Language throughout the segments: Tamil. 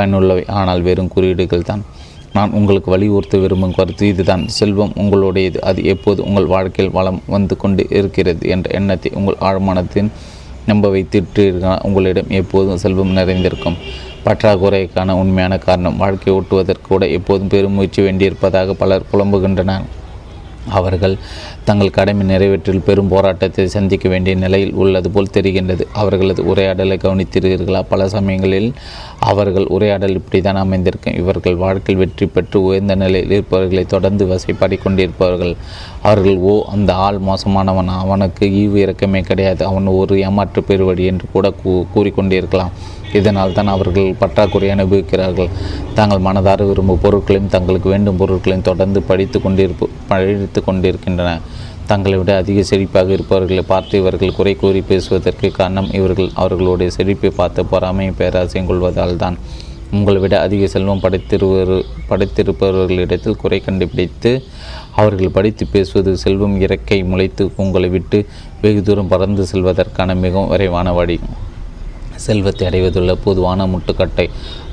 பயனுள்ளவை, ஆனால் வெறும் குறியீடுகள் தான். நான் உங்களுக்கு வலியுறுத்த விரும்பும் கருத்து இதுதான்: செல்வம் உங்களுடையது, அது எப்போது உங்கள் வாழ்க்கையில் வளம் வந்து கொண்டு இருக்கிறது என்ற எண்ணத்தை உங்கள் ஆழ்மானத்தின் நம்ப வைத்திட்டீர்களா? உங்களிடம் எப்போதும் செல்வம் நிறைந்திருக்கும். பற்றாக்குறைக்கான உண்மையான காரணம் வாழ்க்கையை ஓட்டுவதற்கு கூட எப்போதும் பெருமுயற்சி வேண்டியிருப்பதாக பலர் புலம்புகின்றனர். அவர்கள் தங்கள் கடமை நிறைவேற்றில் பெரும் போராட்டத்தை சந்திக்க வேண்டிய நிலையில் உள்ளது போல் தெரிகின்றது. அவர்களது உரையாடலை கவனித்தீர்களா? பல சமயங்களில் அவர்கள் உரையாடல் இப்படி தான் அமைந்திருக்கும்: இவர்கள் வாழ்க்கையில் வெற்றி பெற்று உயர்ந்த நிலையில் இருப்பவர்களை தொடர்ந்து வசைப்பாடி கொண்டிருப்பவர்கள். அவர்கள் ஓ அந்த ஆள் மோசமானவன், அவனுக்கு ஈவு இறக்கமே கிடையாது, அவன் ஒரு ஏமாற்று பெறுவடி என்று கூட கூறிக்கொண்டிருக்கலாம். இதனால் தான் அவர்கள் பற்றாக்குறை அனுபவிக்கிறார்கள். தாங்கள் மனதார விரும்பும் பொருட்களையும் தங்களுக்கு வேண்டும் பொருட்களையும் தொடர்ந்து படித்து கொண்டிருக்கின்றன. தங்களை விட அதிக செழிப்பாக இருப்பவர்களை பார்த்து இவர்கள் குறை கூறி பேசுவதற்கு காரணம் அவர்களுடைய செழிப்பை பார்த்து பொறாமையை பேராசையும் கொள்வதால் தான். உங்களை விட அதிக செல்வம் படைத்திருப்பவர்களிடத்தில் குறை கண்டுபிடித்து அவர்கள் படித்து பேசுவது செல்வம் இறக்கை முளைத்து உங்களை விட்டு வெகு தூரம் பறந்து செல்வதற்கான மிகவும் விரைவான வழி. செல்வத்தை அடைவதுள்ள பொதுவான முட்டுக்கட்டை.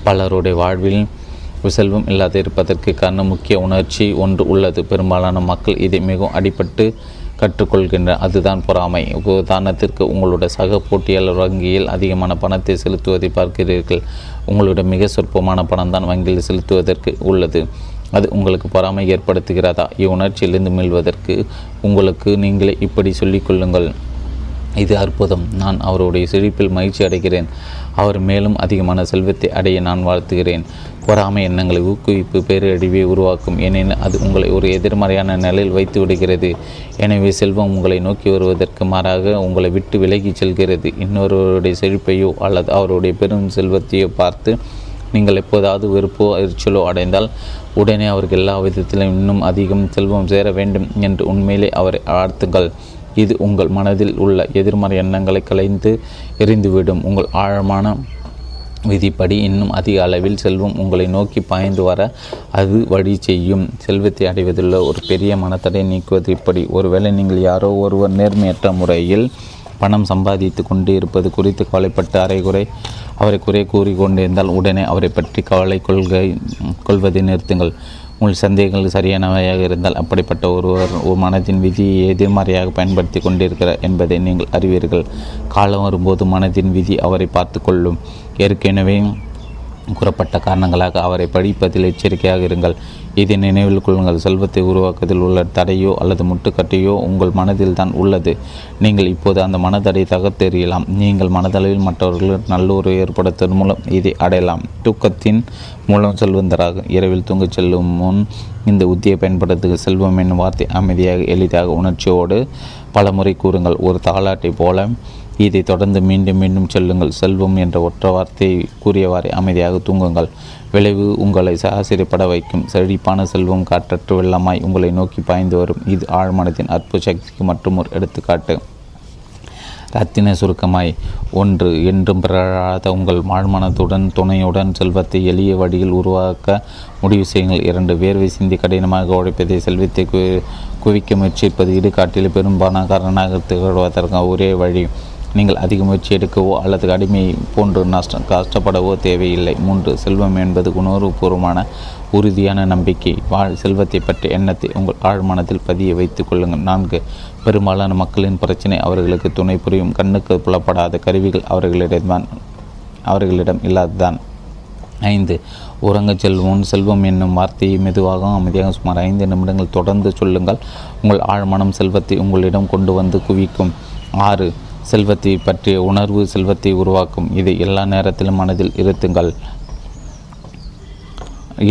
பலருடைய வாழ்வில் செல்வம் இல்லாத இருப்பதற்கு காரணம் முக்கிய உணர்ச்சி ஒன்று உள்ளது. பெரும்பாலான மக்கள் இதை மிகவும் அடிபட்டு கற்றுக்கொள்கின்றனர், அதுதான் பொறாமை. உதாரணத்திற்கு, உங்களுடைய சக போட்டியாளர் வங்கியில் அதிகமான பணத்தை செலுத்துவதை பார்க்கிறீர்கள். உங்களுடைய மிக சொற்பமான பணம் தான் வங்கியில் செலுத்துவதற்கு உள்ளது. அது உங்களுக்கு பொறாமை ஏற்படுத்துகிறதா? இவ்வுணர்ச்சியிலிருந்து மீள்வதற்கு உங்களுக்கு நீங்களே இப்படி சொல்லிக்கொள்ளுங்கள்: இது அற்புதம், நான் அவருடைய செழிப்பில் மகிழ்ச்சி அடைகிறேன், அவர் மேலும் அதிகமான செல்வத்தை அடைய நான் வாழ்த்துகிறேன். பொறாமை எண்ணங்களை ஊக்குவிப்பு பேரழிவை உருவாக்கும், ஏனெனில் அது உங்களை ஒரு எதிர்மறையான நிலையில் வைத்து விடுகிறது. எனவே செல்வம் உங்களை நோக்கி வருவதற்கு மாறாக உங்களை விட்டு விலகி செல்கிறது. இன்னொருவருடைய செழிப்பையோ அல்லது அவருடைய பெரும் செல்வத்தையோ பார்த்து நீங்கள் எப்போதாவது வெறுப்போ எரிச்சலோ அடைந்தால் உடனே அவருக்கு எல்லா விதத்திலும் இன்னும் அதிகம் செல்வம் சேர வேண்டும் என்று உண்மையிலே அவரை வாழ்த்துங்கள். இது உங்கள் மனதில் உள்ள எதிர்மறை எண்ணங்களை கலைந்து எரிந்துவிடும். உங்கள் ஆழமான விதிப்படி இன்னும் அதிக அளவில் செல்வம் உங்களை நோக்கி பாய்ந்து வர அது வழி செய்யும். செல்வத்தை அடைவதுள்ள ஒரு பெரிய மனத்தடை நீக்குவது இப்படி: ஒருவேளை நீங்கள் யாரோ ஒருவர் நேர்மையற்ற முறையில் பணம் சம்பாதித்து கொண்டு இருப்பது குறித்து கவலைப்பட்டு அவரை குறை கூறி கொண்டிருந்தால் உடனே அவரை பற்றி கொள்வதை நிறுத்துங்கள். உங்கள் சந்தேகங்கள் சரியானவையாக இருந்தால் அப்படிப்பட்ட ஒருவர் மனதின் விதியை எதிர்மறையாக பயன்படுத்தி கொண்டிருக்கிறார் என்பதை நீங்கள் அறிவீர்கள். காலம் வரும்போது மனதின் விதி அவரை பார்த்து கொள்ளும். ஏற்கனவே கூறப்பட்ட காரணங்களாக அவரை படிப்பதில் எச்சரிக்கையாக இருங்கள். இதை நினைவில் கொள்ளுங்கள். செல்வத்தை உருவாக்குவதில் உள்ள தடையோ அல்லது முட்டுக்கட்டையோ உங்கள் மனதில் தான் உள்ளது. நீங்கள் இப்போது அந்த மனதடையை தகர்த்தெறியலாம். நீங்கள் மனதளவில் மற்றவர்களுக்கு நல்லுறவு ஏற்படுத்துவதன் மூலம் இதை அடையலாம். தூக்கத்தின் மூலம் செல்வந்தராக இரவில் தூங்கச் செல்லும் முன் இந்த உத்தியை பயன்படுத்துகிற செல்வம் என்னும் வார்த்தை அமைதியாக எளிதாக உணர்ச்சியோடு பல முறை கூறுங்கள். ஒரு தாலாட்டை போல இதை தொடர்ந்து மீண்டும் மீண்டும் சொல்லுங்கள். செல்வம் என்ற ஒற்ற வார்த்தையை கூறியவாறு அமைதியாக தூங்குங்கள். விளைவு உங்களை சாசிரியப்பட வைக்கும். செழிப்பான செல்வம் காற்றற்று வெள்ளமாய் உங்களை நோக்கி பாய்ந்து வரும். இது ஆழ்மனத்தின் அற்புத சக்திக்கு மற்றும் ஒரு எடுத்துக்காட்டு. ரத்தின சுருக்கமாய்: ஒன்று, என்றும் பிறழாத உங்கள் ஆழ்மனத்துடன் துணையுடன் செல்வத்தை எளிய வழியில் உருவாக்க முடிவு செய்யுங்கள். இரண்டு, வேர்வை சிந்தி கடினமாக உழைப்பதை செல்வத்தை குவிக்க முயற்சிப்பது இடுகாட்டில் பெரும்பாலான திகழ்வதற்கு ஒரே வழி. நீங்கள் அதிக முயற்சி எடுக்கவோ அல்லது கடுமையை போன்று கஷ்டப்படவோ தேவையில்லை. மூன்று, செல்வம் என்பது உணர்வுபூர்வமான உறுதியான நம்பிக்கை. செல்வத்தை பற்றிய எண்ணத்தை உங்கள் ஆழ்மனத்தில் பதிய வைத்துக் கொள்ளுங்கள். நான்கு, பெரும்பாலான மக்களின் பிரச்சனை அவர்களுக்கு துணை புரியும் கண்ணுக்கு புலப்படாத கருவிகள் அவர்களிடம் இல்லாததான். ஐந்து, உறங்க செல்வோம் செல்வம் என்னும் வார்த்தையை மெதுவாக அமைதியாக சுமார் 5 நிமிடங்கள் தொடர்ந்து சொல்லுங்கள். உங்கள் ஆழ்மனம் செல்வத்தை உங்களிடம் கொண்டு வந்து குவிக்கும். ஆறு, செல்வத்தை பற்றிய உணர்வு செல்வத்தை உருவாக்கும். இதை எல்லா நேரத்திலும் மனதில் இருத்துங்கள்.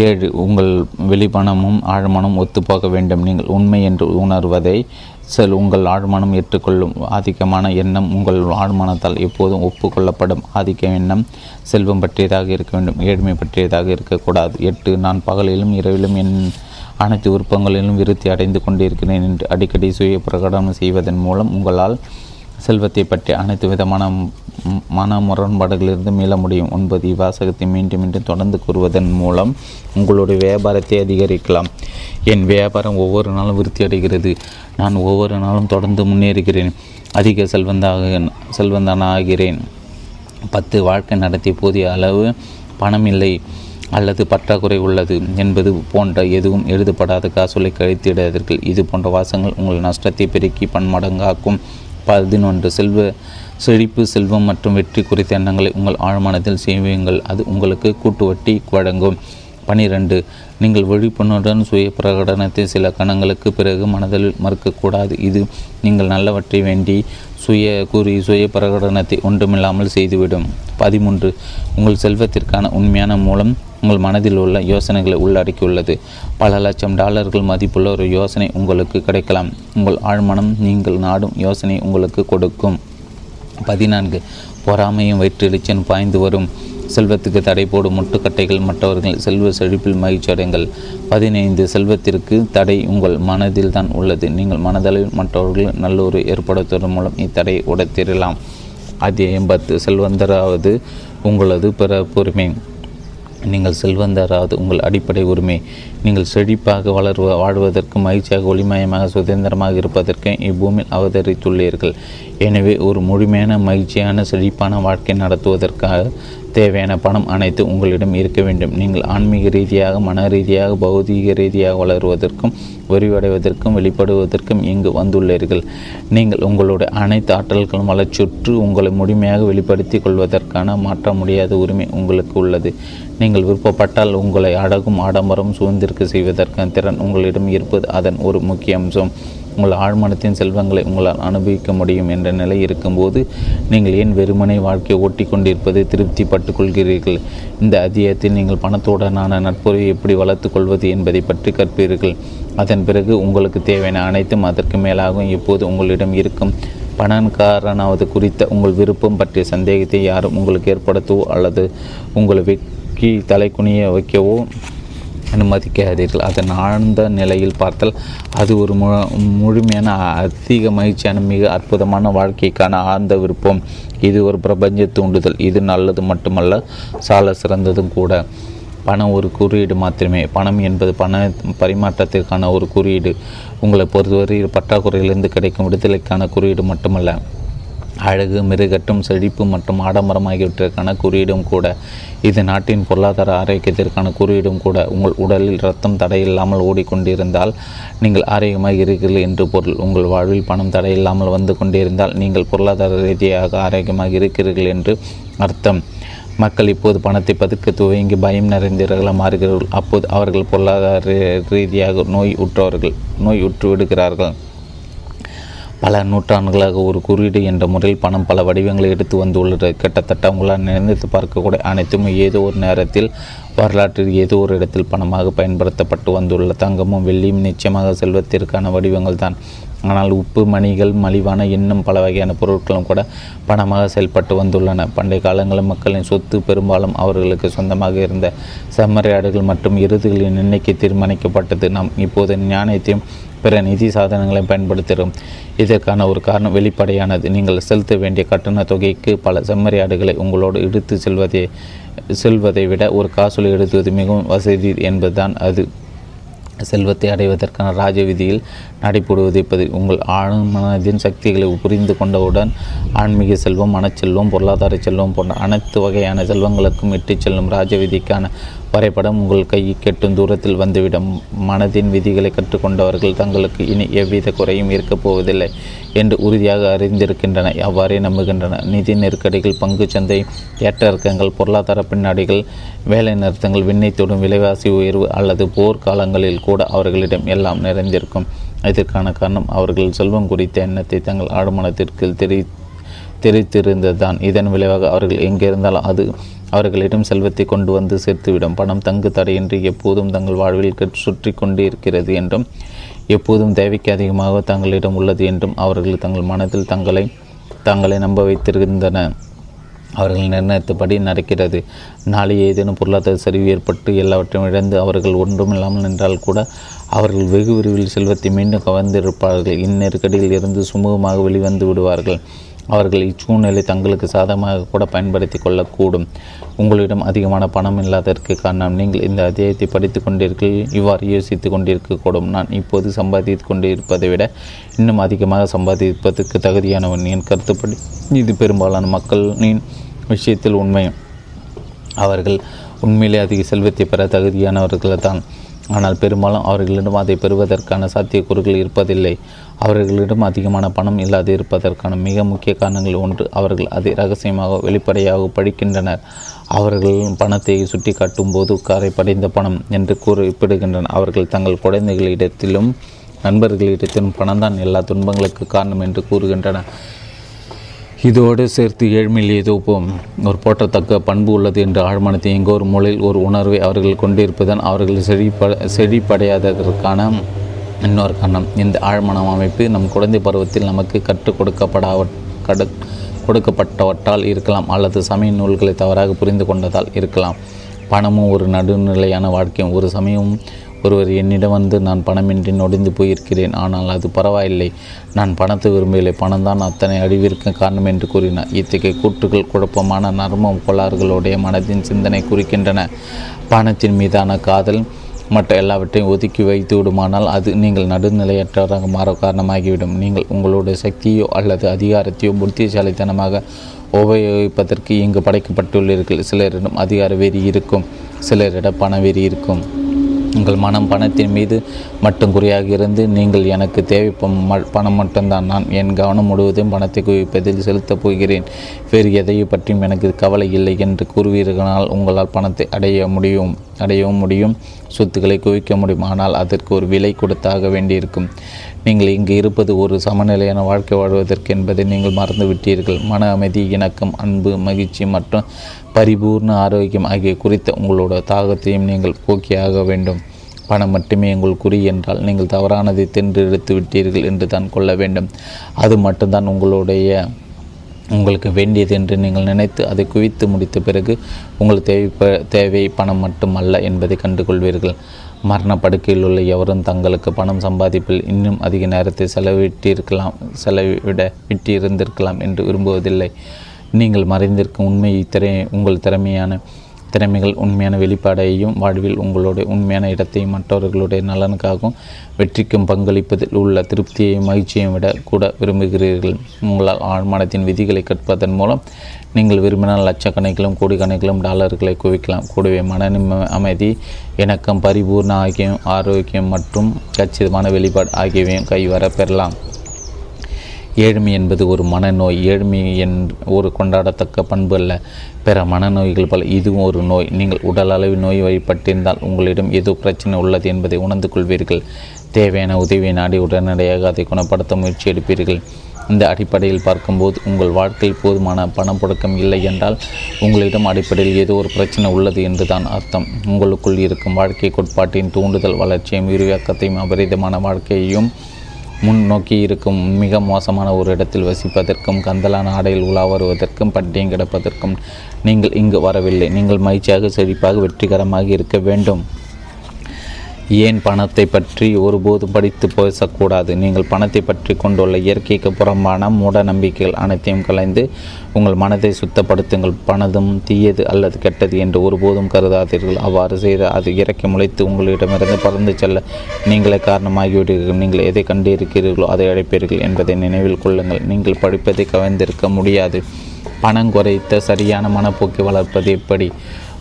ஏழு, உங்கள் வெளிப்பணமும் ஆழ்மனம் ஒத்துப்போக வேண்டும். நீங்கள் உண்மை என்று உணர்வதை உங்கள் ஆழ்மனம் ஏற்றுக்கொள்ளும். ஆதிக்கமான எண்ணம் உங்கள் ஆழ்மனத்தால் எப்போதும் ஒப்புக்கொள்ளப்படும். ஆதிக்க எண்ணம் செல்வம் பற்றியதாக இருக்க வேண்டும், ஏழ்மை பற்றியதாக இருக்கக்கூடாது. எட்டு, நான் பகலிலும் இரவிலும் என் அனைத்து விருப்பங்களிலும் விருத்தி அடைந்து கொண்டிருக்கிறேன் என்று அடிக்கடி சுய பிரகடனம் செய்வதன் மூலம் உங்களால் செல்வத்தை பற்றி அனைத்து விதமான மன முரண்பாடுகளிலிருந்து மீள முடியும். ஒன்பது, வாசகத்தை மீண்டும் மீண்டும் தொடர்ந்து கூறுவதன் மூலம் உங்களுடைய வியாபாரத்தை அதிகரிக்கலாம். என் வியாபாரம் ஒவ்வொரு நாளும் விருத்தி அடைகிறது, நான் ஒவ்வொரு நாளும் தொடர்ந்து முன்னேறுகிறேன், அதிக செல்வந்தானாகிறேன். 10, வாழ்க்கை நடத்திய போதிய அளவு பணம் இல்லை அல்லது பற்றாக்குறை உள்ளது என்பது போன்ற எதுவும் எழுதப்படாத காசோலை கழித்திடாதீர்கள். இது போன்ற வாசங்கள் உங்கள் நஷ்டத்தை பெருக்கி பன்மடங்காக்கும். 11 செழிப்பு, செல்வம் மற்றும் வெற்றி குறித்த எண்ணங்களை உங்கள் ஆழ்மானத்தில் சேமியுங்கள். அது உங்களுக்கு கூட்டு வட்டி வழங்கும். 12 நீங்கள் விழிப்புணர்வுடன் சுய பிரகடனத்தை சில கணங்களுக்கு பிறகு மனதில் மறுக்கக்கூடாது. இது நீங்கள் நல்லவற்றை வேண்டி சுய பிரகடனத்தை ஒன்றுமில்லாமல் செய்துவிடும். 13 உங்கள் செல்வத்திற்கான உண்மையான மூலம் உங்கள் மனதில் உள்ள யோசனைகளை உள்ளடக்கியுள்ளது. பல $1,00,000 மதிப்புள்ள ஒரு யோசனை உங்களுக்கு கிடைக்கலாம். உங்கள் ஆழ்மனம் நீங்கள் நாடும் யோசனை உங்களுக்கு கொடுக்கும். 14 பொறாமையும் வயிற்றெழுச்சியும் பாய்ந்து வரும். செல்வத்துக்கு தடை போடும் முட்டுக்கட்டைகள் மற்றவர்கள். செல்வ செழிப்பில் மகிழ்ச்சி அடைங்கள். 15 செல்வத்திற்கு தடை உங்கள் மனதில் தான் உள்ளது. நீங்கள் மனதளவில் மற்றவர்கள் நல்லுறவு ஏற்படுத்துவதன் மூலம் இத்தடையை உடைத்திடலாம். 18 செல்வந்தராவது உங்களது பொறுமை. நீங்கள் செல்வந்தராவது உங்கள் அடிப்படை உரிமை. நீங்கள் செழிப்பாக வாழ்வதற்கு, மகிழ்ச்சியாக, ஒளிமயமாக, சுதந்திரமாக இருப்பதற்கு இப்பூமியில் அவதரித்துள்ளீர்கள். எனவே ஒரு முழுமையான, மகிழ்ச்சியான, செழிப்பான வாழ்க்கை நடத்துவதற்காக தேவையான பணம் அனைத்து உங்களிடம் இருக்க வேண்டும். நீங்கள் ஆன்மீக ரீதியாக, மன ரீதியாக, பௌதீக ரீதியாக வளருவதற்கும் விரிவடைவதற்கும் வெளிப்படுவதற்கும் இங்கு வந்துள்ளீர்கள். நீங்கள் உங்களுடைய அனைத்து ஆற்றல்களும் வளர்ச்சுற்று உங்களை முழுமையாக வெளிப்படுத்தி கொள்வதற்கான மாற்ற முடியாத உரிமை உங்களுக்கு உள்ளது. நீங்கள் விருப்பப்பட்டால் உங்களை அழகும் ஆடம்பரம் சூழ்ந்திற்கு செய்வதற்கான திறன் உங்களிடம் இருப்பது அதன் ஒரு முக்கிய அம்சம். உங்கள் ஆழ்மனத்தின் செல்வங்களை உங்களால் அனுபவிக்க முடியும் என்ற நிலை இருக்கும்போது நீங்கள் ஏன் வெறுமனை வாழ்க்கையை ஓட்டி கொண்டிருப்பதை திருப்தி பட்டுக்கொள்கிறீர்கள்? இந்த அத்தியாயத்தில் நீங்கள் பணத்துடனான நட்புறவை எப்படி வளர்த்து கொள்வது என்பதை பற்றி கற்பீர்கள். அதன் பிறகு உங்களுக்கு தேவையான அனைத்தும் அதற்கு மேலாகவும் எப்போது உங்களிடம் இருக்கும். பணம் காரணாவது குறித்த உங்கள் விருப்பம் பற்றிய சந்தேகத்தை யாரும் உங்களுக்கு ஏற்படுத்தவோ அல்லது உங்களை வெக்கி தலைக்குனிய வைக்கவோ அனுமதிக்காதீர்கள். அதன் ஆழ்ந்த நிலையில் பார்த்தால் அது ஒரு முழுமையான, அதிக மகிழ்ச்சியான, மிக அற்புதமான வாழ்க்கைக்கான ஆழ்ந்த விருப்பம். இது ஒரு பிரபஞ்ச தூண்டுதல். இது நல்லது மட்டுமல்ல, சால சிறந்ததும் கூட. பணம் ஒரு குறியீடு மாத்திரமே. பணம் என்பது பண பரிமாற்றத்திற்கான ஒரு குறியீடு. உங்களை பொறுத்தவரை பற்றாக்குறையிலிருந்து கிடைக்கும் விடுதலைக்கான குறியீடு மட்டுமல்ல, அழகு, மெருகட்டும், செழிப்பு மற்றும் ஆடம்பரம் ஆகியவற்றிற்கான குறியீடும் கூட. இது நாட்டின் பொருளாதார ஆரோக்கியத்திற்கான குறியீடும் கூட. உங்கள் உடலில் இரத்தம் தடையில்லாமல் ஓடிக்கொண்டிருந்தால் நீங்கள் ஆரோக்கியமாக இருக்கிறீர்கள் என்று பொருள். உங்கள் வாழ்வில் பணம் தடையில்லாமல் வந்து கொண்டிருந்தால் நீங்கள் பொருளாதார ரீதியாக ஆரோக்கியமாக இருக்கிறீர்கள் என்று அர்த்தம். மக்கள் இப்போது பணத்தை பதுக்க துவங்கி பயம் நிறைந்தவர்களாக மாறுகிறார்கள். அப்போது அவர்கள் பொருளாதார ரீதியாக நோய் உற்று விடுகிறார்கள். பல நூற்றாண்டுகளாக ஒரு குறியீடு என்ற முறையில் பணம் பல வடிவங்களை எடுத்து வந்துள்ளது. கிட்டத்தட்ட உங்களால் நினைத்து பார்க்கக்கூடிய அனைத்துமே ஏதோ ஒரு நேரத்தில் வரலாற்றில் ஏதோ ஒரு இடத்தில் பணமாக பயன்படுத்தப்பட்டு வந்துள்ள தங்கமும் வெள்ளியும் நிச்சயமாக செல்வத்திற்கான வடிவங்கள் தான். ஆனால் உப்பு, மணிகள், மலிவான இன்னும் பல வகையான பொருட்களும் கூட பணமாக செயல்பட்டு வந்துள்ளன. பண்டைய காலங்களில் மக்களின் சொத்து பெரும்பாலும் அவர்களுக்கு சொந்தமாக இருந்த செம்மறையாடுகள் மற்றும் எருதுகளின் எண்ணிக்கை தீர்மானிக்கப்பட்டது. நாம் இப்போது ஞானத்தையும் பிற நிதி சாதனங்களை பயன்படுத்துகிறோம். இதற்கான ஒரு காரணம் வெளிப்படையானது. நீங்கள் செலுத்த வேண்டிய கட்டண தொகைக்கு பல செம்மறியாடுகளை உங்களோடு எடுத்து செல்வதை விட ஒரு காசோலை எழுதுவது மிகவும் வசதி என்பதுதான். அது செல்வத்தை அடைவதற்கான ராஜவிதியில் நடைபெறுவதைப்பது உங்கள் ஆழ்மனதின் சக்திகளை புரிந்து கொண்டவுடன் ஆன்மீக செல்வம், மனச்செல்வம், பொருளாதார செல்வம் போன்ற அனைத்து வகையான செல்வங்களுக்கும் இட்டுச் செல்லும் ராஜவிதிக்கான வரைபடம் உங்கள் கையை கெட்டும் தூரத்தில் வந்துவிடும். மனதின் விதிகளை கற்றுக்கொண்டவர்கள் தங்களுக்கு இனி எவ்வித குறையும் இருக்கப் போவதில்லை என்று உறுதியாக அறிந்திருக்கின்றன, அவ்வாறே நம்புகின்றன. நிதி நெருக்கடிகள், பங்கு சந்தை ஏற்றங்கள், பொருளாதார பின்னாடிகள், வேலை நிறுத்தங்கள், விண்ணை தொடும் விலைவாசி உயர்வு அல்லது போர்க்காலங்களில் கூட அவர்களிடம் எல்லாம் நிறைந்திருக்கும். இதற்கான காரணம் அவர்கள் செல்வம் குறித்த எண்ணத்தை தங்கள் ஆழ்மனத்திற்கு தெரித்திருந்ததுதான். இதன் விளைவாக அவர்கள் எங்கிருந்தாலும் அது அவர்களிடம் செல்வத்தை கொண்டு வந்து சேர்த்துவிடும். பணம் தங்கு தடையின்றி எப்போதும் தங்கள் வாழ்வில் சுற்றி கொண்டு இருக்கிறது என்றும், எப்போதும் தேவைக்கு அதிகமாக தங்களிடம் உள்ளது என்றும் அவர்கள் தங்கள் மனதில் தங்களை நம்ப வைத்திருந்தனர். அவர்கள் நிர்ணயித்தபடி நடக்கிறது. நாளை ஏதேனும் பொருளாதார சரிவு ஏற்பட்டு எல்லாவற்றையும் இழந்து அவர்கள் ஒன்றுமில்லாமல் நின்றால் கூட அவர்கள் வெகு விரைவில் செல்வத்தை மீண்டும் கவர்ந்திருப்பார்கள். இந்நெருக்கடியில் இருந்து சுமூகமாக வெளிவந்து விடுவார்கள். அவர்கள் இச்சூழ்நிலை தங்களுக்கு சாதகமாக கூட பயன்படுத்தி கொள்ளக்கூடும். உங்களிடம் அதிகமான பணம் இல்லாததற்கு காரணம் நீங்கள் இந்த அத்தியாயத்தை படித்து கொண்டிருக்கிறீர்கள். இவ்வாறு யோசித்து கொண்டிருக்கக்கூடும். நான் இப்போது சம்பாதித்து கொண்டிருப்பதை விட இன்னும் அதிகமாக சம்பாதிப்பதற்கு தகுதியானவன். என் கருத்துப்படி இது பெரும்பாலான மக்களின் விஷயத்தில் உண்மை. அவர்கள் உண்மையிலே அதிக செல்வத்தை பெற தகுதியானவர்கள் தான். ஆனால் பெரும்பாலும் அவர்களிடம் அதை பெறுவதற்கான சாத்தியக்கூறுகள் இருப்பதில்லை. அவர்களிடம் அதிகமான பணம் இல்லாது இருப்பதற்கான மிக முக்கிய காரணங்கள்: ஒன்று, அவர்கள் அதை இரகசியமாக வெளிப்படையாக படிக்கின்றனர். அவர்கள் பணத்தை சுட்டி காட்டும் போது காரை படைந்த பணம் என்று குறிப்பிடுகின்றனர். அவர்கள் தங்கள் குழந்தைகளிடத்திலும் நண்பர்களிடத்திலும் பணம் தான் எல்லா துன்பங்களுக்கு காரணம் என்று கூறுகின்றனர். இதோடு சேர்த்து ஏழ்மையில் ஏதோ ஒரு போற்றத்தக்க பண்பு உள்ளது என்ற ஆழ்மனத்தை எங்கோ ஒரு மூலையில் ஒரு உணர்வை அவர்கள் கொண்டிருப்பதுதான் அவர்கள் செழிப்படையாததற்கான இன்னொரு காரணம். இந்த ஆழ்மன அமைப்பு நம் குழந்தை பருவத்தில் நமக்கு கற்றுக் கொடுக்கப்பட்டவற்றால் இருக்கலாம், அல்லது சமய நூல்களை தவறாக புரிந்து கொண்டதால் இருக்கலாம். பணமும் ஒரு நடுநிலையான வாழ்க்கையும். ஒரு சமயம் ஒருவர் என்னிடம் வந்து, நான் பணமின்றி நொடிந்து போயிருக்கிறேன், ஆனால் அது பரவாயில்லை, நான் பணத்தை விரும்பவில்லை, பணம் தான் அத்தனை அழிவிற்கு காரணம் என்று கூறினார். இத்தகைய கூற்றுகள் குழப்பமான நர்ம கோளாறுகளுடைய மனதின் சிந்தனை குறிக்கின்றன. பணத்தின் மீதான காதல் மற்ற எல்லாவற்றையும் ஒதுக்கி வைத்து விடுமானால் அது நீங்கள் நடுநிலையற்றவராக மாற காரணமாகிவிடும். நீங்கள் உங்களுடைய சக்தியோ அல்லது அதிகாரத்தையோ புத்திசாலித்தனமாக உபயோகிப்பதற்கு இங்கு படைக்கப்பட்டுள்ளீர்கள். சிலரிடம் அதிகார வெறி இருக்கும், சிலரிடம் பண வெறி இருக்கும். உங்கள் மனம் பணத்தின் மீது மட்டும் குறியாக இருந்து, நீங்கள் எனக்கு தேவை பணம் மட்டும்தான், நான் என் கவனம் முழுவதும் பணத்தை குவிப்பதில் செலுத்தப் போகிறேன், வேறு எதையை பற்றியும் எனக்கு கவலை இல்லை என்று கூறுவீர்களால் உங்களால் பணத்தை அடையவும் முடியும், சொத்துக்களை குவிக்க முடியும். ஆனால் அதற்கு ஒரு விலை கொடுத்தாக வேண்டியிருக்கும். நீங்கள் இங்கு இருப்பது ஒரு சமநிலையான வாழ்க்கை வாழ்வதற்கு என்பதை நீங்கள் மறந்துவிட்டீர்கள். மன அமைதி, இணக்கம், அன்பு, மகிழ்ச்சி மற்றும் பரிபூர்ண ஆரோக்கியம் ஆகிய குறித்த உங்களோட தாகத்தையும் நீங்கள் போக்கியாக வேண்டும். பணம் மட்டுமே உங்கள் குறி என்றால் நீங்கள் தவறானதை தென்றெடுத்து விட்டீர்கள் என்று தான் கொள்ள வேண்டும். அது மட்டும்தான் உங்களுக்கு வேண்டியது என்று நீங்கள் நினைத்து அதை குவித்து முடித்த பிறகு உங்கள் தேவை பணம் மட்டுமல்ல என்பதை கண்டுகொள்வீர்கள். மரணப்படுக்கையில் உள்ள எவரும் தங்களுக்கு பணம் சம்பாதிப்பில் இன்னும் அதிக நேரத்தை செலவிட்டிருந்திருக்கலாம் என்று விரும்புவதில்லை. நீங்கள் மறைந்திருக்கும் உண்மையை உங்கள் திறமைகள் உண்மையான வெளிப்பாடையும் வாழ்வில் உங்களுடைய உண்மையான இடத்தையும் மற்றவர்களுடைய நலனுக்காகவும் வெற்றிக்கும் பங்களிப்பதில் உள்ள திருப்தியையும் மகிழ்ச்சியையும் விட கூட விரும்புகிறீர்கள். உங்களால் ஆழ்மனத்தின் விதிகளை கற்பதன் மூலம் நீங்கள் விரும்பினால் லட்சக்கணக்கிலும் கோடிக்கணக்கிலும் டாலர்களை குவிக்கலாம். கூடவே மன அமைதி, இணக்கம், பரிபூர்ண ஆரோக்கியம் மற்றும் கச்சிதமான வெளிப்பாடு ஆகியவையும் கைவர பெறலாம். ஏழ்மை என்பது ஒரு மனநோய். ஏழ்மை ஒரு கொண்டாடத்தக்க பண்பு அல்ல. பிற மனநோய்கள் பல. இதுவும் ஒரு நோய். நீங்கள் உடல் அளவில் நோய் வழிபட்டிருந்தால் உங்களிடம் ஏதோ பிரச்சனை உள்ளது என்பதை உணர்ந்து கொள்வீர்கள். தேவையான உதவியை நாடி உடனடியாக அதை குணப்படுத்த முயற்சி எடுப்பீர்கள். இந்த அடிப்படையில் பார்க்கும்போது உங்கள் வாழ்க்கையில் போதுமான பணம் புழக்கம் இல்லை என்றால் உங்களிடம் அடிப்படையில் ஏதோ ஒரு பிரச்சனை உள்ளது என்று தான் அர்த்தம். உங்களுக்குள் இருக்கும் வாழ்க்கை கோட்பாட்டின் தூண்டுதல் வளர்ச்சியும் விரிவாக்கத்தையும் அபரிதமான வாழ்க்கையையும் முன்னோக்கி இருக்கும் மிக மோசமான ஒரு இடத்தில் வசிப்பதற்கும் கந்தலான ஆடையில் உலா வருவதற்கும் பட்டியம் கிடப்பதற்கும் நீங்கள் இங்கு வரவில்லை. நீங்கள் மகிழ்ச்சியாக, செழிப்பாக, வெற்றிகரமாக இருக்க வேண்டும். ஏன் பணத்தை பற்றி ஒருபோதும் படித்து பேசக்கூடாது? நீங்கள் பணத்தை பற்றி கொண்டுள்ள இயற்கைக்கு புறம்பான மூட நம்பிக்கைகள் அனைத்தையும் கலைந்து உங்கள் மனதை சுத்தப்படுத்துங்கள். பணம் தீயது அல்லது கெட்டது என்று ஒருபோதும் கருதாதீர்கள். அவ்வாறு செய்து அது இறக்கி முளைத்து உங்களிடமிருந்து பறந்து செல்ல நீங்களே காரணமாகிவிடுவீர்கள். நீங்கள் எதை கண்டிருக்கிறீர்களோ அதை அழைப்பீர்கள் என்பதை நினைவில் கொள்ளுங்கள். நீங்கள் படிப்பதை கவர்ந்திருக்க முடியாது. பணம் குறைத்த சரியான மனப்போக்கை வளர்ப்பது எப்படி?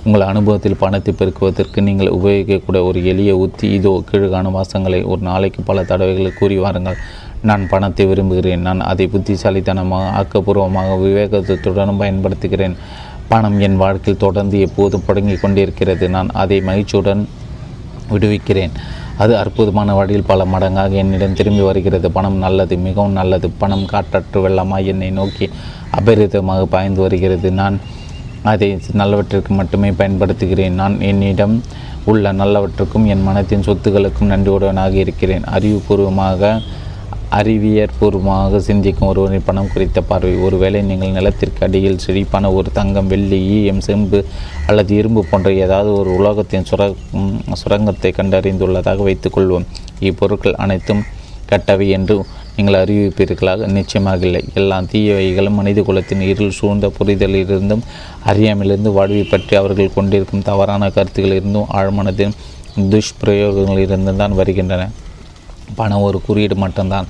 உங்கள் அனுபவத்தில் பணத்தை பெருக்குவதற்கு நீங்கள் உபயோகிக்கக்கூடிய ஒரு எளிய உத்தி இதோ. கீழ்கான வாசங்களை ஒரு நாளைக்கு பல தடவைகளை கூறி வாருங்கள். நான் பணத்தை விரும்புகிறேன். நான் அதை புத்திசாலித்தனமாக, ஆக்கப்பூர்வமாக, விவேகத்துடன் பயன்படுத்துகிறேன். பணம் என் வாழ்க்கையில் தொடர்ந்து எப்போதும் தொடங்கி கொண்டிருக்கிறது. நான் அதை மகிழ்ச்சியுடன் விடுவிக்கிறேன். அது அற்புதமான வழியில் பல மடங்காக என்னிடம் திரும்பி வருகிறது. பணம் நல்லது, மிகவும் நல்லது. பணம் காற்றற்று வெள்ளமாக என்னை நோக்கி அபரிதமாக பாய்ந்து வருகிறது. நான் அதை நல்லவற்றிற்கு மட்டுமே பயன்படுத்துகிறேன். நான் என்னிடம் உள்ள நல்லவற்றுக்கும் என் மனத்தின் சொத்துக்களுக்கும் நன்றியுடனாக இருக்கிறேன். அறிவியற்பூர்வமாக சிந்திக்கும் ஒருவரின் பணம் குறித்த பார்வை. ஒருவேளை நீங்கள் நிலத்திற்கு அடியில் செழிப்பான ஒரு தங்கம், வெள்ளி, ஈயம், செம்பு அல்லது இரும்பு போன்ற ஏதாவது ஒரு உலோகத்தின் சுரங்கத்தை கண்டறிந்துள்ளதாக வைத்துக்கொள்வோம். இப்பொருட்கள் அனைத்தும் கட்டவை என்று நீங்கள் அறிவிப்பீர்களாக? நிச்சயமாக இல்லை. எல்லா தீயவைகளும் மனித குலத்தின் இருள் சூழ்ந்த புரிதலிலிருந்தும், அறியாமையிலிருந்து, வாழ்வை பற்றி அவர்கள் கொண்டிருக்கும் தவறான கருத்துக்களிலிருந்தும், ஆழ்மனதின் துஷ்பிரயோகங்களிலிருந்து தான் வருகின்றன. பணம் ஒரு குறியீடு மட்டும்தான்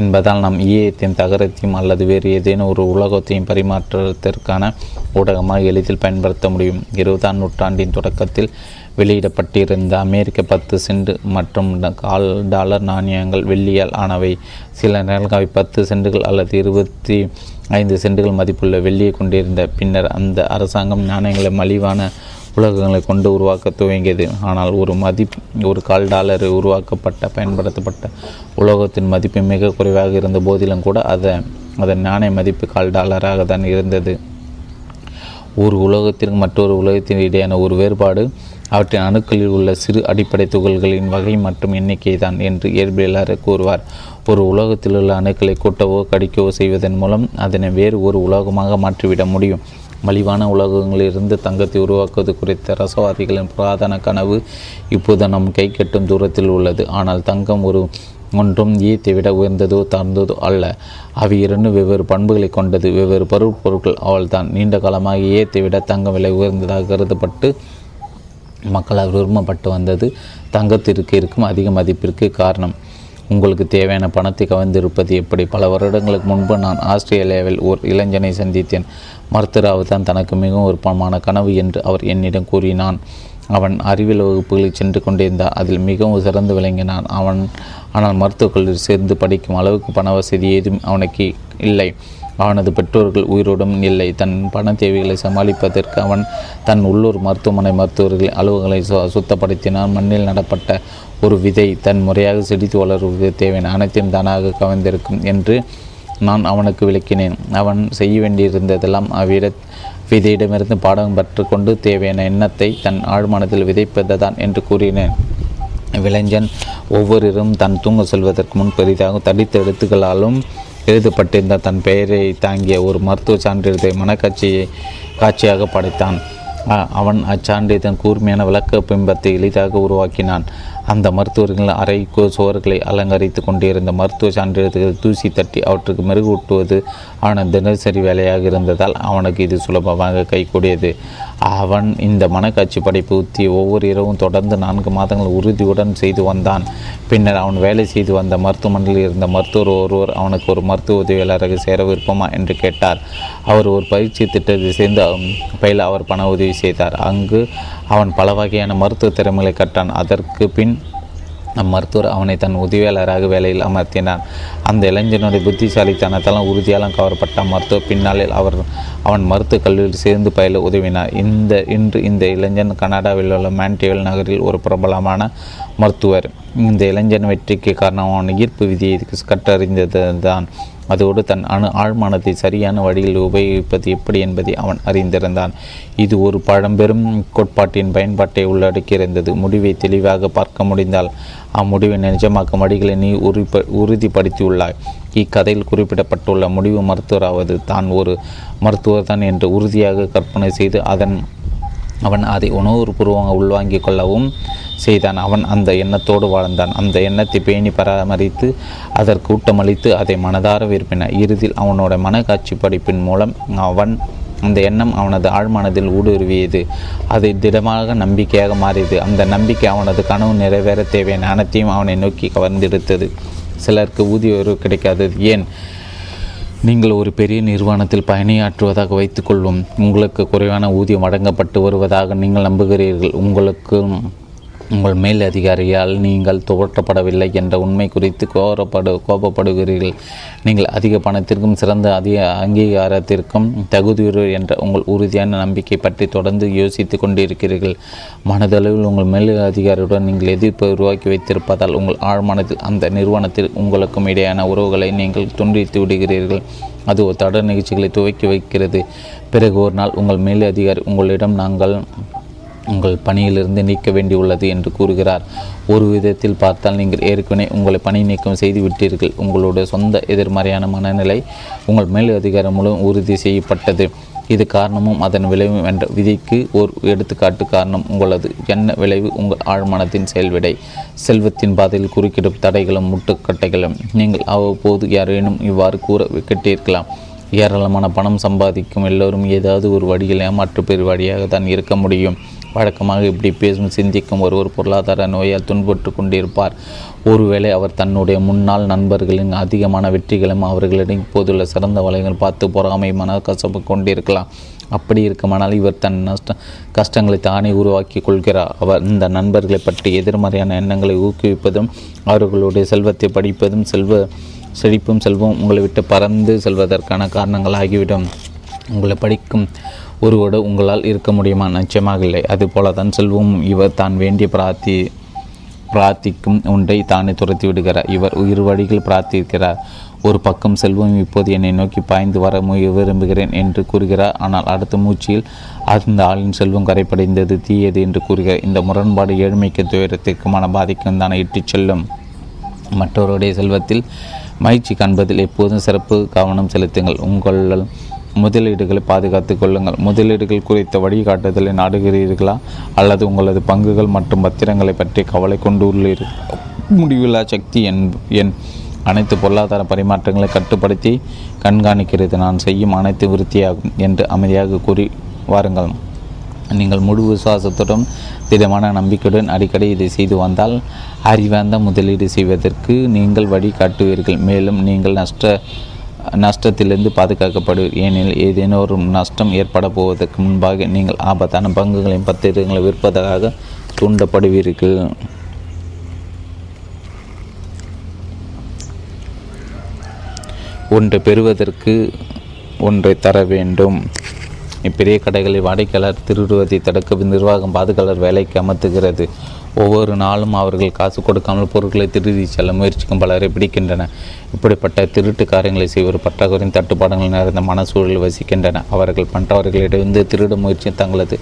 என்பதால் நாம் ஈயத்தையும் தகரத்தையும் அல்லது வேறு ஏதேனும் ஒரு உலகத்தையும் பரிமாற்றத்திற்கான ஊடகமாக எளிதில் பயன்படுத்த முடியும். 20ஆம் நூற்றாண்டின் தொடக்கத்தில் வெளியிடப்பட்டிருந்த அமெரிக்க 10 சென்ட் மற்றும் $1 நாணயங்கள் வெள்ளியால் ஆனவை. சில நேரங்கள் அவை 10 சென்டுகள் அல்லது 25 சென்டுகள் மதிப்புள்ள வெள்ளியை கொண்டிருந்த. பின்னர் அந்த அரசாங்கம் நாணயங்களை மலிவான உலகங்களை கொண்டு உருவாக்க துவங்கியது. ஆனால் ஒரு $1 உருவாக்கப்பட்ட பயன்படுத்தப்பட்ட உலோகத்தின் மதிப்பு மிக குறைவாக இருந்த போதிலும் கூட அதன் நாணய மதிப்பு $1 தான் இருந்தது. ஒரு உலோகத்திற்கு மற்றொரு உலோகத்தின் இடையான ஒரு வேறுபாடு அவற்றின் அணுக்களில் உள்ள சிறு அடிப்படை துகள்களின் வகை மற்றும் எண்ணிக்கை தான் என்று இயற்பியலாளர் கூறுவார். ஒரு உலோகத்தில் உள்ள அணுக்களை கூட்டவோ கடிக்கவோ செய்வதன் மூலம் அதனை வேறு ஒரு உலோகமாக மாற்றிவிட முடியும். மலிவான உலோகங்களிலிருந்து தங்கத்தை உருவாக்குவது குறித்த ரசவாதிகளின் புராதன கனவு இப்போது நம் கை கட்டும் தூரத்தில் உள்ளது. ஆனால் தங்கம் ஒன்றும் ஈயத்தை விட உயர்ந்ததோ தாழ்ந்ததோ அல்ல. அவை இரண்டு வெவ்வேறு பண்புகளை கொண்டது, வெவ்வேறு பொருட்கள். அவள் தான் நீண்ட காலமாக ஈயத்தை விட தங்க விலை உயர்ந்ததாக கருதப்பட்டு மக்களால் விரும்பப்பட்டு வந்தது தங்கத்திற்கு இருக்கும் அதிக மதிப்பிற்கு காரணம். உங்களுக்கு தேவையான பணத்தை கவர்ந்திருப்பது எப்படி? பல வருடங்களுக்கு முன்பு நான் ஆஸ்திரேலியாவில் ஓர் இளைஞனை சந்தித்தேன். மருத்துராவு தான் தனக்கு மிகவும் விருப்பமான கனவு என்று அவர் என்னிடம் கூறினான். அவன் அறிவியல் வகுப்புகளில் சென்று கொண்டிருந்தான். அதில் மிகவும் சிறந்து விளங்கினான். ஆனால் மருத்துவக் கல்லூரியில் சேர்ந்து படிக்கும் அளவுக்கு பண வசதி ஏதும் அவனுக்கு இல்லை. அவனது பெற்றோர்கள் உயிரோடும் இல்லை. தன் பண தேவைகளை சமாளிப்பதற்கு அவன் தன் உள்ளூர் மருத்துவமனை மருத்துவர்களின் அலுவல்களை சுத்தப்படுத்தினான். மண்ணில் நடப்பட்ட ஒரு விதை தன் முறையாக செடித்து வளர்வது தேவையான அனைத்தையும் தானாக கவர்ந்திருக்கும் என்று நான் அவனுக்கு விளக்கினேன். அவன் செய்ய வேண்டியிருந்ததெல்லாம் விதையிடமிருந்து பாடம் பெற்றுக்கொண்டு தேவையான எண்ணத்தை தன் ஆழ்மானத்தில் விதைப்பதுதான் என்று கூறினேன். இளைஞன் ஒவ்வொருவரும் தான் தூங்க செல்வதற்கு முன் பெரிதாக தடித்த எழுத்துக்களாலும் எழுதப்பட்டிருந்த தன் பெயரை தாங்கிய ஒரு மருத்துவ சான்றிதழை காட்சியாக படைத்தான். அவன் அச்சான்றிதழின் கூர்மையான விளக்க பிம்பத்தை எளிதாக உருவாக்கினான். அந்த மருத்துவர்கள் அறைக்கோ சுவர்களை அலங்கரித்து கொண்டிருந்த மருத்துவ சான்றிதழ்கள் தூசி தட்டி அவற்றுக்கு மெருகூட்டுவது அவனது தினசரி வேலையாக இருந்ததால் அவனுக்கு இது சுலபமாக கைகூடியது. அவன் இந்த மனக்காட்சி படைப்பு உத்தியை ஒவ்வொரு இரவும் தொடர்ந்து 4 மாதங்கள் உறுதியுடன் செய்து வந்தான். பின்னர் அவன் வேலை செய்து வந்த மருத்துவமனையில் இருந்த மருத்துவர் ஒருவர் அவனுக்கு ஒரு மருத்துவ உதவியாளராக சேர விருப்பமா என்று கேட்டார். அவர் ஒரு பயிற்சி திட்டத்தை சேர்ந்து பயில அவர் பண உதவி செய்தார். அங்கு அவன் பல வகையான மருத்துவ திறமைகளை கற்றான். அதற்கு பின் அம்மருத்துவர் அவனை தன் உதவியாளராக வேலையில் அமர்த்தினார். அந்த இளைஞனுடைய புத்திசாலித்தனத்தாலும் உறுதியாலும் கவரப்பட்ட மருத்துவ பின்னாளில் அவன் மருத்துவக் கல்லூரியில் சேர்ந்து பயில உதவினார். இன்று இந்த இளைஞன் கனடாவில் உள்ள மான்ட்ரியல் நகரில் ஒரு பிரபலமான மருத்துவர். இந்த இளைஞன் வெற்றிக்கு காரணம் அவன் ஈர்ப்பு விதியை கற்றறிந்ததுதான். அதோடு தன் ஆழ்மானத்தை சரியான வழியில் உபயோகிப்பது எப்படி என்பதை அவன் அறிந்திருந்தான். இது ஒரு பழம்பெரும் கோட்பாட்டின் பயன்பாட்டை உள்ளடக்கியிருந்தது. முடிவை தெளிவாக பார்க்க முடிந்தால் அம்முடிவை நிஜமாக்கும் வழிகளை நீ உறுதிப்படுத்தியுள்ளாய். இக்கதையில் குறிப்பிடப்பட்டுள்ள முடிவு மருத்துவராவது தான் ஒரு மருத்துவர்தான் என்று உறுதியாக கற்பனை செய்து அவன் அதை உணர்வுபூர்வமாக உள்வாங்கிக் கொள்ளவும் செய்தான். அவன் அந்த எண்ணத்தோடு வாழ்ந்தான். அந்த எண்ணத்தை பேணி பராமரித்து அதற்கு ஊட்டமளித்து அதை மனதார விரும்பின. இறுதியில் அவனோட மனக்காட்சி படிப்பின் மூலம் அந்த எண்ணம் அவனது ஆழ்மனதில் ஊடுருவியது. அதை திடமாக நம்பிக்கையாக மாறியது. அந்த நம்பிக்கை அவனது கனவு நிறைவேற தேவையான அனைத்தையும் அவனை நோக்கி கவர்ந்தெடுத்தது. சிலருக்கு ஊதிய உயர்வு கிடைக்காது. ஏன்? நீங்கள் ஒரு பெரிய நிறுவனத்தில் பணியாற்றுவதாக வைத்துக்கொள்வோம். உங்களுக்கு குறைவான ஊதியம் வழங்கப்பட்டு வருவதாக நீங்கள் நம்புகிறீர்கள். உங்கள் மேல் அதிகாரியால் நீங்கள் தோற்றப்படவில்லை என்ற உண்மை குறித்து கோபப்படுகிறீர்கள். நீங்கள் அதிக பணத்திற்கும் சிறந்த அங்கீகாரத்திற்கும் தகுதியுறு என்ற உங்கள் உறுதியான நம்பிக்கை பற்றி தொடர்ந்து யோசித்து கொண்டிருக்கிறீர்கள். மனதளவில் உங்கள் மேல் அதிகாரியுடன் நீங்கள் எதிர்ப்பை உருவாக்கி வைத்திருப்பதால் உங்கள் ஆழ்மனத்தில் அந்த நிறுவனத்தில் உங்களுக்கும் இடையான உறவுகளை நீங்கள் துண்டித்து விடுகிறீர்கள். அது ஒரு தொடர் நிகழ்ச்சிகளை துவக்கி வைக்கிறது. பிறகு ஒரு நாள் உங்கள் மேல் அதிகாரி உங்களிடம் நாங்கள் உங்கள் பணியிலிருந்து நீக்க வேண்டியுள்ளது என்று கூறுகிறார். ஒரு விதத்தில் பார்த்தால் நீங்கள் ஏற்கனவே உங்களை பணி நீக்கம் செய்து விட்டீர்கள். உங்களுடைய சொந்த எதிர்மறையான மனநிலை உங்கள் மேல் அதிகாரம் மூலம் உறுதி செய்யப்பட்டது. இது காரணமும் அதன் விளைவும் என்ற விதிக்கு ஒரு எடுத்துக்காட்டு. காரணம் உங்களது என்ன, விளைவு உங்கள் ஆழ்மனத்தின் செயல்விடை. செல்வத்தின் பாதையில் குறுக்கிடும் தடைகளும் முட்டுக்கட்டைகளும். நீங்கள் அவ்வப்போது யாரேனும் இவ்வாறு கூற கேட்டிருக்கலாம், ஏராளமான பணம் சம்பாதிக்கும் எல்லோரும் ஏதாவது ஒரு வழியில் ஏமாற்று பெரு வழியாக தான் இருக்க முடியும். வழக்கமாக இப்படி பேசும் சிந்திக்கும் ஒருவர் பொருளாதார நோயால் துன்புற்று கொண்டிருப்பார். ஒருவேளை அவர் தன்னுடைய முன்னாள் நண்பர்களின் அதிகமான வெற்றிகளும் அவர்களிடம் இப்போதுள்ள சிறந்த வலைகள் பார்த்து பொறாமை மனக்கசப்பு கொண்டிருக்கலாம். அப்படி இருக்குமானால் இவர் தன் கஷ்டங்களை தானே உருவாக்கி கொள்கிறார். அவர் இந்த நண்பர்களை பற்றி எதிர்மறையான எண்ணங்களை ஊக்குவிப்பதும் அவர்களுடைய செல்வத்தை படிப்பதும் செழிப்பும் செல்வம் உங்களை விட்டு பறந்து செல்வதற்கான காரணங்கள் ஆகிவிடும். உங்களை படிக்கும் ஒருவோடு உங்களால் இருக்க முடியுமா? நிச்சயமாக இல்லை. அதுபோல தான் செல்வமும் இவர் தான் வேண்டிய பிரார்த்திக்கும் ஒன்றை தானே துரத்தி விடுகிறார். இவர் இரு வழிகள் பிரார்த்திக்கிறார். ஒரு பக்கம் செல்வம் இப்போது என்னை நோக்கி பாய்ந்து வர விரும்புகிறேன் என்று கூறுகிறார். ஆனால் அடுத்த மூச்சில் அந்த ஆளின் செல்வம் கரைப்படைந்தது, தீயது என்று கூறுகிறார். இந்த முரண்பாடு ஏழ்மைக்கு துயரத்திற்குமான பாதிக்கும் தானே இட்டுச் செல்லும். மற்றவருடைய செல்வத்தில் மகிழ்ச்சி காண்பதில் எப்போதும் சிறப்பு கவனம் செலுத்துங்கள். உங்கள் முதலீடுகளை பாதுகாத்துக் கொள்ளுங்கள். முதலீடுகள் குறித்த வழிகாட்டுதலை நாடுகிறீர்களா அல்லது உங்களது பங்குகள் மற்றும் பத்திரங்களை பற்றி கவலை கொண்டுள்ளீர்கள்? முடிவில்லா சக்தி என் அனைத்து பொருளாதார பரிமாற்றங்களை கட்டுப்படுத்தி கண்காணிக்கிறது. நான் செய்யும் அனைத்து விருத்தியாகும் என்று அமைதியாக கூறி வாருங்கள். நீங்கள் முழு விசுவாசத்துடன் திடமான நம்பிக்கையுடன் அடிக்கடி இதை செய்து வந்தால் அறிவார்ந்த முதலீடு செய்வதற்கு நீங்கள் வழிகாட்டுவீர்கள். மேலும் நீங்கள் நஷ்டத்திலிருந்து பாதுகாக்கப்படுவீர்கள். ஏனெனில் ஏதேனும் ஒரு நஷ்டம் ஏற்பட போவதற்கு முன்பாக நீங்கள் ஆபத்தான பங்குகளையும் பத்திரங்களை விற்பதற்காக தூண்டப்படுவீர்கள். ஒன்றை பெறுவதற்கு ஒன்றை தர வேண்டும். பெரிய கடைகளில் வாடிக்கையாளர் திருடுவதை தடுக்க நிர்வாகம் பாதுகாவலர் வேலைக்கு அமர்த்துகிறது. ஒவ்வொரு நாளும் அவர்கள் காசு கொடுக்காமல் பொருட்களை திருடி செல்ல முயற்சிக்கும் பலரை பிடிக்கின்றன. இப்படிப்பட்ட திருட்டு காரியங்களை செய்வோர் பற்றாக்குறையின் தட்டுப்பாடுகள் நிறைந்த மனசூழலில் வசிக்கின்றன. அவர்கள் பண்றவர்களிடமிருந்து திருடும் முயற்சி தங்களது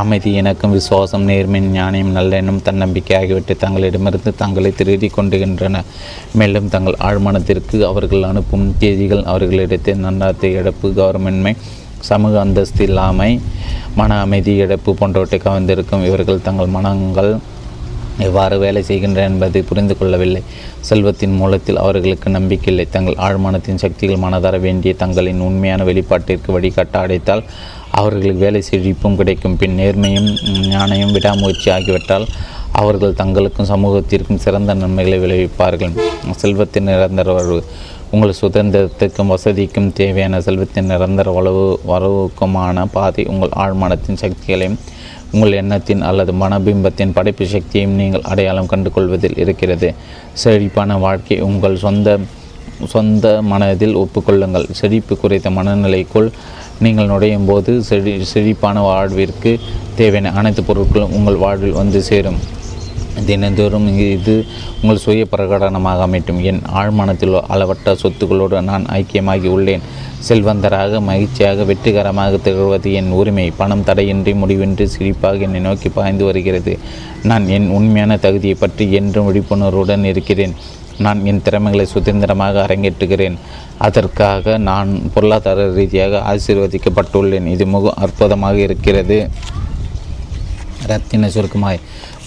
அமைதி, இணக்கம், விசுவாசம், நேர்மை, ஞானியம், நல்லெண்ணம், தன்னம்பிக்கை ஆகியவற்றை தங்களிடமிருந்து தங்களை திருடி கொண்டுகின்றனர். மேலும் தங்கள் ஆழ்மானத்திற்கு அவர்கள் அனுப்பும் தேதிகள் அவர்களிடத்தை நன்னாத்தை இழப்பு, கவர்மெண்ட்மை, சமூக அந்தஸ்து இல்லாமை, மன அமைதி இழப்பு போன்றவற்றை கவர்ந்திருக்கும். இவர்கள் தங்கள் மனங்கள் எவ்வாறு வேலை செய்கின்றன என்பதை புரிந்து கொள்ளவில்லை. செல்வத்தின் மூலத்தில் அவர்களுக்கு நம்பிக்கையில்லை. தங்கள் ஆழ்மானத்தின் சக்திகள் மனதார வேண்டிய தங்களின் உண்மையான வெளிப்பாட்டிற்கு வழிகாட்ட அடைத்தால் அவர்களுக்கு வேலை செழிப்பும் கிடைக்கும். பின் நேர்மையும் ஞானையும் விடாமுயற்சி ஆகிவிட்டால் அவர்கள் தங்களுக்கும் சமூகத்திற்கும் சிறந்த நன்மைகளை விளைவிப்பார்கள். செல்வத்தின் நிரந்தர வரவு உங்கள் சுதந்திரத்துக்கும் வசதிக்கும் தேவையான செல்வத்தின் நிரந்தர வரவுக்குமான பாதை உங்கள் ஆழ்மானத்தின் சக்திகளையும் உங்கள் எண்ணத்தின் அல்லது மனபிம்பத்தின் படைப்பு சக்தியையும் நீங்கள் அடையாளம் கண்டுகொள்வதில் இருக்கிறது. செழிப்பான வாழ்க்கை உங்கள் சொந்த மனதில் ஒப்புக்கொள்ளுங்கள். செழிப்பு குறைத்த மனநிலைக்குள் நீங்கள் நுழையும் போது செழிப்பான வாழ்விற்கு தேவையான அனைத்து பொருட்களும் உங்கள் வாழ்வில் வந்து சேரும். தினந்தோறும் இது உங்கள் சுய பிரகடனமாக அமையும். என் ஆழ்மனத்தில் அளவற்ற சொத்துக்களோடு நான் ஐக்கியமாகி உள்ளேன். செல்வந்தராக, மகிழ்ச்சியாக, வெற்றிகரமாக திகழ்வது என் உரிமை. பணம் தடையின்றி, முடிவின்றி, சிரிப்பாக என்னை நோக்கி பாய்ந்து வருகிறது. நான் என் உண்மையான தகுதியை பற்றி என்றும் விழிப்புணர்வுடன் இருக்கிறேன். நான் என் திறமைகளை சுதந்திரமாக அரங்கேற்றுகிறேன். அதற்காக நான் பொருளாதார ரீதியாக ஆசீர்வதிக்கப்பட்டுள்ளேன். இது மிகவும் அற்புதமாக இருக்கிறது. ரத்தின சுருக்கமாய்: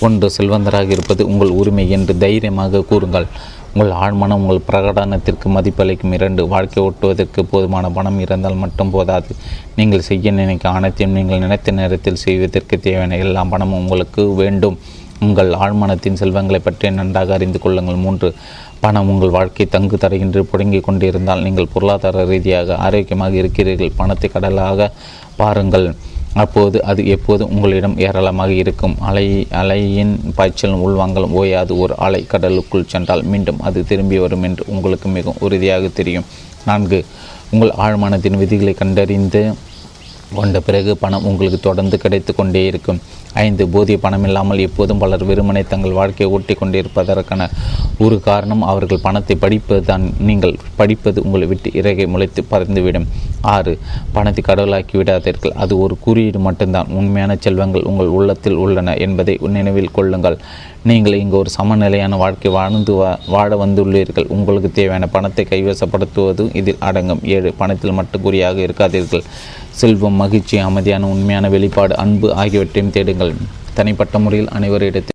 ஒன்று, செல்வந்தராக இருப்பது உங்கள் உரிமை என்று தைரியமாக கூறுங்கள். உங்கள் ஆழ்மனம் உங்கள் பிரகடனத்திற்கு மதிப்பளிக்கும். இரண்டு, வாழ்க்கை ஓட்டுவதற்கு போதுமான பணம் இருந்தால் மட்டும் போதாது. நீங்கள் செய்ய நினைக்க அனைத்தையும் நீங்கள் நினைத்த நேரத்தில் செய்வதற்கு தேவையான எல்லா பணமும் உங்களுக்கு வேண்டும். உங்கள் ஆழ்மனத்தின் செல்வங்களை பற்றி நன்றாக அறிந்து கொள்ளுங்கள். மூன்று, பணம் உங்கள் வாழ்க்கை தங்கு தடையின்றி புடங்கிக் கொண்டிருந்தால் நீங்கள் பொருளாதார ரீதியாக ஆரோக்கியமாக இருக்கிறீர்கள். பணத்தை கடலாக பாருங்கள். அப்போது அது எப்போதும் உங்களிடம் ஏராளமாக இருக்கும். அலையின் பாய்ச்சலும் உள்வாங்கலும் ஓயாது. ஒரு அலை கடலுக்குள் சென்றால் மீண்டும் அது திரும்பி வரும் என்று உங்களுக்கு மிகவும் உறுதியாக தெரியும். நான்கு, உங்கள் ஆழ்மானத்தின் விதிகளை கண்டறிந்து கொண்ட பிறகு பணம் உங்களுக்கு தொடர்ந்து கிடைத்து கொண்டே இருக்கும். ஐந்து, போதிய பணம் இல்லாமல் எப்போதும் பலர் வெறுமனை தங்கள் வாழ்க்கையை ஓட்டி கொண்டிருப்பதற்கான ஒரு காரணம் அவர்கள் பணத்தை படிப்பது தான். நீங்கள் படிப்பது உங்களை விட்டு இறகை முளைத்து பறந்துவிடும். ஆறு, பணத்தை கடவுளாக்கி விடாதீர்கள். அது ஒரு குறியீடு மட்டும்தான். உண்மையான செல்வங்கள் உங்கள் உள்ளத்தில் உள்ளன என்பதை நினைவில் கொள்ளுங்கள். நீங்கள் இங்கு ஒரு சமநிலையான வாழ்க்கை வாழ வந்துள்ளீர்கள். உங்களுக்கு தேவையான பணத்தை கைவசப்படுத்துவதும் இதில் அடங்கும். ஏழு, பணத்தில் மட்டும் குறியாக இருக்காதீர்கள். செல்வம், மகிழ்ச்சி, அமைதியான உண்மையான வெளிப்பாடு, அன்பு ஆகியவற்றையும் தேடுங்கள். தனிப்பட்ட முறையில் அனைவரிடத்தில்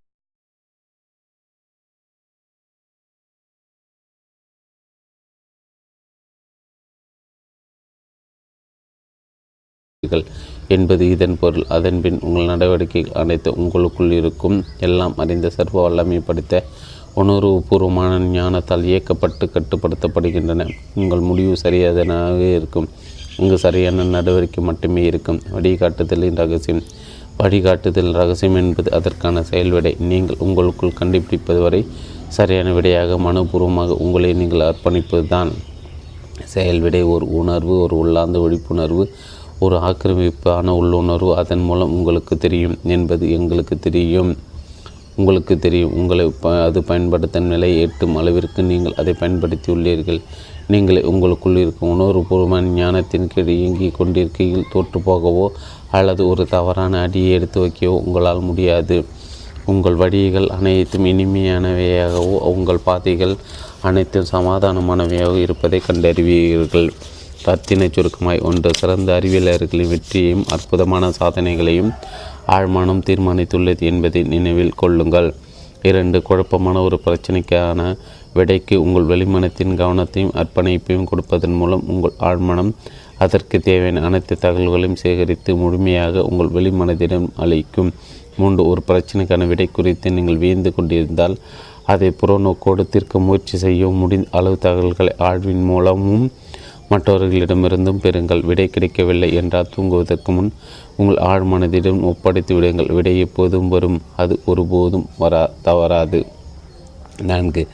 என்பது இதன் பொருள். அதன்பின் உங்கள் நடவடிக்கை அனைத்து உங்களுக்குள் இருக்கும் எல்லாம் அறிந்த சர்வ வல்லமை படைத்த உணர்வுபூர்வமான ஞானத்தால் இயக்கப்பட்டு கட்டுப்படுத்தப்படுகின்றன. உங்கள் முடிவு சரியானதாக இருக்கும். உங்கள் சரியான நடவடிக்கை மட்டுமே இருக்கும். வழிகாட்டுதலின் ரகசியம். வழிகாட்டுதல் ரகசியம் என்பது அதற்கான செயல்விடை. நீங்கள் உங்களுக்குள் கண்டுபிடிப்பது வரை சரியான விடையாக மனப்பூர்வமாக உங்களை நீங்கள் அர்ப்பணிப்பது தான் செயல்விடை. ஒரு உணர்வு, ஒரு உள்ளார்ந்த விழிப்புணர்வு, ஒரு ஆக்கிரமிப்பான உள்ளுணர்வு. அதன் மூலம் உங்களுக்கு தெரியும் என்பது உங்களுக்கு தெரியும். உங்களை அது பயன்படுத்த நிலை எட்டும் அளவிற்கு நீங்கள் அதை பயன்படுத்தியுள்ளீர்கள். நீங்களே உங்களுக்குள் இருக்கும் உணர்வுபூர்வமான ஞானத்தின் கீழ் இயங்கிக் கொண்டிருக்கையில் தோற்றுப்போகவோ அல்லது ஒரு தவறான அடியை எடுத்து வைக்கவோ உங்களால் முடியாது. உங்கள் வழிகள் அனைத்தும் இனிமையானவையாகவோ உங்கள் பாதைகள் அனைத்தும் சமாதானமானவையாக இருப்பதை கண்டறிவீர்கள். ரத்தின சுருக்கமாய்: ஒன்று, சிறந்த அறிவியலாளர்களின் வெற்றியையும் அற்புதமான சாதனைகளையும் ஆழ்மானம் தீர்மானித்துள்ளது என்பதை நினைவில் கொள்ளுங்கள். 2, குழப்பமான ஒரு பிரச்சனைக்கான விடைக்கு உங்கள் வெளிமனத்தின் கவனத்தையும் அர்ப்பணிப்பையும் கொடுப்பதன் மூலம் உங்கள் ஆழ்மனம் அதற்கு தேவையான அனைத்து தகவல்களையும் சேகரித்து முழுமையாக உங்கள் வெளிமனத்திடம் அளிக்கும். 3, ஒரு பிரச்சனைக்கான விடை குறித்து நீங்கள் வியந்து கொண்டிருந்தால் அதை புறநோக்கோடு தீர்க்க முயற்சி செய்ய முடிந்த அளவு தகவல்களை ஆழ்வின் மூலமும் மற்றவர்களிடமிருந்தும் பெறுங்கள். விடை கிடைக்கவில்லை என்றால் தூங்குவதற்கு முன் உங்கள் ஆழ்மனதிடம் ஒப்படைத்து விடுங்கள். விடை எப்போதும் வரும், அது ஒருபோதும் தவறாது. 4,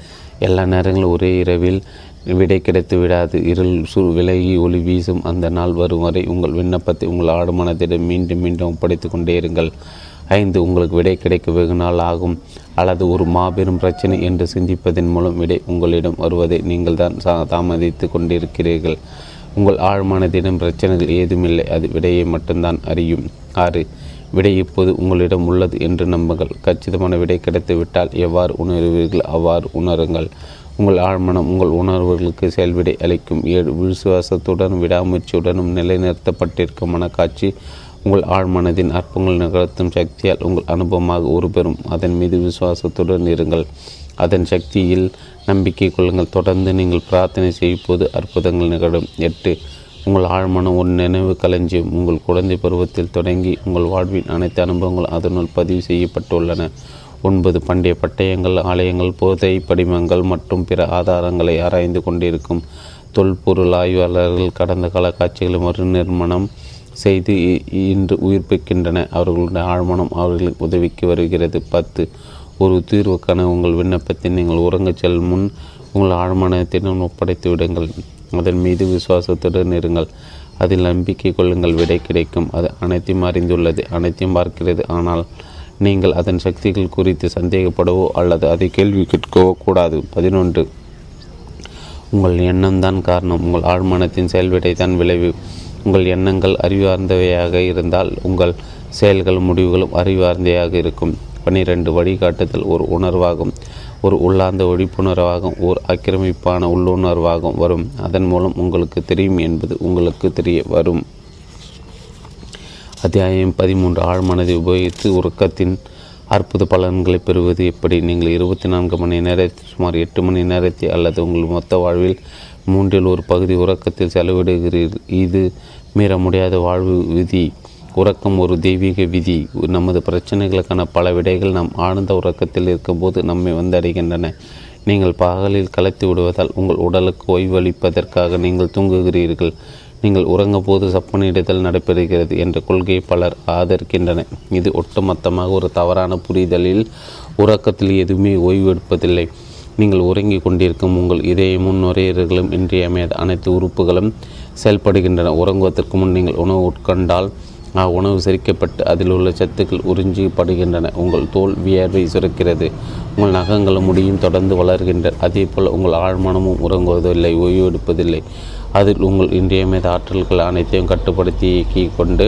எல்லா நேரங்களும் ஒரே இரவில் விடை கிடைத்து விடாது. இருள் விலகி ஒளி வீசும் அந்த நாள் வரும் வரை உங்கள் விண்ணப்பத்தை உங்கள் ஆழ்மனதிடம் மீண்டும் மீண்டும் ஒப்படைத்து கொண்டே இருங்கள். 5, உங்களுக்கு விடை கிடைக்க வெகு நாள் ஆகும் அல்லது ஒரு மாபெரும் பிரச்சனை என்று சிந்திப்பதன் மூலம் விடை உங்களிடம் வருவதை நீங்கள் தான் தாமதித்து கொண்டிருக்கிறீர்கள். உங்கள் ஆழ்மனதிடம் பிரச்சனைகள் ஏதுமில்லை, அது விடையை மட்டும்தான் அறியும். 6, விடை இப்போது உங்களிடம் உள்ளது என்று நம்புங்கள். கச்சிதமான விடை கிடைத்துவிட்டால் எவ்வாறு உணர்வீர்கள் அவ்வாறு உணருங்கள். உங்கள் ஆழ்மனம் உங்கள் உணர்வுகளுக்கு செயல்விடை அளிக்கும். 7, விசுவாசத்துடன் விடாமுயற்சியுடனும் நிலைநிறுத்தப்பட்டிருக்கும் மனக்காட்சி உங்கள் ஆழ்மனதின் அற்பங்கள் நிகழ்த்தும் சக்தியால் உங்கள் அனுபவமாக உருபெறும். அதன் மீது விசுவாசத்துடன் இருங்கள், அதன் சக்தியில் நம்பிக்கை கொள்ளுங்கள். தொடர்ந்து நீங்கள் பிரார்த்தனை செய்யும்போது அற்புதங்கள் நிகழும். 8, உங்கள் ஆழ்மனம் ஒரு நினைவு களஞ்சியம். உங்கள் குழந்தை பருவத்தில் தொடங்கி உங்கள் வாழ்வின் அனைத்து அனுபவங்கள் அதனுள் பதிவு செய்யப்பட்டுள்ளன. 9, பண்டைய பட்டயங்கள், ஆலயங்கள், போதை படிமங்கள் மற்றும் பிற ஆதாரங்களை ஆராய்ந்து கொண்டிருக்கும் தொல்பொருள் ஆய்வாளர்கள் கடந்த கால காட்சிகளை மறுநிர்மாணம் செய்து இன்று உயிர்ப்பிக்கின்றன. அவர்களுடைய ஆழ்மனம் அவர்களுக்கு உதவிக்கு வருகிறது. 10, ஒரு தீர்வுக்கான உங்கள் விண்ணப்பத்தை நீங்கள் உறங்கச் செல் முன் உங்கள் ஆழ்மனத்திடம் ஒப்படைத்து விடுங்கள். அதன் மீது விசுவாசத்துடன் இருங்கள், அதில் நம்பிக்கை கொள்ளுங்கள். விடை கிடைக்கும், அது அனைத்தையும் அறிந்துள்ளது, அனைத்தையும் பார்க்கிறது. ஆனால் நீங்கள் அதன் சக்திகள் குறித்து சந்தேகப்படவோ அல்லது அதை கேள்வி கேட்கவோ கூடாது. 11, உங்கள் எண்ணம்தான் காரணம், உங்கள் ஆழ்மனத்தின் செயல்விடை தான் விளைவு. உங்கள் எண்ணங்கள் அறிவார்ந்தவையாக இருந்தால் உங்கள் செயல்கள் முடிவுகளும் அறிவார்ந்தையாக இருக்கும். 12, வழிகாட்டுதல் ஒரு உணர்வாகும், ஒரு உள்ளார்ந்த விழிப்புணர்வாகும், ஒரு ஆக்கிரமிப்பான உள்ளுணர்வாகவும் வரும். அதன் மூலம் உங்களுக்கு தெரியும் என்பது உங்களுக்கு தெரிய வரும். அத்தியாயம் 13, ஆழ்மனதை உபயோகித்து உறக்கத்தின் அற்புத பலன்களை பெறுவது எப்படி. நீங்கள் 24 மணி நேரத்தை சுமார் 8 மணி நேரத்தை அல்லது உங்கள் மொத்த வாழ்வில் 3ல் ஒரு பகுதி உறக்கத்தில் செலவிடுகிறீர்கள். இது மீற முடியாத வாழ்வு விதி. உறக்கம் ஒரு தெய்வீக விதி. நமது பிரச்சனைகளுக்கான பல விடைகள் நாம் ஆழ்ந்த உறக்கத்தில் இருக்கும்போது நம்மை வந்தடைகின்றன. நீங்கள் பகலில் கலைத்து விடுவதால் உங்கள் உடலுக்கு ஓய்வளிப்பதற்காக நீங்கள் தூங்குகிறீர்கள். நீங்கள் உறங்கும் போது சப்பனிடுதல் நடைபெறுகிறது என்ற கொள்கையை பலர் ஆதரிக்கின்றனர். இது ஒட்டுமொத்தமாக ஒரு தவறான புரிதலில் உறக்கத்தில் எதுவுமே ஓய்வெடுப்பதில்லை. நீங்கள் உறங்கிக் கொண்டிருக்கும் உங்கள் இதயமும் நுரையீரல்களும் இன்றியமையாத அனைத்து உறுப்புகளும் செயல்படுகின்றன. உறங்குவதற்கு முன் நீங்கள் உணவு உட்கொண்டால் உணவு செரிக்கப்பட்டு அதில் உள்ள சத்துக்கள் உறிஞ்சப்படுகின்றன. உங்கள் தோல் வியர்வை சுரக்கிறது, உங்கள் நகங்களும் முடியும் தொடர்ந்து வளர்கின்றன. அதே போல் உங்கள் ஆழ்மனமும் உறங்குவதில்லை, ஓய்வெடுப்பதில்லை. அதில் உங்கள் இன்றியமையாத ஆற்றல்கள் அனைத்தையும் கட்டுப்படுத்தி இயக்கிக் கொண்டு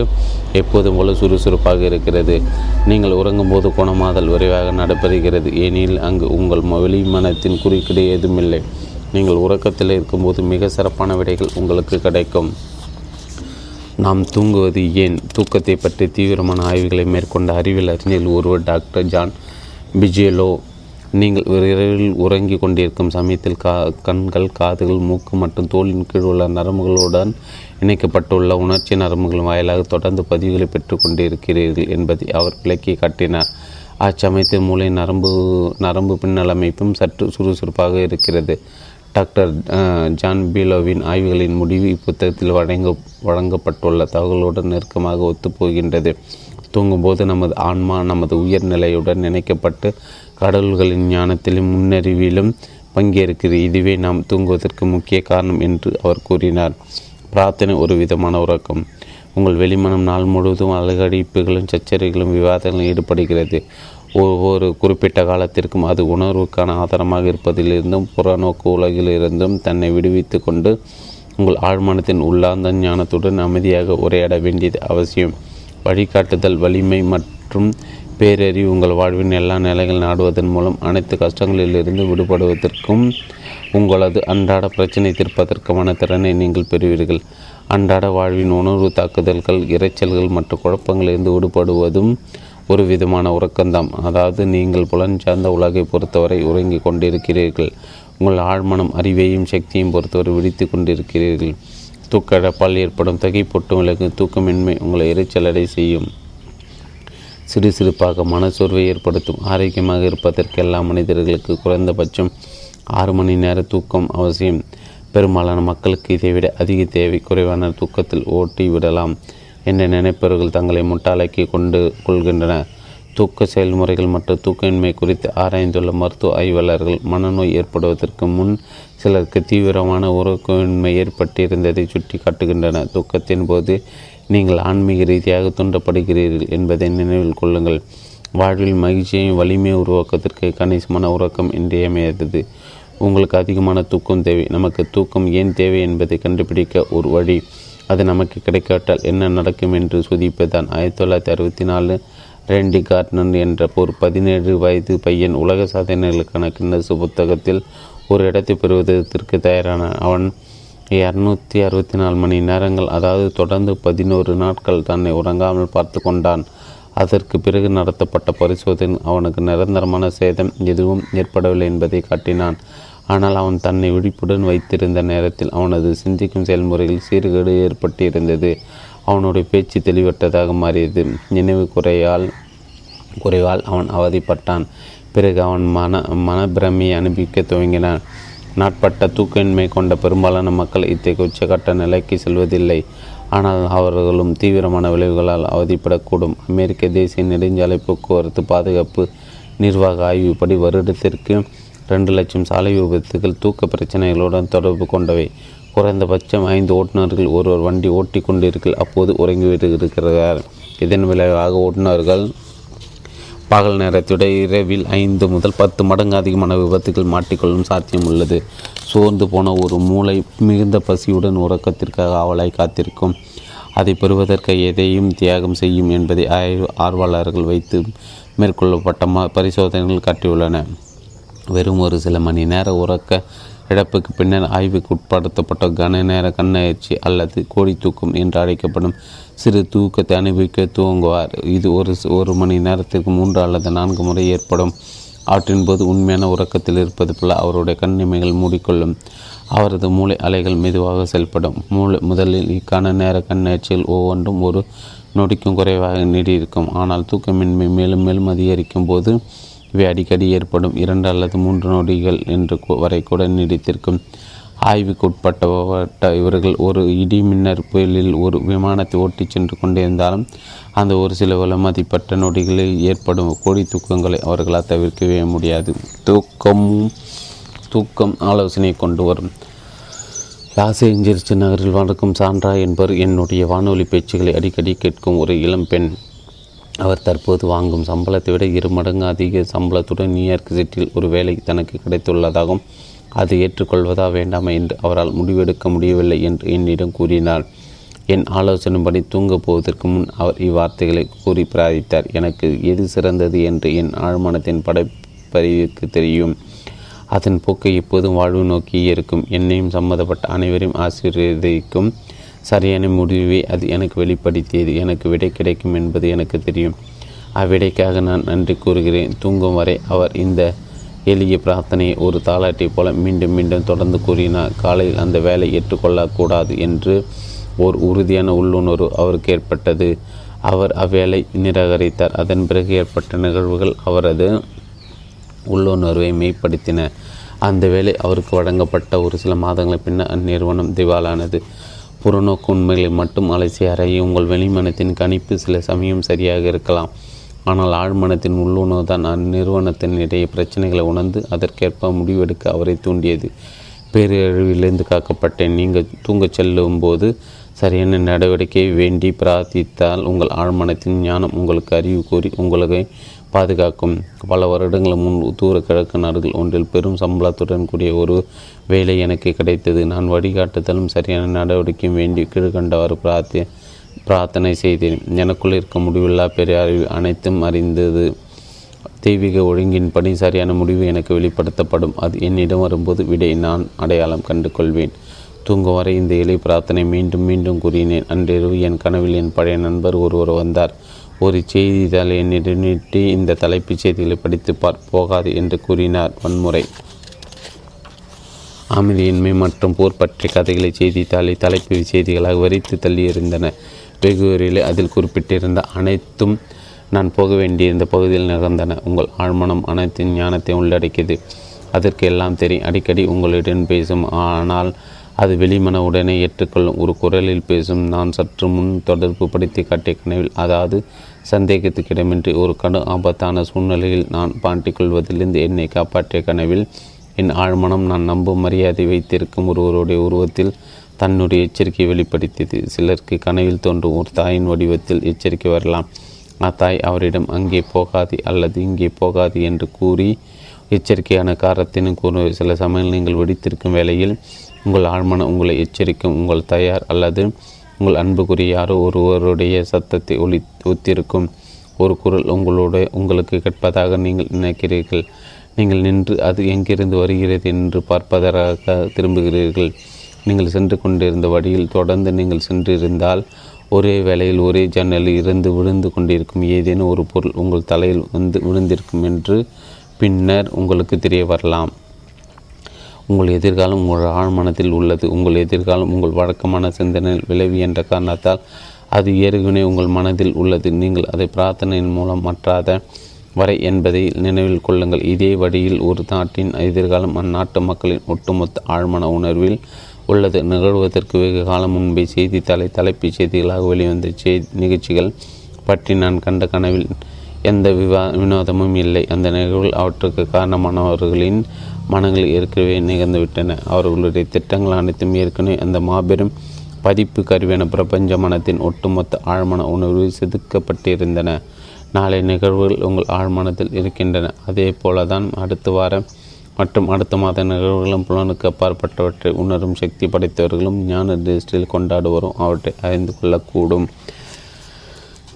எப்போதும் போல சுறுசுறுப்பாக இருக்கிறது. நீங்கள் உறங்கும்போது குணமாதல் விரைவாக நடைபெறுகிறது, ஏனெனில் அங்கு உங்கள் வெளிமனத்தின் குறுக்கீடு ஏதுமில்லை. நீங்கள் உறக்கத்தில் இருக்கும்போது மிக சிறப்பான விடைகள் உங்களுக்கு கிடைக்கும். நாம் தூங்குவது ஏன்? தூக்கத்தை பற்றி தீவிரமான ஆய்வுகளை மேற்கொண்ட அறிவியல் அறிஞர்கள் ஒருவர் டாக்டர் ஜான் பிஜேலோ, நீங்கள் விரைவில் உறங்கி கொண்டிருக்கும் சமயத்தில் கண்கள், காதுகள், மூக்கு மற்றும் தோலின் கீழ் உள்ள நரம்புகளுடன் இணைக்கப்பட்டுள்ள உணர்ச்சி நரம்புகள் வாயிலாக தொடர்ந்து பதிவுகளை பெற்றுக்கொண்டு இருக்கிறீர்கள் என்பதை அவர் விளக்கி காட்டினார். அச்சமயத்தில் மூளை நரம்பு பின்னல் அமைப்பும் சற்று சுறுசுறுப்பாக இருக்கிறது. டாக்டர் ஜான் பீலோவின் ஆய்வுகளின் முடிவு இப்புத்தகத்தில் வழங்கப்பட்டுள்ள தகவலுடன் நெருக்கமாக ஒத்துப்போகின்றது. தூங்கும்போது நமது ஆன்மா நமது உயர்நிலையுடன் இணைக்கப்பட்டு கடவுள்களின் ஞானத்திலும் முன்னறிவிலும் பங்கேற்கிறது. இதுவே நாம் தூங்குவதற்கு முக்கிய காரணம் என்று அவர் கூறினார். பிரார்த்தனை ஒரு விதமான உறக்கம். உங்கள் வெளிமனம் நாள் முழுவதும் அலகடிப்புகளும் சச்சரிகளும் விவாதங்களும் ஈடுபடுகிறது. ஒவ்வொரு குறிப்பிட்ட காலத்திற்கும் அது உணர்வுக்கான ஆதாரமாக இருப்பதிலிருந்தும் புறநோக்கு உலகிலிருந்தும் தன்னை விடுவித்து கொண்டு உங்கள் ஆழ்மனத்தின் உள்ளார்ந்த ஞானத்துடன் அமைதியாக உரையாட வேண்டியது அவசியம். வழிகாட்டுதல், வலிமை மற்றும் பேரறிவு உங்கள் வாழ்வின் எல்லா நிலைகள் நாடுவதன் மூலம் அனைத்து கஷ்டங்களிலிருந்து விடுபடுவதற்கும் உங்களது அன்றாட பிரச்சனை தீர்ப்பதற்குமான திறனை நீங்கள் பெறுவீர்கள். அன்றாட வாழ்வின் உணர்வு தாக்குதல்கள், இறைச்சல்கள் மற்றும் குழப்பங்களிலிருந்து விடுபடுவதும் ஒரு விதமான உறக்கம்தான். அதாவது, நீங்கள் புலன் சார்ந்த உலகை பொறுத்தவரை உறங்கிக் கொண்டிருக்கிறீர்கள். உங்கள் ஆழ்மனம் அறிவையும் சக்தியையும் பொறுத்தவரை விழித்து கொண்டிருக்கிறீர்கள். தூக்கழப்பால் ஏற்படும் தகைப்பொட்டும் விலகும் தூக்கமின்மை உங்களை இறைச்சலடை செய்யும், சிறு சிறுப்பாக மனசோர்வை ஏற்படுத்தும். ஆரோக்கியமாக இருப்பதற்கு எல்லா மனிதர்களுக்கு குறைந்தபட்சம் 6 மணி நேர தூக்கம் அவசியம். பெரும்பாலான மக்களுக்கு இதைவிட அதிக தேவை. குறைவான தூக்கத்தில் ஓட்டி விடலாம் என்ற நினைப்பவர்கள் தங்களை முட்டாளாக்கி கொண்டு கொள்கின்றனர். தூக்க செயல்முறைகள் மற்றும் தூக்கமின்மை குறித்து ஆராய்ந்துள்ள மருத்துவ ஆய்வாளர்கள் மனநோய் ஏற்படுவதற்கு முன் சிலருக்கு தீவிரமான உறக்கமின்மை ஏற்பட்டிருந்ததை சுட்டி காட்டுகின்றனர். தூக்கத்தின் போது நீங்கள் ஆன்மீக ரீதியாக தூண்டப்படுகிறீர்கள் என்பதை நினைவில் கொள்ளுங்கள். வாழ்வில் மகிழ்ச்சியையும் வலிமையை உருவாக்குவதற்கு கணிசமான உறக்கம் இன்றியமையாதது. உங்களுக்கு அதிகமான தூக்கம் தேவை. நமக்கு தூக்கம் ஏன் தேவை என்பதை கண்டுபிடிக்க ஒரு வழி, அது நமக்கு கிடைக்காட்டால் என்ன நடக்கும் என்று சுதிப்பதுதான். 1964 ரெண்டி கார்ட்னர் என்ற ஒரு 17 வயது பையன் உலக சாதனைகளுக்கான கின்னஸ் புத்தகத்தில் ஒரு இடத்தை பெறுவதற்கு தயாரான அவன் 264 மணி நேரங்கள், அதாவது தொடர்ந்து 11 நாட்கள் தன்னை உறங்காமல் பார்த்து கொண்டான். அதற்கு பிறகு நடத்தப்பட்ட பரிசோதனை அவனுக்கு நிரந்தரமான சேதம் எதுவும் ஏற்படவில்லை என்பதை காட்டினான். ஆனால் அவன் தன்னை விழிப்புடன் வைத்திருந்த நேரத்தில் அவனது சிந்திக்கும் செயல்முறையில் சீர்கேடு ஏற்பட்டிருந்தது. அவனுடைய பேச்சு தெளிவற்றதாக மாறியது. நினைவு குறைவால் அவன் அவதிப்பட்டான். பிறகு அவன் மனப்பிரமையை அனுபவிக்க துவங்கினான். நாட்பட்ட தூக்கமின்மை கொண்ட பெரும்பாலான மக்கள் இத்தகைய உச்சகட்ட நிலைக்கு செல்வதில்லை, ஆனால் அவர்களும் தீவிரமான விளைவுகளால் அவதிப்படக்கூடும். அமெரிக்க தேசிய நெடுஞ்சாலை போக்குவரத்து பாதுகாப்பு நிர்வாக ஆய்வுப்படி வருடத்திற்கு 2 லட்சம் சாலை விபத்துகள் தூக்க பிரச்சனைகளுடன் தொடர்பு கொண்டவை. குறைந்தபட்சம் 5 ஓட்டுநர்கள் ஒருவர் வண்டி ஓட்டி கொண்டீர்கள் அப்போது உறங்கிவிட்டிருக்கிறார். இதன் விளைவாக ஓட்டுநர்கள் பகல் நேரத்தோட இரவில் 5 முதல் 10 மடங்கு அதிகமான விபத்துகள் மாட்டிக்கொள்ளும் சாத்தியம் உள்ளது. சோர்ந்து போன ஒரு மூளை மிகுந்த பசியுடன் உறக்கத்திற்காக ஆவலாய் காத்திருக்கும். அதை பெறுவதற்கு எதையும் தியாகம் செய்யும் என்பதை ஆர்வலர்கள் வைத்து மேற்கொள்ளப்பட்ட பரிசோதனைகள் காட்டியுள்ளன. வெறும் ஒரு சில மணி நேர உறக்க இழப்புக்கு பின்னர் ஆய்வுக்கு உட்படுத்தப்பட்ட கன நேர கண்ணாய்ச்சி அல்லது கோடி தூக்கம் என்று அழைக்கப்படும் சிறு தூக்கத்தை அனுபவிக்க தூங்குவார். இது ஒரு மணி நேரத்திற்கு 3 அல்லது 4 முறை ஏற்படும். அவற்றின் போது உண்மையான உறக்கத்தில் இருப்பது போல அவருடைய கண்ணிமைகள் மூடிக்கொள்ளும். அவரது மூளை அலைகள் மெதுவாக செயல்படும். முதலில் இக்கான நேர கண்ணாய்ச்சியில் ஒவ்வொன்றும் ஒரு நொடிக்கும் குறைவாக நீடியிருக்கும். ஆனால் தூக்கமின்மை மேலும் மேலும் அதிகரிக்கும் போது இவை அடிக்கடி ஏற்படும். 2 அல்லது 3 நொடிகள் என்று வரை கூட நீடித்திருக்கும். ஆய்வுக்கு உட்பட்ட இவர்கள் ஒரு இடி மின்னர் புயலில் ஒரு விமானத்தை ஓட்டி சென்று கொண்டிருந்தாலும் அந்த ஒரு சில மதிப்பட்ட நொடிகளில் ஏற்படும் கோடி தூக்கங்களை அவர்களால் தவிர்க்கவே முடியாது. தூக்கம் ஆலோசனை கொண்டு வரும். லாஸ் ஏஞ்சல்ஸ் நகரில் வளர்க்கும் சான்றா என்பவர் என்னுடைய வானொலி பேச்சுகளை அடிக்கடி கேட்கும் ஒரு இளம் பெண். அவர் தற்போது வாங்கும் சம்பளத்தை விட 2 மடங்கு அதிக சம்பளத்துடன் நியூயார்க் சிட்டியில் ஒரு வேலை தனக்கு கிடைத்துள்ளதாகவும் அது ஏற்றுக்கொள்வதா வேண்டாமா என்று அவரால் முடிவெடுக்க முடியவில்லை என்று என்னிடம் கூறினார். என் ஆலோசனைப்படி தூங்கப் போவதற்கு முன் அவர் இவ்வார்த்தைகளை கூறி பிரார்த்தித்தார். எனக்கு எது சிறந்தது என்று என் ஆழ்மனத்தின் படைப்பறிவுக்கு தெரியும். அதன் போக்கு எப்போதும் வாழ்வு நோக்கி இருக்கும். என்னையும் சம்மந்தப்பட்ட அனைவரையும் ஆசீர்வதிக்கும் சரியான முடிவை அது எனக்கு வெளிப்படுத்தியது. எனக்கு விடை கிடைக்கும் என்பது எனக்கு தெரியும். அவ்விடைக்காக நான் நன்றி கூறுகிறேன். தூங்கும் வரை அவர் இந்த எளிய பிரார்த்தனையை ஒரு தாளாட்டை போல மீண்டும் மீண்டும் தொடர்ந்து கூறினார். காலையில் அந்த வேலை ஏற்றுக்கொள்ளக்கூடாது என்று ஓர் உறுதியான உள்ளுணர்வு அவருக்கு ஏற்பட்டது. அவர் அவ்வேளை நிராகரித்தார். அதன் பிறகு ஏற்பட்ட நிகழ்வுகள் அவரது உள்ளுணர்வை மேம்படுத்தின. அந்த வேளை அவருக்கு வழங்கப்பட்ட ஒரு சில மாதங்கள் பின்னர் அந்நிறுவனம் திவாலானது. புறநோக்கு உண்மைகளை மட்டும் அலசி அறைய உங்கள் வெளிமனத்தின் கணிப்பு சில சமயம் சரியாக இருக்கலாம், ஆனால் ஆழ்மனத்தின் உள்ளுணர்வு தான் அந்நிறுவனத்தின் நிறைய பிரச்சனைகளை உணர்ந்து அதற்கேற்ப முடிவெடுக்க அவரை தூண்டியது. பேரழிவிலிருந்து காக்கப்பட்டேன். நீங்கள் தூங்கச் செல்லும் போது சரியான நடவடிக்கையை வேண்டி பிரார்த்தித்தால் உங்கள் ஆழ்மனத்தின் ஞானம் உங்களுக்கு அறிவு கூறி உங்களை பாதுகாக்கும். பல வருடங்கள் முன் தூர கிழக்கு நாடுகள் ஒன்றில் பெரும் சம்பளத்துடன் கூடிய ஒரு வேலை எனக்கு கிடைத்தது. நான் வழிகாட்டுதலும் சரியான நடவடிக்கையும் வேண்டி கீழ்கண்டவாறு பிரார்த்தனை செய்தேன். எனக்குள் இருக்க முடிவில்லா பெரிய அறிவு அனைத்தும் அறிந்தது. தெய்வீக ஒழுங்கின்படி சரியான முடிவு எனக்கு வெளிப்படுத்தப்படும். அது என்னிடம் வரும்போது விடை நான் அடையாளம் கண்டு கொள்வேன். தூங்கும் வரை இந்த இலை பிரார்த்தனை மீண்டும் மீண்டும் கூறினேன். அன்றிரவு என் கனவில் என் பழைய நண்பர் ஒருவர் வந்தார். ஒரு செய்தித்தாள் என்னிடம் நீட்டி இந்த தலைப்புச் செய்திகளை படித்து போகாது என்று கூறினார். வன்முறை, அமைதியின்மை மற்றும் போர் பற்றிய கதைகளை செய்தித்தாளை தலைப்பு செய்திகளாக வரித்து தள்ளியிருந்தன. வெகுவரிலே அதில் குறிப்பிட்டிருந்த அனைத்தும் நான் போக வேண்டியிருந்த பகுதியில் நிகழ்ந்தன. உங்கள் ஆழ்மனம் அனைத்தின் ஞானத்தை உள்ளடக்கியது. அதற்கு எல்லாம் தெரியும். அடிக்கடி உங்களுடன் பேசும், ஆனால் அது வெளிமன உடனே ஏற்றுக்கொள்ளும். ஒரு குரலில் பேசும். நான் சற்று முன் தொடர்பு படுத்தி காட்டிய கனவில், அதாவது சந்தேகத்துக்கிடமின்றி ஒரு கடும் ஆபத்தான சூழ்நிலையில் நான் பாண்டிக்கொள்வதிலிருந்து என்னை காப்பாற்றிய கனவில், என் ஆழ்மனம் நான் நம்பும் மரியாதை வைத்திருக்கும் ஒருவருடைய உருவத்தில் தன்னுடைய எச்சரிக்கை வெளிப்படுத்தியது. சிலருக்கு கனவில் தோன்றும் ஒரு தாயின் வடிவத்தில் எச்சரிக்கை வரலாம். அத்தாய் அவரிடம் அங்கே போகாது அல்லது இங்கே போகாது என்று கூறி எச்சரிக்கையான காரணத்தினும் கூறும். சில சமயம் நீங்கள் வெடித்திருக்கும் வேளையில் உங்கள் ஆழ்மனம் உங்களை எச்சரிக்கும். உங்கள் தயார் அல்லது உங்கள் அன்புக்குரிய யாரோ ஒருவருடைய சத்தத்தை ஒத்திருக்கும் ஒரு குரல் உங்களுக்கு கேட்பதாக நீங்கள் நினைக்கிறீர்கள். நீங்கள் நின்று அது எங்கிருந்து வருகிறது என்று பார்ப்பதற்காக திரும்புகிறீர்கள். நீங்கள் சென்று கொண்டிருந்த வழியில் தொடர்ந்து நீங்கள் சென்றிருந்தால் ஒரே வேளையில் ஒரே ஜன்னலில் இருந்து விழுந்து கொண்டிருக்கும் ஏதேனும் ஒரு பொருள் உங்கள் தலையில் வந்து விழுந்திருக்கும் என்று பின்னர் உங்களுக்கு தெரிய வரலாம். உங்கள் எதிர்காலம் உங்கள் ஆழ்மனத்தில் உள்ளது. உங்கள் எதிர்காலம் உங்கள் வழக்கமான சிந்தனையில் விளைவு என்ற காரணத்தால் அது ஏற்கனவே உங்கள் மனதில் உள்ளது. நீங்கள் அதை பிரார்த்தனையின் மூலம் மாற்றாத வரை என்பதை நினைவில் கொள்ளுங்கள். இதே வழியில் ஒரு நாட்டின் எதிர்காலம் அந்நாட்டு மக்களின் ஒட்டுமொத்த ஆழ்மன உணர்வில் உள்ளது. நிகழ்வதற்கு வெகு காலம் முன்பே செய்தித்தாளை தலைப்புச் செய்திகளாக வெளிவந்த நிகழ்ச்சிகள் பற்றி நான் கண்ட கனவில் எந்த வினோதமும் இல்லை. அந்த நிகழ்வில் அவற்றுக்கு காரணமானவர்களின் மனங்கள் ஏற்கனவே நிகழ்ந்துவிட்டன. அவர்களுடைய திட்டங்கள் அனைத்தும் ஏற்கனவே அந்த மாபெரும் பதிப்பு கருவியான பிரபஞ்ச மனத்தின் ஒட்டுமொத்த ஆழ்மன உணர்வில் செதுக்கப்பட்டிருந்தன. நாளை நிகழ்வுகள் உங்கள் ஆழ்மனத்தில் இருக்கின்றன. அதே போல தான் அடுத்த வாரம் மற்றும் அடுத்த மாத நிகழ்வுகளும் புலனுக்கு அப்பாற்பட்டவற்றை உணரும் சக்தி படைத்தவர்களும் ஞான திருஷ்டியில் கொண்டாடுவரும் அவற்றை அறிந்து கொள்ளக்கூடும்.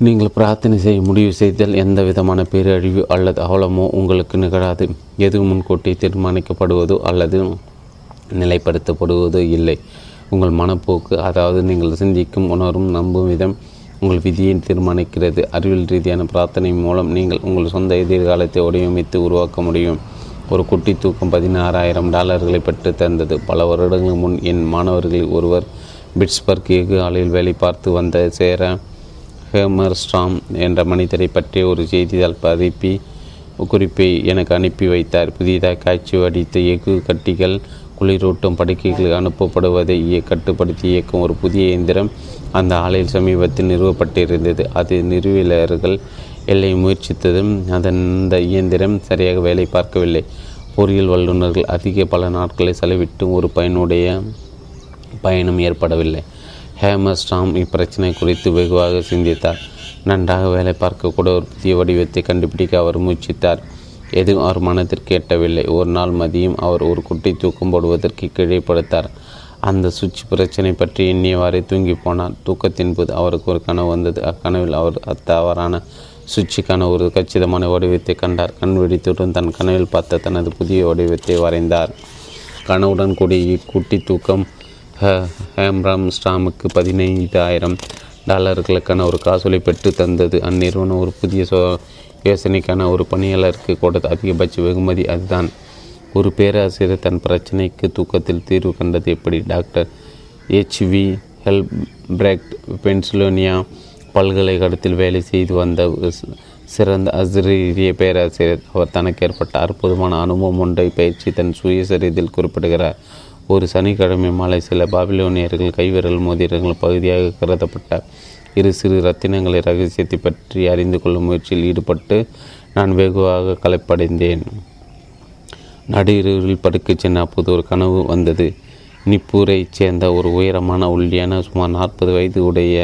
நீங்கள் பிரார்த்தனை செய்ய முடிவு செய்தால் எந்த விதமான பேரழிவு அல்லது அவலமோ உங்களுக்கு நிகழாது. எதுவும் முன்கூட்டியே தீர்மானிக்கப்படுவதோ அல்லது நிலைப்படுத்தப்படுவதோ இல்லை. உங்கள் மனப்போக்கு, அதாவது நீங்கள் சிந்திக்கும் உணரும் நம்பும் விதம், உங்கள் விதியை தீர்மானிக்கிறது. அறிவியல் ரீதியான பிரார்த்தனை மூலம் நீங்கள் உங்கள் சொந்த எதிர்காலத்தை வடிவமைத்து உருவாக்க முடியும். ஒரு குட்டி தூக்கம் $16,000 பெற்று தந்தது. பல வருடங்களுக்கு முன் என் மாணவர்களில் ஒருவர் பிட்ஸ்பர்க் எஃகு ஆலையில் வேலை பார்த்து வந்த சேர ஹேமர்ஸ்டாம் என்ற மனிதரை பற்றிய ஒரு செய்தித்தாள் பதிப்பி குறிப்பை எனக்கு அனுப்பி வைத்தார். புதிதாக காய்ச்சி வடித்த எஃகு கட்டிகள் குளிரூட்டும் படுக்கைகளுக்கு அனுப்பப்படுவதை கட்டுப்படுத்தி இயக்கும் ஒரு புதிய இயந்திரம் அந்த ஆலையில் சமீபத்தில் நிறுவப்பட்டிருந்தது. அது நிறுவலர்கள் எல்லை முயற்சித்ததும் அந்த இயந்திரம் சரியாக வேலை பார்க்கவில்லை. பொறியியல் வல்லுநர்கள் அதிக பல நாட்களை செலவிட்டும் ஒரு பயனும் ஏற்படவில்லை. ஹேமர்ஸ்டாம் இப்பிரச்சனை குறித்து வெகுவாக சிந்தித்தார். நன்றாக வேலை பார்க்கக்கூட ஒரு புதிய வடிவத்தை கண்டுபிடிக்க அவர் முயற்சித்தார். எதுவும் அவர் மனத்திற்கு எட்டவில்லை. ஒரு நாள் மதியம் அவர் ஒரு குட்டி தூக்கம் போடுவதற்கு கீழே படுத்தார். அந்த சுவிட்ச் பிரச்சனை பற்றி எண்ணியவாறு தூங்கி போனார். தூக்கத்தின் போது அவருக்கு ஒரு கனவு வந்தது. அக்கனவில் அவர் தவறான சுவிட்சுக்கான ஒரு கச்சிதமான வடிவத்தை கண்டார். கண் விழித்துடன் தன் கனவில் பார்த்த தனது புதிய வடிவத்தை வரைந்தார். கனவுடன் கூடிய இக்குட்டி தூக்கம் ஹேம்ராம்ஸ்டாமுக்கு $15,000 ஒரு காசோலை பெற்று தந்தது. அந்நிறுவனம் ஒரு புதிய யோசனைக்கான ஒரு பணியாளருக்கு கொடுத்த அதிகபட்ச வெகுமதி அதுதான். ஒரு பேராசிரியர் தன் பிரச்சனைக்கு தூக்கத்தில் தீர்வு கண்டது எப்படி? டாக்டர் HV ஹெல்ப்ரெக்ட் பென்சிலோனியா பல்கலைக்கழகத்தில் வேலை செய்து வந்த சிறந்த அசிரிய பேராசிரியர். அவர் தனக்கு ஏற்பட்ட அற்புதமான அனுபவம் ஒன்றை பயிற்சி தன் சுயசரிதில் குறிப்பிடுகிறார். ஒரு சனிக்கிழமை மாலை சில பாபிலோனியர்கள் கைவிரல் மோதிரங்கள் பகுதியாக கருதப்பட்ட இரு சிறு இரத்தினங்களை ரகசியத்தை பற்றி அறிந்து கொள்ளும் முயற்சியில் ஈடுபட்டு நான் வெகுவாக களைப்படைந்தேன். நடுஇரவில் படுக்கச் சென்ற அப்போது ஒரு கனவு வந்தது. நிப்பூரைச் சேர்ந்த ஒரு உயரமான ஒல்லியான சுமார் 40 வயது உடைய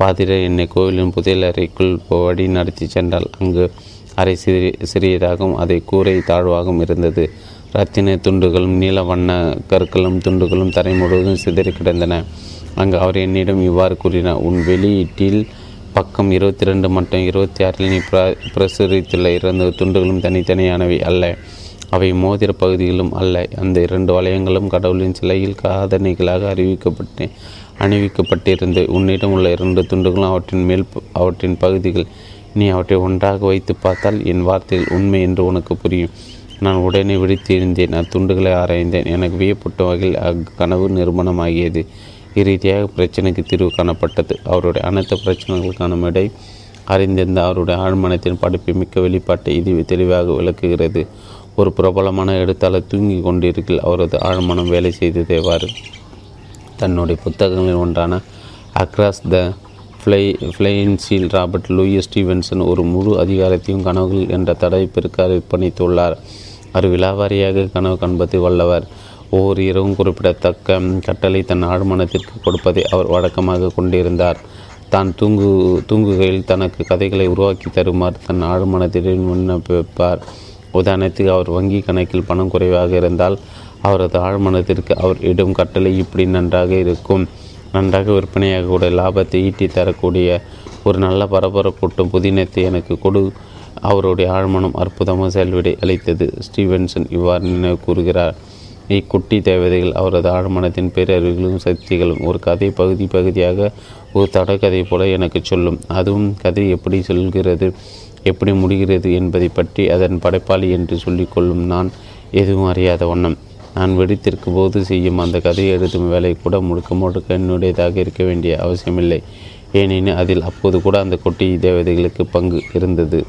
பாதிரை என்னை கோவிலின் புதையலறைக்குள் வழி நடத்தி சென்றால் அங்கு அறை சிறியதாகவும் அதை கூரை தாழ்வாகவும் இருந்தது. இரத்தின துண்டுகளும் நீல வண்ண கற்களும் துண்டுகளும் தரை முழுவதும் சிதறி கிடந்தன. அங்கு அவர் என்னிடம் இவ்வாறு கூறினார், உன் வெளியீட்டில் பக்கம் 22 மற்றும் 26 நீ பிரசுரித்துள்ள 2 துண்டுகளும் தனித்தனியானவை அல்ல, அவை மோதிர பகுதிகளும் அல்ல. அந்த 2 வளையங்களும் கடவுளின் சிலையில் காதணிகளாக அணிவிக்கப்பட்டிருந்த உன்னிடம் உள்ள 2 துண்டுகளும் அவற்றின் மேல் அவற்றின் பகுதிகள். நீ அவற்றை ஒன்றாக வைத்து பார்த்தால் என் வார்த்தைகள் உண்மை என்று உனக்கு புரியும். நான் உடனே விழித்திருந்தேன், அத்துண்டுகளை ஆராய்ந்தேன். எனக்கு வியப்பட்ட வகையில் அக்கனவு நிர்மாணமாகியது. இறுதியாக பிரச்சனைக்கு தீர்வு காணப்பட்டது. அவருடைய அனைத்து பிரச்சனைகளுக்கான விடை அறிந்திருந்த அவருடைய ஆழ்மனத்தின் படிப்பு மிக்க வெளிப்பாட்டை இது தெளிவாக விளக்குகிறது. ஒரு பிரபலமான எழுத்தாளர் தூங்கி கொண்டிருக்கில் அவரது ஆழ்மனம் வேலை செய்ததே வாறு. தன்னுடைய புத்தகங்களில் ஒன்றான அக்ராஸ் த ஃப்ளைன்ஸில் ராபர்ட் லூயிஸ் ஸ்டீவன்சன் ஒரு முழு அதிகாரத்தையும் கனவுகள் என்ற தலைப்பிற்கு அர்ப்பணித்துள்ளார். அவர் விலாவாரியாக கனவு காண்பது வல்லவர். ஒவ்வொரு இரவும் குறிப்பிடத்தக்க கட்டளை தன் ஆழ்மனத்திற்கு கொடுப்பதை அவர் வழக்கமாக கொண்டிருந்தார். தான் தூங்குகையில் தனக்கு கதைகளை உருவாக்கி தருமாறு தன் ஆழ்மனத்திடம் விண்ணப்பிப்பார். உதாரணத்துக்கு அவர் வங்கி கணக்கில் பணம் குறைவாக இருந்தால் அவரது ஆழ்மனத்திற்கு அவர் இடும் கட்டளை இப்படி நன்றாக இருக்கும், நன்றாக விற்பனையாக கூட லாபத்தை ஈட்டி தரக்கூடிய ஒரு நல்ல பரபரப்பூட்டும் புதினத்தை எனக்கு கொடு. அவருடைய ஆழ்மனம் அற்புதமாக செயல்விடை அளித்தது. ஸ்டீவன்சன் இவ்வாறு நினைவு கூறுகிறார், இக்குட்டி தேவதைகள் அவரது ஆழ்மனத்தின் பேரறிவுகளும் சக்திகளும் ஒரு கதை பகுதி பகுதியாக ஒரு தடக்கதை போல எனக்கு சொல்லும். அதுவும் கதை எப்படி சொல்கிறது, எப்படி முடிகிறது என்பதை பற்றி அதன் படைப்பாளி என்று சொல்லிக்கொள்ளும் நான் எதுவும் அறியாத வண்ணம். நான் வெடித்திருக்கும் போது செய்யும் அந்த கதையை எழுதும் வேலை கூட முழுக்க முழுக்க என்னுடையதாக இருக்க வேண்டிய அவசியமில்லை, ஏனெனில் அதில் அப்போது கூட அந்த கொட்டி தேவதைகளுக்கு பங்கு இருந்தது.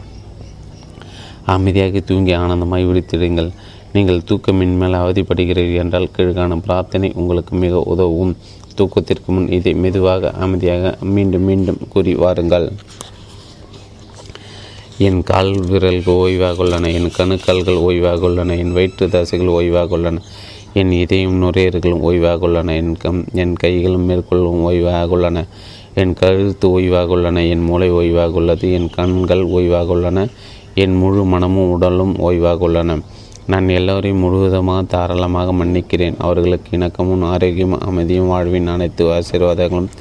அமைதியாக தூங்கி ஆனந்தமாய் விழித்திடுங்கள். நீங்கள் தூக்கமின் மேல் அவதிப்படுகிறீர்கள் என்றால் கீழ்காணும் பிரார்த்தனை உங்களுக்கு மிக உதவும். தூக்கத்திற்கு முன் இதை மெதுவாக அமைதியாக மீண்டும் மீண்டும் கூறி வாருங்கள். என் கால் விரல்கள் ஓய்வாக உள்ளன, என் கணுக்கால்கள் ஓய்வாக உள்ளன, என் வயிற்று தசைகள் ஓய்வாக உள்ளன, என் இதயம் நுரையீரல்களும் ஓய்வாக உள்ளன, என் கைகளும் மேற்கொள்ளும் ஓய்வாக உள்ளன, என் கழுத்து ஓய்வாக உள்ளன, என் மூளை ஓய்வாக உள்ளது, என் கண்கள் ஓய்வாக உள்ளன, என் முழு மனமும் உடலும் ஓய்வாக உள்ளன. நான் எல்லோரையும் முழுவதுமாக தாராளமாக மன்னிக்கிறேன். அவர்களுக்கு இணக்கமும் ஆரோக்கியமும் அமைதியும் வாழ்வின் அனைத்து ஆசீர்வாதங்களும்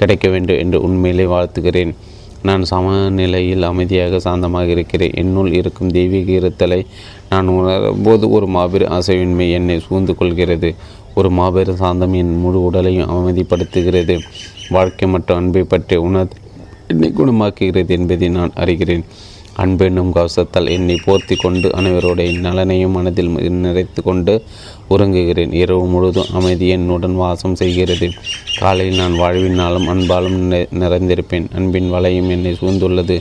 கிடைக்க வேண்டும் என்று உண்மையிலே வாழ்த்துகிறேன். நான் சமநிலையில் அமைதியாக சாந்தமாக இருக்கிறேன். என்னுள் இருக்கும் தெய்வீக இருத்தலை நான் உணரும்போது ஒரு மாபெரும் அசைவின்மை என்னை சூழ்ந்து கொள்கிறது. ஒரு மாபெரும் சாந்தம் என் முழு உடலையும் அமைதிப்படுத்துகிறது. வாழ்க்கை மற்றும் அன்பை பற்றிய உணர்வு என்னை குணமாக்குகிறது என்பதை நான் அறிகிறேன். அன்பு என்னும் கவசத்தால் என்னை போர்த்தி கொண்டு அனைவருடைய நலனையும் மனதில் நிறைத்து கொண்டு உறங்குகிறேன். இரவு முழுவதும் அமைதி என்னுடன் வாசம் செய்கிறது. காலையில் நான் வாழ்வினாலும் அன்பாலும் நிறைந்திருப்பேன். அன்பின் வலையும் என்னை சூழ்ந்துள்ளது.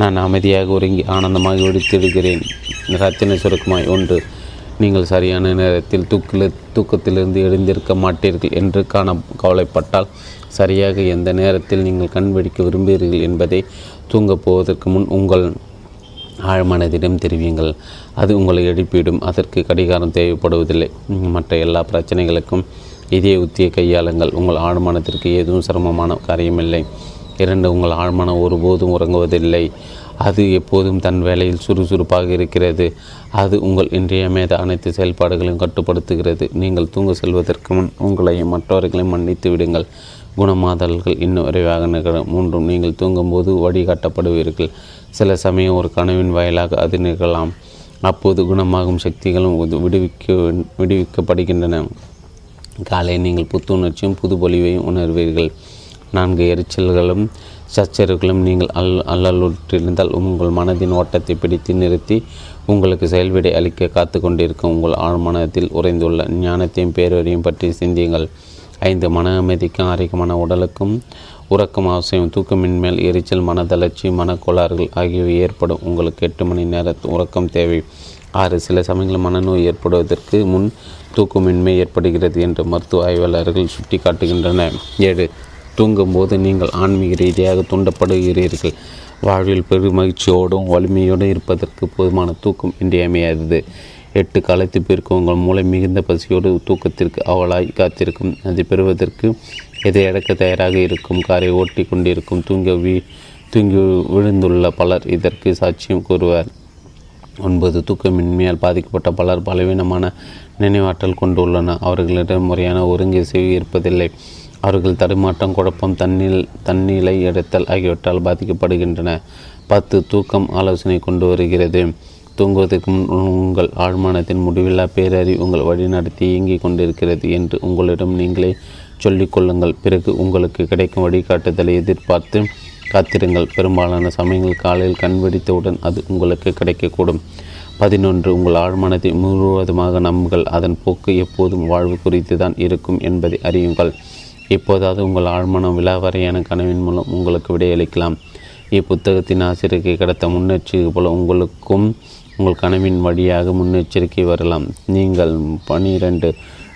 நான் அமைதியாக உறங்கி ஆனந்தமாக விடுத்திடுகிறேன். இரத்தின சுருக்கமாய் 1. நீங்கள் சரியான நேரத்தில் தூக்கத்திலிருந்து எழுந்திருக்க மாட்டீர்கள் என்று கவலைப்பட்டால் சரியாக எந்த நேரத்தில் நீங்கள் கண்பிடிக்க விரும்புகிறீர்கள் என்பதை தூங்கப் போவதற்கு முன் உங்கள் ஆழ்மனதிடம் தெரிவியுங்கள். அது உங்களை எழுப்பிவிடும். அதற்கு கடிகாரம் தேவைப்படுவதில்லை. மற்ற எல்லா பிரச்சனைகளுக்கும் இதே உத்தியை கையாளுங்கள். உங்கள் ஆழ்மனத்திற்கு எதுவும் சிரமமான காரியமில்லை. 2. உங்கள் ஆழ்மனம் ஒருபோதும் உறங்குவதில்லை. அது எப்போதும் தன் வேலையில் சுறுசுறுப்பாக இருக்கிறது. அது உங்கள் இன்றியமையாத அனைத்து செயல்பாடுகளையும் கட்டுப்படுத்துகிறது. நீங்கள் தூங்க செல்வதற்கு முன் உங்களையும் மற்றவர்களையும் மன்னித்து விடுங்கள். குணமாதல்கள் இன்னும் விரைவாக நிகழும். 3. நீங்கள் தூங்கும்போது வடிகாட்டப்படுவீர்கள். சில சமயம் ஒரு கனவின் வாயிலாக அது நிகழலாம். அப்போது குணமாகும் சக்திகளும் விடுவிக்கப்படுகின்றன. காலை நீங்கள் புத்துணர்ச்சியும் புதுபொலிவையும் உணர்வீர்கள். 4. எரிச்சல்களும் சச்சரவுகளும் நீங்கள் அல்லலுற்றிருந்தால் உங்கள் மனதின் ஓட்டத்தை பிடித்து நிறுத்தி உங்களுக்கு செயல்விடை அளிக்க காத்து கொண்டிருக்கும் உங்கள் ஆழ்மனத்தில் உறைந்துள்ள ஞானத்தையும் பேரறிவையும் பற்றி சிந்தியுங்கள். ஐந்து, மன அமைதிக்கும் ஆரோக்கியமான உடலுக்கும் உறக்கம் அவசியம். தூக்கமின்மேல் எரிச்சல், மனதளர்ச்சி, மனக்கோளாறுகள் ஆகியவை ஏற்படும். உங்களுக்கு 8 மணி நேர உறக்கம் தேவை. 6, சில சமயங்களில் மனநோய் ஏற்படுவதற்கு முன் தூக்கமின்மை ஏற்படுகிறது என்று மருத்துவ ஆய்வாளர்கள் சுட்டி காட்டுகின்றனர். 7, தூங்கும்போது நீங்கள் ஆன்மீக ரீதியாக தூண்டப்படுகிறீர்கள். வாழ்வில் பெருமகிழ்ச்சியோடும் வலிமையோடும் இருப்பதற்கு போதுமான தூக்கம் இன்றியமையாதது. 8, காலத்து பிறகு உங்கள் மூளை மிகுந்த பசியோடு தூக்கத்திற்கு அவளாய் காத்திருக்கும். அதை பெறுவதற்கு எதை இழக்க தயாராக இருக்கும். காரை ஓட்டி கொண்டிருக்கும் தூங்கி விழுந்துள்ள பலர் இதற்கு சாட்சியம் கூறுவர். 9, தூக்கமின்மையால் பாதிக்கப்பட்ட பலர் பலவீனமான நினைவாற்றல் கொண்டுள்ளனர். அவர்களிடம் முறையான ஒருங்கை செய்ய இருப்பதில்லை. அவர்கள் தடுமாட்டம், குழப்பம், தண்ணீரை எடுத்தல் ஆகியவற்றால் பாதிக்கப்படுகின்றன. 10, தூக்கம் ஆலோசனை கொண்டு வருகிறது. தூங்குவதற்கு முன் உங்கள் ஆழ்மானத்தின் முடிவில்லா பேரறிவு உங்கள் வழிநடத்தி இயங்கிக் கொண்டிருக்கிறது என்று உங்களிடம் நீங்களே சொல்லிக்கொள்ளுங்கள். பிறகு உங்களுக்கு கிடைக்கும் வழிகாட்டுதலை எதிர்பார்த்து காத்திருங்கள். பெரும்பாலான சமயங்கள் காலையில் கண்பிடித்தவுடன் அது உங்களுக்கு கிடைக்கக்கூடும். 11, உங்கள் ஆழ்மானத்தை முழுவதுமாக நம்புங்கள். அதன் போக்கு எப்போதும் வாழ்வு குறித்து தான் இருக்கும் என்பதை அறியுங்கள். இப்போதாவது உங்கள் ஆழ்மானம் விலாவரையான கனவின் மூலம் உங்களுக்கு விடையளிக்கலாம். இப்புத்தகத்தின் ஆசிரியர்க்கை கடத்த முன்னெச்சரிக்கை போல உங்களுக்கும் உங்கள் கனவின் வழியாக முன்னெச்சரிக்கை வரலாம். நீங்கள் 12,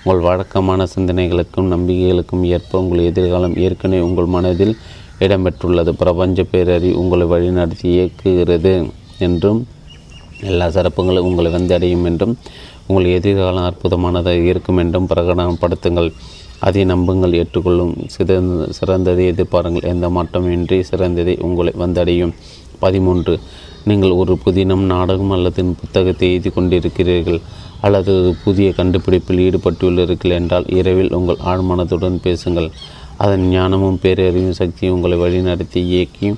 உங்கள் வழக்கமான சிந்தனைகளுக்கும் நம்பிக்கைகளுக்கும் ஏற்ப உங்கள் எதிர்காலம் ஏற்கனவே உங்கள் மனதில் இடம்பெற்றுள்ளது. பிரபஞ்ச பேரறி உங்களை வழிநடத்தி இயக்குகிறது என்றும் எல்லா சிறப்புகளும் உங்களை வந்தடையும் என்றும் உங்கள் எதிர்காலம் அற்புதமானதாக இருக்கும் என்றும் பிரகடனப்படுத்துங்கள். அதை நம்புங்கள், ஏற்றுக்கொள்ளும். சிறந்ததை எதிர்பாருங்கள். எந்த மாற்றமின்றி சிறந்ததை உங்களை வந்தடையும். 13, நீங்கள் ஒரு புதினம், நாடகம் அல்லது புத்தகத்தை எழுதி கொண்டிருக்கிறீர்கள் அல்லது புதிய கண்டுபிடிப்பில் ஈடுபட்டுள்ளீர்கள் என்றால் இரவில் உங்கள் ஆழ்மனத்துடன் பேசுங்கள். அதன் ஞானமும் பேரறிவும் சக்தி உங்களை வழிநடத்தி இயக்கி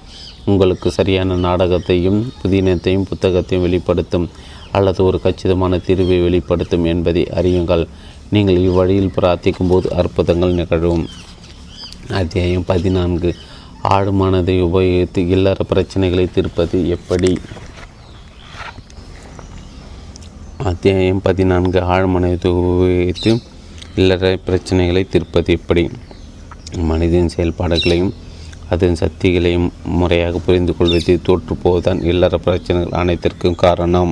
உங்களுக்கு சரியான நாடகத்தையும் புதினத்தையும் புத்தகத்தையும் வெளிப்படுத்தும் அல்லது ஒரு கச்சிதமான தீர்வை வெளிப்படுத்தும் என்பதை அறியுங்கள். நீங்கள் இவ்வழியில் பிரார்த்திக்கும் போது அற்புதங்கள் நிகழும். 14, ஆழ்மானதை உபயோகித்து இல்லற பிரச்சனைகளை தீர்ப்பது எப்படி? 14, ஆழ்மானதை உபயோகித்து இல்லற பிரச்சனைகளை தீர்ப்பது எப்படி? மனிதன் செயல்பாடுகளையும் அதன் சக்திகளையும் முறையாக புரிந்து கொள்வது தோற்றுப்போவதுதான் இல்லற பிரச்சனைகள் அனைத்திற்கும் காரணம்.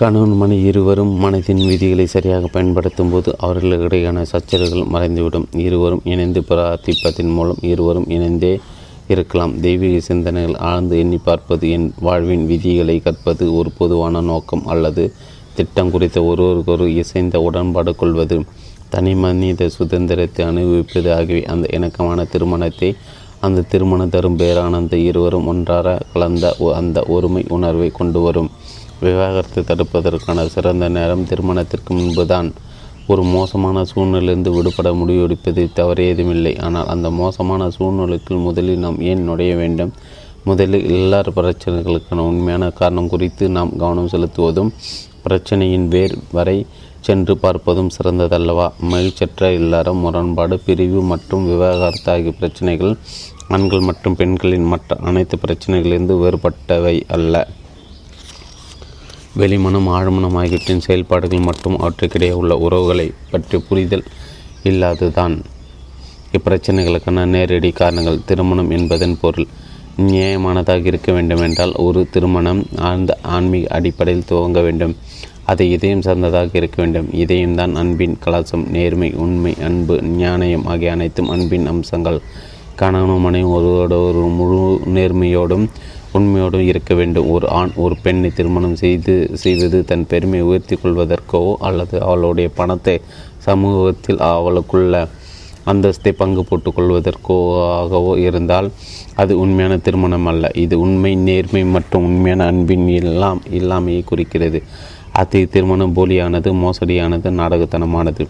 கணவன் மனை இருவரும் மனதின் விதிகளை சரியாக பயன்படுத்தும் போது அவர்களுக்கிடையான சச்சரவுகள் மறைந்துவிடும். இருவரும் இணைந்து பிரார்த்திப்பதன் மூலம் இருவரும் இணைந்தே இருக்கலாம். தெய்வீக சிந்தனைகள் ஆழ்ந்து எண்ணி பார்ப்பது, என் வாழ்வின் விதிகளை கற்பது, ஒரு பொதுவான நோக்கம் அல்லது திட்டம் குறித்த ஒருவருக்கொரு இசைந்த உடன்பாடு கொள்வது, தனி மனித சுதந்திரத்தை அனுபவிப்பது ஆகியவை அந்த இணக்கமான திருமணத்தை அந்த திருமணம் தரும் பேரானந்த இருவரும் ஒன்றாக கலந்த அந்த ஒருமை உணர்வை கொண்டு வரும். விவாகரத்தை தடுப்பதற்கான சிறந்த நேரம் திருமணத்திற்கு முன்புதான். ஒரு மோசமான சூழ்நிலையிலிருந்து விடுபட முடிவெடுப்பது தவறு ஏதுமில்லை. ஆனால் அந்த மோசமான சூழ்நிலைக்குள் முதலில் நாம் ஏன் நுழைய வேண்டும்? முதலில் எல்லார் பிரச்சனைகளுக்கான உண்மையான காரணம் குறித்து நாம் கவனம் செலுத்துவதும் பிரச்சனையின் வேர் வரை சென்று பார்ப்பதும் சிறந்ததல்லவா? மகிழ்ச்சற்ற எல்லார, முரண்பாடு, பிரிவு மற்றும் விவாகரத்து ஆகிய பிரச்சனைகள் ஆண்கள் மற்றும் பெண்களின் மற்ற அனைத்து பிரச்சனைகளிலிருந்து வேறுபட்டவை அல்ல. வெளிமனம், ஆழ்மனம் ஆகியவற்றின் செயல்பாடுகள் மற்றும் அவற்றுக்கிடையே உள்ள உறவுகளை பற்றி புரிதல் இல்லாதுதான் இப்பிரச்சனைகளுக்கான நேரடி காரணங்கள். திருமணம் என்பதன் பொருள் நியாயமானதாக இருக்க வேண்டுமென்றால் ஒரு திருமணம் ஆழ்ந்த ஆன்மீக அடிப்படையில் துவங்க வேண்டும். அதை இதயம் சார்ந்ததாக இருக்க வேண்டும். இதயம்தான் அன்பின் கலாசம். நேர்மை, உண்மை, அன்பு, ஞானம் ஆகிய அனைத்தும் அன்பின் அம்சங்கள். கணவனும் மனைவியும் ஒருவரோட ஒரு முழு நேர்மையோடும் உண்மையோடும் இருக்க வேண்டும். ஒரு ஆண் ஒரு பெண்ணை திருமணம் செய்வது தன் பெருமையை உயர்த்தி கொள்வதற்கோ அல்லது அவளுடைய பணத்தை சமூகத்தில் அவளுக்குள்ள அந்தஸ்தை பங்கு போட்டுக் கொள்வதற்கோ ஆகவோ இருந்தால் அது உண்மையான திருமணம் அல்ல. இது உண்மை, நேர்மை மற்றும் உண்மையான அன்பின் இல்லாமையை குறிக்கிறது. அது திருமணம் போலியானது, மோசடியானது, நாடகத்தனமானது.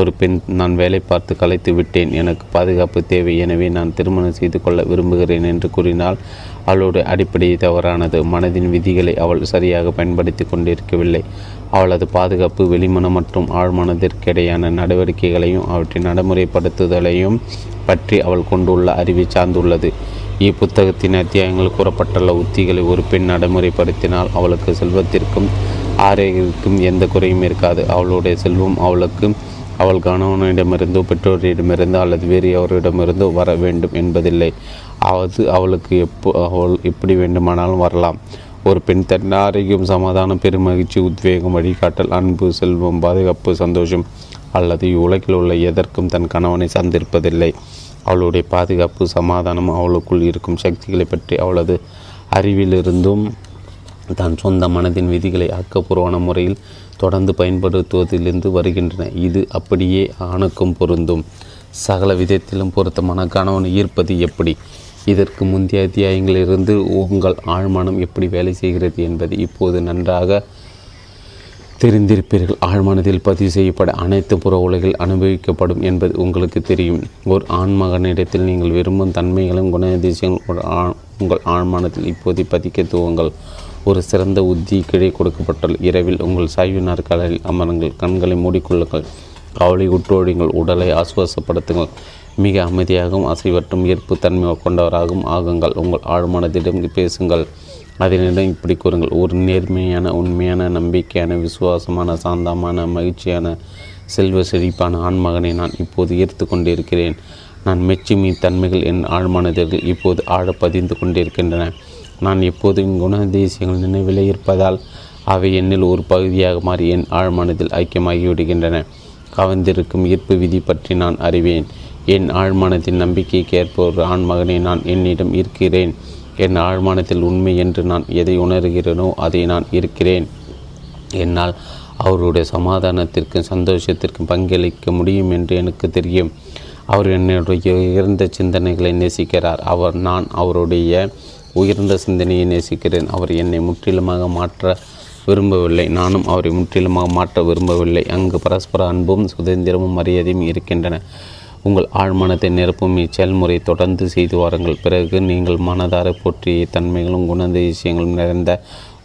ஒரு பெண், நான் வேலை பார்த்து கலைத்து விட்டேன், எனக்கு பாதுகாப்பு தேவை, எனவே நான் திருமணம் செய்து கொள்ள விரும்புகிறேன் என்று கூறினால் அவளோட அடிப்படை தவறானது. மனதின் விதிகளை அவள் சரியாக பயன்படுத்தி கொண்டிருக்கவில்லை. அவளது பாதுகாப்பு வெளிமனம் மற்றும் ஆழ்மனதிற்கிடையான நடவடிக்கைகளையும் அவற்றை நடைமுறைப்படுத்துதலையும் பற்றி அவள் கொண்டுள்ள அறிவை சார்ந்துள்ளது. இப்புத்தகத்தின் அத்தியாயங்கள் கூறப்பட்டுள்ள உத்திகளை ஒரு பெண் நடைமுறைப்படுத்தினால் அவளுக்கு செல்வத்திற்கும் ஆரோக்கியத்துக்கும் எந்த குறையும் இருக்காது. அவளுடைய செல்வம் அவளுக்கு அவள் கணவனிடமிருந்தோ பெற்றோரிடமிருந்தோ அல்லது வேறு எவரிடமிருந்தோ வர வேண்டும் என்பதில்லை. அது அவளுக்கு அவள் எப்படி வேண்டுமானாலும் வரலாம். ஒரு பெண் தன் ஆரோக்கியம், சமாதானம், பெருமகிழ்ச்சி, உத்வேகம், வழிகாட்டல், அன்பு, செல்வம், பாதுகாப்பு, சந்தோஷம் அல்லது உலகில் உள்ள எதற்கும் தன் கணவனை சந்திப்பதில்லை. அவளுடைய பாதுகாப்பு, சமாதானம், அவளுக்குள் இருக்கும் சக்திகளை பற்றி அவளது அறிவிலிருந்தும் தன் சொந்த மனதின் விதிகளை ஆக்கப்பூர்வமான முறையில் தொடர்ந்து பயன்படுத்துவதிலிருந்து வருகின்றன. இது அப்படியே ஆணுக்கும் பொருந்தும். சகல விதத்திலும் பொருத்தமான கணவனை ஈர்ப்பது எப்படி? இதற்கு முந்தைய அத்தியாயங்களிலிருந்து உங்கள் ஆழ்மனம் எப்படி வேலை செய்கிறது என்பது இப்போது நன்றாக தெரிந்திருப்பீர்கள். ஆழ்மனத்தில் பதிவு செய்யப்பட அனைத்து புற உலகில் அனுபவிக்கப்படும் என்பது உங்களுக்கு தெரியும். ஒரு ஆண்மகனிடத்தில் நீங்கள் விரும்பும் தன்மைகளும் குணாதிசயங்களும் உங்கள் ஆழ்மனத்தில் இப்போது பதிக்க துவங்கள். ஒரு சிறந்த உத்தி கீழே கொடுக்கப்பட்டால் இரவில் உங்கள் சாய்வு நாற்காலில் அமருங்கள். கண்களை மூடிக்கொள்ளுங்கள். கவலை உற்றோடுங்கள். உடலை ஆசுவாசப்படுத்துங்கள். மிக அமைதியாகவும் அசைவற்றும் ஈர்ப்பு தன்மை கொண்டவராகவும் ஆகுங்கள். உங்கள் ஆழ்மனத்திடம் பேசுங்கள். அதனிடம் இப்படி கூறுங்கள்: ஒரு நேர்மையான, உண்மையான, நம்பிக்கையான, விசுவாசமான, சாந்தமான, மகிழ்ச்சியான, செல்வ செழிப்பான ஆண்மகனை நான் இப்போது ஈர்த்து கொண்டிருக்கிறேன். நான் மெச்சுமி தன்மைகள் என் ஆழ்மனதிற்குள் இப்போது ஆழ பதிந்து கொண்டிருக்கின்றன. நான் இப்போது என் குணாதிசயங்கள் நினைவில் இருப்பதால் அவை என்னில் ஒரு பகுதியாக மாறி என் ஆழ்மனதில் ஐக்கியமாகிவிடுகின்றன. கவர்ந்திருக்கும் ஈர்ப்பு விதி பற்றி நான் அறிவேன். என் ஆழ்மானத்தின் நம்பிக்கைக்கு ஏற்ப ஒரு ஆண்மகனை நான் என்னிடம் இருக்கிறேன். என் ஆழ்மானத்தில் உண்மை என்று நான் எதை உணர்கிறேனோ அதை நான் இருக்கிறேன். என்னால் அவருடைய சமாதானத்திற்கும் சந்தோஷத்திற்கும் பங்களிக்க முடியும் என்று எனக்கு தெரியும். அவர் என்னுடைய உயர்ந்த சிந்தனைகளை நேசிக்கிறார். நான் அவருடைய உயர்ந்த சிந்தனையை நேசிக்கிறேன். அவர் என்னை முற்றிலுமாக மாற்ற விரும்பவில்லை. நானும் அவரை முற்றிலுமாக மாற்ற விரும்பவில்லை. அங்கு பரஸ்பர அன்பும் சுதந்திரமும் மரியாதையும் இருக்கின்றன. உங்கள் ஆழ்மனத்தை நிரப்பும் இச்செயல்முறை தொடர்ந்து செய்து வாருங்கள். பிறகு நீங்கள் மனதார போற்றிய தன்மைகளும் குணதிசயங்களும் நிறைந்த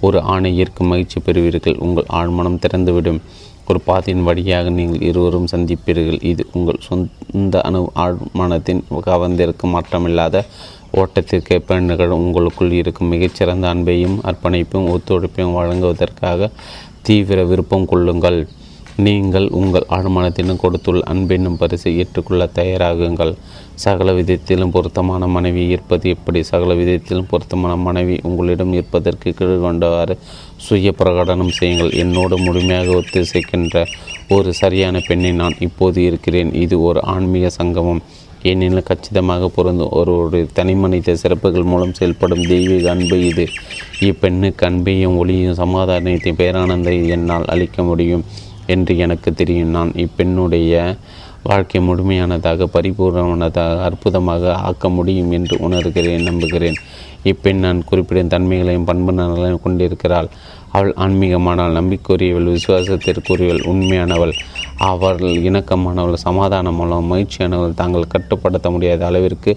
ஒரு ஆணை ஈர்க்கும் மகிழ்ச்சி பெறுவீர்கள். உங்கள் ஆழ்மனம் திறந்துவிடும் ஒரு பாதையின் வழியாக நீங்கள் இருவரும் சந்திப்பீர்கள். இது உங்கள் சொந்த ஆழ்மனத்தின் கவர்ந்திருக்கும் மாற்றமில்லாத ஓட்டத்திற்கேற்ப நிகழும். உங்களுக்குள் இருக்கும் மிகச்சிறந்த அன்பையும் அர்ப்பணிப்பையும் ஒத்துழைப்பையும் வழங்குவதற்காக தீவிர விருப்பம் கொள்ளுங்கள். நீங்கள் உங்கள் ஆழ்மனத்தினும் கொடுத்துள்ள அன்பென்னும் பரிசை ஏற்றுக்கொள்ள தயாராகுங்கள். சகல விதத்திலும் பொருத்தமான மனைவி இருப்பது எப்படி? சகல விதத்திலும் பொருத்தமான மனைவி உங்களிடம் இருப்பதற்கு கீழ்கொண்டவாறு சுய பிரகடனம் செய்யுங்கள். என்னோடு முழுமையாக ஒத்துழைக்கின்ற ஒரு சரியான பெண்ணை நான் இப்போது இருக்கிறேன். இது ஒரு ஆன்மீக சங்கமம். ஏனெனில் கச்சிதமாக பொருந்தும் ஒருவருடைய தனிமனித சிறப்புகள் மூலம் செயல்படும் தெய்வீக அன்பு இது. இப்பெண்ணுக்கு அன்பையும் ஒளியும் சமாதானத்தையும் பேரானந்தை என்னால் அளிக்க முடியும் என்று எனக்கு தெரியும். நான் இப்பெண்ணுடைய வாழ்க்கை முழுமையானதாக, பரிபூர்ணமானதாக, அற்புதமாக ஆக்க முடியும் என்று உணர்கிறேன், நம்புகிறேன். இப்பெண் நான் குறிப்பிடும் தன்மைகளையும் பண்பு நலங்களையும் கொண்டிருக்கிறாள். அவள் ஆன்மீகமானவள், நம்பிக்கையுரியவள், விசுவாசத்திற்குரியவள், உண்மையானவள், அவள் இணக்கமானவள், சமாதானமானவள், மகிழ்ச்சியானவள். தாங்கள் கட்டுப்படுத்த முடியாத அளவிற்கு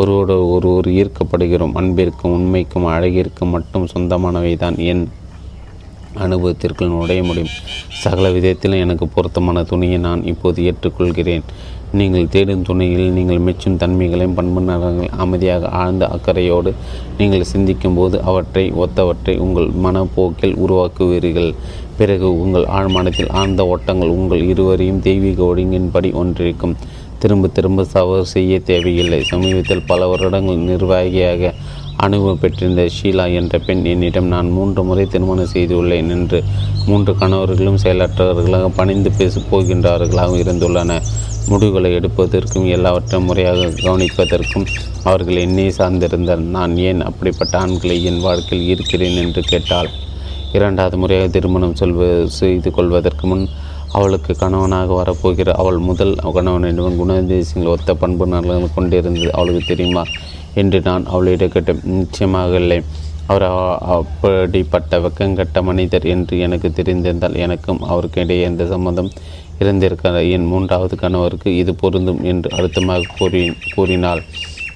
ஒருவரோடு ஒருவர் ஈர்க்கப்படுகிறோம். அன்பிற்கும் உண்மைக்கும் அழகிற்கும் மட்டும் சொந்தமானவை தான் என் அனுபவத்திற்குள் நுழைய முடியும். சகல விதத்திலும் எனக்கு பொருத்தமான துணையை நான் இப்போது ஏற்றுக்கொள்கிறேன். நீங்கள் தேடும் துணையில் நீங்கள் மெச்சும் தன்மைகளையும் பண்பு நலன்களையும் அமைதியாக ஆழ்ந்த அக்கறையோடு நீங்கள் சிந்திக்கும் போது அவற்றை ஒத்தவற்றை உங்கள் மனப்போக்கில் உருவாக்குவீர்கள். பிறகு உங்கள் ஆழ்மனத்தில் ஆழ்ந்த ஓட்டங்கள் உங்கள் இருவரையும் தெய்வீக ஒழுங்கின்படி ஒன்றிருக்கும். திரும்ப திரும்ப சவால் செய்ய தேவையில்லை. சமீபத்தில் பல வருடங்கள் நிர்வாகியாக அனுபவம் பெற்றிருந்த ஷீலா என்ற பெண் என்னிடம், நான் 3 முறை திருமணம் செய்துள்ளேன் என்று 3 கணவர்களும் செயலற்றவர்களாக பணிந்து பேசப்போகின்றார்களாகவும் இருந்துள்ளன. முடிவுகளை எடுப்பதற்கும் எல்லாவற்றையும் முறையாக கவனிப்பதற்கும் அவர்கள் என்னை சார்ந்திருந்தார். நான் ஏன் அப்படிப்பட்ட ஆண்களை என் வாழ்க்கையில் ஈர்க்கிறேன் என்று கேட்டாள். 2வது முறையாக திருமணம் செய்து கொள்வதற்கு முன் அவளுக்கு கணவனாக வரப்போகிற அவள் முதல் கணவனிடம் குணாதிசயங்கள் ஒத்த பண்பு நலன்கள் கொண்டிருந்தது அவளுக்கு தெரியுமா என்று நான் அவளிடம் கேட்டேன். நிச்சயமாக இல்லை. அவர் அப்படிப்பட்ட வெக்கங்கட்ட மனிதர் என்று எனக்கு தெரிந்திருந்தால் எனக்கும் அவருக்கு இடையே எந்த சம்மந்தம் இருந்திருக்கிறார். என் 3வது கணவருக்கு இது பொருந்தும் என்று அழுத்தமாக கூறினாள்.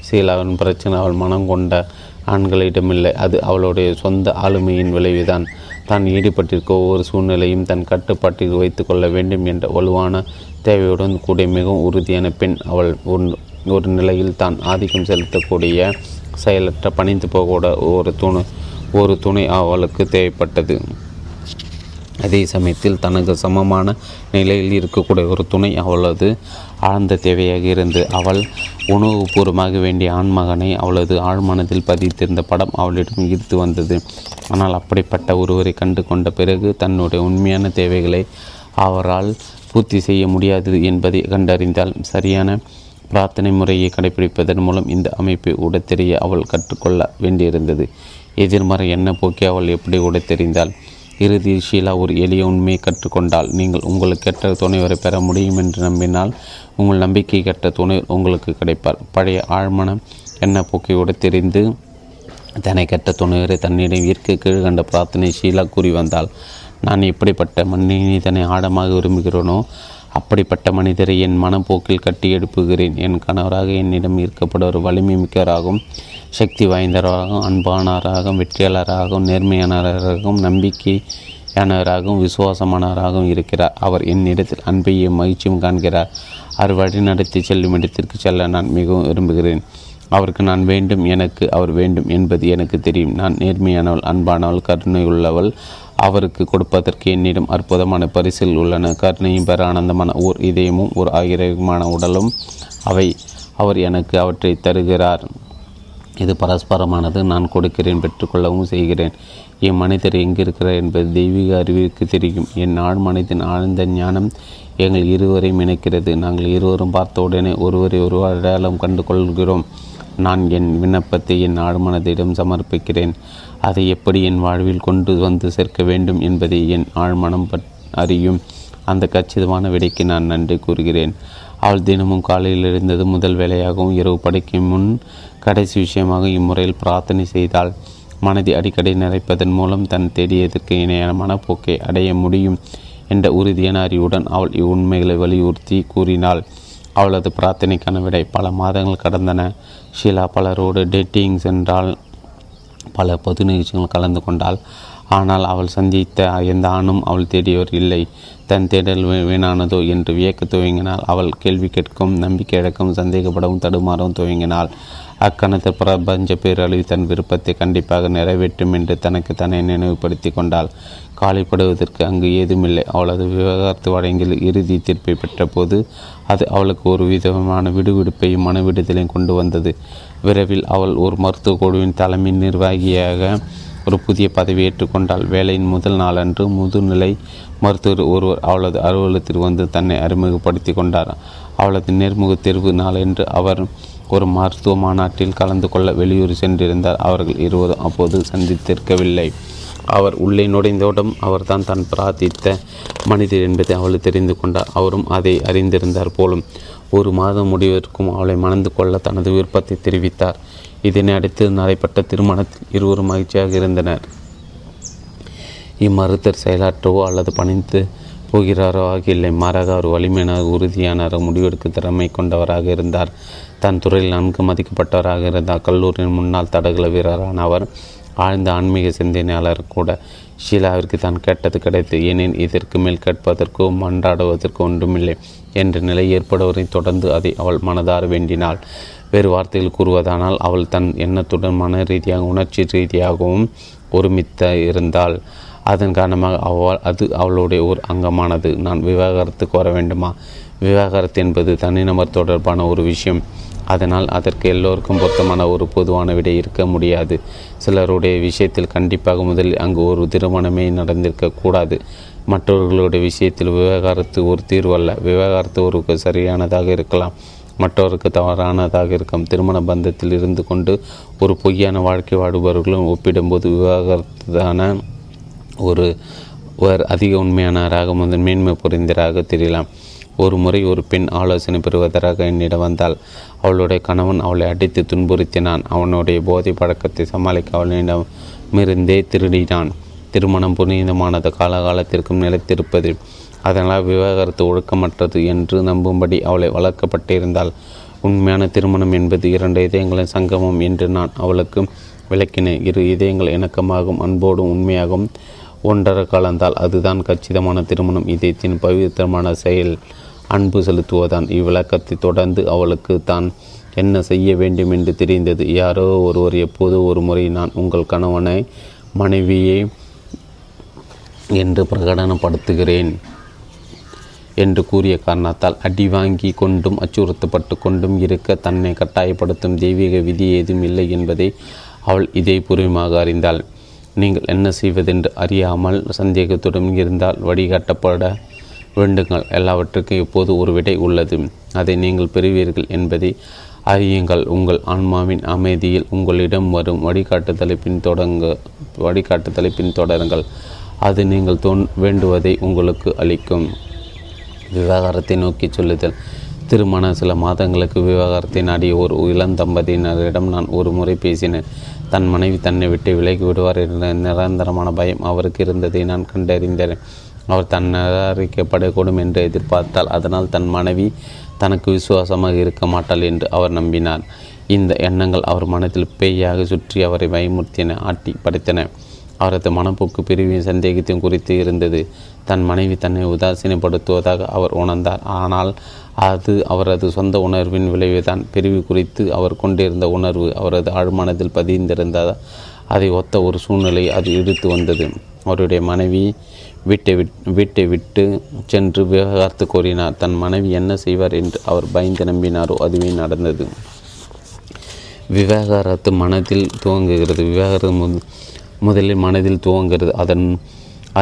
சீலாவின் பிரச்சனை அவள் மனம் கொண்ட ஆண்களிடமில்லை. அது அவளுடைய சொந்த ஆளுமையின் விளைவுதான். தான் ஈடுபட்டிருக்க ஒவ்வொரு சூழ்நிலையும் தன் கட்டுப்பாட்டிற்கு வைத்து கொள்ள வேண்டும் என்ற வலுவான தேவையுடன் கூடிய மிகவும் உறுதியான பெண் அவள். ஒரு நிலையில் தான் ஆதிக்கம் செலுத்தக்கூடிய செயலற்ற பணிந்து போக ஒரு துணை அவளுக்கு தேவைப்பட்டது. அதே சமயத்தில் தனக்கு சமமான நிலையில் இருக்கக்கூடிய ஒரு துணை அவளது ஆழ்ந்த தேவையாக இருந்து அவள் உணவுபூர்வமாக வேண்டிய ஆண்மகனை அவளது ஆழ்மனத்தில் பதித்திருந்த படம் அவளிடம் ஈர்த்து வந்தது. ஆனால் அப்படிப்பட்ட ஒருவரை கண்டு கொண்ட பிறகு தன்னுடைய உண்மையான தேவைகளை அவரால் பூர்த்தி செய்ய முடியாது என்பதை கண்டறிந்தால் சரியான பிரார்த்தனை முறையை கடைபிடிப்பதன் மூலம் இந்த அமைப்பை உடத்தெறிய அவள் கற்றுக்கொள்ள வேண்டியிருந்தது. எதிர்மறை எண்ண போக்கி அவள் எப்படி உடத்தெறிந்தாள்? இறுதியில் ஷீலா ஒரு எளிய உண்மையை கற்றுக்கொண்டால், நீங்கள் உங்களுக்கு கெட்ட துணைவரை பெற முடியும் என்று நம்பினால் உங்கள் நம்பிக்கை கெட்ட துணை உங்களுக்கு கிடைப்பார். பழைய ஆழ்மனம் எண்ண போக்கையோடு தெரிந்து தன்னை கெட்ட துணைவரை தன்னிடம் ஈர்க்க கீழ்கண்ட பிரார்த்தனை ஷீலா கூறி வந்தால், நான் எப்படிப்பட்ட மனிதனை ஆழமாக விரும்புகிறேனோ அப்படிப்பட்ட மனிதரை என் மனப்போக்கில் கட்டி எழுப்புகிறேன். என் கணவராக என்னிடம் ஈர்க்கப்பட ஒரு வலிமை மிக்கவராகவும் சக்தி வாய்ந்தவராகவும் அன்பானவராகவும் வெற்றியாளராகவும் நேர்மையானவராகவும் நம்பிக்கையானவராகவும் விசுவாசமானவராகவும் இருக்கிறார். அவர் என்னிடத்தில் அன்பையும் மகிழ்ச்சியும் காண்கிறார். அவர் வழி நடத்தி செல்லும் இடத்திற்கு செல்ல நான் மிகவும் விரும்புகிறேன். அவருக்கு நான் வேண்டும், எனக்கு அவர் வேண்டும் என்பது எனக்கு தெரியும். நான் நேர்மையானவள், அன்பானவள், கருணை உள்ளவள். அவருக்கு கொடுப்பதற்கு என்னிடம் அற்புதமான பரிசில் உள்ளன. கருணையும் பெற ஆனந்தமான ஓர் இதயமும் ஒரு ஆயிரமான உடலும் அவை. அவர் எனக்கு அவற்றை தருகிறார். இது பரஸ்பரமானது. நான் கொடுக்கிறேன், பெற்றுக்கொள்ளவும் செய்கிறேன். என் மனிதர் எங்கிருக்கிறார் என்பது தெய்வீக அறிவிற்கு தெரியும். என் ஆழ் மனதின் ஆழ்ந்த ஞானம் எங்கள் இருவரையும் இணைக்கிறது. நாங்கள் இருவரும் பார்த்தவுடனே ஒருவரை ஒரு அடையாளம் கண்டு கொள்கிறோம். நான் என் விண்ணப்பத்தை என் ஆழ்மனதிடம் சமர்ப்பிக்கிறேன். அதை எப்படி என் வாழ்வில் கொண்டு வந்து சேர்க்க வேண்டும் என்பதை என் ஆழ்மனம் அறியும். அந்த கச்சிதமான விடைக்கு நான் நன்றி கூறுகிறேன். அவள் தினமும் காலையில் இருந்தது முதல் வேலையாகவும் இரவு படைக்கும் முன் கடைசி விஷயமாக இம்முறையில் பிரார்த்தனை செய்தாள். மனதை அடிக்கடி நிறைப்பதன் மூலம் தன் தேடியதற்கு இணையான மனப்போக்கை அடைய முடியும் என்ற உறுதியான அறிவுடன் அவள் இவ்வுண்மைகளை வலியுறுத்தி கூறினாள். அவளது பிரார்த்தனைக்கான விடை. பல மாதங்கள் கடந்தன. ஷீலா பலரோடு டேட்டிங் சென்றால், பல பொது நிகழ்ச்சிகள் கலந்து கொண்டாள். ஆனால் அவள் சந்தித்த எந்த ஆணும் அவள் தேடியவர் இல்லை. தன் தேடல் வீணானதோ என்று வியக்க துவங்கினாள். அவள் கேள்வி கேட்கவும், நம்பிக்கை இழக்கவும், சந்தேகப்படவும், தடுமாறவும் துவங்கினாள். அக்கணத்து பிரபஞ்ச பேரழிவு தன் விருப்பத்தை கண்டிப்பாக நிறைவேற்றும் என்று தனக்கு தன்னை நினைவுபடுத்தி கொண்டாள். காலைப்படுவதற்கு அங்கு ஏதுமில்லை. அவளது விவகாரத்து வழங்கில் இறுதி தீர்ப்பை பெற்ற போது அது அவளுக்கு ஒரு விதமான விடுவிடுப்பையும் மனவிடுதலையும் கொண்டு வந்தது. விரைவில் அவள் ஒரு மருத்துவ குழுவின் தலைமை நிர்வாகியாக ஒரு புதிய பதவி ஏற்றுக்கொண்டால், வேலையின் முதல் நாளன்று முதுநிலை மருத்துவர் ஒருவர் அவளது அலுவலகத்தில் வந்து தன்னை அறிமுகப்படுத்தி கொண்டார். அவளது நேர்முகத் தேர்வு நாளன்று அவர் ஒரு மருத்துவ மாநாட்டில் கலந்து கொள்ள வெளியூர் சென்றிருந்தார். அவர்கள் இருவரும் அப்போது சந்தித்திருக்கவில்லை. அவர் உள்ளே நுழைந்தவுடன் அவர்தான் தான் பிரார்த்தித்த மனிதர் என்பதை அவள் தெரிந்து கொண்டார். அவரும் அதை அறிந்திருந்தார் போலும். ஒரு மாதம் முடிவதற்கும் அவளை மணந்து கொள்ள தனது விருப்பத்தை தெரிவித்தார். இதனை அடுத்து நடைபெற்ற திருமணத்தில் இருவரும் மகிழ்ச்சியாக இருந்தனர். இம்மருத்தர் செயலாற்றவோ அல்லது பணிந்து போகிறாரோ ஆகியில்லை. மாறாக அவர் வலிமையான, உறுதியானார, முடிவெடுக்கும் திறமை கொண்டவராக இருந்தார். தன் துறையில் நன்கு மதிக்கப்பட்டவராக இருந்தார். கல்லூரியின் முன்னாள் தடகள வீரரான அவர் ஆழ்ந்த ஆன்மீக சிந்தனையாளர் கூட. ஷீலாவிற்கு தான் கேட்டது கிடைத்தது. ஏனேன் இதற்கு மேல் கேட்பதற்கோ மன்றாடுவதற்கோ ஒன்றுமில்லை என்ற நிலை ஏற்படுவதை தொடர்ந்து அதை அவள் மனதார வேண்டினாள். வேறு வார்த்தையில் கூறுவதானால் அவள் தன் எண்ணத்துடன் மன ரீதியாக, உணர்ச்சி ரீதியாகவும் ஒருமித்த இருந்தாள். அதன் காரணமாக அது அவளுடைய ஒரு அங்கமானது. நான் விவாகரத்துக்கு வர வேண்டுமா? விவாகரத்து என்பது தனிநபர் தொடர்பான ஒரு விஷயம். அதனால் அதற்கு எல்லோருக்கும் பொருத்தமான ஒரு பொதுவான விடை இருக்க முடியாது. சிலருடைய விஷயத்தில் கண்டிப்பாக முதலில் அங்கு ஒரு திருமணமே நடந்திருக்கக்கூடாது. மற்றவர்களுடைய விஷயத்தில் விவாகரத்து ஒரு தீர்வல்ல. விவாகரத்து ஒருக்கு சரியானதாக இருக்கலாம், மற்றவருக்கு தவறானதாக இருக்கும். திருமண பந்தத்தில் இருந்து கொண்டு ஒரு பொய்யான வாழ்க்கை வாடுபவர்களும் ஒப்பிடும்போது விவாகரத்தான ஒருவர் அதிக உண்மையானவராக, மேன்மை புரிந்தராக தெரியலாம். ஒரு முறை ஒரு பெண் ஆலோசனை பெறுவதற்காக என்னிடம் வந்தால், அவளுடைய கணவன் அவளை அடித்து துன்புறுத்தினான். அவனுடைய போதை பழக்கத்தை சமாளிக்க அவளிடமிருந்தே திருடினான். திருமணம் புனிதமானது, காலகாலத்திற்கும் நிலைத்திருப்பது. அதனால் விவாகரத்து ஒழுக்கமற்றது என்று நம்பும்படி அவளை வளர்க்கப்பட்டிருந்தாள். உண்மையான திருமணம் என்பது இரண்டு இதயங்களின் சங்கமம் என்று நான் அவளுக்கு விளக்கினேன். இரு இதயங்கள் இணக்கமாகவும் அன்போடும் உண்மையாகவும் ஒன்றரை கலந்தால் அதுதான் கச்சிதமான திருமணம். இதயத்தின் பவித்திரமான செயல் அன்பு செலுத்துவதான். இவ்விளக்கத்தை தொடர்ந்து அவளுக்கு தான் என்ன செய்ய வேண்டும் என்று தெரிந்தது. யாரோ ஒருவர் எப்போதோ ஒரு முறை, நான் உங்கள் கணவனை மனைவியை என்று பிரகடனப்படுத்துகிறேன் என்று கூறிய காரணத்தால் அடி வாங்கி கொண்டும் அச்சுறுத்தப்பட்டு கொண்டும் இருக்க தன்னை கட்டாயப்படுத்தும் தெய்வீக விதி ஏதும் இல்லை என்பதை அவள் இதை பூர்வமாக அறிந்தாள். நீங்கள் என்ன செய்வதென்று அறியாமல் சந்தேகத்துடன் இருந்தால் வழிகாட்டப்பட வேண்டுங்கள். எல்லாவற்றுக்கும் இப்போது ஒரு விடை உள்ளது, அதை நீங்கள் பெறுவீர்கள் என்பதை அறியுங்கள். உங்கள் ஆன்மாவின் அமைதியில் உங்களிடம் வரும் வழிகாட்டுதலை பின்தொடருங்கள். அது நீங்கள் வேண்டுவதை உங்களுக்கு அளிக்கும். விவாகரத்தை நோக்கி சொல்லுதல். திருமண சில மாதங்களுக்கு விவாகரத்தை நாடிய ஒரு இளந்தம்பதியினரிடம் நான் ஒரு முறை பேசினேன். தன் மனைவி தன்னை விட்டு விலகி விடுவார் என்ற நிரந்தரமான பயம் அவருக்கு இருந்ததை நான் கண்டறிந்தேன். அவர் தன் நிராகரிக்கப்படக்கூடும் என்று எதிர்பார்த்தால் அதனால் தன் மனைவி தனக்கு விசுவாசமாக இருக்க மாட்டாள் என்று அவர் நம்பினார். இந்த எண்ணங்கள் அவர் மனத்தில் பேயாக சுற்றி அவரை பயமுறுத்தின, ஆட்டி படைத்தன. அவரது மனப்போக்கு பிரிவின் சந்தேகத்தையும் குறித்து இருந்தது. தன் மனைவி தன்னை உதாசீனப்படுத்துவதாக அவர் உணர்ந்தார். ஆனால் அது அவரது சொந்த உணர்வின் விளைவுதான். பிரிவு குறித்து அவர் கொண்டிருந்த உணர்வு அவரது ஆழ்மனத்தில் பதிந்திருந்ததா அதை ஒத்த ஒரு சூழ்நிலையை அது இழுத்து வந்தது. அவருடைய மனைவி வீட்டை விட்டு சென்று விவகாரத்து கோரினார். தன் மனைவி என்ன செய்வார் என்று அவர் பயந்து நம்பினாரோ அதுவே நடந்தது. விவகாரத்து மனதில் துவங்குகிறது. விவகாரம் முதலில் மனதில் துவங்குகிறது.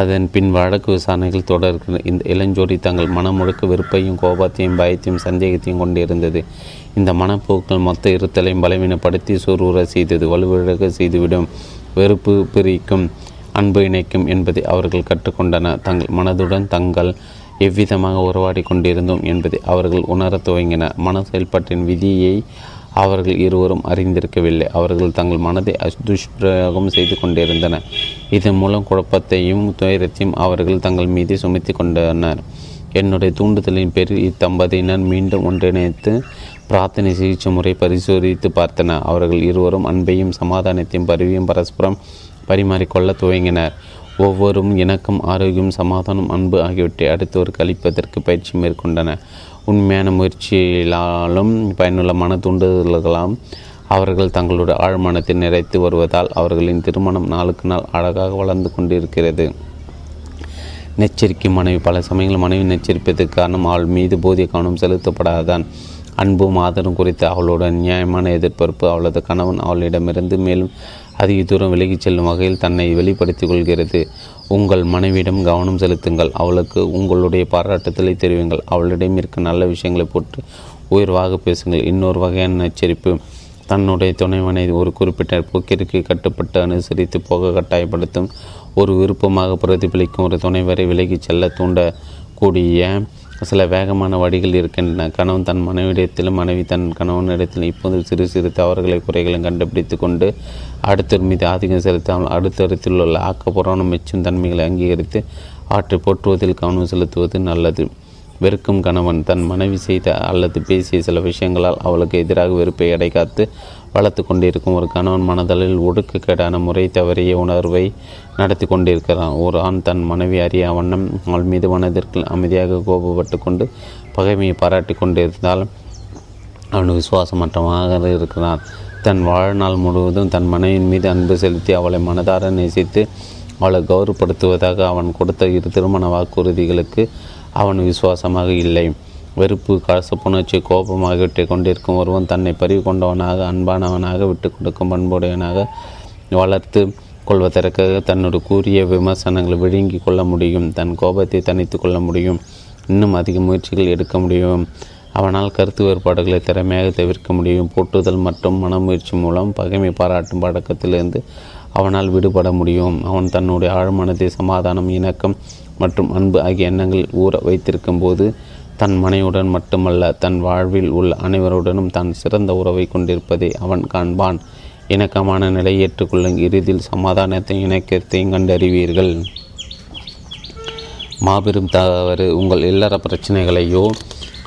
அதன் பின் வழக்கு விசாரணைகள் தொடர்கிறது. இந்த இளஞ்சோடி தங்கள் மனமுழுக்க வெறுப்பையும் கோபத்தையும் பயத்தையும் சந்தேகத்தையும் கொண்டிருந்தது. இந்த மனப்போக்கள் மொத்த இருத்தலையும் பலவீனப்படுத்தி சுரூர செய்தது, வலுவிழக செய்துவிடும். வெறுப்பு பிரிக்கும், அன்பு இணைக்கும் என்பதை அவர்கள் கற்றுக்கொண்டனர். தங்கள் மனதுடன் தாங்கள் எவ்விதமாக உறவாடி கொண்டிருந்தோம் என்பதை அவர்கள் உணர துவங்கினர். மன செயல்பாட்டின் விதியை அவர்கள் இருவரும் அறிந்திருக்கவில்லை. அவர்கள் தங்கள் மனதை துஷ்பிரயோகம் செய்து கொண்டிருந்தனர். இதன் மூலம் குழப்பத்தையும் துயரத்தையும் அவர்கள் தங்கள் மீது சுமத்தி கொண்டனர். என்னுடைய தூண்டுதலின் பேரில் இத்தம்பதியினர் மீண்டும் ஒன்றிணைத்து பிரார்த்தனை சிகிச்சை முறை பரிசோதித்து பார்த்தனர். அவர்கள் இருவரும் அன்பையும் சமாதானத்தையும் பரிவையும் பரஸ்பரம் பரிமாறிக்கொள்ள துவங்கினர். ஒவ்வொரும் இணக்கம், ஆரோக்கியம், சமாதானம், அன்பு ஆகியவற்றை அடுத்தவருக்கு அளிப்பதற்கு பயிற்சி மேற்கொண்டனர். உண்மையான முயற்சியிலாலும் பயனுள்ள மன தூண்டுதல்களாம் அவர்கள் தங்களுடைய ஆழ்மனத்தை நிறைத்து வருவதால் அவர்களின் திருமணம் நாளுக்கு நாள் அழகாக வளர்ந்து கொண்டிருக்கிறது. நெச்சரிக்கும் மனைவி. பல சமயங்கள் மனைவி நெச்சரிப்பதற்கு காரணம் அவள் மீது போதிய கவனம் செலுத்தப்படாதான். அன்பும் ஆதரவும் குறித்த அவளோட நியாயமான எதிர்பார்ப்பு அவளது கணவன் அவளிடமிருந்து மேலும் அதிக தூரம் விலகிச் செல்லும் வகையில் தன்னை வெளிப்படுத்திக் கொள்கிறது. உங்கள் மனைவியிடம் கவனம் செலுத்துங்கள். அவளுக்கு உங்களுடைய பாராட்டுதலை தெரிவிங்கள். அவளிடம் இருக்க நல்ல விஷயங்களை போட்டு உயர்வாக பேசுங்கள். இன்னொரு வகையான எச்சரிப்பு. தன்னுடைய துணைவனை ஒரு குறிப்பிட்ட போக்கிற்கு கட்டுப்பட்டு அனுசரித்து போக கட்டாயப்படுத்தும், ஒரு விருப்பமாக பிரதிபலிக்கும் ஒரு துணைவரை விலகிச் செல்ல தூண்டக்கூடிய சில வேகமான வழிகள் இருக்கின்றன. கணவன் தன் மனைவியிடத்திலும் மனைவி தன் கணவனிடத்திலும் இப்போது சிறு சிறு தவறுகளை குறைகளையும் கண்டுபிடித்து கொண்டு அடுத்தவர் மீது ஆதிக்கம் செலுத்தாமல் அடுத்தடுத்தில் உள்ள ஆக்கப்பூர்வமான மெச்சும் தன்மைகளை அங்கீகரித்து ஆற்றை போற்றுவதில் கவனம் செலுத்துவது நல்லது. வெறுக்கும் கணவன். தன் மனைவி செய்த அல்லது பேசிய சில விஷயங்களால் அவளுக்கு எதிராக வெறுப்பை அடைக்காத்து வளர்த்து கொண்டிருக்கும் ஒரு கணவன் மனதளவில் ஒடுக்கக்கேடான முறை தவறிய உணர்வை நடத்தி கொண்டிருக்கிறான். ஒரு ஆண் தன் மனைவி அறியா வண்ணம் அவள் மீது மனதிற்குள் அமைதியாக கோபப்பட்டு கொண்டு பகைமையை பாராட்டி கொண்டிருந்தால் அவன் விசுவாசமற்றமாக இருக்கிறான். தன் வாழ்நாள் முழுவதும் தன் மனைவியின் மீது அன்பு செலுத்தி அவளை மனதார நேசித்து அவளை கௌரவப்படுத்துவதாக அவன் கொடுத்த இரு திருமண வாக்குறுதிகளுக்கு அவன் விசுவாசமாக இல்லை. வெறுப்பு, கசப்புணர்ச்சி, கோபம் ஆகியவற்றை கொண்டிருக்கும் ஒருவன் தன்னை பறிவு கொண்டவனாக, அன்பானவனாக, விட்டு கொடுக்கும் பண்புடையவனாக வளர்த்து கொள்வதற்காக தன்னோட கூறிய விமர்சனங்களை விழுங்கி கொள்ள முடியும். தன் கோபத்தை தணித்து கொள்ள முடியும். இன்னும் அதிக முயற்சிகள் எடுக்க முடியும். அவனால் கருத்து வேறுபாடுகளை திறமையாக தவிர்க்க முடியும். போட்டுதல் மற்றும் மனமுயற்சி மூலம் பகைமை பாராட்டும் பழக்கத்திலிருந்து அவனால் விடுபட முடியும். அவன் தன்னுடைய ஆழ்மனத்தை சமாதானம், இணக்கம் மற்றும் அன்பு ஆகிய எண்ணங்கள் ஊற வைத்திருக்கும் போது தன் மனைவியுடன் மட்டுமல்ல தன் வாழ்வில் உள்ள அனைவருடனும் தான் சிறந்த உறவை கொண்டிருப்பதை அவன் காண்பான். இணக்கமான நிலை ஏற்றுக்கொள்ளும். இறுதியில் சமாதானத்தையும் இணக்கத்தையும் கண்டறிவீர்கள். மாபெரும் தவறு. உங்கள் இல்லற பிரச்சனைகளையோ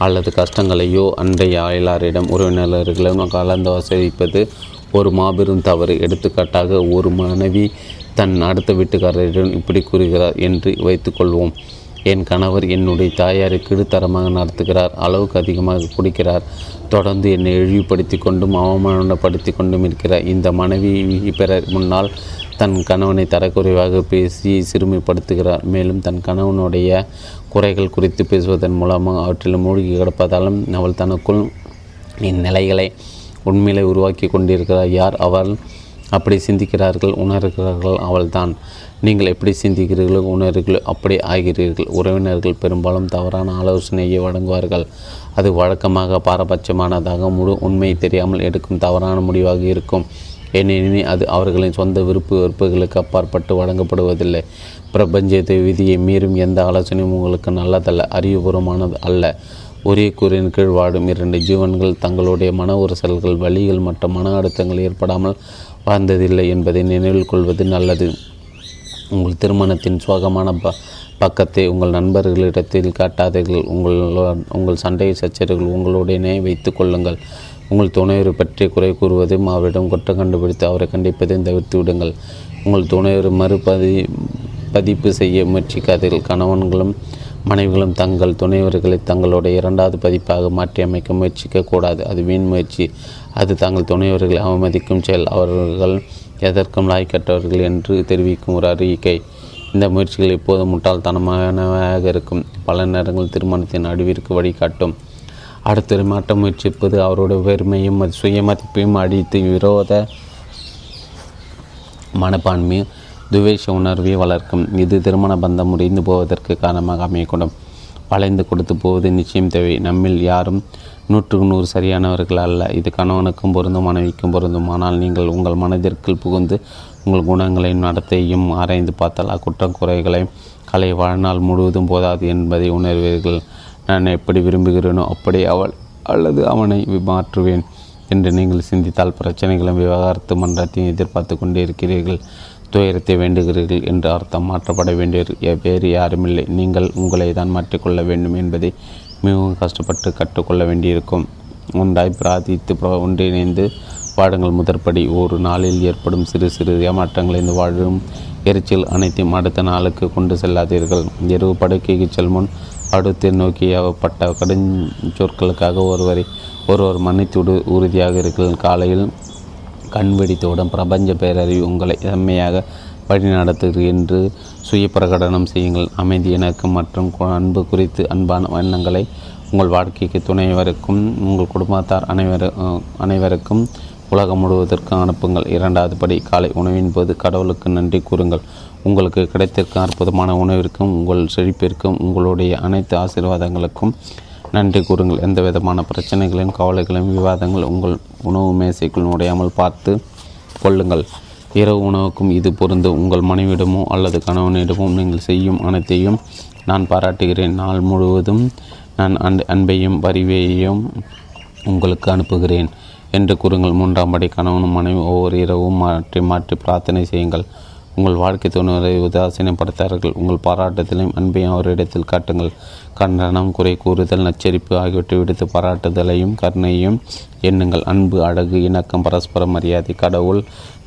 அல்லது கஷ்டங்களையோ அன்றைய அயலாரிடம், உறவினர்களிடம் கலந்து ஆசிரிப்பது ஒரு மாபெரும் தவறு. எடுத்துக்காட்டாக, ஒரு மனைவி தன் அடுத்த வீட்டுக்காரரிடம் இப்படி கூறுகிறார் என்று வைத்துக்கொள்வோம். என் கணவர் என்னுடைய தாயாரை கீழ்த்தரமாக நடத்துகிறார், அளவுக்கு அதிகமாக குடிக்கிறார், தொடர்ந்து என்னை இழிவுபடுத்தி கொண்டும் அவமானப்படுத்தி கொண்டும் இருக்கிறார். இந்த மனைவி பிறர் முன்னால் தன் கணவனை தரக்குறைவாக பேசி சிறுமைப்படுத்துகிறார். மேலும் தன் கணவனுடைய குறைகள் குறித்து பேசுவதன் மூலமாக அவற்றில் மூழ்கி கிடப்பதாலும் அவள் தனக்குள் இந்நிலைகளை உண்மையிலே உருவாக்கி கொண்டிருக்கிறார். யார் அவள் அப்படி சிந்திக்கிறார்கள் உணர்கிறார்கள் அவள்தான். நீங்கள் எப்படி சிந்திக்கிறீர்களோ உணர்கிறீர்களோ அப்படி ஆகிறீர்கள். உறவினர்கள் பெரும்பாலும் தவறான ஆலோசனையை வழங்குவார்கள். அது வழக்கமாக பாரபட்சமானதாக முழு உண்மை தெரியாமல் எடுக்கும் தவறான முடிவாக இருக்கும். ஏனெனில் அது அவர்களின் சொந்த விருப்புகளுக்கு அப்பாற்பட்டு வழங்கப்படுவதில்லை. பிரபஞ்சத்தை விதியை மீறும் எந்த ஆலோசனையும் உங்களுக்கு நல்லதல்ல, அறிவுபூர்வமானது அல்ல. ஒரே கூறின் கீழ் வாடும் இரண்டு ஜீவன்கள் தங்களுடைய மன உரசல்கள் வழிகள் மற்றும் மன அழுத்தங்கள் ஏற்படாமல் வாழ்ந்ததில்லை என்பதை நினைவில் கொள்வது நல்லது. உங்கள் திருமணத்தின் சோகமான பக்கத்தை உங்கள் நண்பர்களிடத்தில் காட்டாதீர்கள். உங்கள் சண்டை சச்சரவுகள் உங்களுடனே வைத்து கொள்ளுங்கள். உங்கள் துணையரை பற்றி குறை கூறுவதும் அவரிடம் குற்றம் கண்டுபிடித்து அவரை கண்டிப்பதையும் தவிர்த்து விடுங்கள். உங்கள் துணையரை மறுபதிப்பு செய்ய முயற்சிக்காதீர்கள். கணவன்களும் மனைவிகளும் தங்கள் துணைவர்களை தங்களுடைய இரண்டாவது பதிப்பாக மாற்றி அமைக்க முயற்சிக்கக்கூடாது. அது வீண் முயற்சி. அது தங்கள் துணைவர்களை அவமதிக்கும் செயல். அவர்கள் எதற்கும் லாய்க்கற்றவர்கள் என்று தெரிவிக்கும் ஒரு அறிக்கை. இந்த முயற்சிகள் இப்போது முட்டாள்தனமானவையாக இருக்கும். பல நேரங்கள் திருமணத்தின் அடிவிற்கு வழிகாட்டும். அடுத்த மாற்ற முயற்சிப்பது அவருடைய பெருமையும் சுயமதிப்பையும் அடித்து விரோத மனப்பான்மையும் துவேஷ உணர்வை வளர்க்கும். இது திருமண பந்தம் முறிந்து போவதற்கு காரணமாக அமையக்கூடும். வளைந்து கொடுத்து போவது நிச்சயம் தேவை. நம்மில் யாரும் 100% சரியானவர்கள் அல்ல. இது கணவனுக்கும் பொருந்தும் மனைவிக்கும் பொருந்தும். ஆனால் நீங்கள் உங்கள் மனதிற்குள் புகுந்து உங்கள் குணங்களையும் நடத்தையும் ஆராய்ந்து பார்த்தால் அக்குற்றம் குறைகளை கலை வாழ்நாள் முழுவதும் போதாது என்பதை உணர்வீர்கள். நான் எப்படி விரும்புகிறேனோ அப்படி அவள் அல்லது அவனை மாற்றுவேன் என்று நீங்கள் சிந்தித்தால் பிரச்சனைகளும் விவகாரத்து மன்றத்தையும் எதிர்பார்த்து கொண்டே இருக்கிறீர்கள். துயரத்தை வேண்டுகிறீர்கள் என்று அர்த்தம். மாற்றப்பட வேண்டிய வேறு யாருமில்லை, நீங்கள் உங்களை தான் மாற்றிக்கொள்ள வேண்டும் என்பதை மிகவும் கஷ்டப்பட்டு கற்றுக்கொள்ள வேண்டியிருக்கும். ஒன்றாய் பிரார்த்தித்து ஒன்றிணைந்து வாடுங்கள். முதற்படி ஒரு நாளில் ஏற்படும் சிறு சிறு ஏமாற்றங்களிலிருந்து வாழும் எரிச்சல் அனைத்தையும் அடுத்த நாளுக்கு கொண்டு செல்லாதீர்கள். இரவு படுக்கைக்கு செல் முன் அடுத்து நோக்கியப்பட்ட கடுஞ்சொற்களுக்காக ஒருவர் மன்னித்து உறுதியாக இருக்கிறார்கள். காலையில் கண்வெடித்தவுடன் பிரபஞ்ச பேரறிவு உங்களை செம்மையாக வழிநடத்துகிறது என்று சுய பிரகடனம் செய்யுங்கள். அமைதி இணக்கம் மற்றும் அன்பு குறித்து அன்பான எண்ணங்களை உங்கள் வாழ்க்கைக்கு துணைவருக்கும் உங்கள் குடும்பத்தார் அனைவருக்கும் உலகம் முழுவதற்கும் அனுப்புங்கள். இரண்டாவது படி, காலை உணவின் போது கடவுளுக்கு நன்றி கூறுங்கள். உங்களுக்கு கிடைத்திருக்கும் அற்புதமான உணவிற்கும் உங்கள் செழிப்பிற்கும் உங்களுடைய அனைத்து ஆசீர்வாதங்களுக்கும் நன்றி கூறுங்கள். எந்த விதமான பிரச்சனைகளையும் கவலைகளையும் விவாதங்கள் உங்கள் உணவு மேசைக்குள் நுடையாமல் பார்த்து கொள்ளுங்கள். இரவு உணவுக்கும் இது பொருந்து. உங்கள் மனைவிடமோ அல்லது கணவனிடமோ நீங்கள் செய்யும் அனைத்தையும் நான் பாராட்டுகிறேன். நாள் முழுவதும் நான் அன்பையும் பரிவையையும் உங்களுக்கு அனுப்புகிறேன் என்று கூறுங்கள். மூன்றாம் படி, கணவனும் மனைவி ஒவ்வொரு இரவும் மாற்றி மாற்றி பிரார்த்தனை செய்யுங்கள். உங்கள் வாழ்க்கை துணைவரை உதாசீனப்படுத்தார்கள். உங்கள் பாராட்டுதலையும் அன்பையும் அவரிடத்தில் காட்டுங்கள். கண்டனம், குறை கூறுதல், நச்சரிப்பு ஆகியவற்றை விடுத்து பாராட்டுதலையும் கருணையும் எண்ணுங்கள். அன்பு, அழகு, இணக்கம், பரஸ்பர மரியாதை, கடவுள்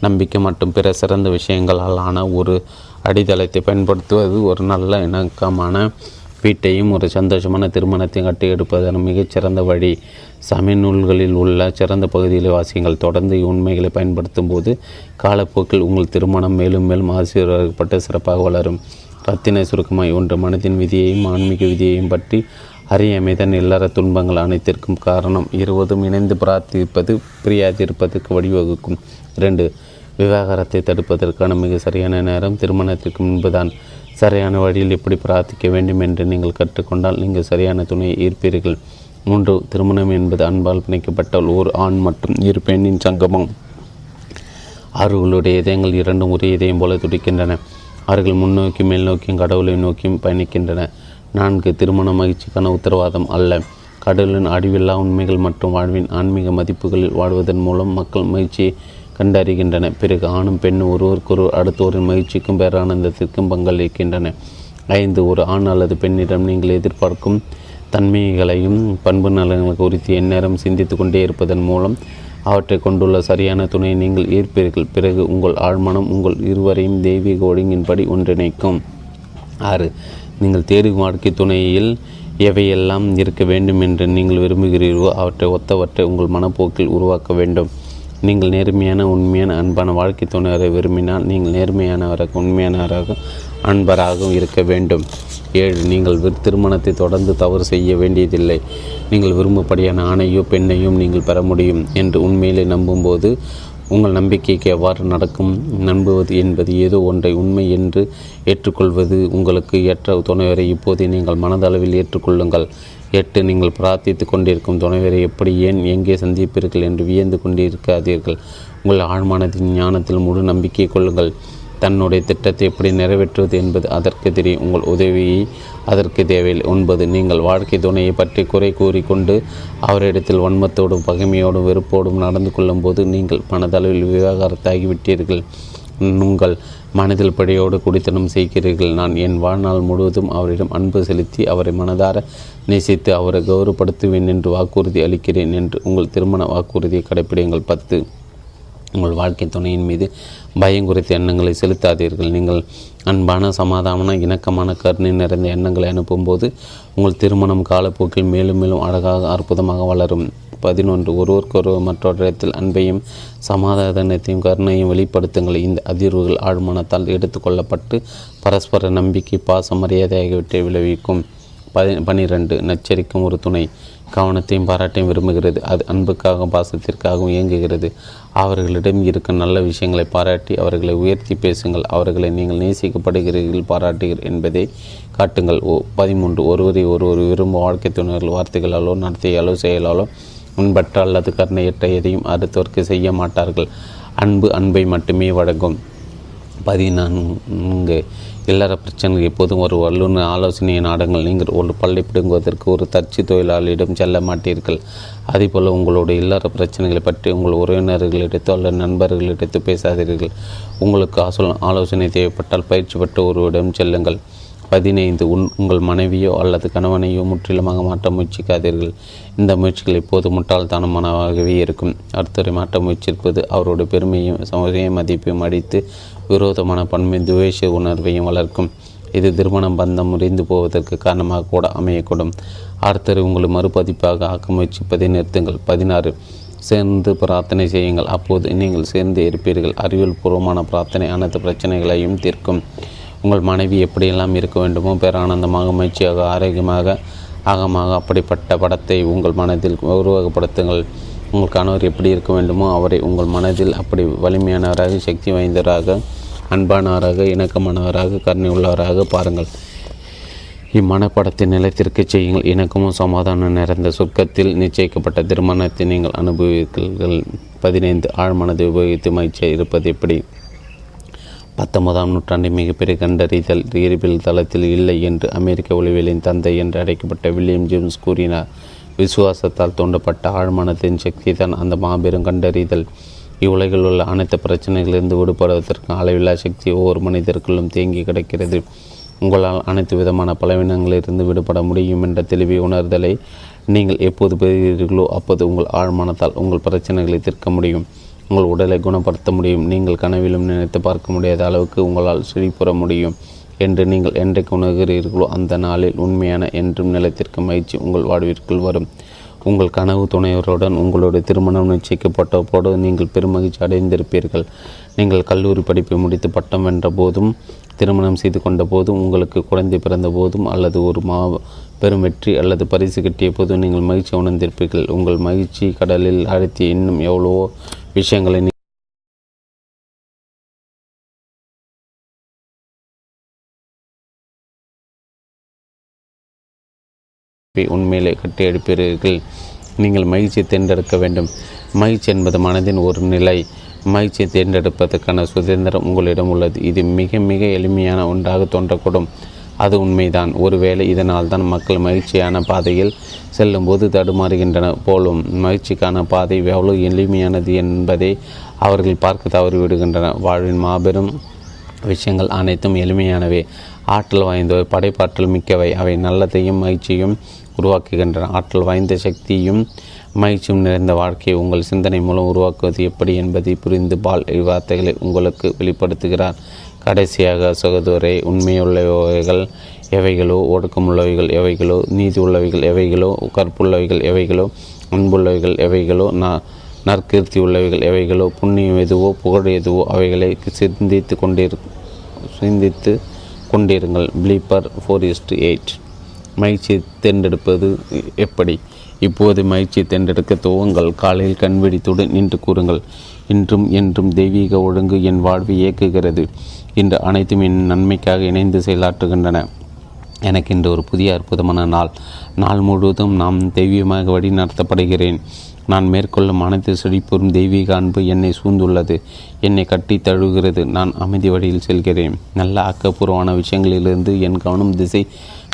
நம்பிக்கை மற்றும் பிற சிறந்த விஷயங்களாலான ஒரு அடித்தளத்தை பயன்படுத்துவது ஒரு நல்ல இணக்கமான வீட்டையும் ஒரு சந்தோஷமான திருமணத்தையும் கட்டியெடுப்பதற்கு மிகச்சிறந்த வழி. சமய நூல்களில் உள்ள சிறந்த பகுதிகளை வாசியுங்கள். தொடர்ந்து உண்மைகளை பயன்படுத்தும் போது காலப்போக்கில் உங்கள் திருமணம் மேலும் மேலும் ஆசீர்வாதப்பட்டு சிறப்பாக வளரும். ரத்தின சுருக்கமாய் ஒன்று, மனதின் விதியையும் ஆன்மீக விதியையும் பற்றி அறியாமைதான் எல்லார துன்பங்கள் அனைத்திற்கும் காரணம். இருவதும் இணைந்து பிரார்த்திப்பது பிரியாதிருப்பதற்கு வழிவகுக்கும். 2, விவாகரத்தை தடுப்பதற்கான மிக சரியான நேரம் திருமணத்திற்கு முன்புதான். சரியான வழியில் எப்படி பிரார்த்திக்க வேண்டும் என்று நீங்கள் கற்றுக்கொண்டால் நீங்கள் சரியான துணையை ஈர்ப்பீர்கள். 3, திருமணம் என்பது அன்பால் பிணைக்கப்பட்ட ஓர் ஆண் மற்றும் இரு பெண்ணின் சங்கமம். அவர்களுடைய இதயங்கள் இரண்டும் ஒரே இதயம் போல துடிக்கின்றன. அவர்கள் முன்னோக்கி மேல் நோக்கியும் கடவுளை நோக்கியும் பயணிக்கின்றன. 4, திருமண மகிழ்ச்சிக்கான உத்தரவாதம் அல்ல, கடவுளின் அடிவில்லா உண்மைகள் மற்றும் வாழ்வின் ஆன்மீக மதிப்புகளில் வாழ்வதன் மூலம் மக்கள் மகிழ்ச்சியை கண்டறிகின்றன. பிறகு ஆணும் பெண்ணும் ஒருவருக்கொரு அடுத்தோரின் மகிழ்ச்சிக்கும் பேரானந்தத்திற்கும் பங்களிக்கின்றன. 5, ஒரு ஆண் அல்லது பெண்ணிடம் நீங்கள் எதிர்பார்க்கும் தன்மைகளையும் பண்பு நலன்கள் குறித்து எந்நேரம் சிந்தித்து கொண்டே இருப்பதன் மூலம் அவற்றை கொண்டுள்ள சரியான துணையை நீங்கள் ஈர்ப்பீர்கள். பிறகு உங்கள் ஆழ்மனம் உங்கள் இருவரையும் தெய்வீக ஒழுங்கின்படி ஒன்றிணைக்கும். 6, நீங்கள் தேடும் வாழ்க்கை துணையில் எவையெல்லாம் இருக்க வேண்டும் என்று நீங்கள் விரும்புகிறீர்களோ அவற்றை ஒத்தவற்றை உங்கள் மனப்போக்கில் உருவாக்க வேண்டும். நீங்கள் நேர்மையான உண்மையான அன்பான வாழ்க்கை துணைவரை விரும்பினால் நீங்கள் நேர்மையானவராக உண்மையானவராக அன்பராகவும் இருக்க வேண்டும். 7. நீங்கள் திருமணத்தை தொடர்ந்து தவறு செய்ய வேண்டியதில்லை. நீங்கள் விரும்பப்படியான ஆணையோ பெண்ணையும் நீங்கள் பெற முடியும் என்று உண்மையிலே நம்பும்போது உங்கள் நம்பிக்கைக்கு எவ்வாறு நடக்கும்? நம்புவது என்பது ஏதோ ஒன்றை உண்மை என்று ஏற்றுக்கொள்வது. உங்களுக்கு ஏற்ற துணைவரை இப்போது நீங்கள் மனதளவில் ஏற்றுக்கொள்ளுங்கள். 8. நீங்கள் பிரார்த்தித்து கொண்டிருக்கும் துணைவரை எப்படி ஏன் எங்கே சந்திப்பீர்கள் என்று வியந்து கொண்டிருக்காதீர்கள். உங்கள் ஆழ்மானத்தின் ஞானத்தில் முழு நம்பிக்கை கொள்ளுங்கள். தன்னுடைய திட்டத்தை எப்படி நிறைவேற்றுவது என்பது அதற்கு தெரியும். உங்கள் உதவியை அதற்கு தேவையில்லை. 9. நீங்கள் வாழ்க்கை துணையை பற்றி குறை கூறிக்கொண்டு அவரிடத்தில் வன்மத்தோடும் பகைமையோடும் வெறுப்போடும் நடந்து கொள்ளும் போது நீங்கள் மனதளவில் விவாகரத்தாகிவிட்டீர்கள். உங்கள் மனதில் படையோடு குடித்தனம் செய்கிறீர்கள். நான் என் வாழ்நாள் முழுவதும் அவரிடம் அன்பு செலுத்தி அவரை மனதார நேசித்து அவரை கௌரவப்படுத்துவேன் என்று வாக்குறுதி அளிக்கிறேன் என்று உங்கள் திருமண வாக்குறுதியை கடைப்பிடியுங்கள். 10. உங்கள் வாழ்க்கை துணையின் மீது பயம் குறித்த எண்ணங்களை செலுத்தாதீர்கள். நீங்கள் அன்பான சமாதான இணக்கமான கருணை நிறைந்த எண்ணங்களை அனுப்பும்போது உங்கள் திருமணம் காலப்போக்கில் மேலும் மேலும் அழகாக அற்புதமாக வளரும். 11. ஒருவருக்கொருவர் மற்றொருத்தில் அன்பையும் சமாதானத்தையும் கருணையும் வெளிப்படுத்துங்கள். இந்த அதிர்வுகள் ஆழ்மனத்தால் எடுத்துக்கொள்ளப்பட்டு பரஸ்பர நம்பிக்கை பாச மரியாதை ஆகியவற்றை விளைவிக்கும். 12. நச்சரிக்கும் ஒரு துணை கவனத்தையும் பாராட்டையும் விரும்புகிறது. அது அன்புக்காகவும் பாசத்திற்காகவும் இயங்குகிறது. அவர்களிடம் இருக்கும் நல்ல விஷயங்களை பாராட்டி அவர்களை உயர்த்தி பேசுங்கள். அவர்களை நீங்கள் நேசிக்கப்படுகிறீர்கள் பாராட்டுகிறீர்கள் என்பதை காட்டுங்கள். 13. ஒருவரை ஒருவர் விரும்பும் வாழ்க்கை துணைவர்கள் வார்த்தைகளாலோ நடத்தையாலோ செயலாலோ முன்பற்ற அல்லது கருணையற்ற எதையும் அடுத்தவர்க்கு செய்ய மாட்டார்கள். அன்பு அன்பை மட்டுமே வழங்கும். 14. இல்லற பிரச்சனைகள் எப்போதும் ஒரு வல்லுநர் ஆலோசனையை நாடுங்கள். நீங்கள் ஒரு பள்ளி பிடுங்குவதற்கு ஒரு தச்சு தொழிலாளியிடம் செல்ல மாட்டீர்கள். அதேபோல் உங்களுடைய இல்லற பிரச்சனைகளை பற்றி உங்கள் உறவினர்களிடத்தோ அல்லது நண்பர்களிடத்தோ பேசாதீர்கள். உங்களுக்கு ஆலோசனை தேவைப்பட்டால் பயிற்சி பெற்ற ஒருவரிடம் செல்லுங்கள். 15. உங்கள் மனைவியோ அல்லது கணவனையோ முற்றிலுமாக மாற்ற முயற்சிக்காதீர்கள். இந்த முயற்சிகள் இப்போது முட்டாள்தனமானவாகவே இருக்கும். அடுத்தவரை மாற்ற முயற்சிப்பது அவருடைய பெருமையும் சமூக மதிப்பையும் அடித்து விரோதமான பன்மை துவேஷ உணர்வையும் வளர்க்கும். இது திருமணம் பந்தம் முறிந்து போவதற்கு காரணமாக கூட அமையக்கூடும். அடுத்தவரை உங்களை மறுபதிப்பாக ஆக்க முயற்சிப்பதை நிறுத்துங்கள். 16. சேர்ந்து பிரார்த்தனை செய்யுங்கள். அப்போது நீங்கள் சேர்ந்து இருப்பீர்கள். அறிவியல் பூர்வமான பிரார்த்தனை அனைத்து பிரச்சனைகளையும் தீர்க்கும். உங்கள் மனைவி எப்படியெல்லாம் இருக்க வேண்டுமோ பேரானந்தமாக முயற்சியாக ஆரோக்கியமாக ஆகமாக அப்படிப்பட்ட படத்தை உங்கள் மனதில் உருவகப்படுத்துங்கள். உங்கள் கணவர் எப்படி இருக்க வேண்டுமோ அவரை உங்கள் மனதில் அப்படி வலிமையானவராக சக்தி வாய்ந்தவராக அன்பானவராக இணக்கமானவராக கருணை உள்ளவராக பாருங்கள். இம்மனப்படத்தை நிலைத்திற்கு செய்யுங்கள். இணக்கமும் சமாதானம் நிறைந்த சொர்க்கத்தில் நிச்சயிக்கப்பட்ட திருமணத்தை நீங்கள் அனுபவித்தீர்கள். 15. ஆழ்மனதை உபயோகித்து மகிழ்ச்சியாக இருப்பது எப்படி? 19ஆம் நூற்றாண்டின் மிகப்பெரிய கண்டறிதல் இயற்பியல் தளத்தில் இல்லை என்று அமெரிக்க ஒளிவியலின் தந்தை என்று அழைக்கப்பட்ட வில்லியம் ஜேம்ஸ் கூறினார். விசுவாசத்தால் தூண்டப்பட்ட ஆழ்மனத்தின் சக்தி தான் அந்த மாபெரும் கண்டறிதல். இவ்வுலகில் உள்ள அனைத்து பிரச்சனைகளிலிருந்து விடுபடுவதற்கு அளவில்லா சக்தி ஒவ்வொரு மனிதருக்குள்ளும் தேங்கி கிடைக்கிறது. உங்களால் அனைத்து விதமான பலவீனங்களிலிருந்து விடுபட முடியும் என்ற தெளிவை உணர்தலை நீங்கள் எப்போது பெறுகிறீர்களோ அப்போது உங்கள் ஆழ்மனத்தால் உங்கள் பிரச்சனைகளை தீர்க்க முடியும். உங்கள் உடலை குணப்படுத்த முடியும். நீங்கள் கனவிலும் நினைத்து பார்க்க முடியாத அளவுக்கு உங்களால் செழிப்புற முடியும் என்று நீங்கள் என்றைக்கு உணர்கிறீர்களோ அந்த நாளில் உண்மையான என்றும் நிலைத்திற்கும் மகிழ்ச்சி உங்கள் வாழ்விற்குள் வரும். உங்கள் கனவு துணைவருடன் உங்களுடைய திருமணம் நிச்சயிக்கப்பட்டபோது நீங்கள் பெருமகிழ்ச்சி அடைந்திருப்பீர்கள். நீங்கள் கல்லூரி படிப்பை முடித்து பட்டம் வென்ற போதும் திருமணம் செய்து கொண்ட போதும் உங்களுக்கு குழந்தை பிறந்த போதும் அல்லது ஒரு பெரும் வெற்றி அல்லது பரிசு கிட்டிய போதும் நீங்கள் மகிழ்ச்சி உணர்ந்திருப்பீர்கள். உங்கள் மகிழ்ச்சி கடலில் அழுத்தி இன்னும் எவ்வளவோ விஷயங்களை உண்மையிலே கட்டி எடுப்பீர்கள். நீங்கள் மகிழ்ச்சியை தேர்ந்தெடுக்க வேண்டும். மகிழ்ச்சி என்பது மனதின் ஒரு நிலை. மகிழ்ச்சியை தேர்ந்தெடுப்பதற்கான சுதந்திரம் உங்களிடம் உள்ளது. இது மிக மிக எளிமையான ஒன்றாக தோன்றக்கூடும். அது உண்மைதான். ஒருவேளை இதனால் தான் மக்கள் மகிழ்ச்சியான பாதையில் செல்லும்போது தடுமாறுகின்றன போலும். மகிழ்ச்சிக்கான பாதை எவ்வளோ எளிமையானது என்பதை அவர்கள் பார்க்க தவறிவிடுகின்றன. வாழ்வின் மாபெரும் விஷயங்கள் அனைத்தும் எளிமையானவை, ஆற்றல் வாய்ந்தவை, படைப்பாற்றல் மிக்கவை. அவை நல்லதையும் மகிழ்ச்சியும் உருவாக்குகின்றன. ஆற்றல் வாய்ந்த சக்தியும் மகிழ்ச்சியும் நிறைந்த வாழ்க்கையை உங்கள் சிந்தனை மூலம் உருவாக்குவது எப்படி என்பதை புரிந்து பால் இவ்வார்த்தைகளை உங்களுக்கு வெளிப்படுத்துகிறார். கடைசியாக, சகோதரரே, உண்மையுள்ளவைகள் எவைகளோ, ஒடுக்கமுள்ளவைகள் எவைகளோ, நீதி உள்ளவைகள் எவைகளோ, கற்புள்ளவைகள் எவைகளோ, அன்புள்ளவைகள் எவைகளோ, நற்கீர்த்தி உள்ளவைகள் எவைகளோ, புண்ணியம் எதுவோ, புகழ் எதுவோ அவைகளை சிந்தித்து கொண்டிருங்கள். பிளீப்பர் 4:8. மகிழ்ச்சியை தேர்ந்தெடுப்பது எப்படி? இப்போது மகிழ்ச்சியை தேர்ந்தெடுக்க துவங்கள். காலையில் கண்விழித்தோடு நின்று கூறுங்கள், என்றும் தெய்வீக ஒழுங்கு என் வாழ்வை இயக்குகிறது. இன்று அனைத்தும் என் நன்மைக்காக இணைந்து செயலாற்றுகின்றன. எனக்கு இன்று ஒரு புதிய அற்புதமான நாள் முழுவதும் நாம் தெய்வீகமாக வழி நடத்தப்படுகிறேன். நான் மேற்கொள்ளும் அனைத்து செழிப்பொரும் தெய்வீக அன்பு என்னை சூழ்ந்துள்ளது, என்னை கட்டி தழுவுகிறது. நான் அமைதி வழியில் செல்கிறேன். நல்ல ஆக்கப்பூர்வமான விஷயங்களிலிருந்து என் கவனம் திசை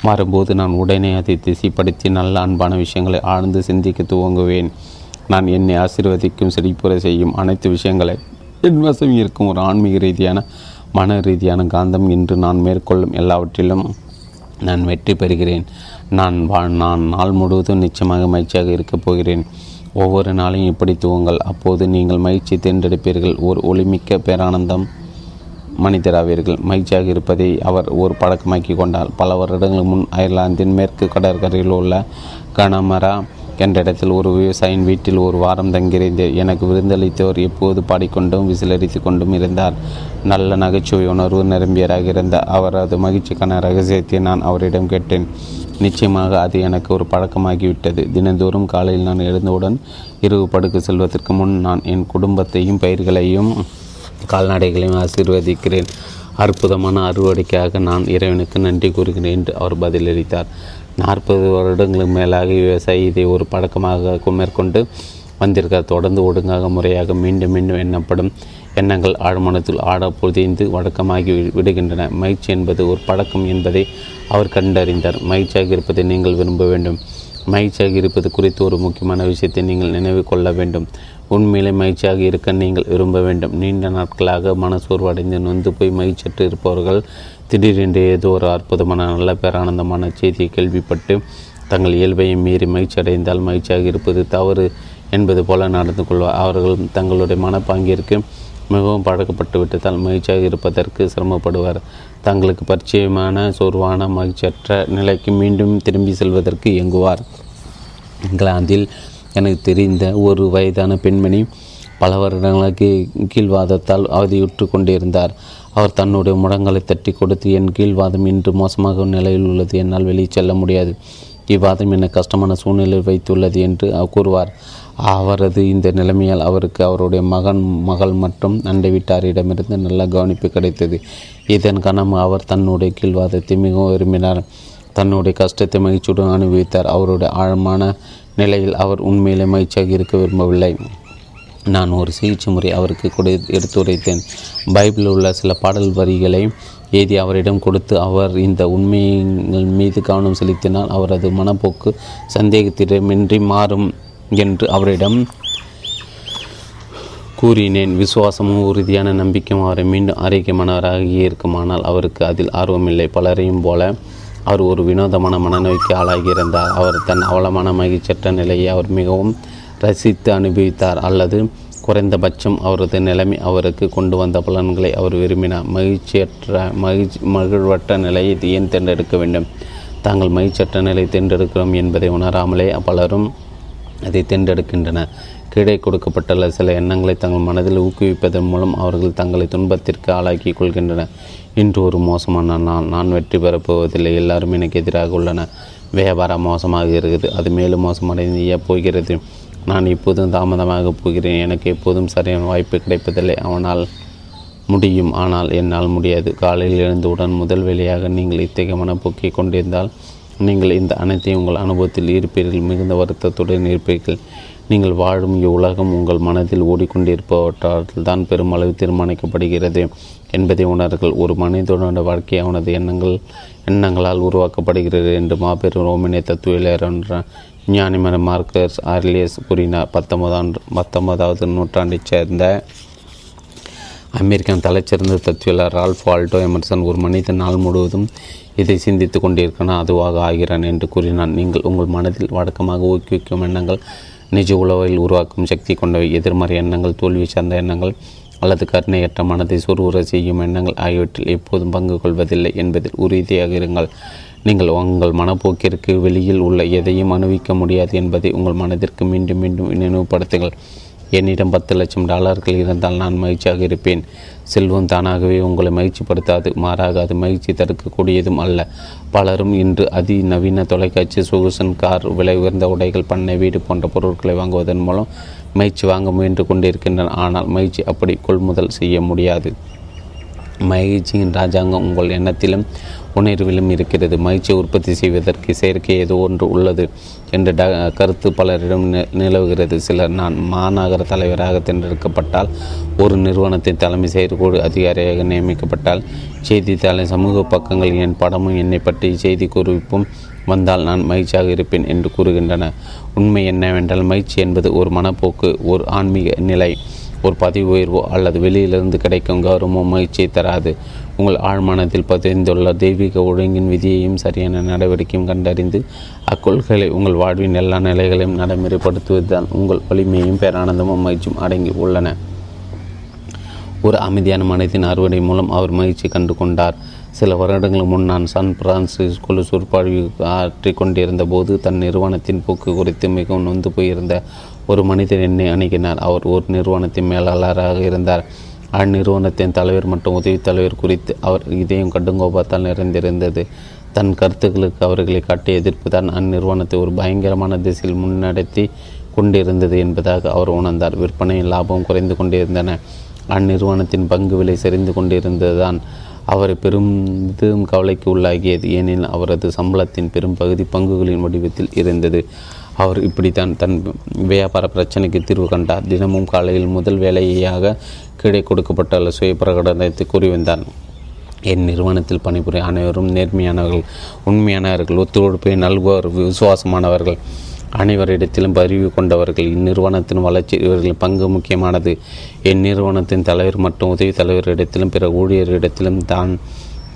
மாறும்போது நான் உடனே அதை திசைப்படுத்தி நல்ல அன்பான விஷயங்களை ஆழ்ந்து சிந்திக்க துவங்குவேன். நான் என்னை ஆசீர்வதிக்கும் செழிப்புற செய்யும் அனைத்து விஷயங்களை என் வசம் இருக்கும் ஒரு ஆன்மீக ரீதியான மன ரீதியான காந்தம். இன்று நான் மேற்கொள்ளும் எல்லாவற்றிலும் நான் வெற்றி பெறுகிறேன். நான் நாள் முழுவதும் நிச்சயமாக மகிழ்ச்சியாக இருக்கப் போகிறேன். ஒவ்வொரு நாளையும் இப்படி துவங்கள், அப்போது நீங்கள் மகிழ்ச்சியை தேர்ந்தெடுப்பீர்கள். ஒரு ஒளிமிக்க பேரானந்தம் மனிதராவீர்கள். மகிழ்ச்சியாக இருப்பதை அவர் ஒரு பழக்கமாக்கி கொண்டார். பல வருடங்கள் முன் அயர்லாந்தின் மேற்கு கடற்கரையில் உள்ள கனமரா என்ற இடத்தில் ஒரு விவசாயின் வீட்டில் ஒரு வாரம் தங்கியிருந்தேன். எனக்கு விருந்தளித்தவர் எப்போது பாடிக்கொண்டும் விசிலடித்து கொண்டும் இருந்தார். நல்ல நகைச்சுவை உணர்வு நிரம்பியராக இருந்த அவரது மகிழ்ச்சிக்கான ரகசியத்தை நான் அவரிடம் கேட்டேன். நிச்சயமாக அது எனக்கு ஒரு பழக்கமாகிவிட்டது. தினந்தோறும் காலையில் நான் எழுந்தவுடன் இரவு படுக்க செல்வதற்கு முன் நான் என் குடும்பத்தையும் பயிர்களையும் கால்நடைகளையும் ஆசீர்வதிக்கிறேன். அற்புதமான அறுவடைக்காக நான் இறைவனுக்கு நன்றி கூறுகிறேன் என்று அவர் பதிலளித்தார். 40 வருடங்களுக்கு மேலாக விவசாயி இதை ஒரு பழக்கமாக மேற்கொண்டு வந்திருக்கார். தொடர்ந்து ஒழுங்காக முறையாக மீண்டும் எண்ணப்படும் எண்ணங்கள் ஆழ்மனத்தில் ஆட புதைந்து வழக்கமாகி விடுகின்றன. மகிழ்ச்சி என்பது ஒரு பழக்கம் என்பதை அவர் கண்டறிந்தார். மகிழ்ச்சியாக இருப்பதை நீங்கள் விரும்ப வேண்டும். மகிழ்ச்சியாக இருப்பது குறித்து ஒரு முக்கியமான விஷயத்தை நீங்கள் நினைவு கொள்ள வேண்டும். உண்மையிலே மகிழ்ச்சியாக இருக்க நீங்கள் விரும்ப வேண்டும். நீண்ட நாட்களாக மனசோர்வடைந்து நொந்து போய் மகிழ்ச்சற்று இருப்பவர்கள் திடீரென்று ஏதோ ஒரு அற்புதமான நல்ல பேரானந்தமான செய்தியை கேள்விப்பட்டு தங்கள் இயல்பையை மீறி மகிழ்ச்சி அடைந்தால் மகிழ்ச்சியாக இருப்பது தவறு என்பது போல நடந்து கொள்வார். அவர்கள் தங்களுடைய மனப்பாங்கிற்கு மிகவும் பழக்கப்பட்டு விட்டதால் மகிழ்ச்சியாக இருப்பதற்கு சிரமப்படுவார். தங்களுக்கு பரிச்சயமான சோர்வான மகிழ்ச்சியற்ற நிலைக்கு மீண்டும் திரும்பி செல்வதற்கு இயங்குவார். இங்கிலாந்தில் எனக்கு தெரிந்த ஒரு வயதான பெண்மணி பல வருடங்களுக்கு கீழ்வாதத்தால் அவதியுற்று கொண்டிருந்தார். அவர் தன்னுடைய முடங்களை தட்டி கொடுத்து, என் கீழ்வாதம் இன்று மோசமாக நிலையில் உள்ளது, என்னால் வெளியே செல்ல முடியாது, இவ்வாதம் என்னை கஷ்டமான சூழ்நிலை வைத்துள்ளது என்று கூறுவார். அவரது இந்த நிலைமையால் அவருக்கு அவருடைய மகள் மற்றும் அண்டை வீட்டாரிடமிருந்து நல்ல கவனிப்பு கிடைத்தது. இதன் காரணமாக அவர் தன்னுடைய கீழ்வாதத்தை மிகவும் விரும்பினார். தன்னுடைய கஷ்டத்தை மகிழ்ச்சியுடன் அனுபவித்தார். அவருடைய ஆழமான நிலையில் அவர் உண்மையிலே மகிழ்ச்சியாக இருக்க விரும்பவில்லை. நான் ஒரு சிகிச்சை முறை அவருக்கு எடுத்துரைத்தேன். பைபிளில் உள்ள சில பாடல் வரிகளை ஏதி அவரிடம் கொடுத்து அவர் இந்த உண்மையின் மீது கவனம் செலுத்தினால் அவரது மனப்போக்கு சந்தேகத்திடமின்றி மாறும் என்று அவரிடம் கூறினேன். விசுவாசமும் உறுதியான நம்பிக்கையும் அவரை மீண்டும் ஆரோக்கியமானவராக இருக்குமானால் அவருக்கு அதில் ஆர்வமில்லை. பலரையும் போல அவர் ஒரு வினோதமான மனநோய்க்கு ஆளாகி இருந்தார். அவர் தன் அவலமான மகிழ்ச்சற்ற நிலையை அவர் மிகவும் ரசித்து அனுபவித்தார், அல்லது குறைந்தபட்சம் அவரது நிலைமை அவருக்கு கொண்டு வந்த பலன்களை அவர் விரும்பினார். மகிழ்வற்ற நிலையை ஏன் தேர்ந்தெடுக்க வேண்டும்? தாங்கள் மகிழ்ச்சற்ற நிலையை தேர்ந்தெடுக்கிறோம் என்பதை உணராமலே பலரும் அதை தேர்ந்தெடுக்கின்றன. கீழே கொடுக்கப்பட்டுள்ள சில எண்ணங்களை தங்கள் மனதில் ஊக்குவிப்பதன் மூலம் அவர்கள் தங்களை துன்பத்திற்கு ஆளாக்கி கொள்கின்றனர். இன்று ஒரு மோசமான நாள், நான் வெற்றி பெறப்போவதில்லை, எல்லாரும் எனக்கு எதிராக உள்ளன, வியாபாரம் மோசமாக இருக்குது, அது மேலும் மோசமடைய போகிறது, நான் எப்போதும் தாமதமாக போகிறேன், எனக்கு எப்போதும் சரியான வாய்ப்பு கிடைப்பதில்லை, அவனால் முடியும் ஆனால் என்னால் முடியாது. காலையில் எழுந்தவுடன் முதல் வேளையாக நீங்கள் இத்தகைய மனப்போக்கை கொண்டிருந்தால் நீங்கள் இந்த அனைத்தையும் உங்கள் அனுபவத்தில் இருப்பீர்கள். மிகுந்த வருத்தத்துடன் இருப்பீர்கள். நீங்கள் வாழும் இவ்வுலகம் உங்கள் மனதில் ஓடிக்கொண்டிருப்பவற்றால் தான் பெருமளவு தீர்மானிக்கப்படுகிறது என்பதை உணர்கள். ஒரு மனிதனோட வாழ்க்கை அவனது எண்ணங்களால் உருவாக்கப்படுகிறது என்று மாபெரும் ரோமினிய தத்துவ ஞானிமர மார்க்கஸ் ஆர்லியஸ் கூறினார். 19வது நூற்றாண்டைச் சேர்ந்த அமெரிக்கன் தலைச்சிறந்த தத்துவியலர் ரால்ஃப் வால்டோ எமர்சன் ஒரு மனிதன் நாள் முழுவதும் இதை சிந்தித்து கொண்டிருக்கிறான், அதுவாக ஆகிறான் என்று கூறினான். நீங்கள் உங்கள் மனதில் வழக்கமாக ஊக்குவிக்கும் எண்ணங்கள் நிஜ உளவில் உருவாக்கும் சக்தி கொண்டவை. எதிர்மறை எண்ணங்கள், தோல்வி சார்ந்த எண்ணங்கள் அல்லது கருணையற்ற மனதை சொருவுற செய்யும் எண்ணங்கள் ஆகியவற்றில் எப்போதும் பங்கு கொள்வதில்லை என்பதில் உறுதியாக இருங்கள். நீங்கள் உங்கள் மனப்போக்கிற்கு வெளியில் உள்ள எதையும் அனுபவிக்க முடியாது என்பதை உங்கள் மனதிற்கு மீண்டும் நினைவுபடுத்துங்கள். என்னிடம் $10,00,000 இருந்தால் நான் மகிழ்ச்சியாக இருப்பேன். செல்வம் தானாகவே உங்களை மகிழ்ச்சிப்படுத்தாது, மாறாக அது மகிழ்ச்சி தடுக்கக்கூடியதும் அல்ல. பலரும் இன்று அதிநவீன தொலைக்காட்சி, சொகுசன் கார், விலை உயர்ந்த உடைகள், பண்ணை வீடு போன்ற பொருட்களை வாங்குவதன் மூலம் மகிழ்ச்சி வாங்க முயன்று கொண்டிருக்கின்றன. ஆனால் மகிழ்ச்சி அப்படி கொள்முதல் செய்ய முடியாது. மகிழ்ச்சியின் ராஜாங்கம் உங்கள் எண்ணத்திலும் உணர்விலும் இருக்கிறது. மகிழ்ச்சியை உற்பத்தி செய்வதற்கு செயற்கை ஏதோ ஒன்று உள்ளது என்ற கருத்து பலரிடம் நிலவுகிறது. சிலர் நான் மாநகர தலைவராக தேர்ந்தெடுக்கப்பட்டால், ஒரு நிறுவனத்தின் தலைமை செயற்கூடு அதிகாரியாக நியமிக்கப்பட்டால், செய்தித்தாளை சமூக பக்கங்கள் என் படமும் என்னை பற்றி செய்தி குறிப்பும் வந்தால் நான் மகிழ்ச்சியாக இருப்பேன் என்று கூறுகின்றன. உண்மை என்னவென்றால், மகிழ்ச்சி என்பது ஒரு மனப்போக்கு, ஒரு ஆன்மீக நிலை. ஒரு பதவி உயர்வோ அல்லது வெளியிலிருந்து கிடைக்கும் கௌரவமோ மகிழ்ச்சியை தராது. உங்கள் ஆழ்மனத்தில் பதிந்துள்ள தெய்வீக ஒழுங்கின் விதியையும் சரியான நடவடிக்கையும் கண்டறிந்து அக்கொள்கைகளை உங்கள் வாழ்வின் எல்லா நிலைகளையும் நடைமுறைப்படுத்துவதுதான் உங்கள் வலிமையும் பேரானந்தமும் மகிழ்ச்சியும் அடங்கி உள்ளன. ஒரு அமைதியான மனத்தின் அறுவடை மூலம் அவர் மகிழ்ச்சி கண்டு கொண்டார். சில வருடங்கள் முன் நான் சான் பிரான்சிஸ்கோவில் சொற்பாழ்வு ஆற்றி கொண்டிருந்த போது, தன் நிறுவனத்தின் போக்கு குறித்து மிகவும் நொந்து போயிருந்த ஒரு மனிதர் என்னை அணுகினார். அவர் ஒரு நிறுவனத்தின் மேலாளராக இருந்தார். அந்நிறுவனத்தின் தலைவர் மற்றும் உதவி தலைவர் குறித்து அவர் இதயம் கடுங்கோபத்தால் நிறைந்திருந்தது. தன் கருத்துக்களுக்கு அவர்களை காட்டிய எதிர்ப்பு தான் அந்நிறுவனத்தை ஒரு பயங்கரமான திசையில் முன்னெடுத்தி கொண்டிருந்தது என்பதாக அவர் உணர்ந்தார். விற்பனையின் லாபம் குறைந்து கொண்டிருந்தன. அந்நிறுவனத்தின் பங்கு விலை சரிந்து கொண்டிருந்ததுதான் அவரை பெரும் கவலைக்கு உள்ளாகியது. ஏனெனில் அவரது சம்பளத்தின் பெரும் பகுதி பங்குகளின் வடிவத்தில் இருந்தது. அவர் இப்படித்தான் தன் வியாபார பிரச்சனைக்கு தீர்வு கண்டார். தினமும் காலையில் முதல் வேலையாக கீழே கொடுக்கப்பட்டுள்ள சுய பிரகடனத்தை கூறி வந்தார். என் நிறுவனத்தில் பணிபுரிய அனைவரும் நேர்மையானவர்கள், உண்மையானவர்கள், ஒத்துழைப்பை நல்குவர்கள், விசுவாசமானவர்கள், அனைவரிடத்திலும் பரிவு கொண்டவர்கள். இந்நிறுவனத்தின் வளர்ச்சி இவர்களின் பங்கு முக்கியமானது. என் நிறுவனத்தின் தலைவர் மற்றும் உதவி தலைவரிடத்திலும் பிற ஊழியரிடத்திலும்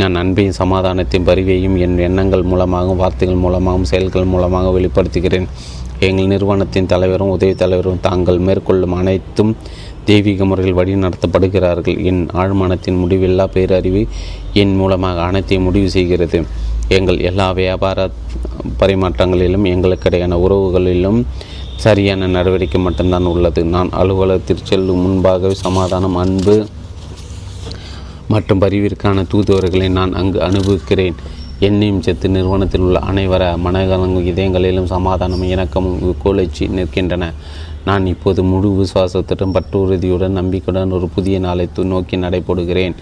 நான் அன்பையும் சமாதானத்தையும் பரிவையும் என் எண்ணங்கள் மூலமாகவும் வார்த்தைகள் மூலமாகவும் செயல்கள் மூலமாக வெளிப்படுத்துகிறேன். எங்கள் நிறுவனத்தின் தலைவரும் உதவி தலைவரும் தாங்கள் மேற்கொள்ளும் அனைத்தும் தெய்வீக முறையில் வழி நடத்தப்படுகிறார்கள். என் ஆழ்மனத்தின் முடிவில்லா பேரறிவு என் மூலமாக அனைத்தையும் முடிவு செய்கிறது. எங்கள் எல்லா வியாபார பரிமாற்றங்களிலும் எங்களுக்கிடையான உறவுகளிலும் சரியான நடவடிக்கை மட்டும்தான் உள்ளது. நான் அலுவலகத்தில் செல்லும் முன்பாகவே சமாதானம், அன்பு மற்றும் பரிவிற்கான தூதுவர்களை நான் அங்கு அனுபவிக்கிறேன். என்னையும் சேர்த்து நிறுவனத்தில் உள்ள அனைவர மனகலங்கும் இதயங்களிலும் சமாதானம், இணக்கமும் கோலச்சி நிற்கின்றன. நான் இப்போது முழு விசுவாசத்துடன், பற்றுறுதியுடன், நம்பிக்கையுடன் ஒரு புதிய நாளை நோக்கி நடைபோடுகிறேன்.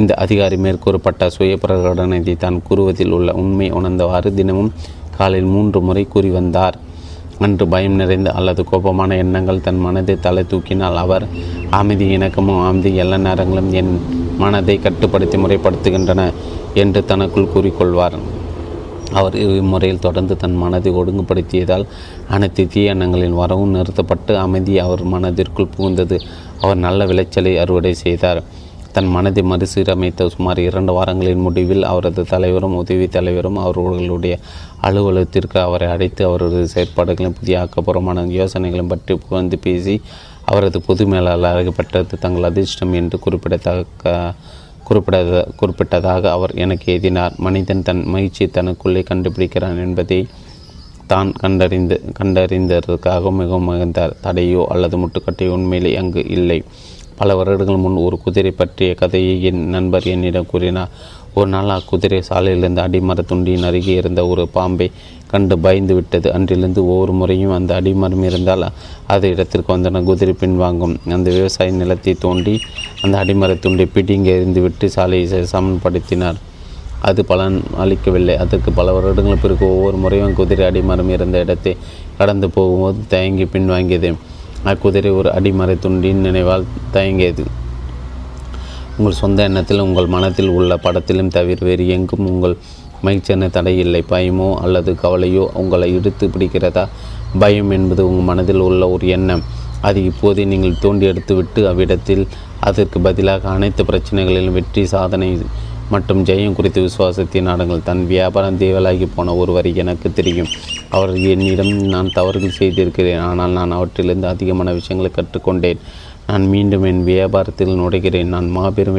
இந்த அதிகாரி மேற்கூறப்பட்ட சுய பிரகடனத்தை தான் கூறுவதில் உள்ள உண்மை உணர்ந்தவாறு தினமும் காலையில் 3 முறை கூறி வந்தார். அன்று பயம் நிறைந்த அல்லது கோபமான எண்ணங்கள் தன் மனதை தலை தூக்கினால் அவர் அமைதி, இணக்கமும் அமைதி எல்லா நேரங்களும் என் மனதை கட்டுப்படுத்தி முறைப்படுத்துகின்றன என்று தனக்குள் கூறிக்கொள்வார். அவர் இம்முறையில் தொடர்ந்து தன் மனதை ஒடுங்குபடுத்தியதால் அனைத்து தீய எண்ணங்களின் வரவும் நிறுத்தப்பட்டு அமைதி அவர் மனதிற்குள் புகுந்தது. அவர் நல்ல விளைச்சலை அறுவடை செய்தார். தன் மனதை மறுசீரமைத்த சுமார் 2 வாரங்களின் முடிவில் அவரது தலைவரும் உதவி தலைவரும் அவர்களுடைய அலுவலகத்திற்கு அவரை அழைத்து அவரது செயற்பாடுகளையும் புதிய ஆக்கப்பூர்வமான யோசனைகளையும் பற்றி புகழ்ந்து பேசி அவரது பொது மேலாளராக பெற்றது தங்கள் அதிர்ஷ்டம் என்று குறிப்பிட்டதாக அவர் எனக்கு எழுதினார். மனிதன் தன் மகிழ்ச்சியை தனக்குள்ளே கண்டுபிடிக்கிறான் என்பதை தான் கண்டறிந்ததற்காக மிகவும் மகிழ்ந்தார். தடையோ அல்லது முட்டுக்கட்டை உண்மையிலே அங்கு இல்லை. பல வருடங்கள் முன் ஒரு குதிரை பற்றிய கதையை என் நண்பர் என்னிடம் கூறினார். ஒரு நாள் அக்குதிரை சாலையிலிருந்து அடிமர துண்டியின் அருகே இருந்த ஒரு பாம்பை கண்டு பயந்து விட்டது. அன்றிலிருந்து ஒவ்வொரு முறையும் அந்த அடிமரம் இருந்தால் அது இடத்திற்கு வந்தன குதிரை பின்வாங்கும். அந்த விவசாய நிலத்தை தோண்டி அந்த அடிமர துண்டை பிடிங்கெறிந்து விட்டு சாலையை சமன்படுத்தினார். அது பலன் அளிக்கவில்லை. அதற்கு பல வருடங்கள் பிறகு ஒவ்வொரு முறையும் குதிரை அடிமரம் இருந்த இடத்தை கடந்து போகும்போது தயங்கி பின்வாங்கியது. அக்குதிரை ஒரு அடிமர துண்டின் நினைவால் தயங்கியது. உங்கள் சொந்த எண்ணத்திலும் உங்கள் மனத்தில் உள்ள படத்திலும் தவிர வேறு எங்கும் உங்கள் மகிழ்ச்சியான தடை இல்லை. பயமோ அல்லது கவலையோ உங்களை இழுத்து பிடிக்கிறதா? பயம் என்பது உங்கள் மனதில் உள்ள ஒரு எண்ணம். அது இப்போதே நீங்கள் தோண்டி எடுத்துவிட்டு அவ்விடத்தில் அதற்கு பதிலாக அனைத்து பிரச்சனைகளிலும் வெற்றி, சாதனை மற்றும் ஜெயம் குறித்து விசுவாசத்தை நாடுங்கள். தன் வியாபாரம் தேவலாகி போன ஒருவர் எனக்கு தெரியும். அவர் என்னிடம், நான் தவறுகள் செய்திருக்கிறேன், ஆனால் நான் அவற்றிலிருந்து அதிகமான விஷயங்களை கற்றுக்கொண்டேன். நான் மீண்டும் என் வியாபாரத்தில் நுழைகிறேன். நான் மாபெரும்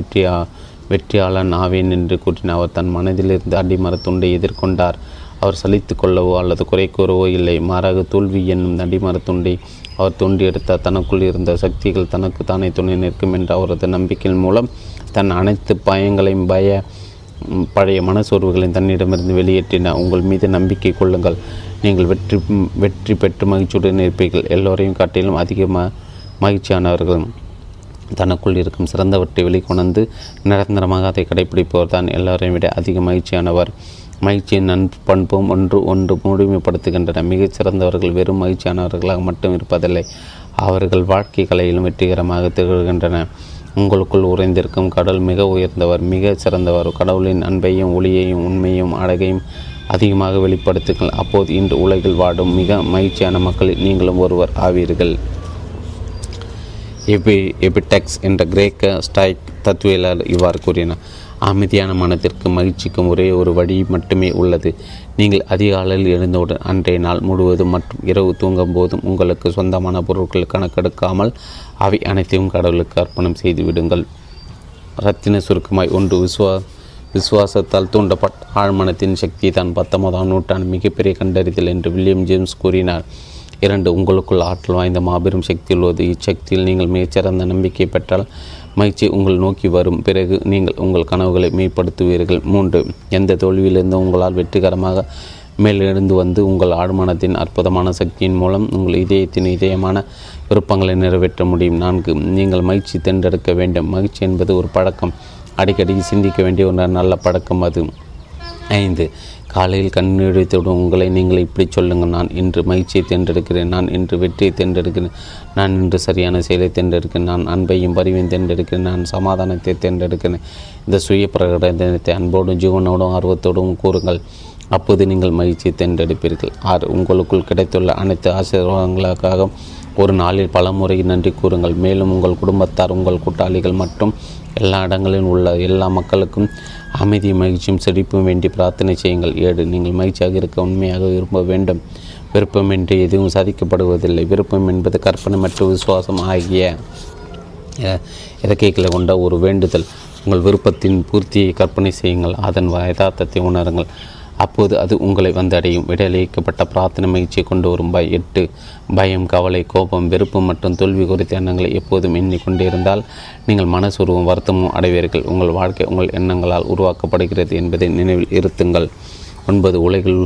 வெற்றியாளன் ஆவேன் என்று கூறினார். அவர் தன் மனதிலிருந்து அடிமரத்துண்டை எதிர்கொண்டார். அவர் சலித்து கொள்ளவோ அல்லது குறை கூறவோ இல்லை. மாறாக தோல்வி என்னும் அடிமரத்துண்டை அவர் தோண்டி எடுத்த தனக்குள் இருந்த சக்திகள் தனக்கு தானே துணை நிற்கும் என்ற அவரது நம்பிக்கையின் மூலம் தன் அனைத்து பயங்களையும் பழைய மனசோர்வுகளையும் தன்னிடமிருந்து வெளியேற்றின. உங்கள் மீது நம்பிக்கை கொள்ளுங்கள், நீங்கள் வெற்றி பெற்று மகிழ்ச்சியுடன் இருப்பீர்கள். எல்லோரையும் காட்டிலும் அதிகமாக மகிழ்ச்சியானவர்கள். தனக்குள் இருக்கும் சிறந்தவற்றை வெளிக்கொணர்ந்து நிரந்தரமாக அதை கடைபிடிப்பவர் தான் எல்லோரையும் விட அதிக மகிழ்ச்சியானவர். மகிழ்ச்சியின் பண்பும் ஒன்று முழுமைப்படுத்துகின்றன. மிகச் சிறந்தவர்கள் வெறும் மகிழ்ச்சியானவர்களாக மட்டும் இருப்பதில்லை, அவர்கள் வாழ்க்கை கலையிலும் வெற்றிகரமாக திகழ்கின்றன. உங்களுக்குள் உறைந்திருக்கும் கடல் மிக உயர்ந்தவர், மிக சிறந்தவர். கடவுளின் அன்பையும் ஒளியையும் உண்மையும் அழகையும் அதிகமாக வெளிப்படுத்துங்கள். அப்போது இன்று உலகில் வாடும் மிக மகிழ்ச்சியான மக்களில் நீங்களும் ஒருவர் ஆவீர்கள். எபிடெக்ஸ் என்ற கிரேக்க ஸ்டாய்க் தத்துவியலாளர் இவ்வாறு கூறினார்: அமைதியான மனத்திற்கும் மகிழ்ச்சிக்கும் ஒரே ஒரு வழி மட்டுமே உள்ளது. நீங்கள் அதிகாலையில் எழுந்தவுடன் அன்றைய நாள் முழுவதும் மற்றும் இரவு தூங்கும் போதும் உங்களுக்கு சொந்தமான பொருட்கள் கணக்கெடுக்காமல் அவை அனைத்தையும் கடவுளுக்கு அர்ப்பணம் செய்து விடுங்கள். இரத்தின சுருக்கமாய் ஒன்று, விசுவாசத்தால் தூண்டப்பட்ட ஆழ்மனத்தின் சக்தி தான் 19ஆம் நூற்றாண்டு மிகப்பெரிய கண்டறிதல் என்று வில்லியம் ஜேம்ஸ் கூறினார். 2, உங்களுக்குள் ஆற்றல் வாய்ந்த மாபெரும் சக்தி உள்ளது. இச்சக்தியில் நீங்கள் மிகச்சிறந்த நம்பிக்கை பெற்றால் மகிழ்ச்சி உங்கள் நோக்கி வரும். பிறகு நீங்கள் உங்கள் கனவுகளை மேம்படுத்துவீர்கள். 3, எந்த தோல்வியிலிருந்து உங்களால் வெற்றிகரமாக மேலெழுந்து வந்து உங்கள் ஆழ்மனத்தின் அற்புதமான சக்தியின் மூலம் உங்கள் இதயமான விருப்பங்களை நிறைவேற்ற முடியும். 4, நீங்கள் மகிழ்ச்சி தேர்ந்தெடுக்க வேண்டும். மகிழ்ச்சி என்பது ஒரு பழக்கம், அடிக்கடி சிந்திக்க வேண்டிய ஒரு நல்ல பழக்கம் அது. 5, காலையில் கண்ணீடித்தவுடன் உங்களை நீங்கள் இப்படி சொல்லுங்கள்: நான் இன்று மகிழ்ச்சியை தேர்ந்தெடுக்கிறேன், நான் இன்று வெற்றியை தேர்ந்தெடுக்கிறேன், நான் இன்று சரியான செயலை தேர்ந்தெடுக்கிறேன், நான் அன்பையும் பரிவையும் தேர்ந்தெடுக்கிறேன், நான் சமாதானத்தை தேர்ந்தெடுக்கிறேன். இந்த சுய பிரகடனத்தை அன்போடும் ஜீவனோடும் ஆர்வத்தோடும் கூறுங்கள். அப்போது நீங்கள் மகிழ்ச்சியை தேர்ந்தெடுப்பீர்கள். 6, உங்களுக்குள் கிடைத்துள்ள அனைத்து ஆசீர்வாதங்களுக்காக ஒரு நாளில் பல முறை நன்றி கூறுங்கள். மேலும் உங்கள் குடும்பத்தார், உங்கள் கூட்டாளிகள் மற்றும் எல்லா இடங்களிலும் உள்ள எல்லா மக்களுக்கும் அமைதி, மகிழ்ச்சியும் செழிப்பும் வேண்டி பிரார்த்தனை செய்யுங்கள். 7, நீங்கள் மகிழ்ச்சியாக இருக்க உண்மையாக விரும்ப வேண்டும். விருப்பமின்றி எதுவும் சாதிக்கப்படுவதில்லை. விருப்பம் என்பது கற்பனை மற்றும் விசுவாசம் ஆகிய இறக்கைகளை கொண்ட ஒரு வேண்டுதல். உங்கள் விருப்பத்தின் பூர்த்தியை கற்பனை செய்யுங்கள், அதன் யதார்த்தத்தை உணருங்கள். அப்போது அது உங்களை வந்தடையும். விடலையக்கப்பட்ட பிரார்த்தனை மகிழ்ச்சியை கொண்டு வரும். 8, பயம், கவலை, கோபம், வெறுப்பு மற்றும் தோல்வி குறித்த எண்ணங்களை எப்போதும் எண்ணிக்கொண்டே இருந்தால் நீங்கள் மனசுருவும் வருத்தமும் அடைவீர்கள். உங்கள் வாழ்க்கை உங்கள் எண்ணங்களால் உருவாக்கப்படுகிறது என்பதை நினைவில் இருத்துங்கள். 9, உலகில்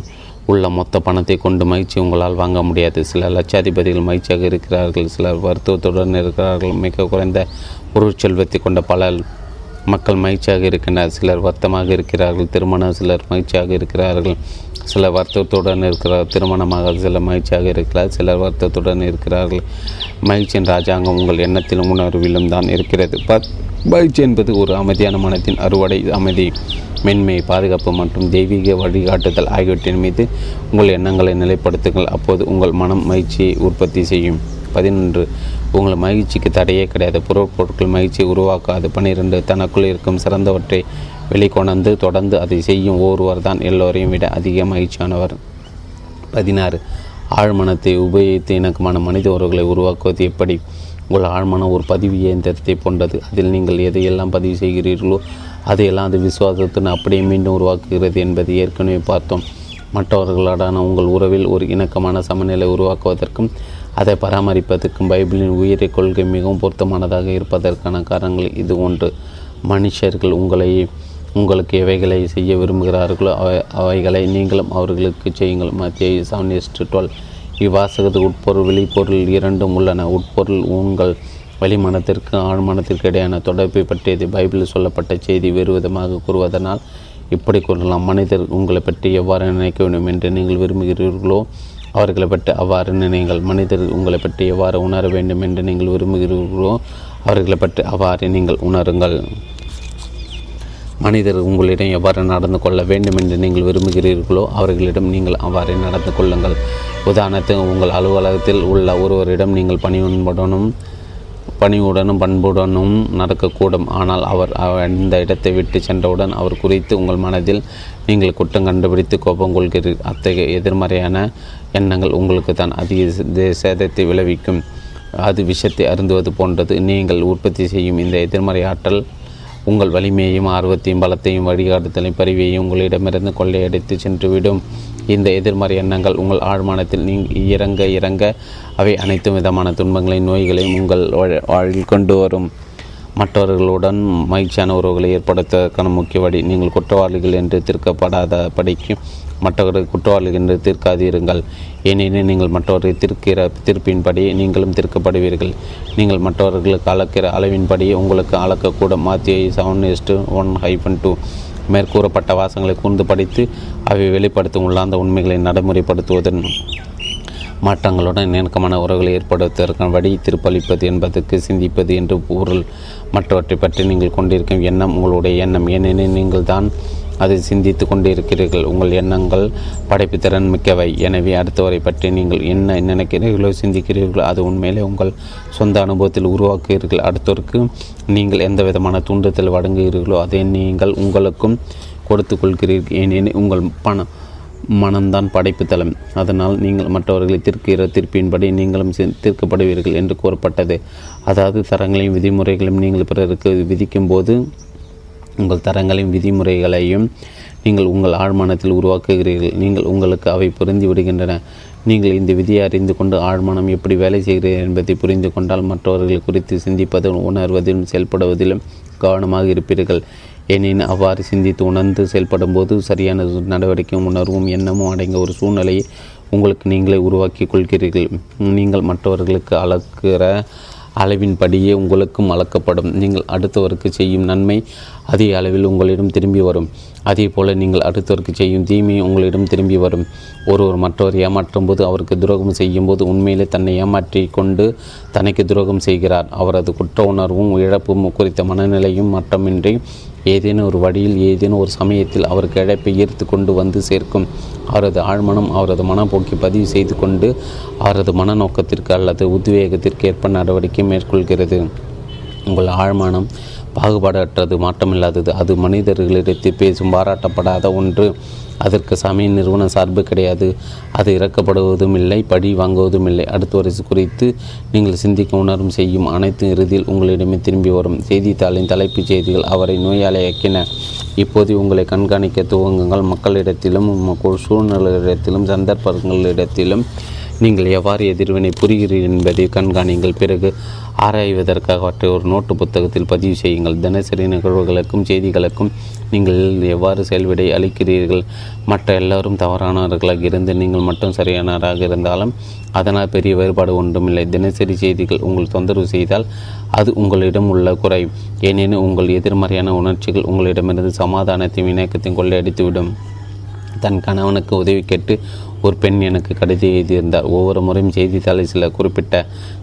உள்ள மொத்த பணத்தை கொண்டு மகிழ்ச்சி உங்களால் வாங்க முடியாது. சில லட்சாதிபதிகள் மகிழ்ச்சியாக இருக்கிறார்கள், சிலர் வருத்தத்துடன் இருக்கிறார்கள். மிக குறைந்த பொருட்செல்வத்தை கொண்ட பல மக்கள் மகிழ்ச்சியாக இருக்கின்றனர். சிலர் வருத்தமாக இருக்கிறார்கள். திருமணம், சிலர் மகிழ்ச்சியாக இருக்கிறார்கள். சிலர் வருத்தத்துடன் இருக்கிறார். திருமணமாக சிலர் மகிழ்ச்சியாக இருக்கிறார், சிலர் வருத்தத்துடன் இருக்கிறார்கள். மகிழ்ச்சியின் ராஜாங்கம் உங்கள் எண்ணத்திலும் உணர்விலும் தான் இருக்கிறது. மகிழ்ச்சி என்பது ஒரு அமைதியான மனத்தின் அறுவடை. அமைதி, மென்மை, பாதுகாப்பு மற்றும் தெய்வீக வழிகாட்டுதல் ஆகியவற்றின் மீது உங்கள் எண்ணங்களை நிலைப்படுத்துங்கள். அப்போது உங்கள் மனம் மகிழ்ச்சியை உற்பத்தி செய்யும். 11, உங்கள் மகிழ்ச்சிக்கு தடையே கிடையாது. பொருட்கள் மகிழ்ச்சியை உருவாக்காது. 12, தனக்குள் இருக்கும் சிறந்தவற்றை வெளிக்கொணர்ந்து தொடர்ந்து அதை செய்யும் ஒருவர் தான் எல்லோரையும் விட அதிக மகிழ்ச்சியானவர். 16, ஆழ்மனத்தை உபயோகித்து இணக்கமான மனித உறவுகளை உருவாக்குவது எப்படி? உங்கள் ஆழ்மனம் ஒரு பதிவு இயந்திரத்தை போன்றது. அதில் நீங்கள் எதையெல்லாம் பதிவு செய்கிறீர்களோ அதையெல்லாம் அது விசுவாசத்துடன் அப்படியே மீண்டும் உருவாக்குகிறது என்பதை ஏற்கனவே பார்த்தோம். மற்றவர்களுடனான உங்கள் உறவில் ஒரு இணக்கமான சமநிலை உருவாக்குவதற்கும் அதை பராமரிப்பதற்கும் பைபிளின் உயிரை கொள்கை மிகவும் பொருத்தமானதாக இருப்பதற்கான காரணங்கள் இது. 1, மனுஷர்கள் உங்களுக்கு எவைகளை செய்ய விரும்புகிறார்களோ அவைகளை நீங்களும் அவர்களுக்கு செய்யுங்கள். மத்திய 7:12. இவ்வாசகத்துக்கு உட்பொருள் வெளிப்பொருள் இரண்டும் உள்ளன. உட்பொருள் உங்கள் வெளிமனத்திற்கு ஆழ்மனத்திற்கு இடையான தொடர்பை பற்றியது. பைபிளில் சொல்லப்பட்ட செய்தி வேறுவிதமாக கூறுவதனால் இப்படி கூறலாம்: மனிதர் உங்களை பற்றி எவ்வாறு நினைக்க வேண்டும் என்று நீங்கள் விரும்புகிறீர்களோ அவர்களை பற்றி அவ்வாறு நினைங்கள். மனிதர்கள் உங்களை பற்றி எவ்வாறு உணர வேண்டும் என்று நீங்கள் விரும்புகிறீர்களோ அவர்களை பற்றி அவ்வாறு நீங்கள் உணருங்கள். மனிதர்கள் உங்களிடம் எவ்வாறு நடந்து கொள்ள வேண்டும் என்று நீங்கள் விரும்புகிறீர்களோ அவர்களிடம் நீங்கள் அவ்வாறு நடந்து கொள்ளுங்கள். உதாரணத்துக்கு, உங்கள் அலுவலகத்தில் உள்ள ஒருவரிடம் நீங்கள் பணிவுடனும் பண்புடனும் நடக்கக்கூடும். ஆனால் அவர் அந்த இடத்தை விட்டு சென்றவுடன் அவர் குறித்து உங்கள் மனதில் நீங்கள் குற்றம் கண்டுபிடித்து கோபம் கொள்கிறீர்கள். அத்தகைய எதிர்மறையான எண்ணங்கள் உங்களுக்கு தான் அதிக சேதத்தை விளைவிக்கும். அது விஷத்தை அருந்துவது போன்றது. நீங்கள் உற்பத்தி செய்யும் இந்த எதிர்மறை ஆற்றல் உங்கள் வலிமையையும் ஆர்வத்தையும் பலத்தையும் வழிகாட்டுதலையும் பரிவையும் உங்களிடமிருந்து கொள்ளையடித்து சென்றுவிடும். இந்த எதிர்மறை எண்ணங்கள் உங்கள் ஆழ்மானத்தில் இறங்க இறங்க அவை அனைத்து விதமான துன்பங்களையும் நோய்களையும் உங்கள் வாழ்வில் கொண்டு வரும். மற்றவர்களுடன் மகிழ்ச்சியான உறவுகளை ஏற்படுத்துவதற்கான முக்கிய வழி, நீங்கள் குற்றவாளிகள் என்று தீர்க்கப்படாத படிக்கும் மற்றவர்கள் குற்றவாளிகள் என்று தீர்க்காதீருங்கள். ஏனெனில் நீங்கள் மற்றவர்களை தீர்ப்பின்படி நீங்களும் தீர்க்கப்படுவீர்கள். நீங்கள் மற்றவர்களுக்கு அளக்கிற அளவின்படி உங்களுக்கு அளக்கக்கூட. மாத்தியை 7:1-2 மேற்கூறப்பட்ட வாசங்களை கூர்ந்து படித்து அவை வெளிப்படுத்தும் உள்ளார்ந்த உண்மைகளை நடைமுறைப்படுத்துவதன் மாற்றங்களுடன் நெருக்கமான உறவுகளை ஏற்படுத்துவதற்கான வழி திருப்பளிப்பது என்பதற்கு சிந்திப்பது என்று பொருள். மற்றவற்றை பற்றி நீங்கள் கொண்டிருக்கும் எண்ணம் உங்களுடைய எண்ணம், ஏனெனில் நீங்கள் தான் அதை சிந்தித்து கொண்டிருக்கிறீர்கள். உங்கள் எண்ணங்கள் படைப்பு திறன் மிக்கவை. எனவே அடுத்தவரை பற்றி நீங்கள் என்ன நினைக்கிறீர்களோ சிந்திக்கிறீர்களோ அது உண்மையிலே உங்கள் சொந்த அனுபவத்தில் உருவாக்குகிறீர்கள். அடுத்தவருக்கு நீங்கள் எந்த விதமான தூண்டுதல் வழங்குகிறீர்களோ அதை நீங்கள் உங்களுக்கும் கொடுத்து கொள்கிறீர்கள். ஏனெனில் உங்கள் மனம்தான் படைப்புத்தலம். அதனால் நீங்கள் மற்றவர்களை தீர்க்கிற தீர்ப்பின்படி நீங்களும் தீர்க்கப்படுவீர்கள் என்று கூறப்பட்டது. அதாவது தரங்களையும் விதிமுறைகளையும் நீங்கள் பிறருக்கு விதிக்கும் போது உங்கள் தரங்களையும் விதிமுறைகளையும் நீங்கள் உங்கள் ஆழ்மானத்தில் உருவாக்குகிறீர்கள். நீங்கள் உங்களுக்கு அவை புரிந்து விடுகின்றன. நீங்கள் இந்த விதியை அறிந்து கொண்டு ஆழ்மானம் எப்படி வேலை செய்கிறீர்கள் என்பதை புரிந்து கொண்டால் மற்றவர்கள் குறித்து சிந்திப்பதும் உணர்வதிலும் செயல்படுவதிலும் கவனமாக இருப்பீர்கள். ஏனெனில் அவ்வாறு சிந்தித்து உணர்ந்து செயல்படும் போது சரியான நடவடிக்கையும் உணர்வும் எண்ணமும் அடங்கிய ஒரு சூழ்நிலையை உங்களுக்கு நீங்களே உருவாக்கி கொள்கிறீர்கள். நீங்கள் மற்றவர்களுக்கு அளக்கிற அளவின்படியே உங்களுக்கும் அளக்கப்படும். நீங்கள் அடுத்தவருக்கு செய்யும் நன்மை அதே அளவில் உங்களிடம் திரும்பி வரும். அதே போல் நீங்கள் அடுத்தவருக்கு செய்யும் தீமை உங்களிடம் திரும்பி வரும். ஒருவர் மற்றவர் ஏமாற்றும் போது, அவருக்கு துரோகம் செய்யும் போது உண்மையிலே தன்னை ஏமாற்றி கொண்டு தனக்கு துரோகம் செய்கிறார். அவரது குற்ற உணர்வும் இழப்பும் குறித்த மனநிலையும் மாற்றமின்றி ஏதேனும் ஒரு வழியில் ஏதேனும் ஒரு சமயத்தில் அவருக்கு இழப்பை ஈர்த்து கொண்டு வந்து சேர்க்கும். அவரது ஆழ்மனம் அவரது மனப்போக்கி பதிவு செய்து கொண்டு அவரது மனநோக்கத்திற்கு அல்லது உத்வேகத்திற்கு ஏற்ப நடவடிக்கை மேற்கொள்கிறது. உங்கள் ஆழ்மனம் பாகுபாடற்றது, மாற்றமில்லாதது. அது மனிதர்களிடத்தில் பேசும் பாராட்டப்படாத ஒன்று. அதற்கு சமய நிறுவன சார்பு கிடையாது. அது இறக்கப்படுவதும் இல்லை, பழி வாங்குவதும் இல்லை. அடுத்தவரை குறித்து நீங்கள் சிந்திக்க உணரும் செய்யும் அனைத்து இறுதியில் உங்களிடமே திரும்பி வரும். செய்தித்தாளின் தலைப்புச் செய்திகள் அவரை நோயாளியாக்கின. இப்போது உங்களை கண்காணிக்க துவங்குங்கள். மக்களிடத்திலும் சூழ்நிலைகளிடத்திலும் சந்தர்ப்பங்களிடத்திலும் நீங்கள் எவ்வாறு எதிர்வினை புரிகிறீர்கள் என்பதை கண்காணிங்கள். பிறகு ஆராய்வதற்காக அவற்றை ஒரு நோட்டு புத்தகத்தில் பதிவு செய்யுங்கள். தினசரி நிகழ்வுகளுக்கும் செய்திகளுக்கும் நீங்கள் எவ்வாறு செயல்விடை அளிக்கிறீர்கள்? மற்ற எல்லோரும் தவறானவர்களாக இருந்து நீங்கள் மட்டும் சரியானவராக இருந்தாலும் அதனால் பெரிய வேறுபாடு ஒன்றுமில்லை. தினசரி செய்திகள் உங்கள் தொந்தரவு செய்தால் அது உங்களிடம் உள்ள குறை. ஏனெனில் உங்கள் எதிர்மறையான உணர்ச்சிகள் உங்களிடமிருந்து சமாதானத்தையும் இணக்கத்தையும் கொள்ளையடித்துவிடும். தன் கணவனுக்கு உதவி கேட்டு ஒரு பெண் எனக்கு கடிதம் எழுதியிருந்தார். ஒவ்வொரு முறையும் செய்தித்தாளை சில குறிப்பிட்ட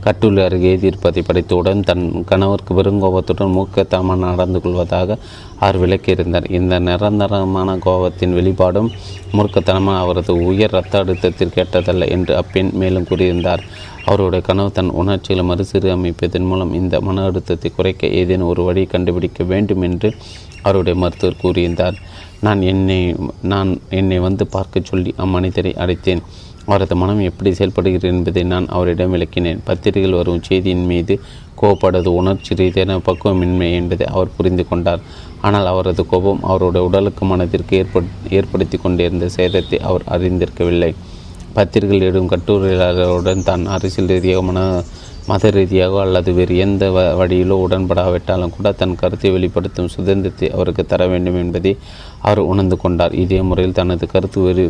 கட்டுள்ள அருகே எழுதியிருப்பதை படித்தவுடன் தன் கணவருக்கு வெறும் கோபத்துடன் மூக்கத்தமாக நடந்து கொள்வதாக அவர் விளக்கியிருந்தார். இந்த நிரந்தரமான கோபத்தின் வெளிப்பாடும் மூர்க்கத்தனமாக அவரது உயர் இரத்த அழுத்தத்திற்கு ஏற்றதல்ல என்று அப்பெண் மேலும் கூறியிருந்தார். அவருடைய கனவு தன் உணர்ச்சிகளை மறுசீரமைப்பதன் மூலம் இந்த மன அழுத்தத்தை குறைக்க ஏதேனும் ஒரு வழியை கண்டுபிடிக்க வேண்டும் என்று அவருடைய மருத்துவர் கூறியிருந்தார். நான் என்னை வந்து பார்க்க சொல்லி அம்மனிதரை அழைத்தேன். அவரது மனம் எப்படி செயல்படுகிறது என்பதை நான் அவரிடம் விளக்கினேன். பத்திரிகையில் வரும் செய்தியின் மீது கோபப்படாத உணர்ச்சி ரீதியான பக்குவமின்மை என்பதை அவர் புரிந்து கொண்டார். ஆனால் அவரது கோபம் அவருடைய உடலுக்கு மனதிற்கு ஏற்படுத்தி கொண்டிருந்த சேதத்தை அவர் அறிந்திருக்கவில்லை. பத்திரிகையில் எழுதும் கட்டுரையாளருடன் தான் அரசியல் ரீதியாக மத ரீதியாகவோ அல்லது வேறு எந்த வழியிலோ உடன்படாவிட்டாலும் கூட தன் கருத்தை வெளிப்படுத்தும் சுதந்திரத்தை அவருக்கு தர வேண்டும் என்பதை அவர் உணர்ந்து கொண்டார். இதே முறையில் தனது கருத்து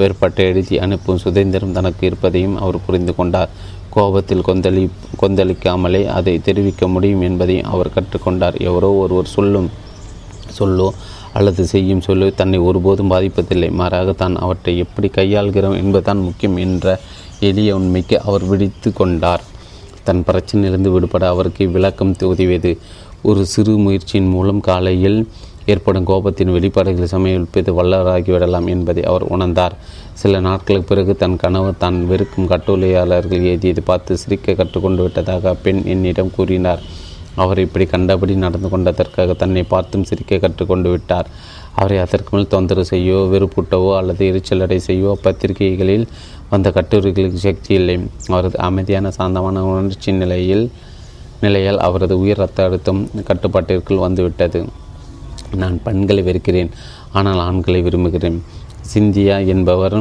வேறுபட்ட எழுதி அனுப்பும் சுதந்திரம் தனக்கு இருப்பதையும் அவர் புரிந்து கொண்டார். கோபத்தில் கொந்தளிக்காமலே அதை தெரிவிக்க முடியும் என்பதையும் அவர் கற்றுக்கொண்டார். எவரோ ஒருவர் சொல்லும் சொல்லோ அல்லது செய்யும் சொல்லோ தன்னை ஒருபோதும் பாதிப்பதில்லை. மாறாக தான் அவற்றை எப்படி கையாள்கிறோம் என்பதுதான் முக்கியம் என்ற எளிய உண்மைக்கு அவர் விழித்து கொண்டார். தன் பிரச்சனையிலிருந்து விடுபட அவருக்கு விளக்கம் உதவியது. ஒரு சிறு முயற்சியின் மூலம் காலையில் ஏற்படும் கோபத்தின் வெளிப்பாடுகளை சமர்ப்பித்து வல்லவராகிவிடலாம் என்பதை அவர் உணர்ந்தார். சில நாட்களுக்கு பிறகு தன் கனவு தான் வெறுக்கும் கட்டுரையாளர்கள் எழுதியது பார்த்து சிரிக்க கற்றுக்கொண்டு விட்டதாக பெண் என்னிடம் கூறினார். அவர் இப்படி கண்டபடி நடந்து கொண்டதற்காக தன்னை பார்த்தும் சிரிக்க கற்றுக்கொண்டு விட்டார். அவரை அதற்கு மேல் தொந்தரவு செய்யவோ வெறுப்பூட்டவோ அல்லது எரிச்சலடை செய்யவோ பத்திரிகைகளில் வந்த கட்டுரைகளுக்கு சக்தி இல்லை. அவரது அமைதியான சாந்தமான உணர்ச்சி நிலையில் நிலையால் அவரது உயிர் இரத்த அழுத்தம் கட்டுப்பாட்டிற்குள் வந்துவிட்டது. நான் பெண்களை வெறுக்கிறேன், ஆனால் ஆண்களை விரும்புகிறேன். சிந்தியா என்பவர்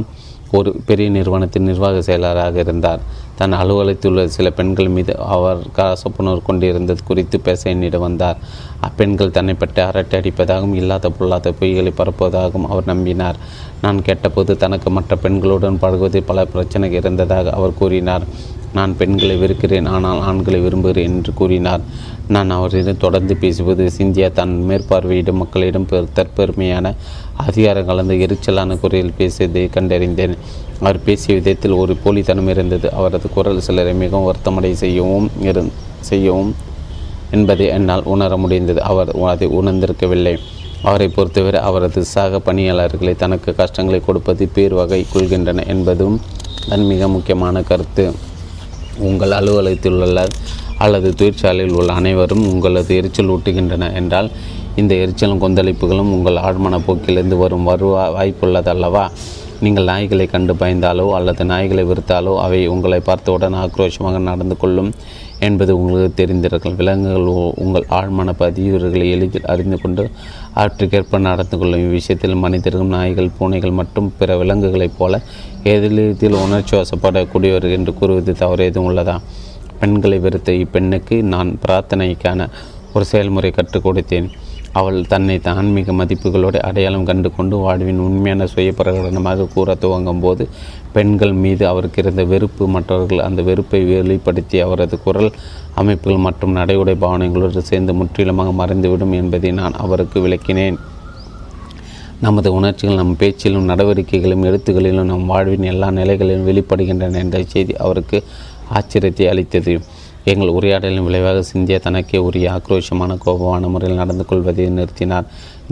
ஒரு பெரிய நிறுவனத்தின் நிர்வாக செயலராக இருந்தார். தன் அலுவலகத்தில் உள்ள சில பெண்கள் மீது அவர் கசப்புணர்வு கொண்டிருந்தது குறித்து பேச என்னிடம் வந்தார். அப்பெண்கள் தன்னை பற்றி அரட்டை அடிப்பதாகவும் இல்லாத பொல்லாத பொய்களை பரப்புவதாகவும் அவர் நம்பினார். நான் கேட்டபோது தனக்கு மற்ற பெண்களுடன் பழகுவதில் பல பிரச்சனைகள் இருந்ததாக அவர் கூறினார். நான் பெண்களை வெறுக்கிறேன், ஆனால் ஆண்களை விரும்புகிறேன் என்று கூறினார். நான் அவரிடம் தொடர்ந்து பேசுவது சிந்தியா தன் மேற்பார்வையிடும் மக்களிடம் தற்பெருமையான அதிகாரம் கலந்த எரிச்சலான குரலில் பேசியதை கண்டறிந்தேன். அவர் பேசிய விதத்தில் ஒரு போலித்தனம் இருந்தது. அவரது குரல் சிலரை மிகவும் வருத்தமடை செய்யவும் என்பதை என்னால் உணர முடிந்தது. அவர் அதை உணர்ந்திருக்கவில்லை. அவரை பொறுத்தவரை அவரது சக பணியாளர்களை தனக்கு கஷ்டங்களை கொடுப்பது பேர் வகை கொள்கின்றன என்பதும் தன் மிக முக்கியமான கருத்து. உங்கள் அலுவலகத்தில் உள்ள அல்லது தொழிற்சாலையில் உள்ள அனைவரும் உங்களது எரிச்சல் ஊட்டுகின்றன என்றால் இந்த எரிச்சலும் கொந்தளிப்புகளும் உங்கள் ஆழ்மன போக்கிலிருந்து வரும் வாய்ப்புள்ளதல்லவா? நீங்கள் நாய்களை கண்டு பயந்தாலோ அல்லது நாய்களை வெறுத்தாலோ அவை உங்களை பார்த்தவுடன் ஆக்ரோஷமாக நடந்து கொள்ளும் என்பது உங்களுக்கு தெரிந்திருக்கும். விலங்குகள் உங்கள் ஆழ்மன பதிவுகளை எளிதில் அறிந்து கொண்டு அவற்றுக்கேற்ப நடந்து கொள்ளும். இவ்விஷயத்தில் மனிதர்கள், நாய்கள், பூனைகள் மற்றும் பிற விலங்குகளைப் போல எதிர்த்தில் உணர்ச்சி வசப்படக்கூடியவர்கள் என்று கூறுவது தவறு எதுவும் உள்ளதா? பெண்களை வெறுத்த இப்பெண்ணுக்கு நான் பிரார்த்தனைக்கான ஒரு செயல்முறை கற்றுக் கொடுத்தேன். அவள் தன்னை ஆன்மீக மதிப்புகளோடு அடையாளம் கண்டு கொண்டு வாழ்வின் உண்மையான சுய பிரகடனமாக கூற துவங்கும் போது பெண்கள் மீது அவருக்கு இருந்த வெறுப்பு மற்றவர்கள் அந்த வெறுப்பை வெளிப்படுத்தி அவரது குரல் அமைப்புகள் மற்றும் நடை உடை பாவனைகளோடு சேர்ந்து முற்றிலுமாக மறைந்துவிடும் என்பதை நான் அவருக்கு விளக்கினேன். நமது உணர்ச்சிகள் நம் பேச்சிலும் நடவடிக்கைகளிலும் எழுத்துக்களிலும் நம் வாழ்வின் எல்லா நிலைகளிலும் வெளிப்படுகின்றன என்ற செய்தி அவருக்கு ஆச்சரியத்தை அளித்தது. எங்கள் உரையாடலின் விளைவாக சிந்தியா தனக்கே உரிய ஆக்ரோஷமான கோபமான முறையில் நடந்து கொள்வதை நிறுத்தினார்.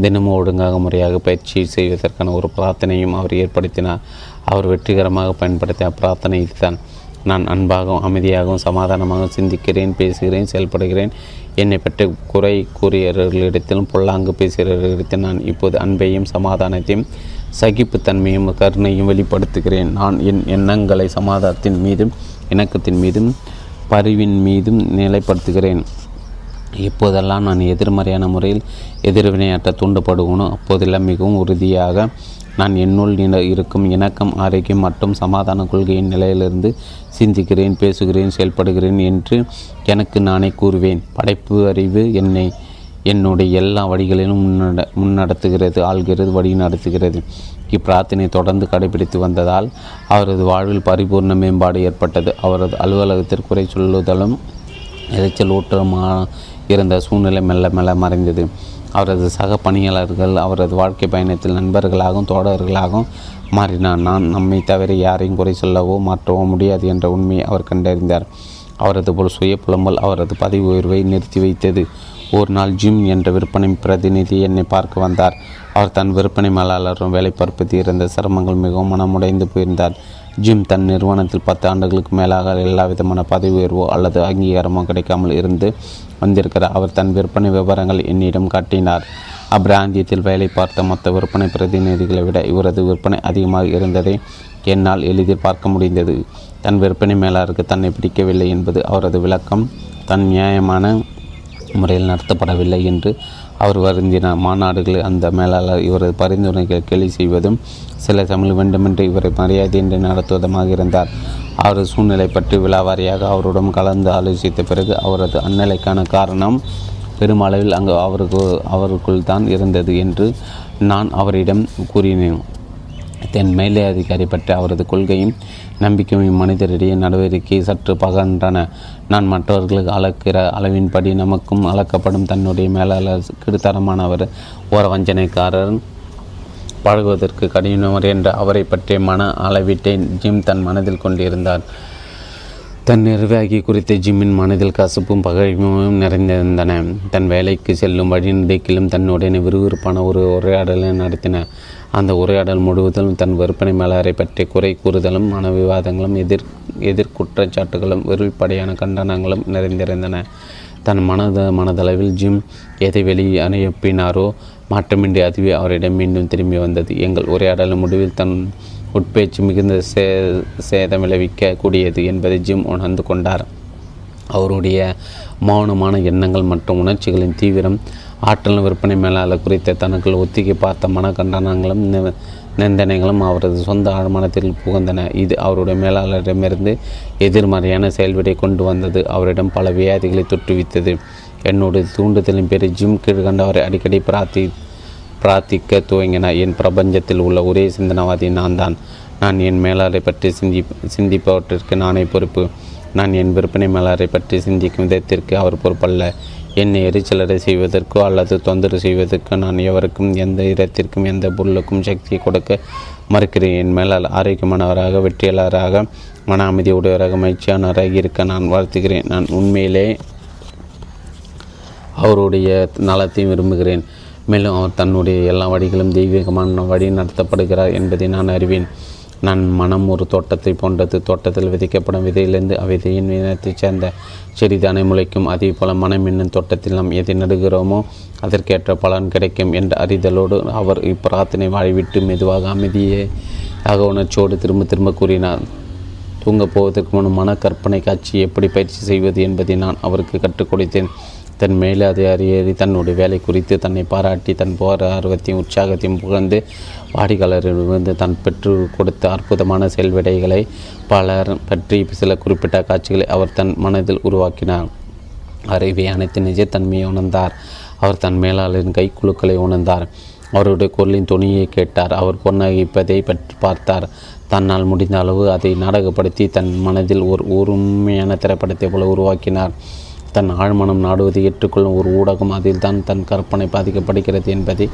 தினமும் ஒழுங்காக முறையாக பயிற்சி செய்வதற்கான ஒரு பிரார்த்தனையும் அவர் ஏற்படுத்தினார். அவர் வெற்றிகரமாக பயன்படுத்திய பிரார்த்தனை இதுதான்: நான் அன்பாகவும் அமைதியாகவும் சமாதானமாகவும் சிந்திக்கிறேன், பேசுகிறேன், செயல்படுகிறேன். என்னை பற்றி குறை கூறியவர்களிடத்திலும் பொல்லாங்கு பேசுகிறவர்களிடத்தில் நான் இப்போது அன்பையும் சமாதானத்தையும் சகிப்புத்தன்மையும் கருணையும் வெளிப்படுத்துகிறேன். நான் என் எண்ணங்களை சமாதானத்தின் மீதும் இணக்கத்தின் மீதும் பரிவின் மீதும் நிலைப்படுத்துகிறேன். எப்போதெல்லாம் நான் எதிர்மறையான முறையில் எதிர்வினையாற்ற தூண்டப்படுவனோ அப்போதெல்லாம் மிகவும் உறுதியாக நான் என்னுள் இருக்கும் இணக்கம், ஆரோக்கியம் மற்றும் சமாதான கொள்கையின் நிலையிலிருந்து சிந்திக்கிறேன், பேசுகிறேன், செயல்படுகிறேன் என்று எனக்கு நானே கூறுவேன். படைப்பு அறிவு என்னை என்னுடைய எல்லா வழிகளிலும் முன்னடத்துகிறது, ஆள்கிறது, வழி நடத்துகிறது. இப்பிரார்த்தனை தொடர்ந்து கடைபிடித்து வந்ததால் அவரது வாழ்வில் பரிபூர்ண மேம்பாடு ஏற்பட்டது. அவரது அலுவலகத்தில் குறை சொல்லுதலும் எரிச்சல் ஊற்றமாக இருந்த சூழ்நிலை மெல்ல மெல்ல மறைந்தது. அவரது சக பணியாளர்கள் அவரது வாழ்க்கை பயணத்தில் நண்பர்களாகவும் தோழர்களாகவும் மாறினார். நான் நம்மை தவிர யாரையும் குறை சொல்லவோ மாற்றவோ முடியாது என்ற உண்மையை அவர் கண்டறிந்தார். அவரது போல் சுய புலம்பல் அவரது பதவி உயர்வை நிறுத்தி வைத்தது. ஒரு நாள் ஜிம் என்ற விற்பனை பிரதிநிதி என்னை பார்க்க வந்தார். அவர் தன் விற்பனை மேலாளரும் வேலை பரப்பதி இருந்த சிரமங்கள் மிகவும் மனமுடைந்து போயிருந்தார். ஜிம் தன் நிறுவனத்தில் 10 ஆண்டுகளுக்கு மேலாக எல்லா விதமான பதவி உயர்வோ அல்லது அங்கீகாரமோ கிடைக்காமல் இருந்து வந்திருக்கிறார். அவர் தன் விற்பனை விவரங்கள் என்னிடம் காட்டினார். அப்பிராந்தியத்தில் வேலை பார்த்த மொத்த விற்பனை பிரதிநிதிகளை விட இவரது விற்பனை அதிகமாக இருந்ததை என்னால் எளிதில் பார்க்க முடிந்தது. தன் விற்பனை மேலாளருக்கு தன்னை பிடிக்கவில்லை என்பது அவரது விளக்கம். தன் நியாயமான முறையில் நடத்தப்படவில்லை என்று அவர் வருந்தினார். மாநாடுகளில் அந்த மேலாளர் இவரது பரிந்துரைகள் கேலி செய்வதும் சில சமயம் வேண்டுமென்று இவரை மரியாதையின்றி நடத்துவதுமாக இருந்தார். அவரது சூழ்நிலை பற்றி விலாவாரியாக அவருடன் கலந்து ஆலோசித்த பிறகு அவரது அந்நிலைக்கான காரணம் பெருமளவில் அங்கு அவருக்குள் தான் இருந்தது என்று நான் அவரிடம் கூறினேன். தன் மேலதிகாரி பற்றி அவரது கொள்கையும் நம்பிக்கையும் மனிதரிடையே நடவடிக்கை சற்று பகன்றன. நான் மற்றவர்களுக்கு அளக்கிற அளவின்படி நமக்கும் அளக்கப்படும். தன்னுடைய மேலாளர் கீழ்த்தரமானவர், ஓர வஞ்சனைக்காரர், பழகுவதற்கு கடினவர் என்ற அவரை பற்றிய மன அளவீட்டை ஜிம் தன் மனதில் கொண்டிருந்தார். தன் நிர்வாகி குறித்த ஜிம்மின் மனதில் கசப்பும் பகைமையும் நிறைந்திருந்தன. தன் வேலைக்கு செல்லும் வழியின் இடைக்கிலும் தன்னுடைய விறுவிறுப்பான ஒரு உரையாடலை நடத்தின. அந்த உரையாடல் முழுவதும் தன் விற்பனை மேலாளரை பற்றி குறை கூறுதலும் மனவிவாதங்களும் எதிர்குற்றச்சாட்டுகளும் வெறுப்படையான கண்டனங்களும் நிறைந்திருந்தன. தன் மனதளவில் ஜிம் எதை வெளியே அனுப்பினாரோ மாற்றமின்றி அதுவே அவரிடம் மீண்டும் திரும்பி வந்தது. எங்கள் உரையாடலின் முடிவில் தன் உட்பேச்சு மிகுந்த சேதம் விளைவிக்கக்கூடியது என்பதை ஜிம் உணர்ந்து கொண்டார். அவருடைய மௌனமான எண்ணங்கள் மற்றும் உணர்ச்சிகளின் தீவிரம் ஆற்றல் விற்பனை மேலாளர் குறித்த தனக்குள் ஒத்திகை பார்த்த மனக்கண்டனங்களும் நிந்தனைகளும் அவரது சொந்த ஆழ்மானத்தில் புகுந்தன. இது அவருடைய மேலாளரிடமிருந்து எதிர்மறையான செயல்படை கொண்டு வந்தது, அவரிடம் பல வியாதிகளை தொற்றுவித்தது. என்னுடைய தூண்டுதலின் பேர் ஜிம் கீழ்கண்டவரை அடிக்கடி பிரார்த்திக்க துவங்கினார். என் பிரபஞ்சத்தில் உள்ள ஒரே சிந்தனவாதி நான் தான். நான் என் மேலாளரை பற்றி சிந்திப்பவற்றிற்கு நானே பொறுப்பு. நான் என் விற்பனை மேலாளரை பற்றி சிந்திக்கும் விதத்திற்கு அவர் பொறுப்பல்ல. என்னை எரிச்சலடை செய்வதற்கோ அல்லது தொந்தரவு செய்வதற்கோ நான் எவருக்கும், எந்த இடத்திற்கும், எந்த பொருளுக்கும் சக்தியை கொடுக்க மறுக்கிறேன். என் மேலாளர் ஆரோக்கியமானவராக, வெற்றியாளராக, மன அமைதியுடையவராக, மகிழ்ச்சியானவராக இருக்க நான் வாழ்த்துகிறேன். நான் உண்மையிலே அவருடைய நலத்தையும் விரும்புகிறேன். மேலும் அவர் தன்னுடைய எல்லா வழிகளும் தெய்வீகமான வழி நடத்தப்படுகிறார் என்பதை நான் அறிவேன். நான் மனம் ஒரு தோட்டத்தை போன்றது. தோட்டத்தில் விதைக்கப்படும் விதையிலிருந்து அவ்விதையின் இனத்தைச் சேர்ந்த செடிதானே முளைக்கும். அதே போல மனம் என்னும் தோட்டத்தில் நாம் எதை நடுகிறோமோ அதற்கேற்ற பலன் கிடைக்கும் என்ற அறிதலோடு அவர் இப்பிரார்த்தனை வாய்விட்டு மெதுவாக அமைதியாக உணர்ச்சியோடு திரும்ப திரும்ப கூறினார். தூங்கப் போவதற்கு முன் மன கற்பனை காட்சி எப்படி பயிற்சி செய்வது என்பதை நான் அவருக்கு கற்றுக் கொடுத்தேன். தன் மேலே அதை அறியறி தன்னுடைய வேலை குறித்து தன்னை பாராட்டி தன் போர் ஆர்வத்தையும் உற்சாகத்தையும் புகழ்ந்து வாடிக்கையாளரிடமிருந்து தன் பெற்று கொடுத்த அற்புதமான செயல்விடைகளை பலர் பற்றி சில குறிப்பிட்ட காட்சிகளை அவர் தன் மனதில் உருவாக்கினார். அவர் இவை அனைத்து நிஜத்தன்மையை உணர்ந்தார். அவர் தன் மேலாளரின் கைக்குழுக்களை உணர்ந்தார். அவருடைய குரலின் துணியை கேட்டார். அவர் பொன்னகிப்பதை பற்றி பார்த்தார். தன்னால் முடிந்த அளவு அதை நாடகப்படுத்தி தன் மனதில் ஒரு உரிமையான திரைப்படத்தை போல உருவாக்கினார். தன் ஆழ்மனம் நாடுவதை ஏற்றுக்கொள்ளும் ஒரு ஊடகம், அதில் தான் தன் கற்பனை பாதிக்கப்படுகிறது என்பதை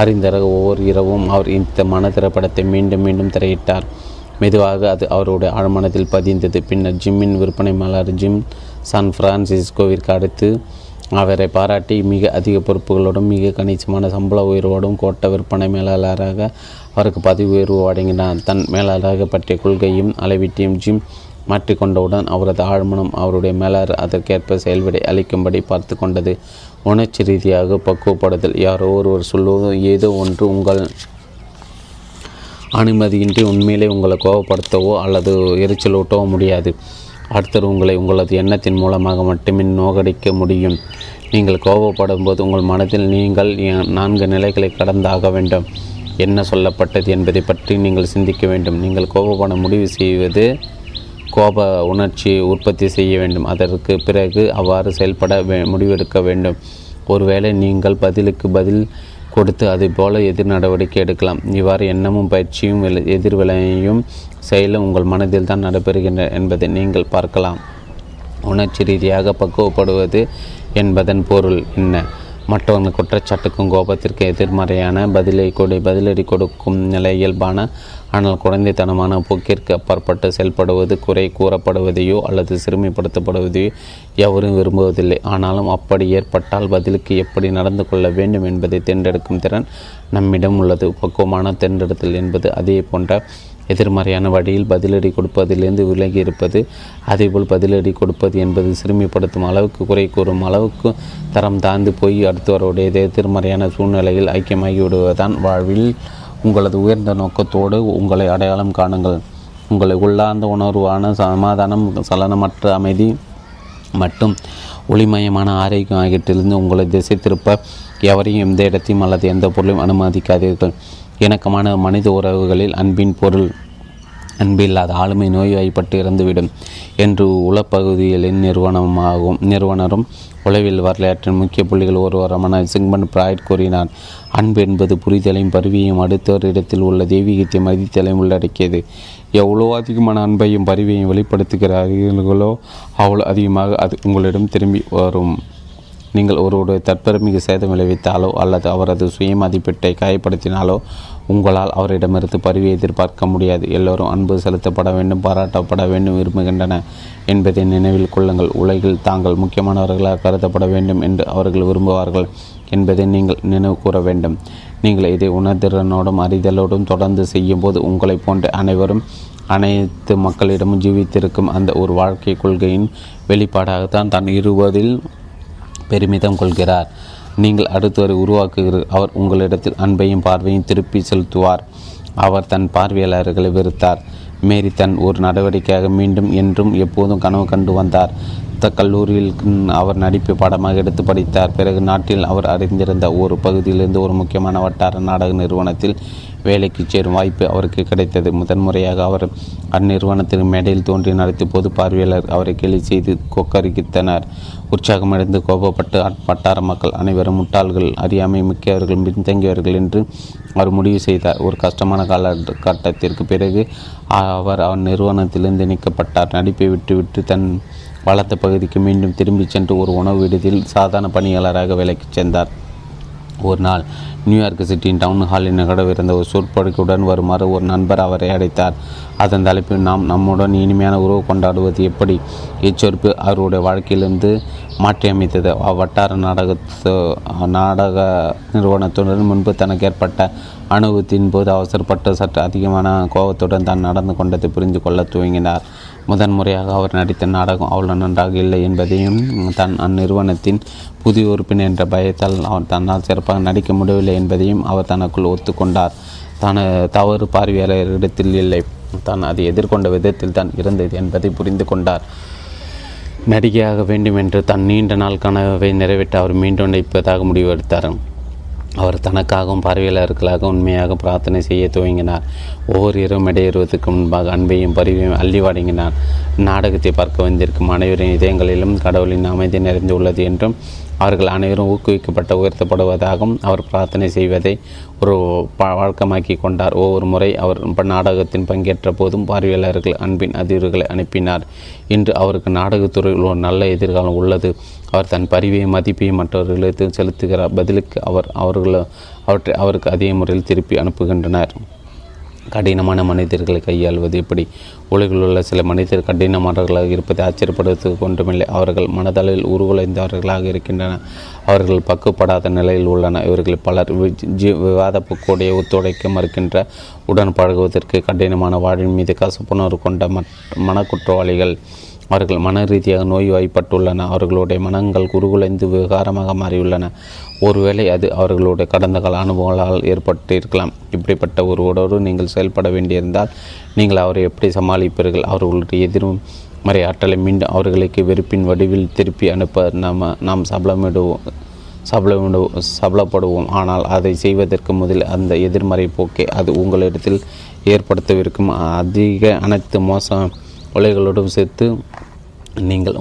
அறிந்தர ஒவ்வொரு இரவும் அவர் இந்த மனதிறப்படத்தை மீண்டும் மீண்டும் திரையிட்டார். மெதுவாக அது அவருடைய ஆழ்மனத்தில் பதிந்தது. பின்னர் ஜிம்மின் விற்பனை மேலாளர் ஜிம் சான் பிரான்சிஸ்கோவிற்கு அடுத்து அவரை பாராட்டி மிக அதிக பொறுப்புகளோடும் மிக கணிசமான சம்பள உயர்வோடும் கோட்ட விற்பனை மேலாளராக அவருக்கு பதவி உயர்வு வழங்கினார். தன் மேலாளராக பற்றிய கொள்கையும் அளவீட்டையும் ஜிம் மாற்றிக்கொண்டவுடன் அவரது ஆழ்மனம் அவருடைய மேலாளர் அதற்கேற்ப செயல்படை அளிக்கும்படி பார்த்து கொண்டது. உணர்ச்சி ரீதியாக பக்குவப்படுதல். யாரோ ஒருவர் சொல்லுவதோ ஏதோ ஒன்று உங்கள் அனுமதியின்றி உண்மையிலே உங்களை கோபப்படுத்தவோ அல்லது எரிச்சலூட்டவோ முடியாது. அடுத்தர் உங்களை உங்களது எண்ணத்தின் மூலமாக மட்டுமே நோகடிக்க முடியும். நீங்கள் கோபப்படும் போது உங்கள் மனத்தில் நீங்கள் 4 நிலைகளை கடந்தாக வேண்டும். என்ன சொல்லப்பட்டது என்பதை பற்றி நீங்கள் சிந்திக்க வேண்டும். நீங்கள் கோபப்பட முடிவு செய்வது கோப உணர்ச்சியை உற்பத்தி செய்ய வேண்டும். அதற்கு பிறகு அவ்வாறு செயல்பட முடிவெடுக்க வேண்டும். ஒருவேளை நீங்கள் பதிலுக்கு பதில் கொடுத்து அதுபோல எதிர் நடவடிக்கை எடுக்கலாம். இவ்வாறு எண்ணமும் பயிற்சியும் எதிர்விளையும் செயலும் உங்கள் மனதில் தான் நடைபெறுகின்றன என்பதை நீங்கள் பார்க்கலாம். உணர்ச்சி ரீதியாக பக்குவப்படுவது என்பதன் பொருள் என்ன? மற்றவர்கள் குற்றச்சாட்டுக்கும் கோபத்திற்கு எதிர்மறையான பதிலடி கொடுக்கும் நிலை இயல்பான, ஆனால் குழந்தைத்தனமான போக்கிற்கு அப்பாற்பட்டு செயல்படுவது குறை கூறப்படுவதையோ அல்லது சிறுமைப்படுத்தப்படுவதையோ எவரும் விரும்புவதில்லை. ஆனாலும் அப்படி ஏற்பட்டால் பதிலுக்கு எப்படி நடந்து கொள்ள வேண்டும் என்பதை தேர்ந்தெடுக்கும் திறன் நம்மிடம் உள்ளது. பக்குவமான தேர்ந்தெடுத்தல் என்பது அதே போன்ற எதிர்மறையான வழியில் பதிலடி கொடுப்பதிலிருந்து விலகி இருப்பது. அதேபோல் பதிலடி கொடுப்பது என்பது சிறுமைப்படுத்தும் அளவுக்கு, குறை கூறும் அளவுக்கு தரம் தாழ்ந்து போய் அடுத்தவருடைய எதிர்மறையான சூழ்நிலையில் ஐக்கியமாகி விடுவதுதான். வாழ்வில் உங்களது உயர்ந்த நோக்கத்தோடு உங்களை அடையாளம் காணுங்கள். உங்களை உள்ளார்ந்த உணர்வான சமாதானம், சலனமற்ற அமைதி மற்றும் ஒளிமயமான ஆரோக்கியம் ஆகியவற்றிலிருந்து உங்களை திசை திருப்ப எவரையும், எந்த இடத்தையும் அல்லது எந்த பொருளையும் அனுமதிக்காதீர்கள். இணக்கமான மனித உறவுகளில் அன்பின் பொருள் அன்பில்லாத ஆளுமை நோய்வாய்ப்பட்டு இறந்துவிடும் என்று உலப்பகுதிகளின் நிறுவனரும் உளவில் வரலாற்றின் முக்கிய புள்ளிகள் ஒருவரமான சிங்மன் பிராய்ட் கூறினார். அன்பு என்பது புரிதலையும் பருவியையும் அடுத்தவரிடத்தில் உள்ள தெய்வீகத்தை மதித்தலையும் உள்ளடக்கியது. எவ்வளோ அதிகமான அன்பையும் பருவியையும் வெளிப்படுத்துகிறார்களோ அவ்வளோ அதிகமாக அது உங்களிடம் திரும்பி வரும். நீங்கள் ஒருவருடைய தற்பெருமைக்கு சேதம் விளைவித்தாலோ அல்லது அவரது சுய மதிப்பீட்டை காயப்படுத்தினாலோ உங்களால் அவரிடமிருந்து பருவியை எதிர்பார்க்க முடியாது. எல்லோரும் அன்பு செலுத்தப்பட வேண்டும், பாராட்டப்பட வேண்டும் விரும்புகின்றன என்பதை நினைவில் கொள்ளுங்கள். உலகில் தாங்கள் முக்கியமானவர்களாக கருதப்பட வேண்டும் என்று அவர்கள் விரும்புவார்கள் என்பதை நீங்கள் நினைவு கூற வேண்டும். நீங்கள் இதை உணர்திறனோடும் அறிதலோடும் தொடர்ந்து செய்யும் போது உங்களை போன்ற அனைவரும் அனைத்து மக்களிடமும் ஜீவித்திருக்கும். அந்த ஒரு வாழ்க்கை கொள்கையின் வெளிப்பாடாகத்தான் தான் இருவதில் பெருமிதம் கொள்கிறார். நீங்கள் அடுத்தவரை உருவாக்குகிறீர்கள். அவர் உங்களிடத்தில் அன்பையும் பார்வையும் திருப்பி செலுத்துவார். அவர் தன் பார்வையாளர்களை வெறுத்தார். மேரி தன் ஒரு நடவடிக்கையாக மீண்டும் என்றும் எப்போதும் கனவு கண்டு வந்தார். சமஸ்த கல்லூரியில் அவர் நடிப்பு பாடமாக எடுத்து படித்தார். பிறகு நாட்டில் அவர் அறிந்திருந்த ஒரு பகுதியிலிருந்து ஒரு முக்கியமான வட்டார நாடக நிறுவனத்தில் வேலைக்கு சேரும் வாய்ப்பு அவருக்கு கிடைத்தது. முதன்முறையாக அவர் அந்நிறுவனத்தின் மேடையில் தோன்றி நடத்திய பொது பார்வையாளர் அவரை கேலி செய்து கொக்கரித்தனர். உற்சாகமடைந்து கோபப்பட்டு வட்டார மக்கள் அனைவரும் முட்டாள்கள், அறியாமை மிக்கவர்கள், பின்தங்கியவர்கள் என்று அவர் முடிவு செய்தார். ஒரு கஷ்டமான காலகட்டத்திற்கு பிறகு அவர் அந்நிறுவனத்திலிருந்து நீக்கப்பட்டார். நடிப்பை விட்டுவிட்டு தன் வளர்த்த பகுதிக்கு மீண்டும் திரும்பிச் சென்று ஒரு உணவு விடுதியில் சாதாரண பணியாளராக வேலைக்கு சென்றார். ஒரு நாள் நியூயார்க் சிட்டியின் டவுன் ஹாலில் நிகழவிருந்த ஒரு சொற்பொழிவுடன் வருமாறு ஒரு நண்பர் அவரை அழைத்தார். அதன் தலைப்பில் நாம் நம்முடன் இனிமையான உறவு கொண்டாடுவது எப்படி இச்சொற்பு அவருடைய வாழ்க்கையிலிருந்து மாற்றியமைத்தது. அவ்வட்டார நாடக நிறுவனத்துடன் முன்பு தனக்கு ஏற்பட்ட அனுபவத்தின் போது அவசரப்பட்டு சற்று அதிகமான கோபத்துடன் தான் நடந்து கொண்டதை புரிந்து கொள்ள துவங்கினார். முதன்முறையாக அவர் நடித்த நாடகம் அவ்வளோ நன்றாக இல்லை என்பதையும் தன் அந்நிறுவனத்தின் புதிய உறுப்பினர் என்ற பயத்தால் அவர் தன்னால் சிறப்பாக நடிக்க முடியவில்லை என்பதையும் அவர் தனக்குள் ஒத்துக்கொண்டார். தன் தவறு பார்வையாளரிடத்தில் இல்லை, தான் அதை எதிர்கொண்ட விதத்தில் தான் இருந்தது என்பதை புரிந்து கொண்டார். நடிகையாக வேண்டும் என்று தன் நீண்ட நாள் கனவை நிறைவேற்ற அவர் மீண்டும் நடிப்பதாக முடிவெடுத்தார். அவர் தனக்காகவும் பார்வையாளர்களுக்காக உண்மையாக பிரார்த்தனை செய்ய துவங்கினார். ஒவ்வொரு இரவு இடையேறுவதற்கு முன்பாக அன்பையும் பரிவையும் அள்ளி வாடுங்கினார். நாடகத்தை பார்க்க வந்திருக்கும் அனைவரின் இதயங்களிலும் கடவுளின் அமைதி நிறைந்து உள்ளது என்றும் அவர்கள் அனைவரும் ஊக்குவிக்கப்பட்ட உயர்த்தப்படுவதாகவும் அவர் பிரார்த்தனை செய்வதை ஒரு வழக்கமாக்கி கொண்டார். ஒவ்வொரு முறை அவர் நாடகத்தின் பங்கேற்ற போதும் பார்வையாளர்கள் அன்பின் அதிர்வுகளை அனுப்பினார். இன்று அவருக்கு நாடகத்துறையில் ஒரு நல்ல எதிர்காலம் உள்ளது. அவர் தன் பரிவையும் மதிப்பையும் மற்றவர்களுக்கு செலுத்துகிறார். பதிலுக்கு அவற்றை அவருக்கு அதே முறையில் திருப்பி அனுப்புகின்றனர். கடினமான மனிதர்களை கையாள்வது எப்படி? உலகில் உள்ள சில மனிதர் கடினமானவர்களாக இருப்பதை ஆச்சரியப்படுவது ஒன்றுமில்லை. அவர்கள் மனதளவில் உருவடைந்தவர்களாக இருக்கின்றனர். அவர்கள் பக்குப்படாத நிலையில் உள்ளன. இவர்கள் பலர் விவாத போக்கோடைய ஒத்துழைக்க மறுக்கின்ற உடன் பழகுவதற்கு கடினமான வாழ்வின் மீது கசப்புணர்வு கொண்ட மனக்குற்றவாளிகள். அவர்கள் மன ரீதியாக நோய்வாய்ப்பட்டுள்ளன. அவர்களுடைய மனங்கள் குறுகுலைந்து விகாரமாக மாறியுள்ளன. ஒருவேளை அது அவர்களுடைய கடந்த கால அனுபவங்களால் ஏற்பட்டிருக்கலாம். இப்படிப்பட்ட ஒருவரோடு நீங்கள் செயல்பட வேண்டியிருந்தால் நீங்கள் அவரை எப்படி சமாளிப்பீர்கள்? அவர்களுடைய எதிர்மறை ஆற்றலை மீண்டும் அவர்களுக்கு வெறுப்பின் வடிவில் திருப்பி அனுப்ப நாம் சபலப்படுவோம். ஆனால் அதை செய்வதற்கு முதல் அந்த எதிர்மறை போக்கை அது உங்களிடத்தில் ஏற்படுத்தவிருக்கும் அதிக அனைத்து மோசம் உலைகளோடும் சேர்த்து நீங்கள்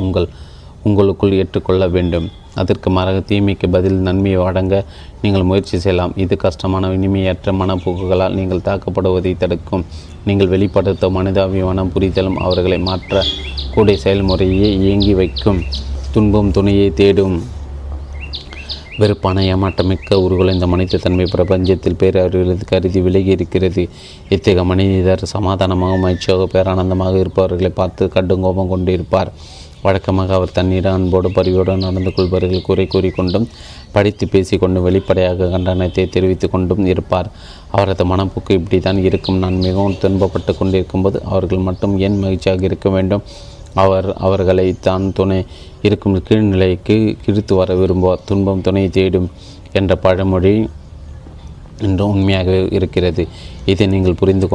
உங்களுக்குள் ஏற்றுக்கொள்ள வேண்டும். அதற்கு மாறாக தீமைக்கு பதில் நன்மையை வழங்க நீங்கள் முயற்சி செய்யலாம். இது கஷ்டமான இனிமையற்ற மனப்போக்குகளால் நீங்கள் தாக்கப்படுவதை தடுக்கும். நீங்கள் வெளிப்படுத்தும் மனிதாபிமான புரிதலும் அவர்களை மாற்றக்கூடிய செயல்முறையை இயங்கி வைக்கும். துன்பம் துணையை தேடும் வெறுப்பான ஏமாற்றமிக்க உருகுலைந்த மனிதத்தன்மை பிரபஞ்சத்தில் பேரறிவிலிருந்து கருதி விலகி இருக்கிறது. இத்தகைய மனிதர் சமாதானமாக, மகிழ்ச்சியாக, பேரானந்தமாக இருப்பவர்களை பார்த்து கடுங்கோபம் கொண்டிருப்பார். வழக்கமாக அவர் தண்ணீர் அன்போடு பரிவோடு நடந்து கொள்பவர்கள் குறை கூறிக்கொண்டும் படித்து பேசிக்கொண்டும் வெளிப்படையாக கண்டனத்தை தெரிவித்து கொண்டும் இருப்பார். அவரது மனப்போக்கு இப்படி தான் இருக்கும். நான் மிகவும் துன்பப்பட்டு கொண்டிருக்கும்போது அவர்கள் மட்டும் ஏன் மகிழ்ச்சியாக இருக்க வேண்டும்? அவர்களை தான் துணை இருக்கும் கீழ்நிலைக்கு கிழித்து வர விரும்புவார். துன்பம் துணை தேடும் என்ற பழமொழி என்று உண்மையாகவே இருக்கிறது. இதை நீங்கள் புரிந்து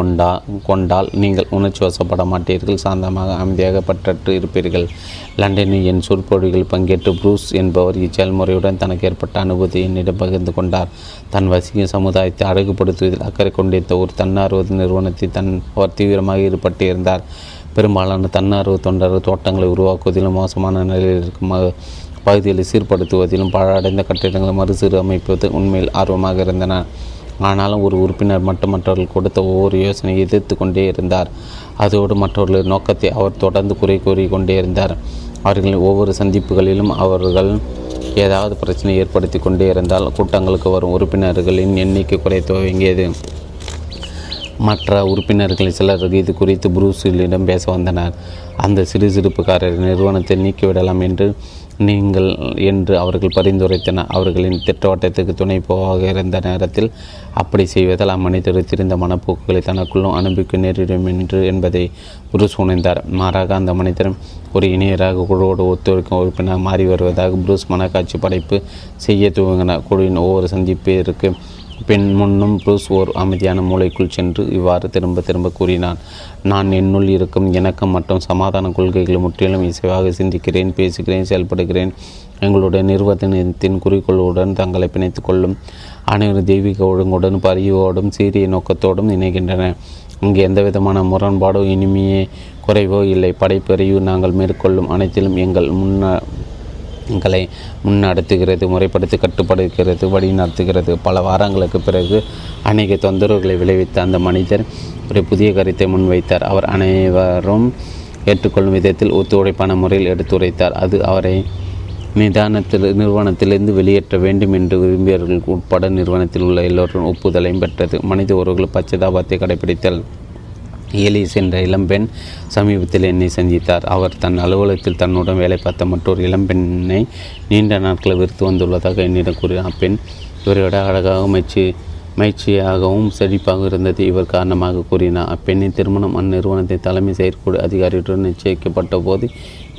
கொண்டால் நீங்கள் உணர்ச்சி வசப்பட மாட்டீர்கள். சாந்தமாக, அமைதியாக, பற்றற்று இருப்பீர்கள். லண்டனில் என் சொற்பொழிவில் பங்கேற்று புரூஸ் என்பவர் இச்செயல்முறையுடன் தனக்கு ஏற்பட்ட அனுபவத்தை என்னிடம் பகிர்ந்து கொண்டார். தன் வசிக்கும் சமுதாயத்தை அழகுபடுத்துவதில் அக்கறை கொண்டிருந்த ஒரு தன்னார்வ நிறுவனத்தை அவர் தீவிரமாக ஈடுபட்டு இருந்தார். பெரும்பாலான தன்னார்வ தொண்டர் தோட்டங்களை உருவாக்குவதிலும் மோசமான நிலையில் இருக்கும் பகுதிகளை சீர்படுத்துவதிலும் பாழடைந்த கட்டிடங்களை மறுசீரமைப்பது உண்மையில் ஆர்வமாக இருந்தன. ஆனாலும் ஒரு உறுப்பினர் மட்டும் மற்றவர்கள் கொடுத்த ஒவ்வொரு யோசனையை எதிர்த்து கொண்டே இருந்தார். அதோடு மற்றவர்களின் நோக்கத்தை அவர் தொடர்ந்து குறை கூறி கொண்டே இருந்தார். அவர்களின் ஒவ்வொரு சந்திப்புகளிலும் அவர்கள் ஏதாவது பிரச்சனை ஏற்படுத்தி கொண்டே இருந்தால் கூட்டங்களுக்கு வரும் உறுப்பினர்களின் எண்ணிக்கை குறைய துவங்கியது. மற்ற உறுப்பினர்களில் சிலர் இது குறித்து புரூஸிலிடம் பேச வந்தனர். அந்த சிறு சிறுப்புக்காரர் நிறுவனத்தை நீக்கிவிடலாம் என்று அவர்கள் பரிந்துரைத்தனர். அவர்களின் திட்டவட்டத்துக்கு துணை போவாக இருந்த நேரத்தில் அப்படி செய்வதால் அம்மனித்துறை தெரிந்த மனப்போக்குகளை தனக்குள்ளும் அனுப்பிக்க நேரிடும் என்பதை புரூஸ் உணர்ந்தார். மாறாக அந்த மனிதரும் ஒரு இணையராக குழுவோடு ஒத்துழைக்கும் உறுப்பினர் மாறி வருவதாக புரூஸ் மனக்காட்சி படைப்பு செய்ய துவங்கினார். குழுவின் ஒவ்வொரு சந்திப்பிற்கு பின் முன்னும் புரூஸ் ஓர் அமைதியான மூளைக்குள் சென்று இவ்வாறு திரும்ப திரும்ப கூறினான். நான் என்னுள் இருக்கும் எனக்கு மற்றும் சமாதான கொள்கைகளை முற்றிலும் இசைவாக சிந்திக்கிறேன், பேசுகிறேன், செயல்படுகிறேன். எங்களுடைய நிறுவனத்தின் குறிக்கோளுடன் தங்களை பிணைத்துக் கொள்ளும் அனைவரும் தெய்வீக ஒழுங்குடன், பரிவோடும், சீரிய நோக்கத்தோடும் இணைகின்றன. இங்கு எந்தவிதமான முரண்பாடோ இனிமையே குறைவோ இல்லை. படைப்பறிவு நாங்கள் மேற்கொள்ளும் அனைத்திலும் எங்களை முன்னடத்துகிறது, முறைப்படுத்தி கட்டுப்படுகிறது, வழி நடத்துகிறது. பல வாரங்களுக்கு பிறகு அநேக தொந்தரவுகளை விளைவித்த அந்த மனிதர் ஒரு புதிய கருத்தை முன்வைத்தார். அவர் அனைவரும் ஏற்றுக்கொள்ளும் விதத்தில் ஒத்துழைப்பான முறையில் எடுத்துரைத்தார். அது அவரை நிறுவனத்திலிருந்து வெளியேற்ற வேண்டும் என்று விரும்பியவர்கள் உட்பட நிறுவனத்தில் உள்ள எல்லோரும் ஒப்புதலையும் பெற்றது. மனித உறவுகள் பச்சதாபத்தை கடைபிடித்தல். ஏலிஸ் என்ற இளம்பெண் சமீபத்தில் என்னை சந்தித்தார். அவர் தன் அலுவலகத்தில் தன்னுடன் வேலை பார்த்த மற்றொரு இளம்பெண்ணை நீண்ட நாட்களை விருத்து வந்துள்ளதாக என்னிடம் கூறினார். அப்பெண் இவரோட அழகாகவும் மகிழ்ச்சியாகவும் செழிப்பாகவும் இருந்தது இவர் காரணமாக கூறினார். அப்பெண்ணின் திருமணம் அந்நிறுவனத்தின் தலைமை செயற்குழு அதிகாரியுடன் நிச்சயிக்கப்பட்ட போது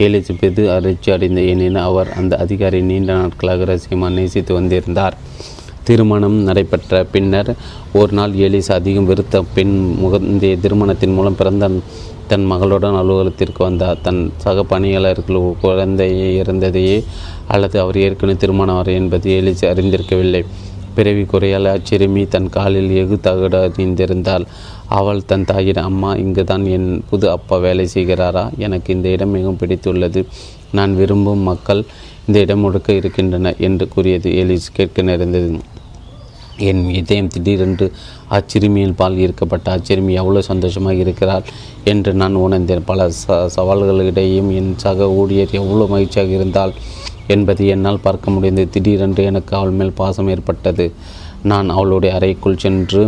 ஏலிஸ் பெரிது அதிர்ச்சி அடைந்த, ஏனெனில் அவர் அந்த அதிகாரி நீண்ட நாட்களாக ரகசியமாக நேசித்து வந்திருந்தார். திருமணம் நடைபெற்ற பின்னர் ஒரு நாள் ஏலிஸ் அதிகம் வெறுத்த பெண் முகந்தைய திருமணத்தின் மூலம் பிறந்த தன் மகளுடன் அலுவலகத்திற்கு வந்தார். தன் சக பணியாளர்கள் குழந்தையே இருந்ததையே அல்லது அவர் ஏற்கனவே திருமணம் என்பது ஏலிஸ் அறிந்திருக்கவில்லை. பிறவி குறையால் அச்சிறுமி தன் காலில் எஃகு தகடு அறிந்திருந்தாள். அவள் தன் தாயின், அம்மா இங்குதான் என் புது அப்பா வேலை செய்கிறாரா? எனக்கு இந்த இடம் மிகவும் பிடித்துள்ளது. நான் விரும்பும் மக்கள் இந்த இடம் முழுக்க இருக்கின்றன என்று கூறியது. ஏலிஸ் கேட்க நேர்ந்தது. என் இதயம் திடீரென்று அச்சிறுமியில் பால் ஈர்க்கப்பட்ட அச்சிறுமி எவ்வளோ சந்தோஷமாக இருக்கிறாள் என்று நான் உணர்ந்தேன். பல சவால்களிடையும் என் சக ஊழியர் எவ்வளோ மகிழ்ச்சியாக இருந்தாள் என்பதை என்னால் பார்க்க முடிந்தது. திடீரென்று எனக்கு அவள் மேல் பாசம் ஏற்பட்டது. நான் அவளுடைய அறைக்குள் சென்று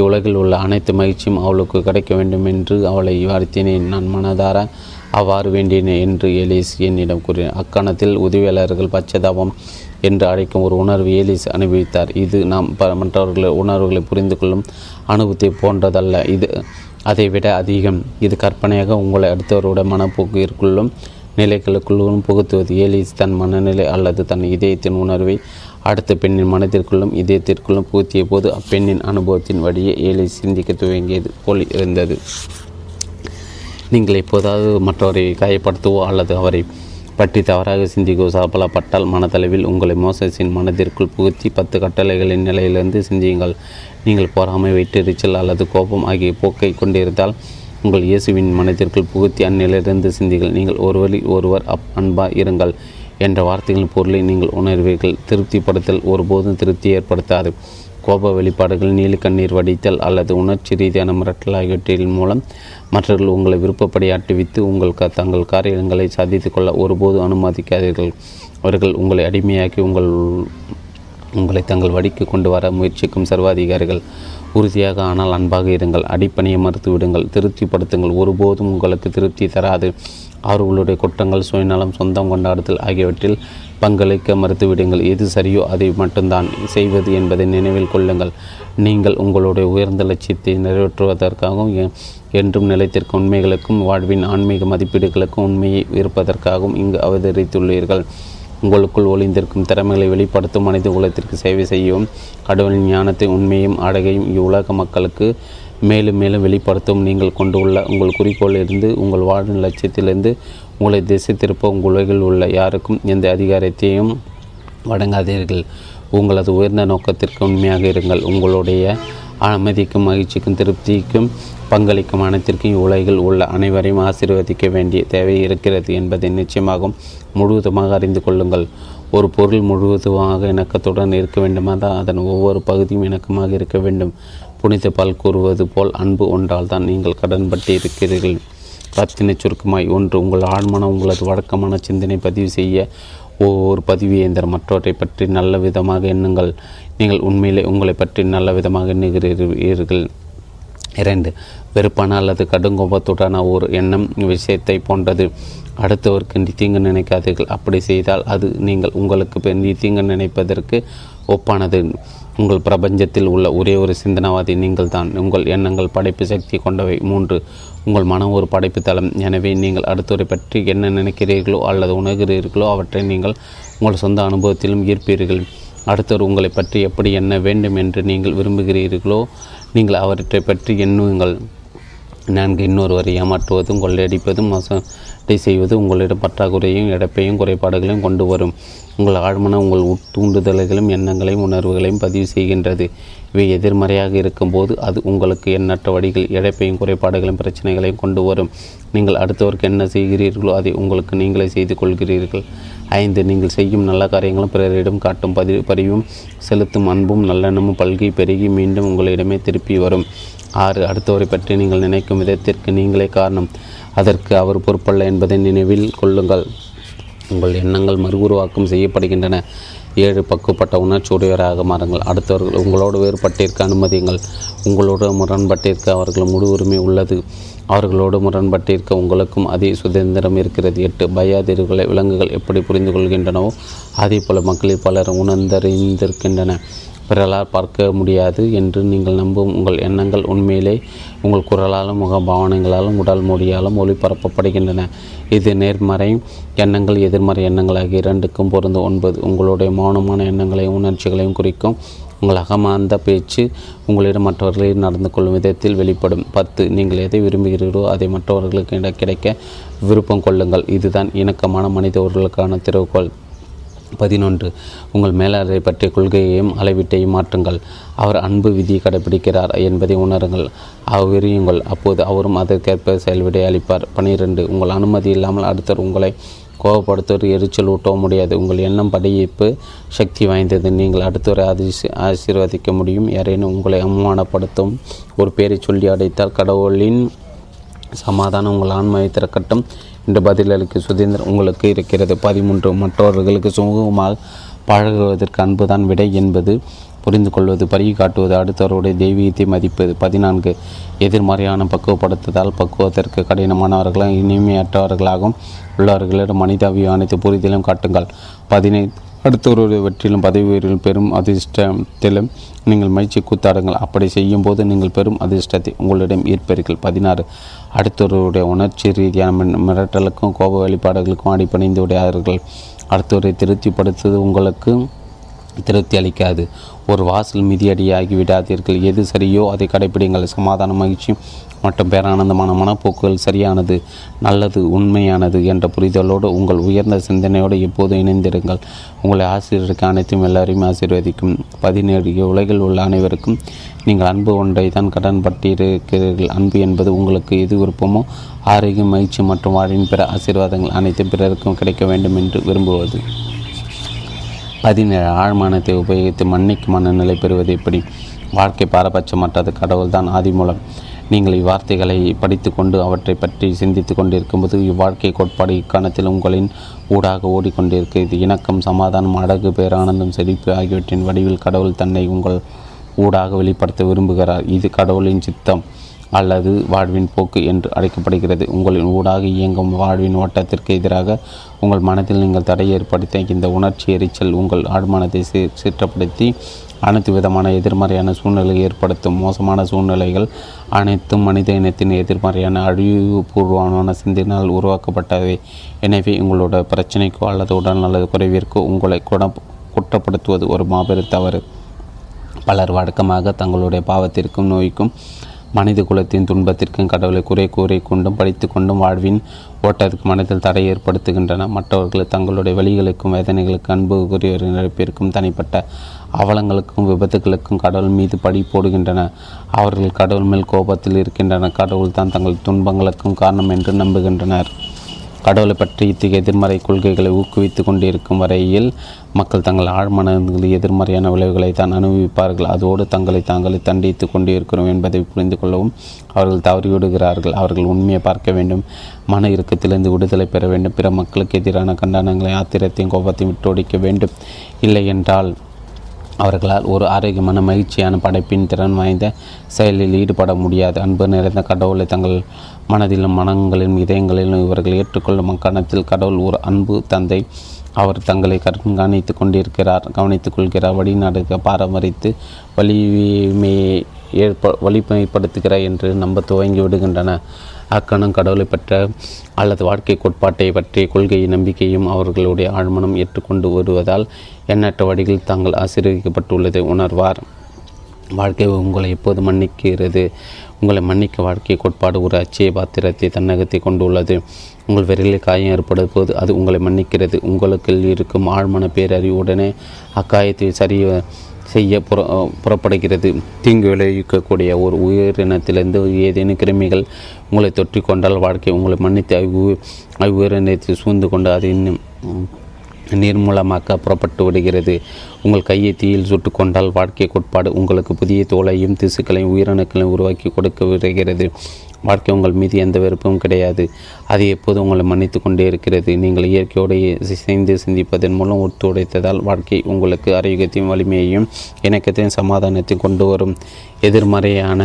இவ்வுலகில் உள்ள அனைத்து மகிழ்ச்சியும் அவளுக்கு கிடைக்க வேண்டும் என்று அவளை வாழ்த்தினேன். நான் மனதார அவ்வாறு வேண்டினேன் என்று ஏலிஸ் என்னிடம் கூறினார். அக்கணத்தில் உதவியாளர்கள் பச்சதாபம் என்று அழைக்கும் ஒரு உணர்வு ஏலிஸ் அனுபவித்தார். இது நாம் மற்றவர்கள் உணர்வுகளை புரிந்து கொள்ளும் அனுபவத்தை போன்றதல்ல. இது அதை விட அதிகம். இது கற்பனையாக உங்களை அடுத்தவரோட மனப்போக்கிற்குள்ளும் நிலைகளுக்குள்ளும் புகுத்துவது. ஏலிஸ் தன் மனநிலை அல்லது தன் இதயத்தின் உணர்வை அடுத்த பெண்ணின் மனத்திற்குள்ளும் இதயத்திற்குள்ளும் புகுத்திய போது அப்பெண்ணின் அனுபவத்தின் வழியே ஏலிஸ் சிந்திக்க துவங்கியது போல் இருந்தது. நீங்கள் எப்போதாவது மற்றவரை காயப்படுத்தவோ அல்லது அவரை பற்றி தவறாக சிந்திக்கவோ சாப்பலப்பட்டால் மனதளவில் உங்களை மோசஸின் மனதிற்குள் புகுத்தி 10 கட்டளைகளின் நிலையிலிருந்து சிந்தியுங்கள். நீங்கள் பொறாமை, வெற்றெரிச்சல் அல்லது கோபம் ஆகிய போக்கை கொண்டிருந்தால் உங்கள் இயேசுவின் மனதிற்குள் புகுத்தி அந்நிலையிலிருந்து சிந்தியுங்கள். நீங்கள் ஒருவரில் ஒருவர் அன்பாக இருங்கள் என்ற வார்த்தைகளின் பொருளை நீங்கள் உணர்வீர்கள். திருப்திப்படுத்தல் ஒருபோதும் திருப்தி ஏற்படுத்தாது. கோப வெளிப்பாடுகள், நீலக்கண்ணீர் வடித்தல் அல்லது உணர்ச்சி ரீதியான மிரட்டல் ஆகியவற்றின் மூலம் மற்றவர்கள் உங்களை விருப்பப்படி அட்டுவித்து உங்கள் தங்கள் காரியங்களை சாதித்துக்கொள்ள ஒருபோது அனுமதிக்காதீர்கள். அவர்கள் உங்களை அடிமையாக்கி உங்களை தங்கள் வழிக்கு கொண்டு வர முயற்சிக்கும் சர்வாதிகாரிகள். உறுதியாக ஆனால் அன்பாக இருங்கள். அடிப்பணியை மறுத்துவிடுங்கள். திருப்திப்படுத்துங்கள். ஒருபோதும் உங்களுக்கு திருப்தி தராது. அவர்களுடைய குற்றங்கள், சுயநலம், சொந்தம் கொண்டாடுதல் ஆகியவற்றில் பங்களிக்க மறுத்துவிடுங்கள். எது சரியோ அதை மட்டும்தான் செய்வது என்பதை நினைவில் கொள்ளுங்கள். நீங்கள் உங்களுடைய உயர்ந்த லட்சியத்தை நிறைவேற்றுவதற்காகவும் என்றும் நிலைத்திற்கும் உண்மைகளுக்கும் வாழ்வின் ஆன்மீக மதிப்பீடுகளுக்கும் உண்மையை இருப்பதற்காகவும் இங்கு அவதரித்துள்ளீர்கள். உங்களுக்குள் ஒளிந்திருக்கும் திறமைகளை வெளிப்படுத்தும் மனித உலகத்திற்கு சேவை செய்யவும் கடவுளின் ஞானத்தை, உண்மையும் அழகையும் இவ்வுலக மக்களுக்கு மேலும் மேலும் வெளிப்படுத்தவும் நீங்கள் கொண்டுள்ள உங்கள் குறிக்கோளிலிருந்து, உங்கள் வாழ்வின் லட்சியத்திலிருந்து உங்களை திசை திருப்ப உங்கள் உள்ள யாருக்கும் எந்த அதிகாரத்தையும் வழங்காதீர்கள். உங்களது உயர்ந்த நோக்கத்திற்கு உண்மையாக இருங்கள். உங்களுடைய அமைதிக்கும் மகிழ்ச்சிக்கும் திருப்திக்கும் பங்களிக்கும் அனைத்திற்கும் உலகில் உள்ள அனைவரையும் ஆசீர்வதிக்க வேண்டிய தேவை இருக்கிறது என்பதை நிச்சயமாகவும் முழுவதுமாக அறிந்து கொள்ளுங்கள். ஒரு பொருள் முழுவதுமாக இணக்கத்துடன் இருக்க வேண்டுமானால் அதன் ஒவ்வொரு பகுதியும் இணக்கமாக இருக்க வேண்டும். புனித பால் கூறுவது போல் அன்பு ஒன்றால் தான் நீங்கள் கடன்பட்டு இருக்கிறீர்கள். ரத்தின சுருக்கமாய்: 1. உங்கள் ஆழ்மனம் உங்களது வழக்கமான சிந்தனை பதிவு செய்ய ஒவ்வொரு பதிவு இயந்திரம். மற்றவற்றை பற்றி நல்ல விதமாக எண்ணுங்கள். நீங்கள் உண்மையிலே உங்களை பற்றி நல்ல விதமாக எண்ணுகிறீர்கள். 2. வெறுப்பான அல்லது கடுங்கோபத்துடான ஒரு எண்ணம் விஷயத்தை போன்றது. அடுத்தவருக்கு தீங்கு நினைக்காதீர்கள். அப்படி செய்தால் அது நீங்கள் உங்களுக்கு தீங்கு நினைப்பதற்கு ஒப்பானது. உங்கள் பிரபஞ்சத்தில் உள்ள ஒரே ஒரு சிந்தனைவாதி நீங்கள் தான். உங்கள் எண்ணங்கள் படைப்பு சக்தி கொண்டவை. 3. உங்கள் மனம் ஒரு படைப்பு தளம். எனவே நீங்கள் அடுத்தவரை பற்றி என்ன நினைக்கிறீர்களோ அல்லது உணர்கிறீர்களோ அவற்றை நீங்கள் உங்கள் சொந்த அனுபவத்திலும் ஈர்ப்பீர்கள். அடுத்தவர் உங்களை பற்றி எப்படி எண்ண வேண்டும் என்று நீங்கள் விரும்புகிறீர்களோ நீங்கள் அவற்றை பற்றி எண்ணுங்கள். 4. இன்னொருவரை ஏமாற்றுவதும் கொள்ளையடிப்பதும் மோசடி செய்வது உங்களிடம் பற்றாக்குறையும் இழப்பையும் குறைபாடுகளையும் கொண்டு வரும். உங்கள் ஆழ்மன உங்கள் தூண்டுதல்களையும் எண்ணங்களையும் உணர்வுகளையும் பதிவு செய்கின்றது. இவை எதிர்மறையாக இருக்கும்போது அது உங்களுக்கு எண்ணற்ற வழிகள் இழப்பையும் குறைபாடுகளையும் பிரச்சனைகளையும் கொண்டு வரும். நீங்கள் அடுத்தவருக்கு என்ன செய்கிறீர்களோ அதை உங்களுக்கு நீங்களே செய்து கொள்கிறீர்கள். 5. நீங்கள் செய்யும் நல்ல காரியங்களும் பிறரிடம் காட்டும் பரிவும் செலுத்தும் அன்பும் நல்லெண்ணமும் பல்கி பெருகி மீண்டும் உங்களிடமே திருப்பி வரும். 6. அடுத்தவரை பற்றி நீங்கள் நினைக்கும் விதத்திற்கு நீங்களே காரணம், அதற்கு அவர் பொறுப்பல்ல என்பதை நினைவில் கொள்ளுங்கள். உங்கள் எண்ணங்கள் மறுஉருவாக்கம் செய்யப்படுகின்றன. 7. பக்குவப்பட்ட உணர்ச்சியுடையவராக மாறுங்கள். அடுத்தவர்கள் உங்களோடு வேறுபட்டிருக்க அனுமதியுங்கள். உங்களோட முரண்பட்டிருக்க அவர்கள் முழு உரிமை உள்ளது. அவர்களோடு முரண்பட்டிருக்க உங்களுக்கும் அதே சுதந்திரம் இருக்கிறது. 8. பயாதிர்களை விலங்குகள் எப்படி புரிந்து கொள்கின்றனவோ அதே போல மக்களில் பலர் உணர்ந்தறிந்திருக்கின்றன. பிறலால் பார்க்க முடியாது என்று நீங்கள் நம்பும் உங்கள் எண்ணங்கள் உண்மையிலே உங்கள் குரலாலும் முகபாவனைகளாலும் உடல் மொழியாலும் ஒளிபரப்பப்படுகின்றன. இது நேர்மறை எண்ணங்கள் எதிர்மறை எண்ணங்களாகிய இரண்டுக்கும் பொருந்து. 9. உங்களுடைய மௌனமான எண்ணங்களையும் உணர்ச்சிகளையும் குறிக்கும். உங்கள் அகமாந்த பேச்சு உங்களிடம் மற்றவர்களில் நடந்து கொள்ளும் விதத்தில் வெளிப்படும். 10. நீங்கள் எதை விரும்புகிறீர்களோ அதை மற்றவர்களுக்கு கிடைக்க விருப்பம் கொள்ளுங்கள். இதுதான் இணக்கமான மனித உறவுகளுக்கான திறவுகோள். 11. உங்கள் மேலாளரை பற்றிய கொள்கையையும் அளவீட்டையும் மாற்றுங்கள். அவர் அன்பு விதியை கடைபிடிக்கிறார் என்பதை உணருங்கள், அவரியுங்கள். அப்போது அவரும் அதற்கேற்ப செயல்விடை அளிப்பார். 12. உங்கள் அனுமதி இல்லாமல் அடுத்தவர் உங்களை கோபப்படுத்தவர் எரிச்சல் ஊட்டவோ முடியாது. உங்கள் எண்ணம் படிப்பு சக்தி வாய்ந்தது. நீங்கள் அடுத்தவரை ஆசீர்வதிக்க முடியும். யாரேனும் உங்களை அவமானப்படுத்தும் ஒரு பேரை சொல்லி அடைத்தால் கடவுளின் சமாதானம் உங்கள் ஆன்மாவை திறக்கட்டும் என்று பதிலளிக்க சுதந்திரம் உங்களுக்கு இருக்கிறது. 13. மற்றவர்களுக்கு சுமூகமாக பழகுவதற்கு அன்புதான் விடை என்பது புரிந்து கொள்வது, பரிவு காட்டுவது, அடுத்தவருடைய தெய்வீகத்தை மதிப்பது. 14. எதிர்மறையான பக்குவப்படுத்துதல் பக்குவத்திற்கு கடினமானவர்களும் இனிமையற்றவர்களாகவும் உள்ளவர்களிடம் மனிதாபிய அனைத்து புரிதலும் காட்டுங்கள். 15. அடுத்தவருடைய வெற்றிலும் பதவி உயர்விலும் பெரும் அதிர்ஷ்டத்திலும் நீங்கள் முயற்சி கூத்தாடுங்கள். அப்படி செய்யும் போது நீங்கள் பெரும் அதிர்ஷ்டத்தை உங்களிடம் ஈர்ப்பீர்கள். 16. அடுத்தவருடைய உணர்ச்சி ரீதியான மிரட்டலுக்கும் கோப வெளிப்பாடுகளுக்கும் அடிப்பணிந்து விடையார்கள். அடுத்தவரை திருப்திப்படுத்துவது உங்களுக்கு திருப்தி அளிக்காது. ஒரு வாசல் மிதியடியாகி விடாதீர்கள். எது சரியோ அதை கடைபிடிங்கள். சமாதான மகிழ்ச்சி மற்றும் பேரானந்தமான மனப்போக்குகள் சரியானது, நல்லது, உண்மையானது என்ற புரிதலோடு உங்கள் உயர்ந்த சிந்தனையோடு எப்போதும் இணைந்திருங்கள். உங்களை ஆசிரியருக்கு அனைத்தும் எல்லாரையும் ஆசீர்வதிக்கும். 17. உலகில் உள்ள அனைவருக்கும் நீங்கள் அன்பு ஒன்றை தான் கடன் பட்டிருக்கிறீர்கள். அன்பு என்பது உங்களுக்கு எது விருப்பமோ ஆரோக்கியம், மகிழ்ச்சி மற்றும் வாழ்வின் பிற ஆசீர்வாதங்கள் அனைத்தும் பிறருக்கும் கிடைக்க வேண்டும் என்று விரும்புவது. 17. ஆழ்மானத்தை உபயோகித்து மன்னிக்கு மனநிலை பெறுவது எப்படி? வாழ்க்கை பாரபட்சமற்றது. கடவுள்தான் ஆதிமூலம். நீங்கள் இவ்வார்த்தைகளை படித்து கொண்டு அவற்றை பற்றி சிந்தித்து கொண்டிருக்கும்போது இவ்வாழ்க்கை கோட்பாடு இக்காலத்தில் உங்களின் ஊடாக ஓடிக்கொண்டிருக்கிறது. இணக்கம், சமாதானம், அழகு, பேரானந்தம், செழிப்பு ஆகியவற்றின் வடிவில் கடவுள் தன்னை உங்கள் ஊடாக வெளிப்படுத்த விரும்புகிறார். இது கடவுளின் சித்தம் அல்லது வாழ்வின் போக்கு என்று அழைக்கப்படுகிறது. உங்களின் ஊடாக இயங்கும் வாழ்வின் ஓட்டத்திற்கு எதிராக உங்கள் மனத்தில் நீங்கள் தடை ஏற்படுத்த இந்த உணர்ச்சி எரிச்சல் உங்கள் ஆழ்மானத்தை சீற்றப்படுத்தி அனைத்து விதமான எதிர்மறையான சூழ்நிலையை ஏற்படுத்தும். மோசமான சூழ்நிலைகள் அனைத்தும் மனித இனத்தின் எதிர்மறையான அழிவுபூர்வமான சிந்தனால் உருவாக்கப்பட்டவை. எனவே உங்களோட பிரச்சனைக்கோ அல்லது உடல்நல குறைவிற்கோ உங்களை குற்றப்படுத்துவது ஒரு மாபெரும் தவறு. பலர் வழக்கமாக தங்களுடைய பாவத்திற்கும் நோய்க்கும் மனித குலத்தின் துன்பத்திற்கும் கடவுளை குறை கூறி கொண்டும் படித்து கொண்டும் வாழ்வின் ஓட்டத்திற்கு மனத்தில் தடை ஏற்படுத்துகின்றன. மற்றவர்கள் தங்களுடைய வழிகளுக்கும் வேதனைகளுக்கும் அன்பு கூறியவரின் இழப்பிற்கும் தனிப்பட்ட அவலங்களுக்கும் விபத்துகளுக்கும் கடவுள் மீது பழி போடுகின்றன. அவர்கள் கடவுள் மேல் கோபத்தில் இருக்கின்றனர். கடவுள் தான் தங்கள் துன்பங்களுக்கும் காரணம் என்று நம்புகின்றனர். கடவுளை பற்றி இத்தகைய எதிர்மறை கொள்கைகளை ஊக்குவித்து கொண்டிருக்கும் வரையில் மக்கள் தங்கள் ஆழ்மனங்களில் எதிர்மறையான விளைவுகளை தான் அனுபவிப்பார்கள். அதோடு தங்களை தண்டித்து கொண்டிருக்கிறோம் என்பதை புரிந்து கொள்ளவும் அவர்கள் தவறிவிடுகிறார்கள். அவர்கள் உண்மையை பார்க்க வேண்டும், மன இறுக்கத்திலிருந்து விடுதலை பெற வேண்டும், பிற மக்களுக்கு எதிரான கண்டனங்களை ஆத்திரத்தையும் கோபத்தையும் விட்டொழிக்க வேண்டும். இல்லை என்றால் அவர்களால் ஒரு ஆரோக்கியமான மகிழ்ச்சியான படைப்பின் திறன் வாய்ந்த செயலில் ஈடுபட முடியாது. அன்பு நிறைந்த கடவுளை தங்கள் மனதிலும் மனங்களிலும் இதயங்களிலும் இவர்கள் ஏற்றுக்கொள்ளும் அக்கணத்தில் கடவுள் ஒரு அன்பு தந்தை அவர் தங்களை கண்காணித்து கொண்டிருக்கிறார், கவனித்துக் கொள்கிறார், வழிநடக்க பாரமரித்து வலிமைப்படுத்துகிறார் என்று நம்ப துவங்கி விடுகின்றன. அக்கணம் கடவுளை பற்ற அல்லது வாழ்க்கை கோட்பாட்டை பற்றிய கொள்கையை நம்பிக்கையும் அவர்களுடைய ஆழ்மனம் ஏற்றுக்கொண்டு வருவதால் எண்ணற்ற வழிகளில் தாங்கள் ஆசீர்வதிக்கப்பட்டுள்ளதை உணர்வார். வாழ்க்கை உங்களை எப்போது மன்னிக்கிறது? உங்களை மன்னிக்க வாழ்க்கை கோட்பாடு ஒரு அச்சய பாத்திரத்தை தன்னகத்தை கொண்டுள்ளது. உங்கள் விரலில் காயம் ஏற்படும் போது அது உங்களை மன்னிக்கிறது. உங்களுக்கு இருக்கும் ஆழ்மன பேரறிவு உடனே அக்காயத்தை சரி செய்ய புறப்படுகிறது. தீங்கு விளைவிக்கக்கூடிய ஒரு உயிரினத்திலிருந்து ஏதேனும் கிருமிகள் உங்களை தொற்றிக்கொண்டால் வாழ்க்கை உங்களை மன்னித்து அவ்வுயிரினத்தை சூழ்ந்து கொண்டு அதை நீர்மூலமாக்க புறப்பட்டு விடுகிறது. உங்கள் கையை தீயில் சுட்டு கொண்டால் வாழ்க்கை கோட்பாடு உங்களுக்கு புதிய தோலையும் திசுக்களையும் உயிரணுக்களையும் உருவாக்கி கொடுக்க விடுகிறது. வாழ்க்கை உங்கள் மீது எந்த வெறுப்பும் கிடையாது, அது எப்போது உங்களை மன்னித்து கொண்டே இருக்கிறது. நீங்கள் இயற்கையோடைய சிசைந்து சிந்திப்பதன் மூலம் ஒத்துழைத்ததால் வாழ்க்கை உங்களுக்கு ஆரோக்கியத்தையும் வலிமையையும் இணக்கத்தையும் சமாதானத்தையும் கொண்டு வரும். எதிர்மறையான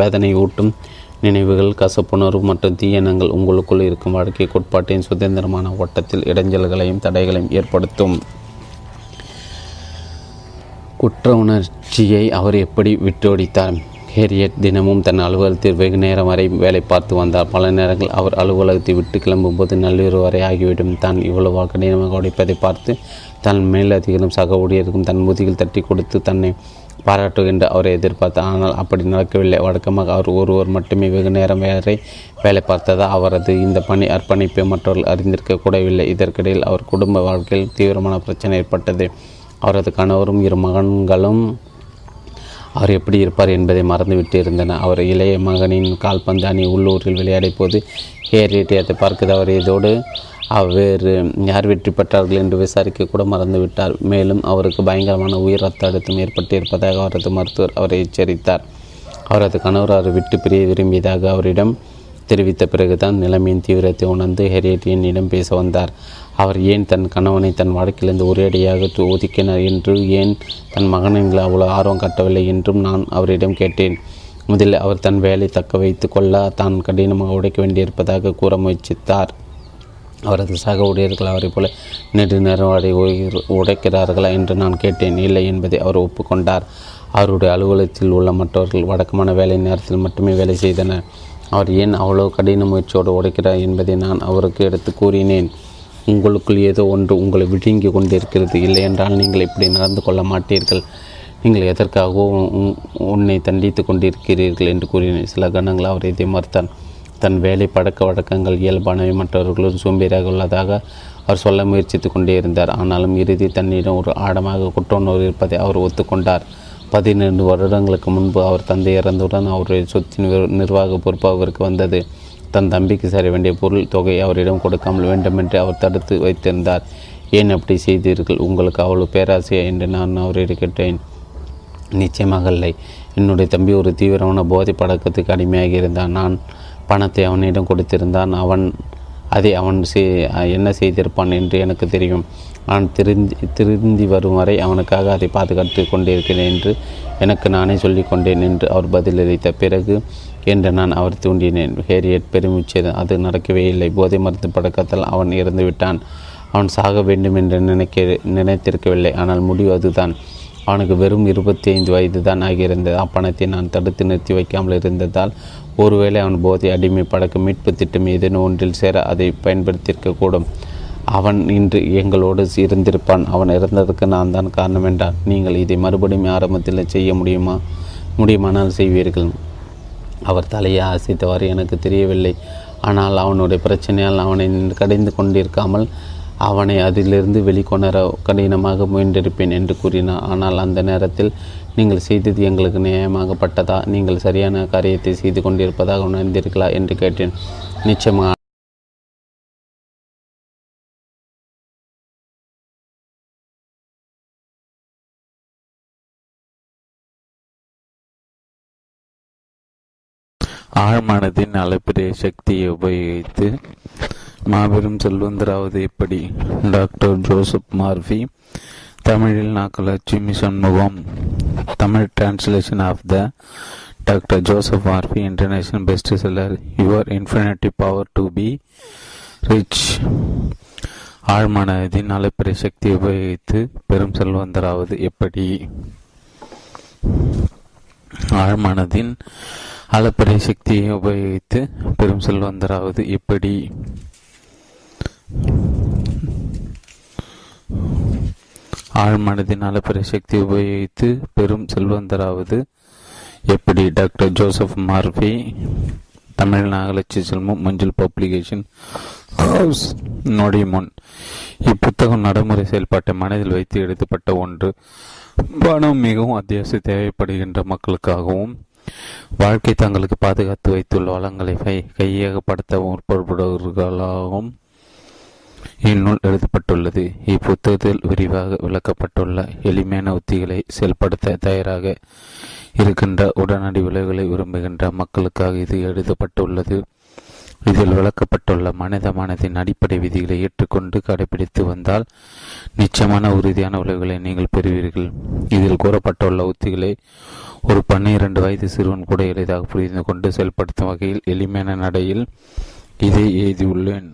வேதனை ஊட்டும் நினைவுகள், கசப்புணர்வு மற்றும் தீயணங்கள் உங்களுக்குள் இருக்கும் வாழ்க்கை கோட்பாட்டின் சுதந்திரமான ஓட்டத்தில் இடைஞ்சல்களையும் தடைகளையும் ஏற்படுத்தும். குற்ற உணர்ச்சியை அவர் எப்படி விட்டோடித்தார்? ஹேரியட் தினமும் தன் அலுவலகத்தில் வெகு நேரம் வரை வேலை பார்த்து வந்தார். பல நேரங்கள் அவர் அலுவலகத்தை விட்டு கிளம்பும்போது நள்ளிரவு வரை ஆகிவிடும். தான் இவ்வளவு கடினமாக உடைப்பதை பார்த்து தன் மேலதிகாரியும் சக ஊழியருக்கும் தன் முதுகில் தட்டி கொடுத்து தன்னை பாராட்டுகின்ற அவரை எதிர்பார்த்தார். ஆனால் அப்படி நடக்கவில்லை. வழக்கமாக அவர் ஒருவர் மட்டுமே வெகு நேரம் வரை வேலை பார்த்ததா அவரது இந்த பணி அர்ப்பணிப்பை மற்றவர்கள் அறிந்திருக்க கூடவில்லை. இதற்கிடையில் அவர் குடும்ப வாழ்க்கையில் தீவிரமான பிரச்சனை ஏற்பட்டது. அவரது கணவரும் இரு மகன்களும் அவர் எப்படி இருப்பார் என்பதை மறந்துவிட்டு இருந்தன. அவர் இளைய மகனின் கால்பந்து அணி உள்ளூரில் விளையாடிய போது ஹேரியட்டை பார்க்க அவர் இதோடு அவர் யார் வெற்றி பெற்றார்கள் என்று விசாரிக்க கூட மறந்துவிட்டார். மேலும் அவருக்கு பயங்கரமான உயிர் ரத்த அழுத்தம் ஏற்பட்டு இருப்பதாக அவரது மருத்துவர் அவரை எச்சரித்தார். அவரது கணவர் அவர் விட்டு பிரிய விரும்பியதாக அவரிடம் தெரிவித்த பிறகுதான் நிலைமையின் தீவிரத்தை உணர்ந்து ஹேரியட்டியனிடம் பேச வந்தார். அவர் ஏன் தன் கணவனை தன் வாழ்க்கையிலிருந்து ஒரேடியாக ஒதுக்கினார் என்று, ஏன் தன் மகன்களை அவ்வளோ ஆர்வம் காட்டவில்லை என்றும் நான் அவரிடம் கேட்டேன். முதலில் அவர் தன் வேலை தக்க வைத்து கொள்ள தான் கடினமாக உடைக்க வேண்டியிருப்பதாக கூற முயற்சித்தார். அவரது சக ஊழியர்கள் அவரை போல நெடு நேரவாடை உடைக்கிறார்களா என்று நான் கேட்டேன். இல்லை என்பதை அவர் ஒப்புக்கொண்டார். அவருடைய அலுவலகத்தில் உள்ள மற்றவர்கள் வழக்கமான வேலை நேரத்தில் மட்டுமே வேலை செய்தனர். அவர் ஏன் அவ்வளோ கடின முயற்சியோடு உடைக்கிறார் என்பதை நான் அவருக்கு எடுத்து கூறினேன். உங்களுக்குள் ஏதோ ஒன்று உங்களை விழுங்கி கொண்டிருக்கிறது, இல்லை என்றால் நீங்கள் இப்படி நடந்து கொள்ள மாட்டீர்கள். நீங்கள் எதற்காகவோ உன்னை தண்டித்து கொண்டிருக்கிறீர்கள் என்று கூறினேன். சில கணங்கள் அவர் இதை மறுத்தார். தன் வேலை பழக்க வழக்கங்கள் இயல்பானவை மற்றவர்களுடன் சோம்பேறியாக உள்ளதாக அவர் சொல்ல முயற்சித்து கொண்டே இருந்தார். ஆனாலும் இறுதி தன்னிடம் ஒரு ஆழமாக குற்றோணர் இருப்பதை அவர் ஒத்துக்கொண்டார். 12 வருடங்களுக்கு முன்பு அவர் தந்தை இறந்தவுடன் அவருடைய சொத்தின் நிர்வாக பொறுப்பு அவருக்கு வந்தது. தன் தம்பிக்கு சேர வேண்டிய பொருள் தொகையை அவரிடம் கொடுக்காமல் வேண்டுமென்று அவர் தடுத்து வைத்திருந்தார். ஏன் அப்படி செய்தீர்கள்? உங்களுக்கு அவ்வளவு பேராசையா என்று நான் அவரிடம் கேட்டேன். நிச்சயமாக இல்லை. என்னுடைய தம்பி ஒரு தீவிரமான போதை பழக்கத்துக்கு அடிமையாக இருந்தான். நான் பணத்தை அவனிடம் கொடுத்திருந்தான். அவன் என்ன செய்திருப்பான் என்று எனக்கு தெரியும். நான் திருந்தி வரும் வரை அவனுக்காக அதை பாதுகாத்து கொண்டிருக்கிறேன் என்று எனக்கு நானே சொல்லிக்கொண்டேன் என்று அவர் பதிலளித்த பிறகு என்று நான் அவர் தூண்டினேன். ஹேரியட் பெருமிச்சை. அது நடக்கவே இல்லை. போதை மருந்து பழக்கத்தால் அவன் இறந்து விட்டான். அவன் சாக வேண்டும் என்று நினைத்திருக்கவில்லை. ஆனால் முடிவு அதுதான். அவனுக்கு வெறும் 25 வயது தான் ஆகியிருந்தது. அப்பணத்தை நான் தடுத்து நிறுத்தி வைக்காமல் இருந்ததால் ஒருவேளை அவன் போதை அடிமை பழக்க மீட்பு திட்டம் ஏதேனும் ஒன்றில் சேர அதை பயன்படுத்தியிருக்கக்கூடும். அவன் இன்று எங்களோடு இருந்திருப்பான். அவன் இறந்ததற்கு நான் தான் காரணம் என்றான். நீங்கள் இதை மறுபடியும் ஆரம்பத்தில் செய்ய முடியுமானால் செய்வீர்கள். அவர் தலையை அசைத்தவாறு எனக்கு தெரியவில்லை. ஆனால் அவனுடைய பிரச்சனையால் அவனை கடிந்து கொண்டிருக்காமல் அவனை அதிலிருந்து வெளிக்கொணர கடினமாக முயன்றிருப்பேன் என்று கூறினார். ஆனால் அந்த நேரத்தில் நீங்கள் செய்தது எங்களுக்கு நியாயமாகப்பட்டதா? நீங்கள் சரியான காரியத்தை செய்து கொண்டிருப்பதாக உணர்ந்தீர்களா என்று கேட்டேன். நிச்சயமாக ஆழ்மானதின் அளப்பரிய சக்தியை உபயோகித்து மாபெரும் செல்வந்தராவது எப்படி? Doctor Joseph Murphy. தமிழில் Nagalakshmi Shanmugam. Tamil translation of the doctor Joseph Murphy international best seller. Your infinity power to be rich. ஆழ்மனதின் அளப்பரிய சக்தியை உபயோகித்து பெரும் செல்வந்தராவது எப்படி? ஆழ்மனதின் அளப்பரிய சக்தியை உபயோகித்து பெரும் செல்வந்தராவது எப்படி? ஆழ்மனதின் அளப்பரிய சக்தியை உபயோகித்து பெரும் செல்வந்தராவது எப்படி? Doctor Joseph Murphy, Tamil Nagalakshmi Selvam, மஞ்சள் பப்ளிகேஷன் ஹவுஸ், நொடிமுன். இப்புத்தகம் நடைமுறை செயல்பாட்டை மனதில் வைத்து எடுக்கப்பட்ட ஒன்று. பணம் மிகவும் அத்தியாவசிய தேவைப்படுகின்ற மக்களுக்காகவும் வாழ்க்கை தங்களுக்கு பாதுகாத்து வைத்துள்ள வளங்களை கையகப்படுத்த முற்படுபவர்களாகவும் இந்நூல் எழுதப்பட்டுள்ளது. இப்புத்தகத்தில் விரிவாக விளக்கப்பட்டுள்ள எளிமையான உத்திகளை செயல்படுத்த தயாராக இருக்கின்ற உடனடி விளைவுகளை விரும்புகின்ற மக்களுக்காக இது எழுதப்பட்டுள்ளது. இதில் விளக்கப்பட்டுள்ள மனித மனதின் அடிப்படை விதிகளை ஏற்றுக்கொண்டு கடைபிடித்து வந்தால் நிச்சயமான உறுதியான விளைவுகளை நீங்கள் பெறுவீர்கள். இதில் கூறப்பட்டுள்ள உத்திகளை ஒரு 12 வயது சிறுவன் கூட எளிதாக புரிந்து கொண்டு செயல்படுத்தும் வகையில் எளிமையான நடையில் இதை எழுதியுள்ளேன்.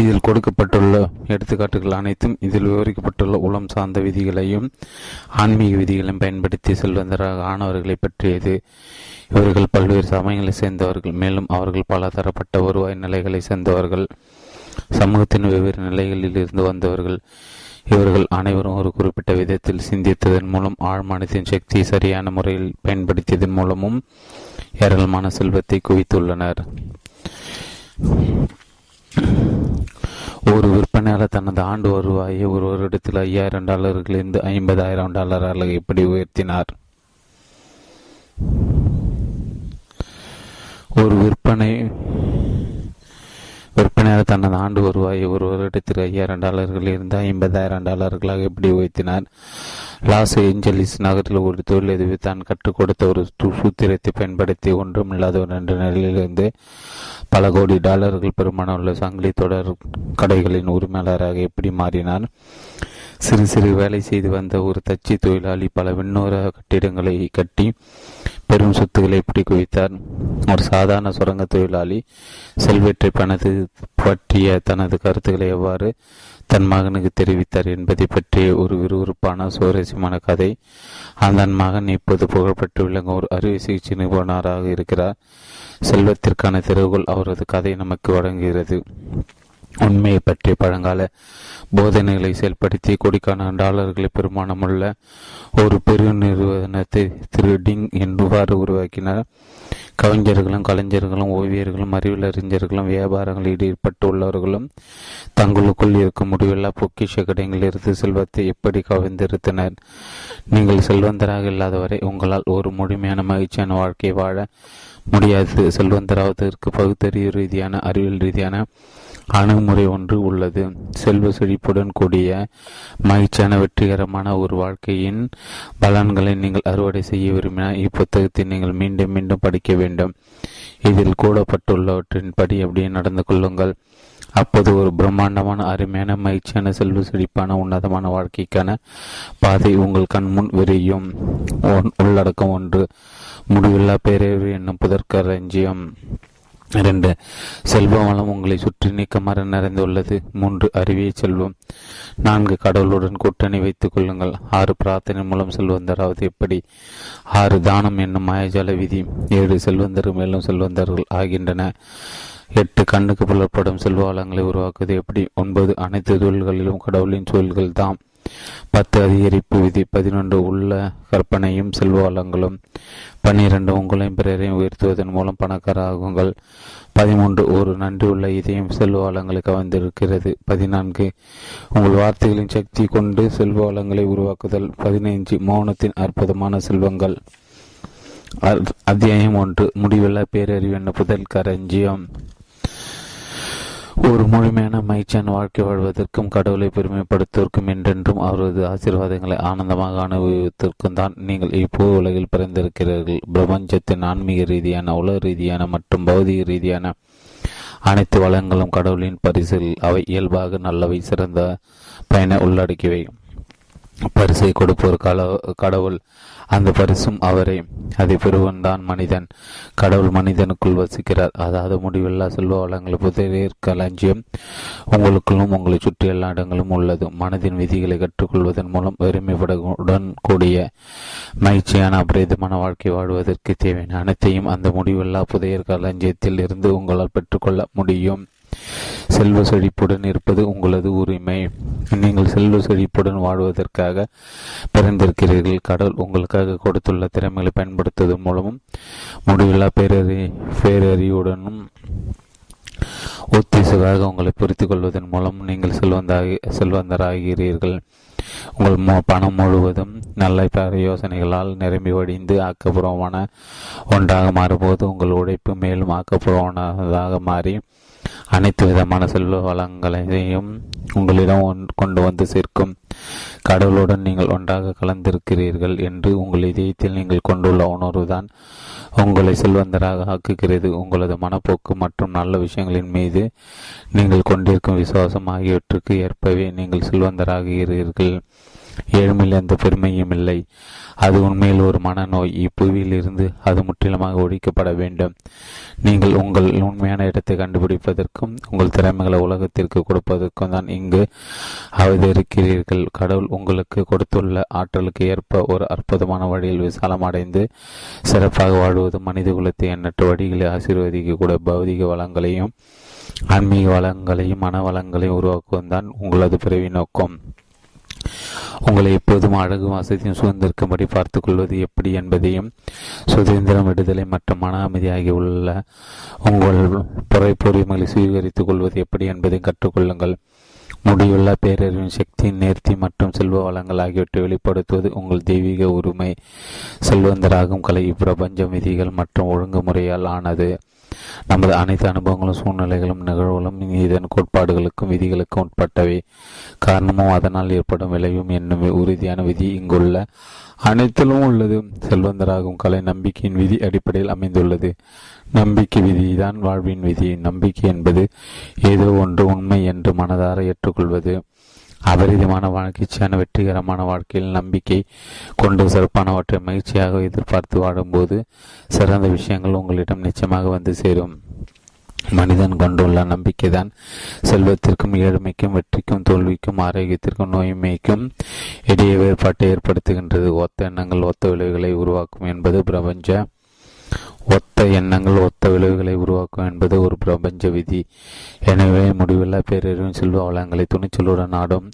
இதில் கொடுக்கப்பட்டுள்ள எடுத்துக்காட்டுகள் அனைத்தும் இதில் விவரிக்கப்பட்டுள்ள உளம் சார்ந்த விதிகளையும் ஆன்மீக விதிகளையும் பயன்படுத்தி செல்வந்தராக ஆனவர்களை பற்றியது. இவர்கள் பல்வேறு சமயங்களை சேர்ந்தவர்கள், மேலும் அவர்கள் பல தரப்பட்ட வருவாய் நிலைகளை சேர்ந்தவர்கள், சமூகத்தின் வெவ்வேறு நிலைகளில் இருந்து வந்தவர்கள். இவர்கள் அனைவரும் ஒரு குறிப்பிட்ட விதத்தில் சிந்தித்ததன் மூலம், ஆழ்மனத்தின் சக்தியை சரியான முறையில் பயன்படுத்தியதன் மூலமும் ஏராளமான செல்வத்தை குவித்துள்ளனர். ஒரு விற்பனையாளர் தனது ஆண்டு வருவாயை ஒரு வருடத்தில் $5,000 $50,000 அளவு எப்படி உயர்த்தினார்? ஒரு விற்பனையாளர் தனது ஆண்டு வருவாயை ஒரு வருடத்தில் $5,000 $50,000 எப்படி உயர்த்தினார்? லாஸ் ஏஞ்சலிஸ் நகரில் ஒரு தொழிலதிபர் தான் கற்றுக் கொடுத்த ஒரு சூத்திரத்தை பயன்படுத்தி ஒன்றும் இல்லாத ஒரு 2 நிலையிலிருந்து $1,00,00,000 பெருமான உள்ள சங்கிலி தொடர் கடைகளின் உரிமையாளராக எப்படி மாறினார்? சிறு சிறு வேலை செய்து வந்த ஒரு தச்சு தொழிலாளி பல விண்ணோர கட்டிடங்களை கட்டி பெரும் சொத்துக்களை எப்படி குவித்தார்? ஒரு சாதாரண சுரங்க தொழிலாளி செல்வற்றை பணத்தை பற்றிய தனது கருத்துக்களை எவ்வாறு தன் மகனுக்கு தெரிவித்தார் என்பதை பற்றிய ஒரு விறுவிறுப்பான சுவாரஸ்யமான கதை. அந்த மகன் இப்போது புகழ்பெற்று விளங்கும் ஒரு அறுவை சிகிச்சை நிபுணராக இருக்கிறார். செல்வத்திற்கான திறவுகோள் அவரது கதை நமக்கு வழங்குகிறது. உண்மையை பற்றிய பழங்கால போதனைகளை செயல்படுத்தி $1,000,00,000 பெருமானமுள்ள ஒரு பெரு நிறுவனத்தை திரு டிங் என்பவாறு உருவாக்கினார். கவிஞர்களும் கலைஞர்களும் ஓவியர்களும் அறிவியலறிஞர்களும் வியாபாரங்களில் ஈடுபட்டு உள்ளவர்களும் தங்களுக்குள் இருக்கும் முடிவில்லா பொக்கிஷ கடைகளிலிருந்து செல்வத்தை எப்படி கவிழ்ந்திருத்தனர்? நீங்கள் செல்வந்தராக இல்லாதவரை உங்களால் ஒரு முழுமையான மகிழ்ச்சியான வாழ்க்கையை வாழ முடியாது. செல்வந்தராவதற்கு பகுத்தறிவு ரீதியான அறிவியல் ரீதியான அணுகுமுறை ஒன்று உள்ளது. செல்வ செழிப்புடன் கூடிய மகிழ்ச்சியான வெற்றிகரமான ஒரு வாழ்க்கையின் பலன்களை நீங்கள் அறுவடை செய்ய விரும்பினால் இப்புத்தகத்தை நீங்கள் மீண்டும் மீண்டும் படிக்க வேண்டும். இதில் கூடப்பட்டுள்ளவற்றின் படி அப்படியே நடந்து கொள்ளுங்கள். அப்போது ஒரு பிரம்மாண்டமான அருமையான மகிழ்ச்சியான செல்வ செழிப்பான உன்னதமான வாழ்க்கைக்கான பாதை உங்கள் கண்முன் விரியும். உள்ளடக்கம் 1, முடிவில்லா பேரறிவு என்னும் புதற்கரஞ்சியம். 2, செல்வ வளம் உங்களை சுற்றி நீக்கமர நிறைந்துள்ளது. 3, அறிவிய செல்வம். 4, கடவுளுடன் கூட்டணி வைத்துக் கொள்ளுங்கள். 6, பிரார்த்தனை மூலம் செல்வந்தராவது எப்படி? 6, தானம் என்னும் மாயஜால விதி. 7, செல்வந்தர் மேலும் செல்வந்தர்கள் ஆகின்றன. 8, கண்ணுக்கு புலப்படும் செல்வ வளங்களை உருவாக்குவது எப்படி? 9, அனைத்து தொழில்களிலும் கடவுளின் சூழல்கள் தாம். 10, அதிகரிப்பு விதி. 11, உள்ள கற்பனையும் செல்வ வளங்களும். 12, உங்களையும் பிறரையும் உயர்த்துவதன் மூலம் பணக்காராகுங்கள். 13, ஒரு நன்றி உள்ள இதயம் செல்வ வளங்களை கவர்ந்திருக்கிறது. 14, உங்கள் வார்த்தைகளின் சக்தி கொண்டு செல்வ வளங்களை உருவாக்குதல். 15, மௌனத்தின் அற்புதமான செல்வங்கள். அத்தியாயம் 1, முடிவில்லா பேரறிவு என்ற புதல் கரஞ்சியம். ஒரு முழுமையான மகிழ்ச்சியான வாழ்க்கை வாழ்வதற்கும் கடவுளை பெருமைப்படுத்துவதற்கும் என்றென்றும் அவரது ஆசீர்வாதங்களை ஆனந்தமாக அனுபவிப்பதற்கும் தான் நீங்கள் இப்பூ உலகில் பிறந்திருக்கிறீர்கள். பிரபஞ்சத்தின் ஆன்மீக ரீதியான, உலக ரீதியான மற்றும் பௌதிக ரீதியான அனைத்து வளங்களும் கடவுளின் பரிசில். அவை இயல்பாக நல்லவை, சிறந்த பயனை உள்ளடக்கியவை. பரிசை கொடுப்போர் கடவுள், அந்த பரிசும் அவரே, அதை பெறுவன் தான் மனிதன். கடவுள் மனிதனுக்குள் வசிக்கிறார். அதாவது முடிவில்லா செல்வ வளங்கள், புதிர் களஞ்சியம் உங்களுக்குள்ளும் உங்களை சுற்றி எல்லா இடங்களும் உள்ளது. மனதின் விதிகளை கற்றுக்கொள்வதன் மூலம் வெறுமைப்படவுடன் கூடிய மகிழ்ச்சியான அபரிதமான வாழ்க்கை வாழ்வதற்கு தேவையான அனைத்தையும் அந்த முடிவில்லா புதிர் களஞ்சியத்தில் இருந்து உங்களால் பெற்றுக்கொள்ள முடியும். செல்வ செழிப்புடன் இருப்பது உங்களது உரிமை. நீங்கள் செல்வ செழிப்புடன் வாழ்வதற்காக பிறந்திருக்கிறீர்கள். கடவுள் உங்களுக்காக கொடுத்துள்ள திறமைகளை பயன்படுத்துவதன் மூலமும் முடிவில்லா பேரறிவுடனும் ஒத்திசைவாக உங்களை புரித்து கொள்வதன் மூலம் நீங்கள் செல்வந்தராகிறீர்கள். உங்கள் பணம் முழுவதும் நல்ல யோசனைகளால் நிரம்பி வடிந்து ஆக்கப்பூர்வமான ஒன்றாக மாறும்போது உங்கள் உழைப்பு மேலும் ஆக்கப்பூர்வமானதாக மாறி அனைத்து விதமான செல்வ வளங்களையும் உங்களிடம் கொண்டு வந்து சேர்க்கும். கடவுளுடன் நீங்கள் ஒன்றாக கலந்திருக்கிறீர்கள் என்று உங்கள் இதயத்தில் நீங்கள் கொண்டுள்ள உணர்வுதான் உங்களை செல்வந்தராக ஆக்குகிறது. உங்களது மனப்போக்கு மற்றும் நல்ல விஷயங்களின் மீது நீங்கள் கொண்டிருக்கும் விசுவாசம் ஆகியவற்றுக்கு ஏற்பவே நீங்கள் செல்வந்தராகிறீர்கள். ஏழ்மையில் எந்த பெருமையும் இல்லை. அது உண்மையில் ஒரு மனநோய். இப்புவியில் இருந்து அது முற்றிலுமாக ஒழிக்கப்பட வேண்டும். நீங்கள் உங்கள் உண்மையான இடத்தை கண்டுபிடிப்பதற்கும் உங்கள் திறமைகளை உலகத்திற்கு கொடுப்பதற்கும் தான் இங்கு அவதரிக்கிறீர்கள். கடவுள் உங்களுக்கு கொடுத்துள்ள ஆற்றலுக்கு ஏற்ப ஒரு அற்புதமான வழியில் விசாலமடைந்து சிறப்பாக வாழ்வது மனித குலத்தை எண்ணற்ற வழிகளை ஆசீர்வதிக்கக்கூட பௌதிக வளங்களையும் ஆன்மீக வளங்களையும் மன வளங்களையும் உருவாக்குவதும் தான் உங்களது பிறவி நோக்கம். உங்களை எப்போதும் அழகு வசதியும் சுதந்திருக்கும்படி பார்த்துக் கொள்வது எப்படி என்பதையும் சுதந்திரம், விடுதலை மற்றும் மன அமைதியாகி உள்ள உங்கள் புறை பொறுமைகளை சுவீகரித்துக் கொள்வது எப்படி என்பதையும் கற்றுக்கொள்ளுங்கள். முடிவுள்ள பேரறிவின் சக்தி, நேர்த்தி மற்றும் செல்வ வளங்கள் ஆகியவற்றை வெளிப்படுத்துவது உங்கள் தெய்வீக உரிமை. செல்வந்தராகும் கலை இப்பிரபஞ்சம் விதிகள் மற்றும் ஒழுங்குமுறையால் ஆனது. நமது அனைத்து அனுபவங்களும், சூழ்நிலைகளும், நிகழ்வுகளும் இதன் கோட்பாடுகளுக்கும் விதிகளுக்கும் உட்பட்டவை. காரணமும் அதனால் ஏற்படும் விளைவும் என்னும் உறுதியான விதி இங்குள்ள அனைத்திலும் உள்ளது. செல்வந்தராகும் கலை நம்பிக்கையின் விதி அடிப்படையில் அமைந்துள்ளது. நம்பிக்கை விதிதான் வாழ்வின் விதி. நம்பிக்கை என்பது ஏதோ ஒன்று உண்மை என்று மனதார ஏற்றுக்கொள்வது. அபரிதமான மகிழ்ச்சியான வெற்றிகரமான வாழ்க்கையில் நம்பிக்கை கொண்டு சிறப்பானவற்றை மகிழ்ச்சியாக எதிர்பார்த்து வாடும்போது சிறந்த விஷயங்கள் உங்களிடம் நிச்சயமாக வந்து சேரும். மனிதன் கொண்டுள்ள நம்பிக்கைதான் செல்வத்திற்கும் ஏழ்மைக்கும் வெற்றிக்கும் தோல்விக்கும் ஆரோக்கியத்திற்கும் நோய்மைக்கும் இடையே வேறுபாட்டை ஏற்படுத்துகின்றது. ஒத்த எண்ணங்கள் ஒத்த விளைவுகளை உருவாக்கும் என்பது பிரபஞ்ச ஒரு பிரபஞ்ச விதி. எனவே முடிவில்லா பேரறிவின் செல்வ வளங்களை துணிச்சலுடன் ஆடும்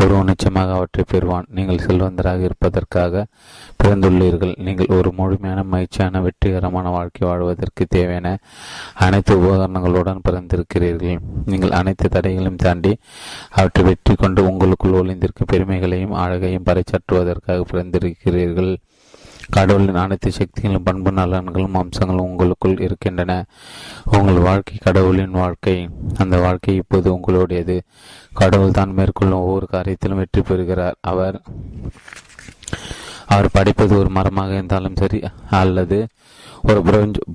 ஒருவன் நிச்சயமாக அவற்றை பெறுவான். நீங்கள் செல்வந்தராக இருப்பதற்காக பிறந்துள்ளீர்கள். நீங்கள் ஒரு முழுமையான மகிழ்ச்சியான வெற்றிகரமான வாழ்க்கை வாழ்வதற்கு தேவையான அனைத்து உபகரணங்களுடன் பிறந்திருக்கிறீர்கள். நீங்கள் அனைத்து தடைகளையும் தாண்டி அவற்றை வெற்றி கொண்டு உங்களுக்குள் ஒளிந்திருக்கும் பெருமைகளையும் அழகையும் பறைச்சாற்றுவதற்காக பிறந்திருக்கிறீர்கள். கடவுளின் அனைத்து சக்திகளும், பண்பு, நலன்களும், அம்சங்களும் உங்களுக்குள் இருக்கின்றன. உங்கள் வாழ்க்கை கடவுளின் வாழ்க்கை. அந்த வாழ்க்கை இப்போது உங்களுடையது. கடவுள் தான் மேற்கொள்ளும் ஒவ்வொரு காரியத்திலும் வெற்றி பெறுகிறார். அவர் படைப்பது ஒரு மரமாக இருந்தாலும் சரி அல்லது ஒரு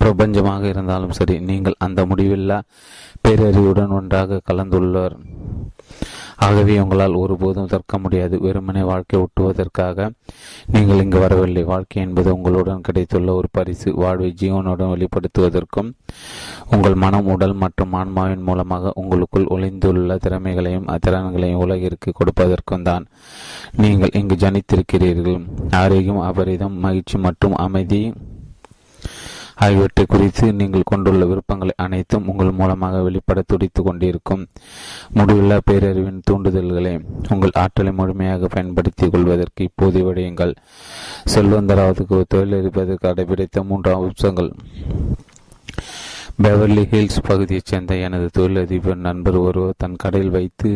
பிரபஞ்சமாக இருந்தாலும் சரி, நீங்கள் அந்த முடிவில்லா பேரறிவுடன் ஒன்றாக கலந்துள்ளார். ஆகவே உங்களால் ஒருபோதும் தற்க முடியாது. வெறுமனை வாழ்க்கை ஒட்டுவதற்காக நீங்கள் இங்கு வரவில்லை. வாழ்க்கை என்பது உங்களுடன் கிடைத்துள்ள ஒரு பரிசு. வாழ்வை ஜீவனுடன் வெளிப்படுத்துவதற்கும் உங்கள் மனம், உடல் மற்றும் ஆன்மாவின் மூலமாக உங்களுக்குள் ஒளிந்துள்ள திறமைகளையும் திறன்களையும் உலகிற்கு கொடுப்பதற்கும் தான் நீங்கள் இங்கு ஜனித்திருக்கிறீர்கள். ஆரோக்கியம், அபரிதம், மகிழ்ச்சி மற்றும் அமைதி ஆகியவற்றை குறித்து நீங்கள் கொண்டுள்ள விருப்பங்களை அனைத்தும் உங்கள் மூலமாக வெளிப்பட துடித்து கொண்டிருக்கும். முடிவில்லா பேரறிவின் தூண்டுதல்களை உங்கள் ஆற்றலை முழுமையாக பயன்படுத்திக் கொள்வதற்கு இப்போது விடையுங்கள். செல்வந்தராவதுக்கு தொழிலளிப்பதற்கு கடைபிடித்த 3 அம்சங்கள். பெவர்லி ஹில்ஸ் பகுதியைச் சேர்ந்த எனது தொழிலதிபர் நண்பர் ஒருவர் தன் கடையில் வைத்து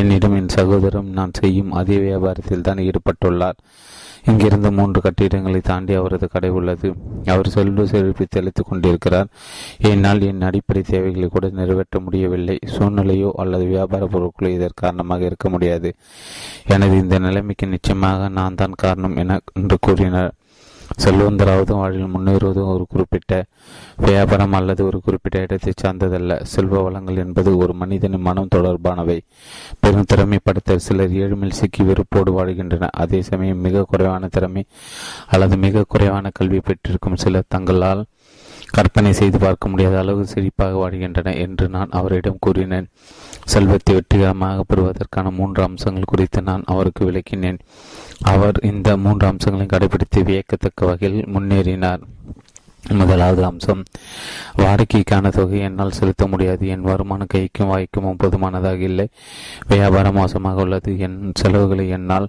என்னிடம், என் சகோதரம் நான் செய்யும் அதே வியாபாரத்தில் தான் ஈடுபட்டுள்ளார். இங்கிருந்து 3 கட்டிடங்களை தாண்டி அவரது கடை உள்ளது. அவர் செல்வ செழிப்பை தெளித்துக் கொண்டிருக்கிறார். என்னால் என் அடிப்படை தேவைகளை கூட நிறைவேற்ற முடியவில்லை. சூழ்நிலையோ அல்லது வியாபார பொருட்களோ இதற்கு காரணமாக இருக்க முடியாது. எனது இந்த நிலைமைக்கு நிச்சயமாக நான் தான் காரணம் என என்று கூறினார். செல்வந்தராவது வாழ்வில் முன்னேறுவதும் ஒரு குறிப்பிட்ட வியாபாரம் அல்லது ஒரு குறிப்பிட்ட இடத்தை சார்ந்ததல்ல. செல்வ வளங்கள் என்பது ஒரு மனிதனின் மனம் தொடர்பானவை. பெரும் திறமை படுத்த சிலர் ஏழ்மையில் சிக்கி வெறுப்போடு வாழ்கின்றனர். அதே சமயம் மிக குறைவான திறமை அல்லது மிக குறைவான கல்வி பெற்றிருக்கும் சிலர் தங்களால் கற்பனை செய்து பார்க்க முடியாத அளவு செழிப்பாக வாழ்கின்றன என்று நான் அவரிடம் கூறினேன். செல்வத்தை வெற்றிகரமாக பெறுவதற்கான 3 அம்சங்கள் குறித்து நான் அவருக்கு விளக்கினேன். அவர் இந்த 3 அம்சங்களையும் கடைபிடித்து வியக்கத்தக்க வகையில் முன்னேறினார். முதலாவது அம்சம், வாடகைக்கான தொகை என்னால் செலுத்த முடியாது. என் வருமானம் கைக்கும் வாய்க்கும் போதுமானதாக இல்லை. வியாபாரம் மோசமாக உள்ளது. என் செலவுகளை என்னால்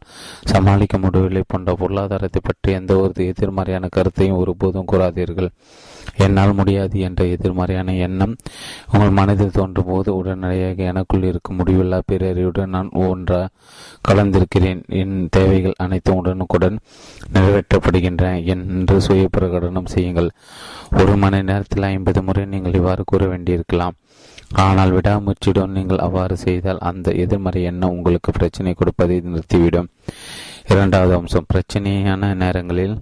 சமாளிக்க முடியவில்லை. போன்ற பொருளாதாரத்தை பற்றி எந்த ஒரு எதிர்மறையான கருத்தையும் ஒருபோதும் கூறாதீர்கள். என்னால் முடியாது என்ற எதிர்மறையான எண்ணம் உங்கள் மனதில் தோன்றும் போது உடனடியாக எனக்குள் இருக்கும் முடிவில்லா பேரறிவுடன் நான் ஒன்றா கலந்திருக்கிறேன். என் தேவைகள் அனைத்தும் உடனுக்குடன் நிறைவேற்றப்படுகின்றன என்று சுய பிரகடனம் செய்யுங்கள். ஒரு மணி நேரத்தில் 50 முறை நீங்கள் இவ்வாறு கூற வேண்டியிருக்கலாம். ஆனால் விடாமுயற்சியுடன் நீங்கள் அவ்வாறு செய்தால் அந்த எதிர்மறை எண்ணம் உங்களுக்கு பிரச்சனை கொடுப்பதை நிறுத்திவிடும். இரண்டாவது அம்சம், பிரச்சனையான நேரங்களில்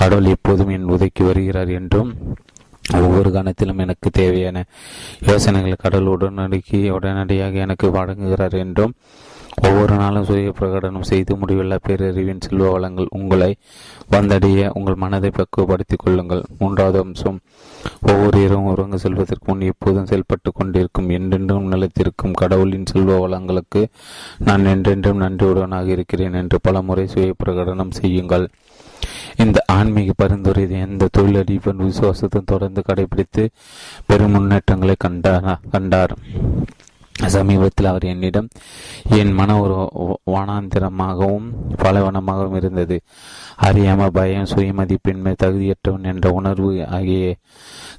கடவுள் எப்போதும் என் உதவிக்கு வருகிறார் என்றும் ஒவ்வொரு கணத்திலும் எனக்கு தேவையான யோசனைகள் கடவுள் உடனடியாக எனக்கு வழங்குகிறார் என்றும் ஒவ்வொரு நாளும் சுய பிரகடனம் செய்து முடிவுள்ள பேரறிவின் செல்வ வளங்கள் உங்களை வந்தடைய உங்கள் மனதை பக்குவப்படுத்திக் கொள்ளுங்கள். மூன்றாவது அம்சம், ஒவ்வொரு இரவும் உறங்க செல்வதற்கு முன் எப்போதும் செயல்பட்டு கொண்டிருக்கும் என்றென்றும் நிலைத்திருக்கும் கடவுளின் செல்வ வளங்களுக்கு நான் என்றென்றும் நன்றியுடனாக இருக்கிறேன் என்று பல முறை சுய பிரகடனம் செய்யுங்கள். இந்த ஆன்மீக பரிந்துரை எந்த தொழிலதிபன் விசுவாசத்தும் தொடர்ந்து கடைபிடித்து பெரும் முன்னேற்றங்களை கண்டார். சமீபத்தில் அவர் என்னிடம், என் மன ஒரு வனாந்திரமாகவும் பலவனமாகவும் இருந்தது. அறியாம, பயம், சுயமதிப்பின்மை, தகுதியற்றவன் என்ற உணர்வு ஆகிய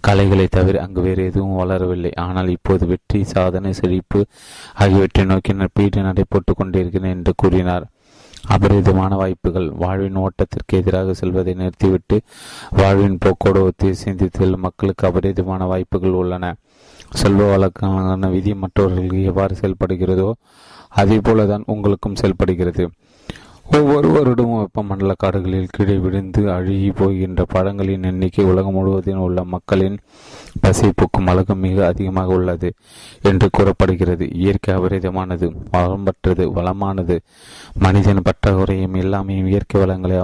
கலைகளை தவிர அங்கு வேறு எதுவும் வளரவில்லை. ஆனால் இப்போது வெற்றி, சாதனை, செழிப்பு ஆகியவற்றை நோக்கி நான் பீடு நடை போட்டு கொண்டிருக்கிறேன் என்று கூறினார். அபரிதமான வாய்ப்புகள். வாழ்வின் ஓட்டத்திற்கு எதிராக செல்வதை நிறுத்திவிட்டு வாழ்வின் போக்கோடு ஒத்தி சிந்தித்தல் மக்களுக்கு அபரிதமான வாய்ப்புகள் உள்ளன. செல்வ வழக்கான விதி மற்றவர்களுக்கு எவ்வாறு செயல்படுகிறதோ அதே போலதான் உங்களுக்கும் செயல்படுகிறது. ஒவ்வொரு வருடமும் வெப்பமண்டல காடுகளில் கீழே விழுந்து அழுகி போகின்ற பழங்களின் எண்ணிக்கை உலகம் முழுவதிலும் உள்ள மக்களின் பசி போக்கும் அளவு மிக அதிகமாக உள்ளது என்று கூறப்படுகிறது. இயற்கை அபரிதமானது, வளம்பற்றது, வளமானது. மனிதன் பற்றாக்குறையும் இல்லாமையும் இயற்கை வளங்களை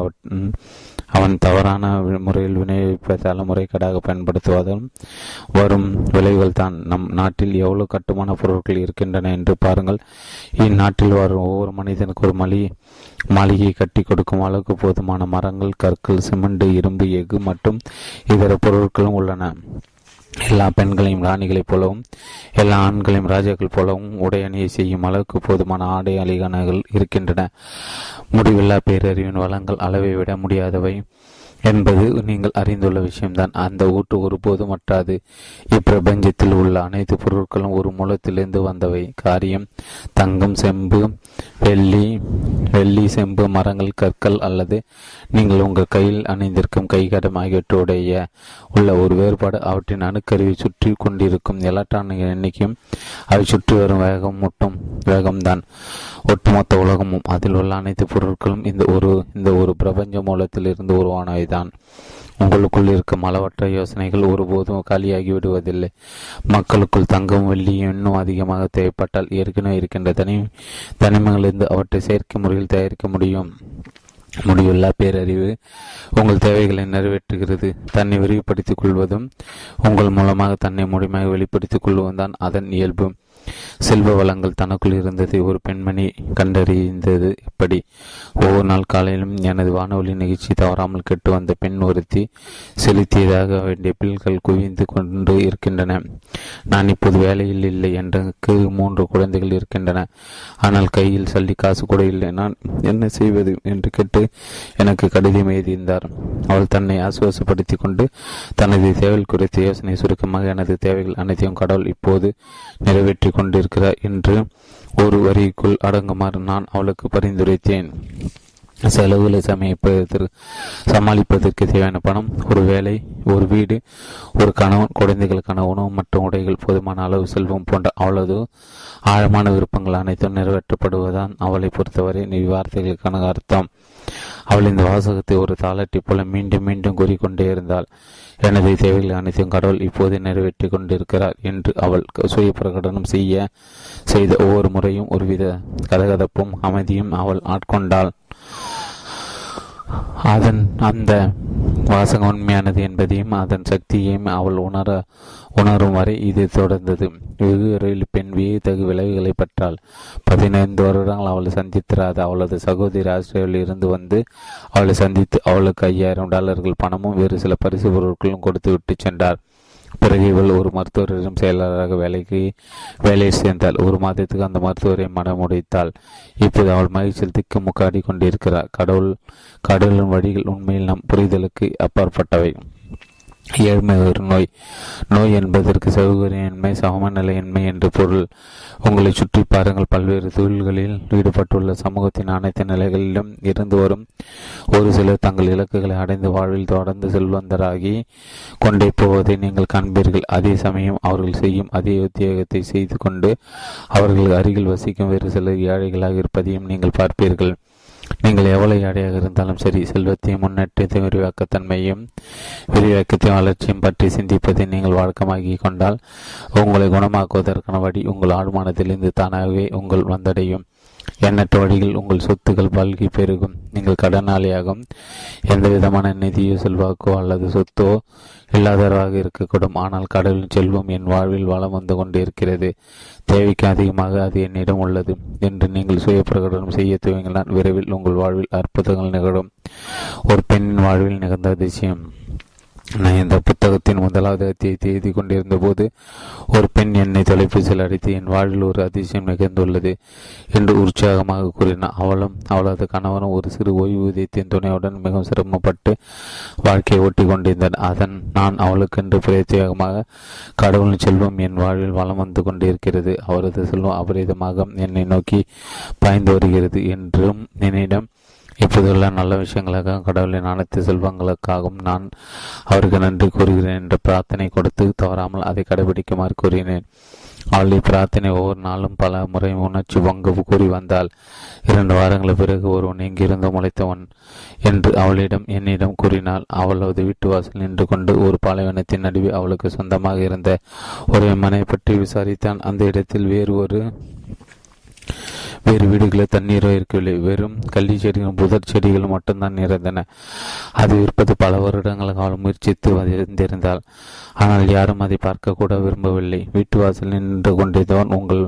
அவன் தவறான முறையில் விநியோகிப்பதாலும் முறைகேடாக பயன்படுத்துவதும் வரும் விளைவுகள் தான். நம் நாட்டில் எவ்வளவு கட்டுமான பொருட்கள் இருக்கின்றன என்று பாருங்கள். இந்நாட்டில் வரும் ஒவ்வொரு மனிதனுக்கு ஒரு மாளிகையை கட்டி கொடுக்கும் அளவுக்கு போதுமான மரங்கள், கற்கள், சிமெண்ட், இரும்பு, எஃகு மற்றும் இதர பொருட்களும் உள்ளன. எல்லா பெண்களையும் ராணிகளைப் போலவும் எல்லா ஆண்களையும் ராஜாக்கள் போலவும் உடையணியை செய்யும் அளவுக்கு போதுமான ஆடை அலிகானங்கள் இருக்கின்றன. முடிவில்லா பேரறிவின் வளங்கள் அளவை விட முடியாதவை என்பது நீங்கள் அறிந்துள்ள விஷயம்தான். அந்த ஊற்று ஒருபோதும் வற்றாது. இப்பிரபஞ்சத்தில் உள்ள அனைத்து பொருட்களும் ஒரு மூலத்திலிருந்து வந்தவை. காரியம், தங்கம், செம்பு, வெள்ளி, செம்பு, மரங்கள், கற்கள் அல்லது நீங்கள் உங்கள் கையில் அணிந்திருக்கும் கைகடம் ஆகியவற்றுடைய உள்ள ஒரு வேறுபாடு அவற்றின் அணுக்கருவை சுற்றி கொண்டிருக்கும் எலக்ட்ரானிக் எண்ணிக்கையும் அவை சுற்றி வரும் வேகம்தான். ஒட்டுமொத்த உலகமும் அதில் உள்ள அனைத்து பொருட்களும் இந்த ஒரு பிரபஞ்ச மூலத்திலிருந்து உருவானவை தான். உங்களுக்குள் இருக்கும் அளவற்ற யோசனைகள் ஒருபோதும் காலியாகி விடுவதில்லை. மக்களுக்குள் தங்கம், வெள்ளி இன்னும் அதிகமாக தேவைப்பட்டால் ஏற்கனவே இருக்கின்ற தனிமங்களிலிருந்து அவற்றை செயற்கை முறையில் தயாரிக்க முடியும். முடிவுள்ள பேரறிவு உங்கள் தேவைகளை நிறைவேற்றுகிறது. தன்னை விரிவுபடுத்திக் கொள்வதும் உங்கள் மூலமாக தன்னை முழுமையாக வெளிப்படுத்திக் கொள்வதும் தான் அதன் இயல்பு. செல்வ வளங்கள் தனக்குள் இருந்ததை ஒரு பெண்மணி கண்டறிந்தது எப்படி? ஒவ்வொரு நாள் காலையிலும் எனது வானொலி நிகழ்ச்சி தவறாமல் கேட்டு வந்த பெண் ஒருத்தி செலுத்தியதாக வேண்டிய பில்கள் குவிந்து கொண்டு இருக்கின்றன. நான் இப்போது வேலையில் இல்லை. எனக்கு 3 குழந்தைகள் இருக்கின்றன. ஆனால் கையில் சல்லி காசு கூட இல்லை. நான் என்ன செய்வது என்று கேட்டு எனக்கு கடிதம் எழுதியிருந்தார். அவள் தன்னை ஆசுவாசப்படுத்தி கொண்டு தனது தேவைகள் குறித்த யோசனை சுருக்கமாக, எனது தேவைகள் அனைத்தையும் கடவுள் இப்போது நிறைவேற்றி கொண்டிருக்கிறார் என்று ஒரு வரிக்குள் அடங்குமாறு நான் அவளுக்கு பரிந்துரைத்தேன். செலவுகளை சமாளிப்பதற்கு தேவையான பணம், ஒரு வேலை, ஒரு வீடு, ஒரு கணவன், குழந்தைகளுக்கான உணவு மற்றும் உடைகள், போதுமான அளவு செல்வம் போன்ற அவ்வளவு ஆழமான விருப்பங்கள் அனைத்தும் நிறைவேற்றப்படுவதுதான் அவளை பொறுத்தவரை இவ்வார்த்தைகளுக்கான அர்த்தம். அவள் இந்த வாசகத்தை ஒரு தாளட்டி போல மீண்டும் மீண்டும் கூறிக்கொண்டே இருந்தாள். எனது தேவைகள் அனைத்தும் கடவுள் இப்போது நிறைவேற்றி கொண்டிருக்கிறார் என்று அவள் சுய பிரகடனம் செய்த ஒவ்வொரு முறையும் ஒருவித கதகதப்பும் அமைதியும் அவள் ஆட்கொண்டாள். அந்த வாசகம் உண்மையானது என்பதையும் அதன் சக்தியையும் அவள் உணரும் வரை இது தொடர்ந்தது. வெகு விரைவில் பெண் வியத்தகு விளைவுகளை பெற்றாள். 15 வருடங்கள் அவளை சந்தித்திராது அவளது சகோதரி ஆஸ்திரேலியாவில் இருந்து வந்து அவளை சந்தித்து அவளுக்கு $5000 பணமும் வேறு சில பரிசு பொருட்களும் கொடுத்து விட்டு சென்றார். பிறகு இவள் ஒரு மருத்துவரிடம் செயலாளராக வேலையை சேர்ந்தாள். ஒரு மாதத்துக்கு அந்த மருத்துவரை மனமுடைத்தாள். இப்போது அவள் மகிழ்ச்சியில் திக்கு முக்காடி கொண்டிருக்கிறார். கடவுளின் வழிகள் உண்மையில் நம் புரிதலுக்கு அப்பாற்பட்டவை. ஏழ்மை ஒரு நோய் என்பதற்கு சௌகரியன்மை, சமநிலையின்மை என்று பொருள். உங்களை சுற்றி பாருங்கள். பல்வேறு தொழில்களில் ஈடுபட்டுள்ள சமூகத்தின் அனைத்து நிலைகளிலும் இருந்து வரும் ஒரு சிலர் தங்கள் இலக்குகளை அடைந்து வாழ்வில் தொடர்ந்து செல்வந்தராகி கொண்டே போவதை நீங்கள் காண்பீர்கள். அதே சமயம் அவர்கள் செய்யும் அதே உத்தியோகத்தை செய்து கொண்டு அவர்கள் அருகில் வசிக்கும் வேறு சிலர் ஏழைகளாக இருப்பதையும் நீங்கள் பார்ப்பீர்கள். நீங்கள் எவ்வளவு ஏடையாக இருந்தாலும் சரி, செல்வத்தையும் முன்னேற்றத்தையும் விரிவாக்கத்தையும் வளர்ச்சியும் பற்றி சிந்திப்பதை நீங்கள் வழக்கமாகிக் கொண்டால் உங்களை குணமாக்குவதற்கான வழி உங்கள் ஆழ்மானத்திலிருந்து தானாகவே உங்கள் வந்தடையும். எண்ணற்ற வழியில் உங்கள் சொத்துக்கள் பல்கி பெருகும். நீங்கள் கடனாளியாகும். எந்த விதமான நிதியோ செல்வாக்கோ அல்லது சொத்தோ இல்லாதவராக இருக்கக்கூடும். ஆனால் கடவுளின் செல்வம் என் வாழ்வில் வளம் வந்து கொண்டு இருக்கிறது. தேவைக்கு அதிகமாக அது என்னிடம் உள்ளது என்று நீங்கள் சுய பிரகடனம் செய்ய துவங்கினால் விரைவில் உங்கள் வாழ்வில் அற்புதங்கள் நிகழும். ஒரு பெண்ணின் வாழ்வில் நிகழ்ந்த அதிசயம். நான் இந்த புத்தகத்தின் 1வது அத்தியாயத்தை எழுதி கொண்டிருந்த போது ஒரு பெண் என்னை தொலைபேசியில் அடித்து என் வாழ்வில் ஒரு அதிசயம் நிகழ்ந்துள்ளது என்று உற்சாகமாக கூறினார். அவளது கணவனும் ஒரு சிறு ஓய்வூதியத்தின் துணையுடன் மிகவும் சிரமப்பட்டு வாழ்க்கையை ஓட்டி கொண்டிருந்தனர். நான் அவளுக்கென்று பிரத்யேகமாக கடவுளின் செல்வம் என் வாழ்வில் வளம் வந்து கொண்டிருக்கிறது, அவரது செல்வம் அபரிதமாக என்னை நோக்கி பாய்ந்து வருகிறது என்றும் என்னிடம் இப்போதுள்ள நல்ல விஷயங்களாக கடவுளின் அனைத்து செல்வங்களுக்காகவும் நான் அவருக்கு நன்றி கூறுகிறேன் என்ற பிரார்த்தனை கொடுத்து தவறாமல் அதை கடைபிடிக்குமாறு கூறினேன். அவளுடைய பிரார்த்தனை ஒவ்வொரு நாளும் பல முறை உணர்ச்சி வங்கு கூறி வந்தாள். 2 வாரங்களுக்கு பிறகு ஒருவன் எங்கிருந்து முளைத்தவன் என்று என்னிடம் கூறினாள். அவளது வீட்டு வாசல் நின்று கொண்டு ஒரு பாலைவனத்தின் நடுவே அவளுக்கு சொந்தமாக இருந்த ஒரு மனை பற்றி விசாரித்தான். அந்த இடத்தில் வேறு வீடுகளில் தண்ணீரோ இருக்கவில்லை. வெறும் கள்ளி செடிகளும் புதர் செடிகளும் மட்டும்தான் இருந்தன. அது விற்பது பல வருடங்களுக்கு அவள் முயற்சித்து வந்திருந்தாள். ஆனால் யாரும் அதை பார்க்கக்கூட விரும்பவில்லை. வீட்டு வாசல் நின்று கொண்டிருந்தவன் உங்கள்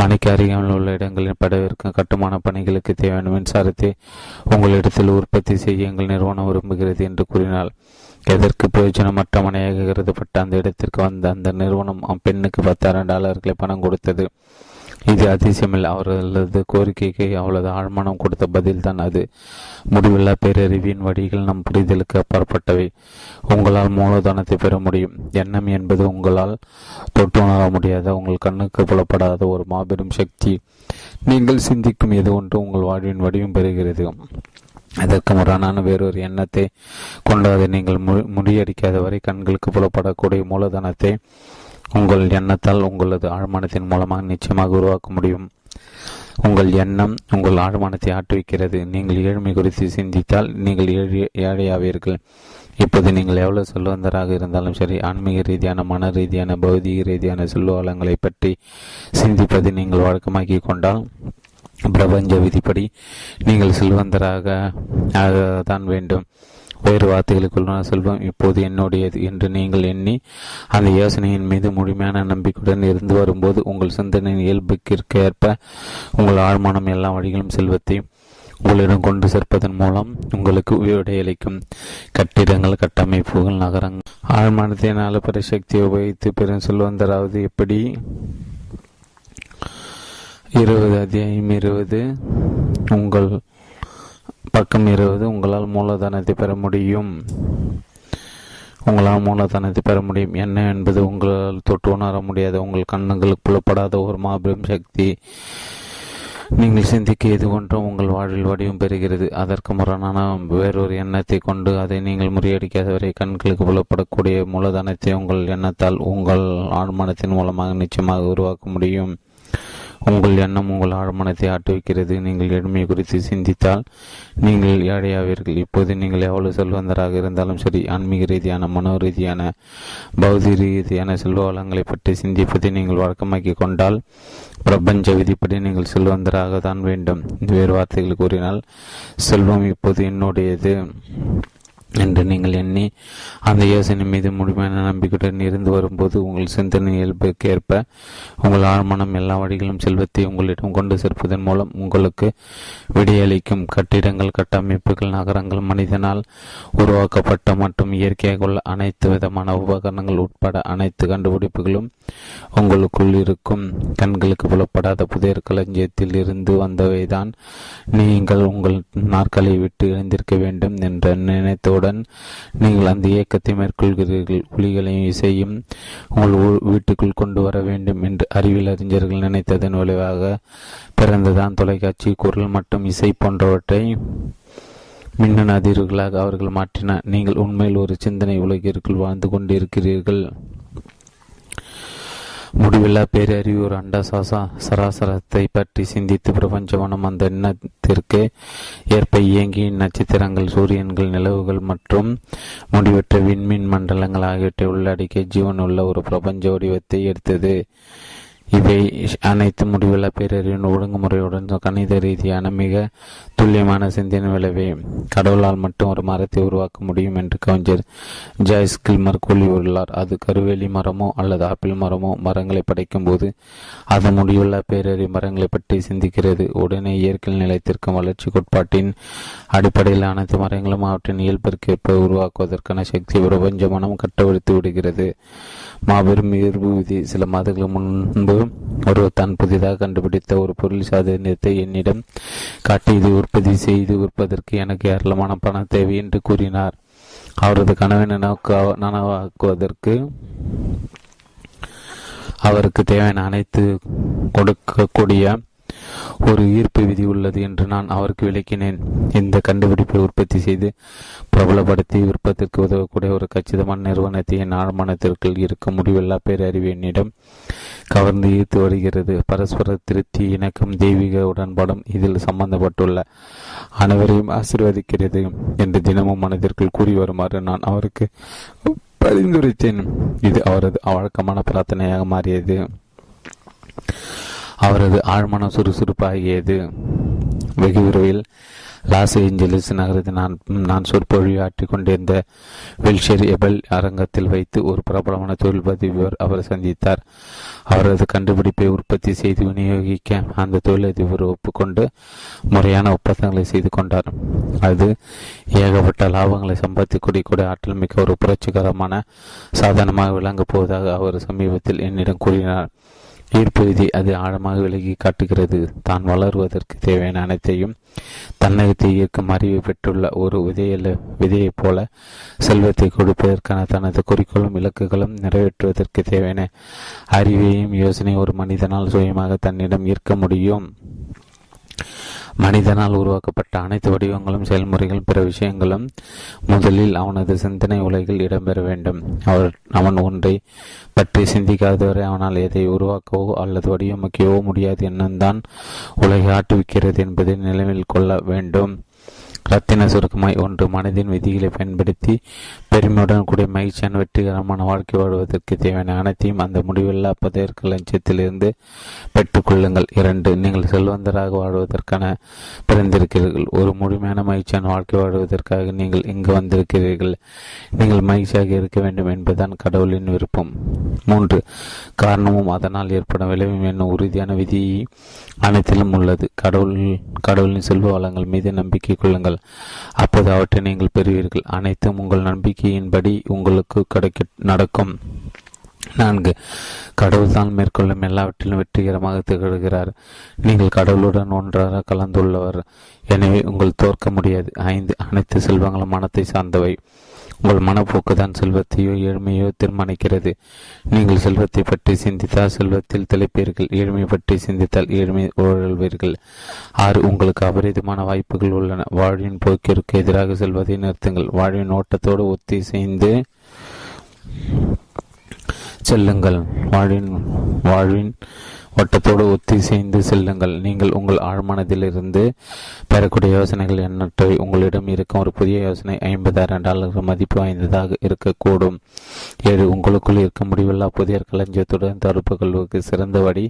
மனைக்கு அருகாமல் உள்ள இடங்களில் படவிருக்கும் கட்டுமான பணிகளுக்கு தேவையான மின்சாரத்தை உங்களிடத்தில் உற்பத்தி செய்ய எங்கள் நிறுவனம் விரும்புகிறது என்று கூறினாள். எதற்கு பிரயோஜனமற்ற மனையாக கருதப்பட்ட அந்த இடத்திற்கு வந்த அந்த நிறுவனம் பெண்ணுக்கு $10,000 பணம் கொடுத்தது. இது அதிசயமில்லை. அவர்களது கோரிக்கைக்கு அவளது ஆழ்மானம் கொடுத்த பதில்தான் அது. முடிவில்லா பேரறிவின் வழிகள் நம் புரிதலுக்கு அப்பாற்பட்டவை. உங்களால் மூலதனத்தை பெற முடியும். எண்ணம் என்பது உங்களால் தொட்டுணர முடியாத, உங்கள் கண்ணுக்கு புலப்படாத ஒரு மாபெரும் சக்தி. நீங்கள் சிந்திக்கும் எது ஒன்று உங்கள் வாழ்வின் வடிவம் பெறுகிறது. அதற்கு முரணான வேறொரு எண்ணத்தை கொண்டாது நீங்கள் முடியடிக்காத வரை கண்களுக்கு புலப்படக்கூடிய மூலதனத்தை உங்கள் எண்ணத்தால் உங்களது ஆழ்மானத்தின் மூலமாக நிச்சயமாக உருவாக்க முடியும். உங்கள் எண்ணம் உங்கள் ஆழ்மானத்தை ஆட்டுவிக்கிறது. நீங்கள் ஏழ்மை குறித்து சிந்தித்தால் நீங்கள் ஏழையாவீர்கள். இப்போது நீங்கள் எவ்வளவு செல்வந்தராக இருந்தாலும் சரி, ஆன்மீக ரீதியான, மன ரீதியான, பௌதிக ரீதியான செல்வவளங்களை பற்றி சிந்திப்பதை நீங்கள் வழக்கமாக்கிக் கொண்டால் பிரபஞ்ச விதிப்படி நீங்கள் செல்வந்தராக தான் வேண்டும். வேறு வார்த்தைகளுக்குள்ள செல்வம் இப்போது என்னுடையது என்று நீங்கள் எண்ணி அந்த யோசனையின் மீது முழுமையான நம்பிக்கையுடன் இருந்து வரும்போது உங்கள் சிந்தனையின் இயல்புக்கிற்கு ஏற்ப உங்கள் ஆழ்மானம் எல்லா வழிகளும் செல்வத்தை உங்களிடம் கொண்டு சேர்ப்பதன் மூலம் உங்களுக்கு விடையளிக்கும். கட்டிடங்கள், கட்டமைப்புகள், நகரங்கள் ஆழ்மானத்தின் அளப்பறை சக்தியை உபயோகித்து பெரும் செல்வந்தராவது எப்படி? 20 அத்தியாயம் 20 உங்கள் பக்கம் 20 உங்களால் மூலதனத்தை பெற முடியும். என்ன என்பது உங்களால் தொட்டு உணர முடியாத, உங்கள் கண்ணுகளுக்கு புலப்படாத ஒரு மாபெரும் சக்தி. நீங்கள் சிந்திக்க எது ஒன்றும் உங்கள் வாழ்வில் வடிவம் பெறுகிறது. அதற்கு முரணான வேறொரு எண்ணத்தை கொண்டு அதை நீங்கள் முறியடிக்காத வரை கண்களுக்கு புலப்படக்கூடிய மூலதனத்தை உங்கள் எண்ணத்தால் உங்கள் ஆழ்மனத்தின் மூலமாக நிச்சயமாக உருவாக்க முடியும். உங்கள் எண்ணம் உங்கள் ஆழ்மனத்தை ஆட்டுவிக்கிறது. நீங்கள் எளிமையை குறித்து சிந்தித்தால் நீங்கள் ஏழையாவீர்கள். இப்போது நீங்கள் எவ்வளவு செல்வந்தராக இருந்தாலும் சரி, ஆன்மீக ரீதியான, மனோ ரீதியான, பௌதிக ரீதியான செல்வ வளங்களை பற்றி சிந்திப்பதை நீங்கள் வழக்கமாக்கி கொண்டால் பிரபஞ்ச விதிப்படி நீங்கள் செல்வந்தராக தான் வேண்டும். வேறு வார்த்தைகள் கூறினால், செல்வம் இப்போது என்னுடையது என்று நீங்கள் எண்ணி அந்த யோசனை மீது முழுமையான நம்பிக்கையுடன் இருந்து வரும்போது உங்கள் சிந்தனை இயல்புக்கேற்ப உங்கள் ஆழ்மனம் எல்லா வழிகளும் செல்வத்தை உங்களிடம் கொண்டு சேர்ப்பதன் மூலம் உங்களுக்கு விடையளிக்கும். கட்டிடங்கள், கட்டமைப்புகள், நகரங்கள் மனிதனால் உருவாக்கப்பட்ட மற்றும் இயற்கையாக உள்ள அனைத்து விதமான உபகரணங்கள் உட்பட அனைத்து கண்டுபிடிப்புகளும் உங்களுக்குள் இருக்கும். கண்களுக்கு புலப்படாத புதிய களஞ்சியத்தில் இருந்து வந்தவைதான் நீங்கள் உங்கள் நாற்காலியை விட்டு எழுந்திருக்க வேண்டும் என்ற நினைத்தோடு நீங்கள் அந்த இயக்கத்தை மேற்கொள்கிறீர்கள். புலிகளையும் இசையும் உங்கள் வீட்டுக்குள் கொண்டு வர வேண்டும் என்று அறிவியல் அறிஞர்கள் நினைத்ததன் விளைவாக பிறந்துதான் தொலைக்காட்சி, குரல் மற்றும் இசை போன்றவற்றை மின்னணு அதிர்வுகளாக அவர்கள் மாற்றினார். நீங்கள் உண்மையில் ஒரு சிந்தனை உலகிற்குள் வாழ்ந்து கொண்டிருக்கிறீர்கள். முடிவில்லா பேரறிவு ஒரு அண்டா சராசரத்தை பற்றி சிந்தித்து பிரபஞ்சவனம் அந்த எண்ணத்திற்கு ஏற்ப இயங்கி நட்சத்திரங்கள், சூரியன்கள், நிலவுகள் மற்றும் முடிவற்ற விண்மீன் மண்டலங்கள் ஆகியவற்றை உள்ளடக்கிய ஜீவன் உள்ள ஒரு பிரபஞ்ச வடிவத்தை எடுத்தது. இவை அனைத்து முடிவில்லா பேரறிவின் ஒழுங்குமுறையுடன் கணித ரீதியான மிக துல்லியமான சிந்தனை விளைவே. கடவுளால் மட்டும் ஒரு மரத்தை உருவாக்க முடியும் என்று கவிஞர் ஜாய்ஸ் கில்மர் கூறியுள்ளார். அது கருவேலி மரமோ அல்லது ஆப்பிள் மரமோ மரங்களை படைக்கும் போது அது முடிவில்லா பேரறிவு மரங்களை பற்றி சிந்திக்கிறது. உடனே இயற்கை நிலைத்திற்கும் வளர்ச்சி கோட்பாட்டின் அடிப்படையில் அனைத்து மரங்களும் அவற்றின் இயல்பிற்கேற்ப உருவாக்குவதற்கான சக்தி பிரபஞ்ச மனம் கட்டவிழ்த்து விடுகிறது. மாபெரும் ஈர்ப்பு விதி சில மாதங்களுக்கு முன்பு ஒரு தான் புதிதாக கண்டுபிடித்த ஒரு பொருள் சாதனத்தை என்னிடம் காட்டி இது உற்பத்தி செய்து விற்பதற்கு எனக்கு ஏராளமான பணம் தேவை என்று கூறினார். அவரது கனவை நனவாக்குவதற்கு அவருக்கு தேவையான அனைத்து கொடுக்கக்கூடிய ஒரு ஈர்ப்பு விதி உள்ளது என்று நான் அவருக்கு விளக்கினேன். இந்த கண்டுபிடிப்பை உற்பத்தி செய்து பிரபலப்படுத்தி விற்பதற்கு உதவக்கூடிய ஒரு கச்சிதமான நிறுவனத்தை என் ஆழ்மனத்திற்குள் இருக்க முடிவில்லா பேரறிவு என்னிடம் கவர்ந்து ஈர்த்து வருகிறது. பரஸ்பர திருப்தி, இணக்கம், தெய்வீக உடன்பாடும் இதில் சம்பந்தப்பட்டுள்ள அனைவரையும் ஆசீர்வதிக்கிறது என்று தினமும் மனதிற்குள் கூறி வருமாறு நான் அவருக்கு பரிந்துரைத்தேன். இது அவரது வழக்கமான பிரார்த்தனையாக மாறியது. அவரது ஆழ்மான சுறுசுறுப்பாகியது. வெகு விரைவில் லாஸ் ஏஞ்சலிஸ் நகரத்தில் நான் சொற்பொழிவு ஆற்றிக் கொண்டிருந்த வெல்ஷர் எபல் அரங்கத்தில் வைத்து ஒரு பிரபலமான தொழிலதிபர் அவர் சந்தித்தார். அவரது கண்டுபிடிப்பை உற்பத்தி செய்து விநியோகிக்க அந்த தொழிலதிபர் ஒப்புக்கொண்டு முறையான ஒப்பந்தங்களை செய்து கொண்டார். அது ஏகப்பட்ட லாபங்களை சம்பாதிக்கூடிய கூட ஆற்றல் மிக்க ஒரு புரட்சிகரமான சாதனமாக விளங்கப் போவதாக அவர் சமீபத்தில் என்னிடம் கூறினார். ஈர்ப்பு விதி அது ஆழமாக விலகி காட்டுகிறது. தான் வளருவதற்கு தேவையான அனைத்தையும் தன்னகத்தை ஈர்க்கும் அறிவு பெற்றுள்ள ஒரு விதையைப் போல செல்வத்தை கொடுப்பதற்கான தனது குறிக்கோளும் இலக்குகளும் நிறைவேற்றுவதற்கு தேவையான அறிவையும் யோசனை ஒரு மனிதனால் சுயமாக தன்னிடம் ஈர்க்க முடியும். மனிதனால் உருவாக்கப்பட்ட அனைத்து வடிவங்களும், செயல்முறைகள், பிற விஷயங்களும் முதலில் அவனது சிந்தனை உலகில் இடம்பெற வேண்டும். அவன் ஒன்றை பற்றி சிந்திக்காதவரை அவனால் எதை உருவாக்கவோ அல்லது வடிவமைக்கவோ முடியாது என்னும்தான் உலகை ஆட்டுவிக்கிறது என்பதை நினைவில் கொள்ள வேண்டும். இரத்தின சுருக்கமாய் ஒன்று, மனதின் விதிகளை பயன்படுத்தி பெருமையுடன் கூடிய மகிழ்ச்சியான வெற்றிகரமான வாழ்க்கை வாழ்வதற்கு தேவையான அனைத்தையும் அந்த முடிவில்லா பதவியற்க லட்சியத்திலிருந்து பெற்றுக்கொள்ளுங்கள். 2, நீங்கள் செல்வந்தராக வாழ்வதற்கான பிறந்திருக்கிறீர்கள். ஒரு முழுமையான மகிழ்ச்சியான வாழ்க்கை வாழ்வதற்காக நீங்கள் இங்கு வந்திருக்கிறீர்கள். நீங்கள் மகிழ்ச்சியாக இருக்க வேண்டும் என்பதுதான் கடவுளின் விருப்பம். 3, காரணமும் அதனால் ஏற்படும் விளைவும் என்னும் உறுதியான விதி அனைத்திலும் உள்ளது. கடவுளின் செல்வ வளங்கள் மீது நம்பிக்கை கொள்ளுங்கள். அப்போது அவற்றை நீங்கள் பெறுவீர்கள். அனைத்தும் உங்கள் நம்பிக்கையின்படி உங்களுக்கு நடக்கும். 4, கடவுள் தான் மேற்கொள்ளும் எல்லாவற்றிலும் வெற்றிகரமாக திகழ்கிறார். நீங்கள் கடவுளுடன் ஒன்றாக கலந்துள்ளவர், எனவே உங்கள் தோற்க முடியாது. 5, அனைத்து செல்வங்களும் மனத்தை சார்ந்தவை. உங்கள் மனப்போக்கு தான் செல்வத்தையோ ஏழ்மையோ தீர்மானிக்கிறது. நீங்கள் செல்வத்தை பற்றி சிந்தித்தால் செல்வத்தில் திளைப்பீர்கள், ஏழ்மையை பற்றி சிந்தித்தால் ஏழ்மை உழல்வீர்கள். 6. உங்களுக்கு அபரிதமான வாய்ப்புகள் உள்ளன. வாழ்வின் போக்கிற்கு எதிராக செல்வதை நிறுத்துங்கள். வாழ்வின் ஓட்டத்தோடு ஒத்தி செய்து செல்லுங்கள். வாழ்வின் வட்டத்தோடு ஒத்திசைந்து செல்லுங்கள். நீங்கள் உங்கள் ஆழ்மானதிலிருந்து பெறக்கூடிய யோசனைகள் எண்ணற்றவை. உங்களிடம் இருக்கும் ஒரு புதிய யோசனை $50,000 மதிப்பு வாய்ந்ததாக இருக்கக்கூடும். 7. உங்களுக்குள் இருக்க முடிவில்லா புதிய களஞ்சியத்துடன் தொடர்பு கொள்வதற்கு சிறந்தபடி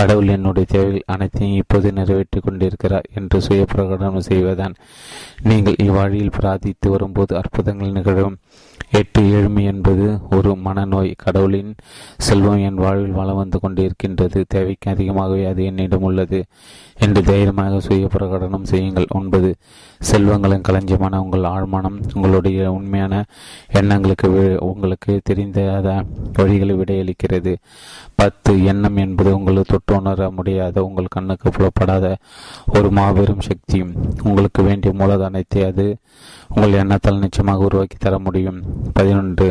கடவுள் என்னுடைய தேவைகள் அனைத்தையும் இப்போது நிறைவேற்றி கொண்டிருக்கிறார் என்று சுய பிரகடனம் செய்வதான். நீங்கள் இவ்வாழியில் பிரார்த்தித்து வரும்போது அற்புதங்கள் நிகழும். 8. ஏழ்மை என்பது ஒரு மனநோய். கடவுளின் செல்வம் என் வாழ்வில் வளம் வந்து கொண்டிருக்கின்றது. தேவைக்கு அதிகமாகவே அது என்னிடம் உள்ளது என்று தைரியமாக சுய பிரகடனம் செய்யுங்கள். 9. செல்வங்களின் களஞ்சியமான உங்கள் ஆழ்மானம் உங்களுடைய உண்மையான எண்ணங்களுக்கு உங்களுக்கு தெரிந்த வழிகளை விடையளிக்கிறது. 10. எண்ணம் என்பது உங்களுக்கு தொட்டு உணர முடியாத உங்கள் கண்ணுக்கு புலப்படாத ஒரு மாபெரும் சக்தி. உங்களுக்கு வேண்டிய மூலதனத்தை அது உங்கள் எண்ணத்தால் நிச்சயமாக உருவாக்கி தர முடியும். 11.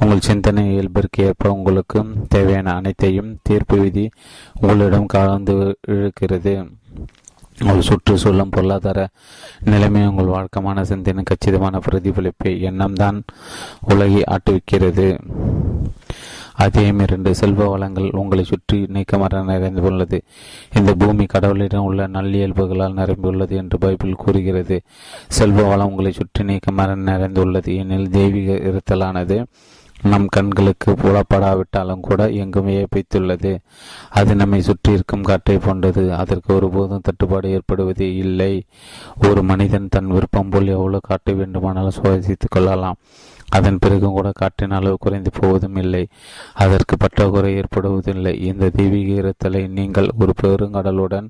உங்கள் சிந்தனை இயல்பிற்கு ஏற்ப உங்களுக்கு தேவையான அனைத்தையும் தீர்ப்பு விதி உங்களிடம் கலந்து இழுக்கிறது. உங்கள் சுற்றுச்சூழலும் பொருளாதார நிலைமை உங்கள் வழக்கமான சிந்தனை கச்சிதமான பிரதிபலிப்பு. எண்ணம்தான் உலகை ஆட்டுவிக்கிறது. அதேம் 2. செல்வ வளங்கள் உங்களை சுற்றி நீக்கமர நிறைந்துள்ளது. இந்த பூமி கடவுளிடம் உள்ள நல்லியல்புகளால் நிரம்பியுள்ளது என்று பைபிள் கூறுகிறது. செல்வ வளம் உங்களை சுற்றி நீக்கமர நிறைந்துள்ளது எனில் தெய்வீக இருத்தலானது நம் கண்களுக்கு புலப்படாவிட்டாலும் கூட எங்கும் வியப்பித்துள்ளது. அது நம்மை சுற்றி இருக்கும் காற்றை போன்றது. அதற்கு ஒருபோதும் தட்டுப்பாடு ஏற்படுவது இல்லை. ஒரு மனிதன் தன் விருப்பம் போல் எவ்வளவு காற்றை வேண்டுமானாலும் சுவாசித்துக் கொள்ளலாம். அதன் பிறகும் கூட காற்றின் அளவு குறைந்து போவதும் இல்லை. அதற்கு பற்றாக்குறை ஏற்படுவதில்லை. இந்த தெய்வீக இருத்தலை நீங்கள் ஒரு பெருங்கடலுடன்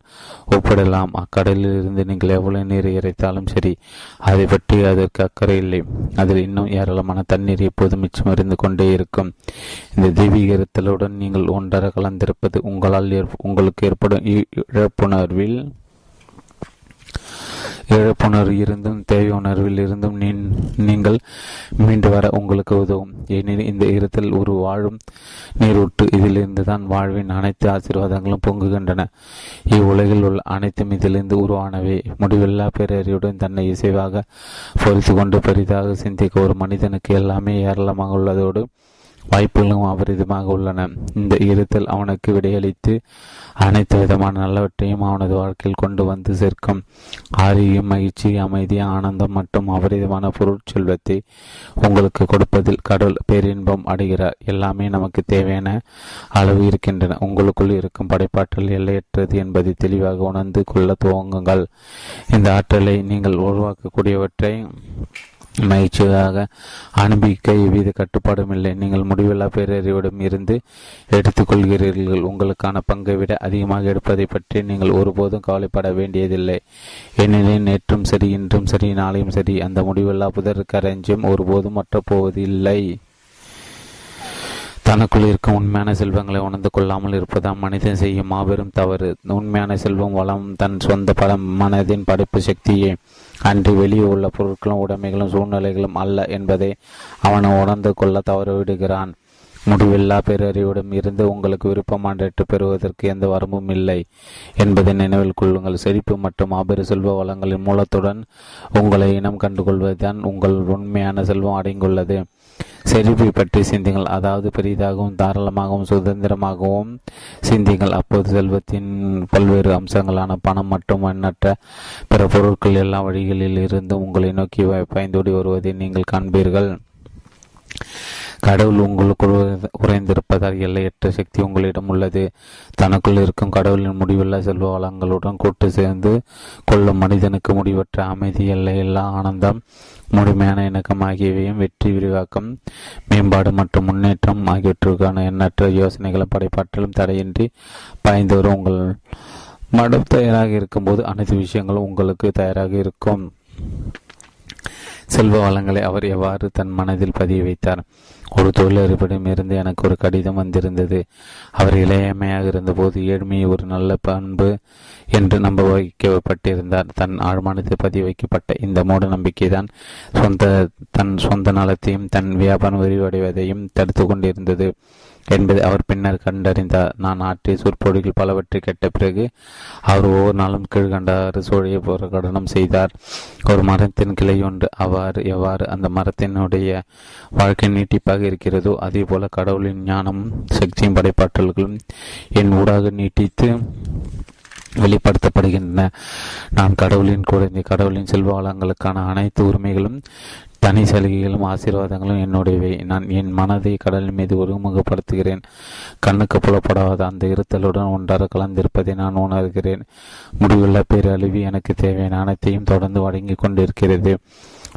ஒப்பிடலாம். அக்கடலில் இருந்து நீங்கள் எவ்வளவு நீர் இறைத்தாலும் சரி, அதை பற்றி அதற்கு அக்கறை இல்லை. அதில் இன்னும் ஏராளமான தண்ணீர் எப்போதும் மிச்சம் இருந்து கொண்டே இருக்கும். இந்த தெய்வீக இருத்தலுடன் நீங்கள் ஒன்றரை கலந்திருப்பது உங்களுக்கு ஏற்படும் இழப்புணர்வு இருந்தும் தேவை உணர்வில் இருந்தும் நீங்கள் மீண்டு வர உங்களுக்கு உதவும். ஏனெனில் இந்த இருத்தல் ஒரு வாழும் நீரூற்று. இதிலிருந்து தான் வாழ்வின் அனைத்து ஆசீர்வாதங்களும் பொங்குகின்றன. இவ்வுலகில் உள்ள அனைத்தும் இதிலிருந்து உருவானவை. முடிவில்லா பேரறிவுடன் தன்னை இசைவாக பொறுத்து கொண்டு பெரிதாக சிந்திக்க ஒரு மனிதனுக்கு எல்லாமே ஏராளமாக உள்ளதோடு வாய்ப்புகளும் அபரிதமாக உள்ளன. இந்த இருத்தல் அவனுக்கு விடையளித்து அனைத்து விதமான நல்லவற்றையும் அவனது வாழ்க்கையில் கொண்டு வந்து சேர்க்கும். ஆரோக்கியம், மகிழ்ச்சி, அமைதி, ஆனந்தம் மற்றும் அபரிதமான பொருட்செல்வத்தை உங்களுக்கு கொடுப்பதில் கடவுள் பேரின்பம் அடைகிறார். எல்லாமே நமக்கு தேவையான அளவு இருக்கின்றன. உங்களுக்குள் இருக்கும் படைப்பாற்றல் எல்லையற்றது என்பதை தெளிவாக உணர்ந்து கொள்ள துவங்குங்கள். இந்த ஆற்றலை நீங்கள் உருவாக்கக்கூடியவற்றை மகிழ்ச்சியாக அனுபவிக்க எவ்வித கட்டுப்பாடும் இல்லை. நீங்கள் முடிவில்லா பேரறிவிடம் இருந்து எடுத்துக்கொள்கிறீர்கள். உங்களுக்கான பங்கை விட அதிகமாக எடுப்பதை பற்றி நீங்கள் ஒருபோதும் கவலைப்பட வேண்டியதில்லை. ஏனெனில் நேற்றும் சரி, இன்றும் சரி, நாளையும் சரி, அந்த முடிவில்லா புதற்கரைஞ்சும் ஒருபோதும் மற்றப்போவது இல்லை. தனக்குள் இருக்கும் உண்மையான செல்வங்களை உணர்ந்து கொள்ளாமல் இருப்பதால் மனிதன் செய்யும் மாபெரும் தவறு. உண்மையான செல்வம் வளம் தன் சொந்த மனதின் படைப்பு சக்தியே அன்று வெளியே உள்ள பொருட்களும் உடைமைகளும் சூழ்நிலைகளும் அல்ல என்பதை அவனை உணர்ந்து கொள்ள தவறிவிடுகிறான். முடிவில்லா பேரறிவிடம் இருந்து உங்களுக்கு விருப்பமானற்று பெறுவதற்கு எந்த வரம்பும் இல்லை என்பதை நினைவில் கொள்ளுங்கள். செழிப்பு மற்றும் ஆபெரு செல்வ வளங்களின் மூலத்துடன் உங்களை இனம் கண்டுகொள்வதுதான் உங்கள் உண்மையான செல்வம் அடங்கியுள்ளது. செழிப்பை பற்றி சிந்திங்கள். அதாவது பெரிதாகவும் தாராளமாகவும் சுதந்திரமாகவும் சிந்திங்கள். அப்போது செல்வத்தின் பல்வேறு அம்சங்களான பணம் மற்றும் எண்ணற்ற பிற பொருட்கள் எல்லா வழிகளில் இருந்து உங்களை நோக்கி பயந்தோடி வருவதை நீங்கள் காண்பீர்கள். கடவுள் உங்களுக்கு உறைந்திருப்பதால் எல்லையற்ற சக்தி உங்களிடம் உள்ளது. தனக்குள் இருக்கும் கடவுளின் முடிவில்லா செல்வ வளங்களுடன் கூட்டு சேர்ந்து கொள்ளும் மனிதனுக்கு முடிவற்ற அமைதி, எல்லையில்லா ஆனந்தம், முழுமையான இணக்கம் ஆகியவையும் வெற்றி, விரிவாக்கம், மேம்பாடு மற்றும் முன்னேற்றம் ஆகியவற்றுக்கான எண்ணற்ற யோசனைகளும் படைப்பாற்றலும் தடையின்றி பாய்ந்து வரும். உங்கள் மடம் தயாராக இருக்கும்போது அனைத்து விஷயங்களும் உங்களுக்கு தயாராக இருக்கும். செல்வ வளங்களை அவர் எவ்வாறு தன் மனதில் பதிய வைத்தார். ஒரு தொழிலதிபரிடம் இருந்து எனக்கு ஒரு கடிதம் வந்திருந்தது. அவர் இளையமையாக இருந்தபோது ஏழ்மையை ஒரு நல்ல பண்பு என்று நம்ப வைக்கப்பட்டிருந்தார். தன் ஆழ்மானத்தை பதிய வைக்கப்பட்ட இந்த மூட நம்பிக்கை தான் தன் சொந்த நலத்தையும் தன் வியாபாரம் விரிவடைவதையும் தடுத்து கொண்டிருந்தது என்பதை அவர் பின்னர் கண்டறிந்தார். நான் ஆற்றிய சொற்பொழிகள் பலவற்றை கேட்ட பிறகு அவர் ஒவ்வொரு நாளும் கீழ்கண்டாறு சோழியை பிரகடனம் செய்தார். ஒரு மரத்தின் கிளை ஒன்று எவ்வாறு அந்த மரத்தினுடைய வாழ்க்கை நீட்டிப்பாக இருக்கிறதோ அதே போல கடவுளின் ஞானமும் சக்தியும் படைப்பாற்றல்களும் என் ஊடாக நீட்டித்து வெளிப்படுத்தப்படுகின்றன. நான் கடவுளின் குழந்தை. கடவுளின் செல்வ வளங்களுக்கான அனைத்து உரிமைகளும் தனி சலுகைகளும் ஆசீர்வாதங்களும் என்னுடையவை. நான் என் மனதை கடலின் மீது ஒருமுகப்படுத்துகிறேன். கண்ணுக்கு புலப்படாத அந்த இருத்தலுடன் ஒன்றாக கலந்திருப்பதை நான் உணர்கிறேன். முடிவுள்ள பேரழிவு எனக்கு தேவையான அனைத்தையும் தொடர்ந்து வழங்கி கொண்டிருக்கிறது.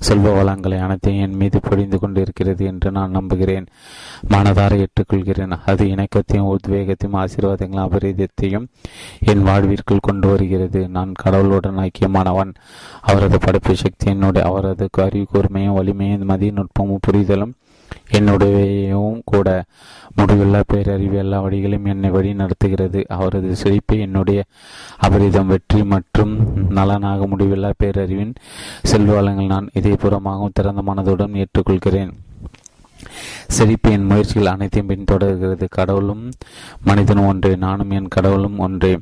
செல்வ வளங்களை அனைத்தையும் என் மீது பொழிந்து கொண்டிருக்கிறது என்று நான் நம்புகிறேன். மனதார ஏற்றுக்கொள்கிறேன். அது இணக்கத்தையும் உத்வேகத்தையும் ஆசீர்வாதங்களும் அபரீதத்தையும் என் வாழ்விற்குள் கொண்டு வருகிறது. நான் கடவுளுடன் ஐக்கியமானவன். அவரது படைப்பு சக்தி என்னுடைய அவரது அறிவு கூர்மையும் வலிமையும் மதிநுட்பமும் புரிதலும் என்னுடையவும் கூட. முடிவுள்ள பேரறிவு எல்லா வழிகளையும் என்னை வழி நடத்துகிறது. அவரது செழிப்பை என்னுடைய அபரிதம் வெற்றி மற்றும் நலனாக முடிவில்லா பேரறிவின் செல்வ வளங்கள் நான் இதயபூர்வமாகவும் திறந்த மனதுடன் ஏற்றுக்கொள்கிறேன். செழிப்பு என் முயற்சிகள் அனைத்தையும் பின்தொடர்கிறது. கடவுளும் மனிதனும் ஒன்றே, நானும் என் கடவுளும் ஒன்றே.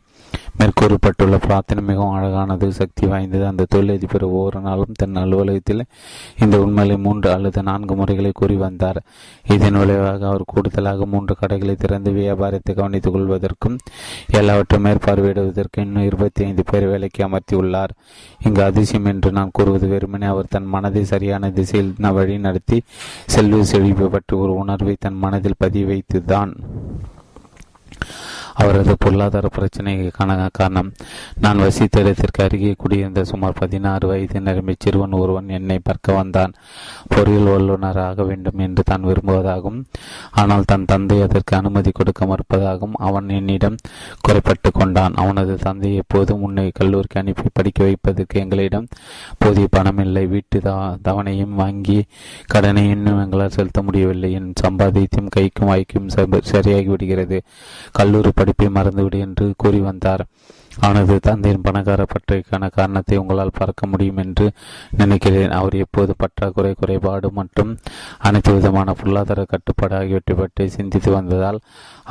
மேற்கூறப்பட்டுள்ள பிரார்த்தனை மிகவும் அழகானது, சக்தி வாய்ந்தது. அந்த தொழிலதிபர் ஒவ்வொரு நாளும் தன் அலுவலகத்தில் இந்த உண்மையிலே 3 அல்லது 4 முறைகளை கூறி வந்தார். இதன் விளைவாக அவர் கூடுதலாக 3 கடைகளை திறந்து வியாபாரத்தை கவனித்துக் கொள்வதற்கும் எல்லாவற்றையும் மேற்பார்வையிடுவதற்கு இன்னும் 25 பேர் வேலைக்கு அமர்த்தியுள்ளார். இங்கு அதிசயம் என்று நான் கூறுவது வெறுமனே அவர் தன் மனதை சரியான திசையில் வழி நடத்தி செல்வ செழிப்பு பற்றி ஒரு உணர்வை தன் மனதில் பதிய வைத்துதான். அவரது பொருளாதார பிரச்சனைக்கான காரணம் நான் வசித்த இடத்திற்கு அருகே குடியிருந்த சுமார் 16 வயது நிரம்பி சிறுவன் ஒருவன் என்னை பார்க்க வந்தான். பொறியியல் வல்லுநராக வேண்டும் என்று தான் விரும்புவதாகவும் ஆனால் தன் தந்தை அதற்கு அனுமதி கொடுக்க மறுப்பதாகவும் அவன் என்னிடம் குறைப்பட்டு கொண்டான். அவனது தந்தை எப்போதும் உன்னை கல்லூரிக்கு அனுப்பி படிக்க வைப்பதற்கு எங்களிடம் போதிய பணம் இல்லை. வீட்டு தவணையும் வாங்கி கடனை இன்னும் எங்களால் செலுத்த முடியவில்லை. என் சம்பாதியத்தையும் கைக்கும் வாய்க்கும் சரியாகிவிடுகிறது. கல்லூரி படிப்பை மறந்துவிடு என்று கூறி வந்தார். அவனது தந்தையின் பணக்கார பற்றைக்கான காரணத்தை உங்களால் பார்க்க முடியும் என்று நினைக்கிறேன். அவர் எப்போது பற்றாக்குறை, குறைபாடு மற்றும் அனைத்து விதமான பொருளாதார கட்டுப்பாடு ஆகியவற்றை பற்றி சிந்தித்து வந்ததால்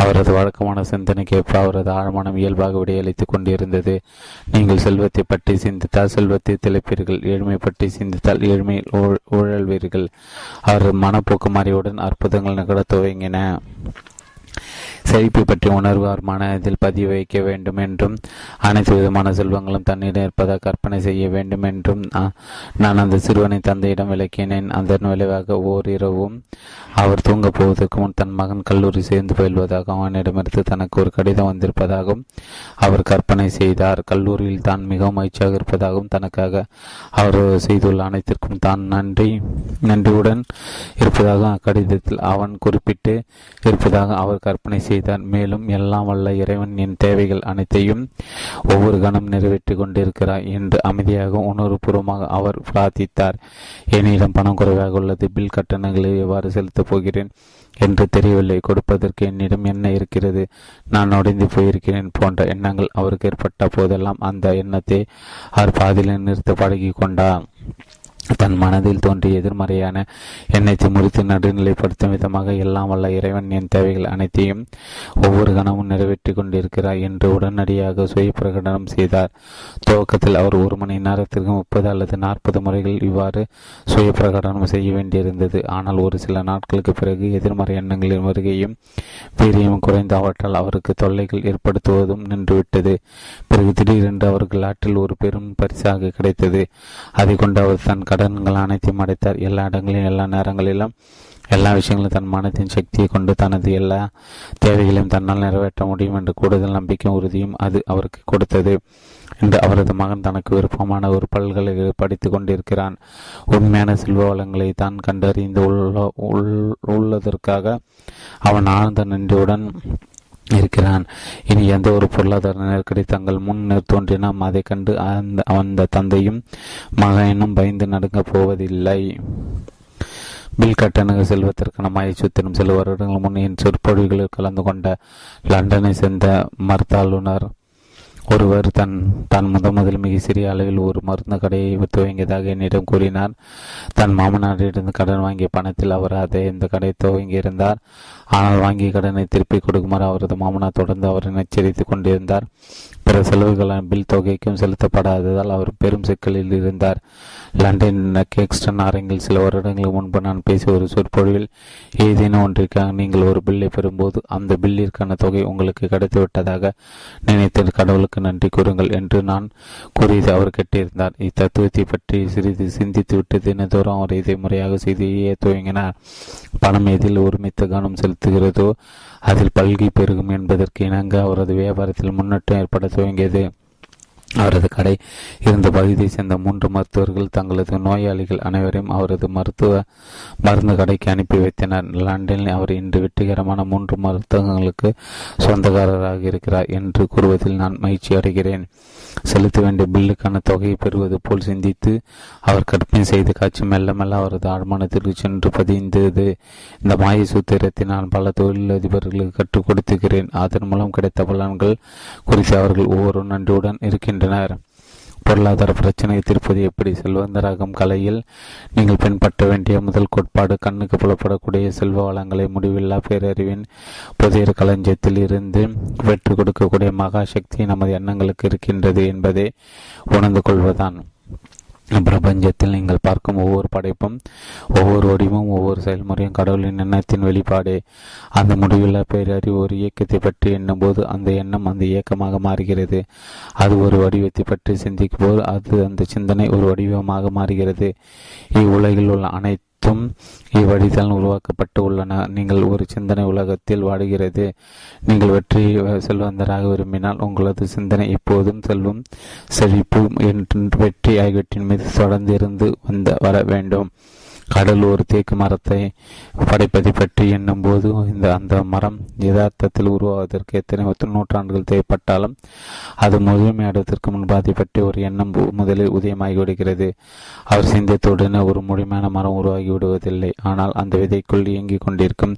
அவரது வழக்கமான சிந்தனைக்கேற்ப அவரது ஆழமான இயல்பாக விடையளித்துக் கொண்டிருந்தது. நீங்கள் செல்வத்தை பற்றி சிந்தித்தால் செல்வத்தை திளைப்பீர்கள். ஏழ்மை பற்றி சிந்தித்தால் ஏழ்மையில் ஊழல்வீர்கள். அவர் மனப்போக்கு மாறியவுடன் அற்புதங்கள் நிகழ துவங்கின. செழிப்பை பற்றி உணர்வார் மனதில் பதிய வைக்க வேண்டும் என்றும் அனைத்து விதமான செல்வங்களும் தன்னிடம் இருப்பதாக கற்பனை செய்ய வேண்டும் என்றும் நான் அந்த சிறுவனை தந்தையிடம் விளக்கினேன். அதன் விளைவாக ஓரிரவும் அவர் தூங்கப் போவதற்கு முன் தன் மகன் கல்லூரி சேர்ந்து பயில்வதாகவும் அவனிடமிருந்து தனக்கு ஒரு கடிதம் வந்திருப்பதாகவும் அவர் கற்பனை செய்தார். கல்லூரியில் தான் மிகவும் மகிழ்ச்சியாக இருப்பதாகவும் தனக்காக அவர் செய்துள்ள அனைத்திற்கும் தான் நன்றியுடன் இருப்பதாகவும் அக்கடிதத்தில் அவன் குறிப்பிட்டு இருப்பதாக அவர் கற்பனை செய்தார். மேலும் எல்லாம் வல்ல இறைவன் என் தேவைகள் அனைத்தையும் ஒவ்வொரு கணம் நிறைவேற்றி கொண்டிருக்கிறார் என்று அமைதியாக உணர்வுபூர்வமாக அவர் பிரார்த்தித்தார். என்னிடம் பணம் குறைவாக உள்ளது. பில் கட்டணங்களை எவ்வாறு செலுத்தப் போகிறேன் என்று தெரியவில்லை. கொடுப்பதற்கு என்னிடம் என்ன இருக்கிறது? நான் உடைந்து போயிருக்கிறேன் போன்ற எண்ணங்கள் அவருக்கு ஏற்பட்ட போதெல்லாம் அந்த எண்ணத்தை அவர் பாதியில் நிறுத்த பழகி கொண்டார். தன் மனதில் தோன்றிய எதிர்மறையான எண்ணத்தை முறித்து நடுநிலைப்படுத்தும் விதமாக எல்லாம் வல்ல இறைவன் என் தேவைகள் அனைத்தையும் ஒவ்வொரு கணமும் நிறைவேற்றி கொண்டிருக்கிறார் என்று உடனடியாக சுய பிரகடனம் செய்தார். துவக்கத்தில் அவர் 1 மணி நேரத்திற்கு 30 அல்லது 40 முறைகள் இவ்வாறு சுய பிரகடனம் செய்ய வேண்டியிருந்தது. ஆனால் ஒரு சில நாட்களுக்கு பிறகு எதிர்மறை எண்ணங்களின் வருகையும் வீரியமும் குறைந்து அவற்றால் அவருக்கு தொல்லைகள் ஏற்படுத்துவதும் நின்றுவிட்டது. பிறகு திடீரென்று அவருக்கு லாற்றில் ஒரு பெரும் பரிசாக கிடைத்தது. அதை கொண்டு அவர் தன் கடன்கள் அனைத்தையும் அடைத்தார். எல்லா இடங்களிலும், எல்லா நேரங்களிலும், எல்லா விஷயங்களும் தன் மனத்தின் சக்தியை கொண்டு தனது எல்லா தேவைகளையும் தன்னால் நிறைவேற்ற முடியும் என்று கூடுதல் நம்பிக்கை உறுதியும் அது அவருக்கு கொடுத்தது. இன்று அவரது மகன் தனக்கு விருப்பமான ஒரு பல்கலைக்கழகத்தை படித்து கொண்டிருக்கிறான். உண்மையான செல்வ வளங்களை தான் கண்டறிந்து உள்ளதற்காக அவன் ஆழ்ந்த நன்றியுடன் இருக்கிறான். இனி எந்த ஒரு பொருளாதார நெருக்கடி தங்கள் முன் தோன்றினால் அதை கண்டு அந்த தந்தையும் மகனும் பயந்து நடக்கப் போவதில்லை. பில் கட்டணங்க செல்வதற்கு நம்மை சுத்திரம் சில வருடங்கள் முன் என் சொற்பொழிகளில் கலந்து கொண்ட லண்டனை சேர்ந்த மருத்தாளுநர் ஒருவர் தான் முதல் மிக சிறிய அளவில் ஒரு மருந்து கடையை துவங்கியதாக என்னிடம் கூறினார். தன் மாமனாரிடமிருந்து கடன் வாங்கிய பணத்தில் அவர் அதை இந்த கடை துவங்கியிருந்தார். ஆனால் வாங்கிய கடனை திருப்பி கொடுக்குமாறு அவரது மாமனார் தொடர்ந்து அவரை எச்சரித்து கொண்டிருந்தார். பிற செலவுகள் பில் தொகைக்கும் செலுத்தப்படாததால் அவர் பெரும் சிக்கலில் இருந்தார். லண்டன் கேக்ஸ்டன் அரங்கில் சில வருடங்களுக்கு முன்பு நான் பேசிய ஒரு சொற்பொழிவில் ஏதேனும் ஒன்றிற்காக நீங்கள் ஒரு பில்லை பெறும்போது அந்த பில்லிற்கான தொகை உங்களுக்கு கிடைத்துவிட்டதாக நினைத்த கடவுளுக்கு நன்றி கூறுங்கள் என்று நான் கூறியது அவர் கேட்டிருந்தார். இத்தத்துவத்தை பற்றி சிறிது சிந்தித்துவிட்டு தினதோறும் அவர் இதை முறையாக செய்தியே துவங்கினார். பணம் எதில் ஒருமித்த கவனம் செலுத்துகிறதோ அதில் பல்கி பெருகும் என்பதற்கு இணங்க அவரது வியாபாரத்தில் முன்னேற்றம் ஏற்பட துவங்கியது. அவரது கடை இருந்த பகுதியை சேர்ந்த 3 மருத்துவர்கள் தங்களது நோயாளிகள் அனைவரையும் அவரது மருந்து கடைக்கு அனுப்பி வைத்தனர். லண்டனில் அவர் இன்று வெற்றிகரமான 3 மருத்துவங்களுக்கு சொந்தக்காரராக இருக்கிறார் என்று கூறுவதில் நான் மகிழ்ச்சி அடைகிறேன். செலுத்த வேண்டிய பில்லுக்கான தொகையை பெறுவது போல் சிந்தித்து அவர் கற்பனை செய்து காட்சி மெல்ல மெல்ல அவரது ஆழ்மானத்திற்கு சென்று பதிந்தது. இந்த மாய சூத்திரத்தை நான் பல தொழிலதிபர்களுக்கு கற்றுக் கொடுத்துகிறேன். அதன் மூலம் கிடைத்த பலன்கள் குறித்து அவர்கள் ஒவ்வொரு நன்றியுடன் இருக்கின்றனர். பொருளாதார பிரச்சனையை தீர்ப்பது எப்படி? செல்வந்தராகும் கலையில் நீங்கள் பின்பற்ற வேண்டிய முதல் கோட்பாடு கண்ணுக்கு புலப்படக்கூடிய செல்வ வளங்களை முடிவில்லா பேரறிவின் புதிய களஞ்சியத்தில் இருந்து வெற்றி கொடுக்கக்கூடிய மகா சக்தி நமது எண்ணங்களுக்கு இருக்கின்றது என்பதை உணர்ந்து கொள்வதுதான். பிரபஞ்சத்தில் நீங்கள் பார்க்கும் ஒவ்வொரு படைப்பும், ஒவ்வொரு வடிவமும், ஒவ்வொரு செயல்முறையும் கடவுளின் எண்ணத்தின் வெளிப்பாடு. அந்த முடிவில்லா பேரறிவு ஒரு இயக்கத்தை பற்றி எண்ணும் போது அந்த எண்ணம் அந்த இயக்கமாக மாறுகிறது. அது ஒரு வடிவத்தை பற்றி சிந்திக்கும் போது அது அந்த சிந்தனை ஒரு வடிவமாக மாறுகிறது. இவ்வுலகில் உள்ள அனைத்தும் இவ்வடிதான் உருவாக்கப்பட்டு உள்ளன. நீங்கள் ஒரு சிந்தனை உலகத்தில் வாடுகிறது. நீங்கள் வெற்றி செல்வந்தராக விரும்பினால் உங்களது சிந்தனை எப்போதும் செல்வம் செழிப்பும் என்று வெற்றி ஆகியவற்றின் மீது தொடர்ந்து இருந்து வர வேண்டும். கடல் ஒரு தேக்கு மரத்தை படைப்பதை பற்றி எண்ணும் போது அந்த மரம் யதார்த்தத்தில் உருவாவதற்கு எத்தனை 100 நூற்றாண்டுகள் தேவைப்பட்டாலும் அது முழுமையடைவதற்கு முன்பு அதை பற்றி ஒரு எண்ணம் முதலில் உதயமாகிவிடுகிறது. அவர் சிந்தித்தவுடனே ஒரு முழுமையான மரம் உருவாகி விடுவதில்லை. ஆனால் அந்த விதைக்குள் இயங்கிக் கொண்டிருக்கும்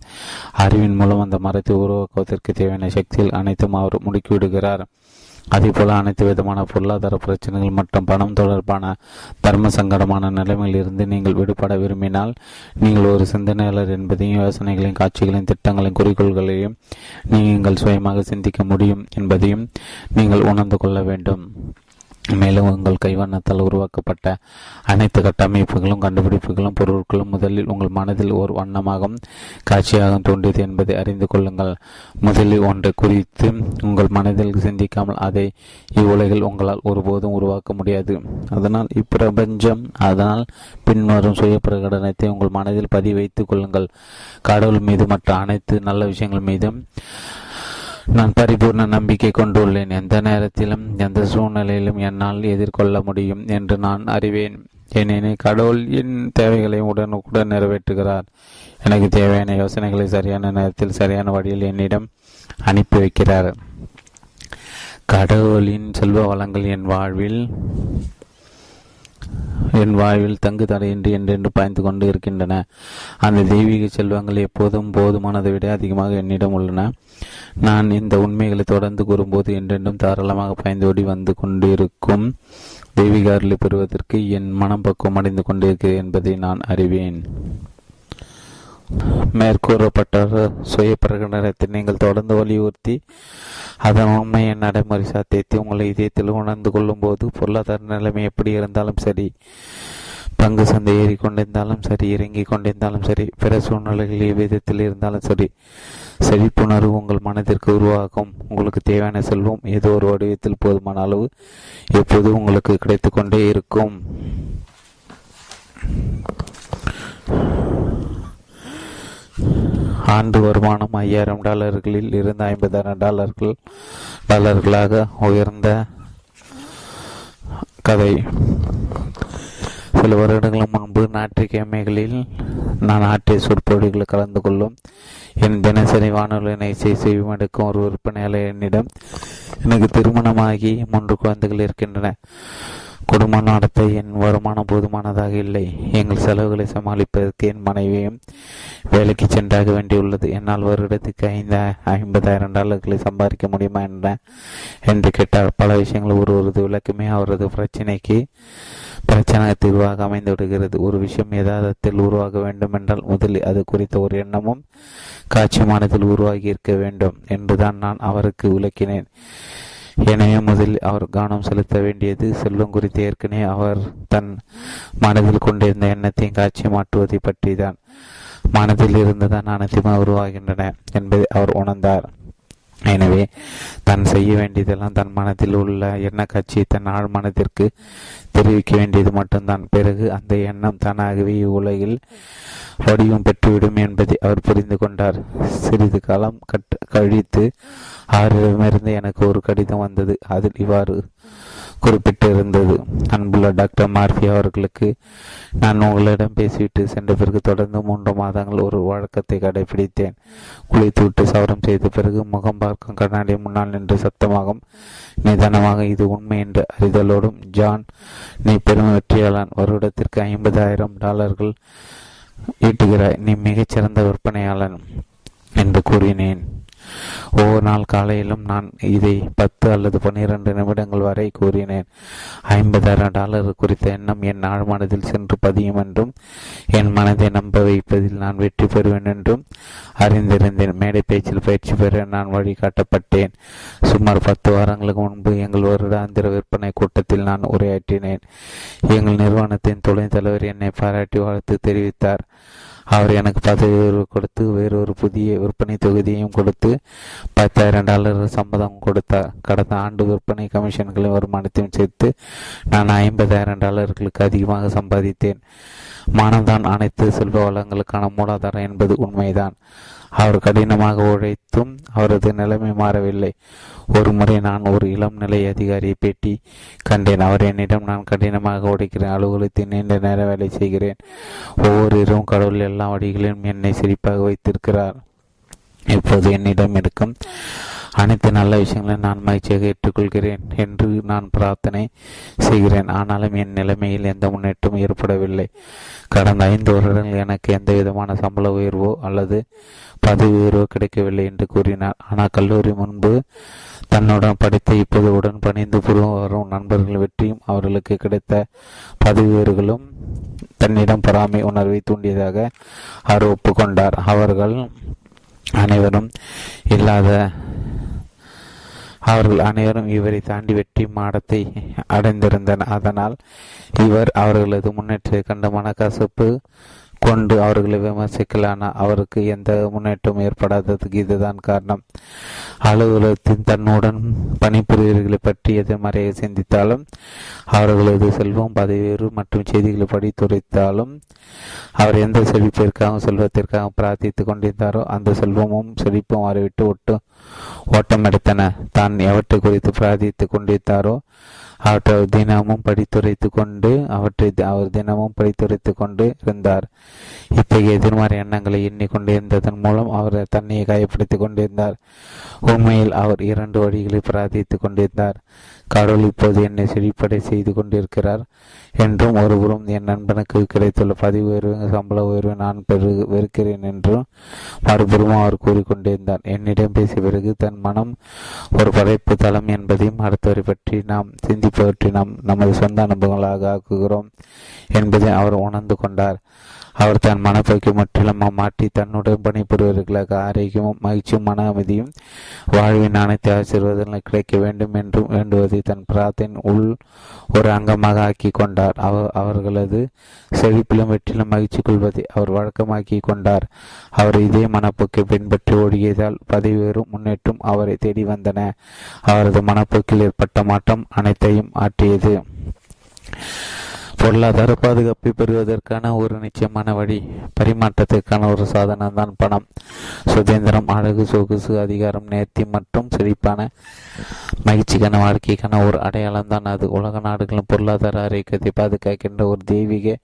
அறிவின் மூலம் அந்த மரத்தை உருவாக்குவதற்கு தேவையான சக்தியில் அனைத்தும் அவர் முடுக்கிவிடுகிறார். அதே போல அனைத்து விதமான பொருளாதார பிரச்சனைகள் மற்றும் பணம் தொடர்பான தர்ம சங்கடமான நிலைமையில் இருந்து நீங்கள் விடுபட விரும்பினால் நீங்கள் ஒரு சிந்தனையாளர் என்பதையும் யோசனைகளையும் காட்சிகளையும் திட்டங்களையும் குறிக்கோள்களையும் நீங்கள் சுயமாக சிந்திக்க முடியும் என்பதையும் நீங்கள் உணர்ந்து கொள்ள வேண்டும். மேலும் உங்கள் கைவண்ணத்தால் உருவாக்கப்பட்ட அனைத்து கட்டமைப்புகளும் கண்டுபிடிப்புகளும் பொருட்களும் முதலில் உங்கள் மனதில் ஒரு வண்ணமாகவும் காட்சியாகவும் தோன்றியது என்பதை அறிந்து கொள்ளுங்கள். முதலில் ஒன்றை குறித்து உங்கள் மனதில் சிந்திக்காமல் அதை இவ்வுலகில் உங்களால் ஒருபோதும் உருவாக்க முடியாது. அதனால் இப்பிரபஞ்சம் அதனால் பின்வரும் சுய பிரகடனத்தை உங்கள் மனதில் பதிவு வைத்துக் கொள்ளுங்கள். கடவுள் மீது மற்ற அனைத்து நல்ல விஷயங்கள் மீதும் நான் பரிபூர்ண நம்பிக்கை கொண்டுள்ளேன். எந்த நேரத்திலும் எந்த சூழ்நிலையிலும் என்னால் எதிர்கொள்ள முடியும் என்று நான் அறிவேன். ஏனெனில் கடவுள் என் தேவைகளை உடனுக்குடன் நிறைவேற்றுகிறார். எனக்கு தேவையான யோசனைகளை சரியான நேரத்தில் சரியான வழியில் என்னிடம் அனுப்பி வைக்கிறார். கடவுளின் செல்வ வளங்கள் என் வாழ்வில் தங்கு தடையின்றி என்றென்று பாய்ந்து கொண்டு இருக்கின்றன. அந்த தெய்வீக செல்வங்கள் எப்போதும் போதுமானதை விட அதிகமாக என்னிடம் உள்ளன. நான் இந்த உண்மைகளை தொடர்ந்து கூறும்போது என்றென்றும் தாராளமாக பாய்ந்தோடி வந்து கொண்டிருக்கும் தெய்வீக அருளை பெறுவதற்கு என் மனம் பக்குவம் அடைந்து கொண்டிருக்கிறேன் என்பதை நான் அறிவேன். மேற்கூறப்பட்ட சுய பிரகடனத்தை நீங்கள் தொடர்ந்து வலியுறுத்தி அதன் உண்மையின் நடைமுறை சாத்தியத்தை உங்களை இதயத்தில் உணர்ந்து கொள்ளும் போது பொருளாதார நிலைமை எப்படி இருந்தாலும் சரி, பங்கு சந்தை ஏறி கொண்டிருந்தாலும் சரி, இறங்கி கொண்டிருந்தாலும் சரி, பிற சூழ்நிலைகள் எவ்விதத்தில் இருந்தாலும் சரி, செழிப்புணர்வு உங்கள் மனதிற்கு உருவாகும். உங்களுக்கு தேவையான செல்வம் ஏதோ ஒரு வடிவத்தில் போதுமான அளவு எப்போதும் உங்களுக்கு கிடைத்து கொண்டே இருக்கும். ஆண்டு வருமானம் $5,000 இருந்து $50,000 உயர்ந்த கதை. சில வருடங்கள் முன்பு ஞாயிற்றுக்கிழமைகளில் நான் ஆற்றிய சொற்பொழிவுகள் கலந்து கொள்ளும் என் தினசரி வானொலி இசை செய்வதற்கு ஒரு விற்பனையாளர் என்னிடம், எனக்கு திருமணமாகி 3 குழந்தைகள் இருக்கின்றன. குடும்ப நடத்த என் வருமானம் போதுமானதாக இல்லை. எங்கள் செலவுகளை சமாளிப்பதற்கு என் மனைவியும் வேலைக்கு சென்றாக வேண்டியுள்ளது. என்னால் வருடத்துக்கு 50,000 டாலர்களை சம்பாதிக்க முடியுமா என்று கேட்டார். பல விஷயங்கள் ஒருவரது விளக்குமே அவரது பிரச்சனை தீர்வாக அமைந்து விடுகிறது. ஒரு விஷயம் யதார்த்தத்தில் உருவாக வேண்டும் என்றால் முதலில் அது குறித்த ஒரு எண்ணமும் காட்சி மானத்தில் உருவாகி இருக்க வேண்டும் என்றுதான் நான் அவருக்கு விளக்கினேன். எனவே முதலில் அவர் கவனம் செலுத்த வேண்டியது செல்வம் குறித்து. ஏற்கனவே அவர் தன் மனதில் கொண்டிருந்த எண்ணத்தையும் காட்சி மாற்றுவதை பற்றி தான். மனதில் இருந்துதான் அனைத்துமே உருவாகின்றன என்பதை அவர் உணர்ந்தார். எனவே தான் செய்ய வேண்டியதெல்லாம் தன் மனத்தில் உள்ள எண்ண காட்சியை தன் ஆழ் மனத்திற்கு தெரிவிக்க வேண்டியது மட்டும்தான். பிறகு அந்த எண்ணம் தானாகவே உலகில் வடிவம் பெற்றுவிடும் என்பதை அவர் புரிந்து கொண்டார். சிறிது காலம் கழித்து அவரிடமிருந்து எனக்கு ஒரு கடிதம் வந்தது. அதில் இவ்வாறு குறிப்பிட்டிருந்தது: அன்புள்ள டாக்டர் மார்ஃபி அவர்களுக்கு, நான் உங்களிடம் பேசிவிட்டு சென்ற பிறகு தொடர்ந்து 3 மாதங்கள் ஒரு வழக்கத்தை கடைபிடித்தேன். குளித்து விட்டு சவரம் செய்த பிறகு முகம் பார்க்கும் கண்ணாடி முன்னால் நின்று சத்தமாகவும் நிதானமாக இது உண்மை என்று அறிதலோடும், ஜான், நீ பெரும் வெற்றியாளன், வருடத்திற்கு 50,000 டாலர்கள் ஈட்டுகிறாய், நீ மிகச்சிறந்த விற்பனையாளன் என்று கூறினேன். ஒவ்வொரு நாள் காலையிலும் நான் இதை 10 அல்லது 12 நிமிடங்கள் வரை கூறினேன். 50,000 டாலர் குறித்த எண்ணம் என் ஆழ்மனதில் சென்று பதியும் என்றும் என் மனதை நம்ப வைப்பதில் நான் வெற்றி பெறுவேன் என்றும் அறிந்திருந்தேன். மேடை பேச்சில் பயிற்சி பெற நான் வழிகாட்டப்பட்டேன். சுமார் 10 வாரங்களுக்கு முன்பு எங்கள் வருடாந்திர விற்பனை கூட்டத்தில் நான் உரையாற்றினேன். எங்கள் நிறுவனத்தின் துணைத் தலைவர் என்னை பாராட்டி வாழ்த்து தெரிவித்தார். அவர் எனக்கு பதவி உயர்வு கொடுத்து வேறொரு புதிய விற்பனை தொகுதியையும் கொடுத்து 10,000 டாலர் சம்பளம் கொடுத்தார். கடந்த ஆண்டு விற்பனை கமிஷன்களின் வருமானத்தையும் சேர்த்து நான் 50,000 டாலர்களுக்கு அதிகமாக சம்பாதித்தேன். மானம்தான் அனைத்து செல்வ வளங்களுக்கான மூலாதாரம் என்பது உண்மைதான். அவர் கடினமாக உழைத்தும் அவரது நிலைமை மாறவில்லை. ஒரு முறை நான் ஒரு இளம் நிலை அதிகாரியை பேட்டி கண்டேன். அவர் என்னிடம், நான் கடினமாக உழைக்கிறேன், அலுவலகத்தில் நீண்ட நேரம் வேலை செய்கிறேன், ஒவ்வொரு இரவும் கடவுள் எல்லா வழிகளிலும் என்னை சிரிப்பாக வைத்திருக்கிறார். இப்போது என்னிடம் இருக்கும் அனைத்து நல்ல விஷயங்களையும் நான் மகிழ்ச்சியாக ஏற்றுக்கொள்கிறேன் என்று நான் பிரார்த்தனை செய்கிறேன். ஆனாலும் என் நிலைமையில் எந்த முன்னேற்றமும் ஏற்படவில்லை. கடந்த 5 வருடங்கள் எனக்கு எந்த விதமான சம்பள உயர்வோ அல்லது பதவி உயர்வோ கிடைக்கவில்லை என்று கூறினார். ஆனால் கல்லூரி முன்பு தன்னுடன் படித்த இப்போது உடன் பணிந்து வரும் நண்பர்கள் வெற்றியும் அவர்களுக்கு கிடைத்த பதவி உயர்வுகளும் தன்னிடம் பொறாமை உணர்வை தூண்டியதாக அவர் ஒப்புக்கொண்டார். அவர்கள் அனைவரும் இவரை தாண்டி வெற்றி மாடத்தை அடைந்திருந்தனர். அதனால் இவர் அவர்களது முன்னேற்றத்தை கண்ட மனக்கசப்பு கொண்டு அவர்களை விமர்சிக்கலான அவருக்கு எந்த முன்னேற்றமும் ஏற்படாததுக்கு இதுதான் காரணம். அலுவலகத்தின் தன்னுடன் பணிபுரியர்களை பற்றி எதிர்மறையை சிந்தித்தாலும் அவர்களது செல்வம் பதவியேறு மற்றும் செய்திகளை படித்துரைத்தாலும் அவர் எந்த செழிப்பிற்காகவும் செல்வத்திற்காக பிரார்த்தித்துக் கொண்டிருந்தாரோ அந்த செல்வமும் செழிப்பும் மாறிவிட்டு ஓட்டமடைத்தன. தான் எவற்றை குறித்து பிரார்த்தித்துக் கொண்டிருந்தாரோ அவற்றை அவர் தினமும் படித்துரைத்துக் கொண்டு இருந்தார். இத்தகைய எதிர்மறை எண்ணங்களை எண்ணிக்கொண்டிருந்ததன் மூலம் அவர் தன்னை காயப்படுத்திக் கொண்டிருந்தார். உண்மையில் அவர் 2 வழிகளை பிரார்த்தித்துக் கொண்டிருந்தார். கடவுள் இப்போது என்னை செழிப்படை செய்து கொண்டிருக்கிறார் என்றும், ஒருபுறம் என் நண்பனுக்கு கிடைத்துள்ள பதவி உயர்வு சம்பள உயர்வு நான் வெறுக்கிறேன் என்றும் மறுபுறம் அவர் கூறிக்கொண்டிருந்தார். என்னிடம் பேசிய பிறகு தன் மனம் ஒரு படைப்பு தளம் என்பதையும் அடுத்தவரை பற்றி நாம் சிந்திப்பவற்றை நாம் நமது சொந்த அனுபவங்களாக ஆக்குகிறோம் என்பதை அவர் உணர்ந்து கொண்டார். அவர் தன் மனப்போக்கை முற்றிலும் மாற்றி தன்னுடன் பணிபுரிவர்களுக்கு ஆரோக்கியமும் மகிழ்ச்சியும் மன அமைதியும் வாழ்வின் அனைத்து ஆசீர்வாதங்கள் கிடைக்க வேண்டும் என்றும் வேண்டுவதை தன் பிரார்த்தனை உள் ஒரு அங்கமாக ஆக்கி கொண்டார். அவர்களது செழிப்பிலும் வெற்றிலும் மகிழ்ச்சி கொள்வதை அவர் வழக்கமாக்கி கொண்டார். அவர் இதே மனப்போக்கை பின்பற்றி ஓடியதால் பதவி உயரும் முன்னேற்றம் அவரை தேடி வந்தன. அவரது மனப்போக்கில் ஏற்பட்ட மாற்றம் அனைத்தையும் ஆற்றியது. பொருளாதார பாதுகாப்பை பெறுவதற்கான ஒரு நிச்சயமான வழி பரிமாற்றத்திற்கான ஒரு சாதனம்தான் பணம். சுதந்திரம், அழகு, சொகுசு, அதிகாரம், நேர்த்தி மற்றும் செழிப்பான மகிழ்ச்சிக்கான வாழ்க்கைக்கான ஒரு அடையாளம் தான் அது. உலக நாடுகளும் பொருளாதார ஆரோக்கியத்தை பாதுகாக்கின்ற ஒரு தெய்வீக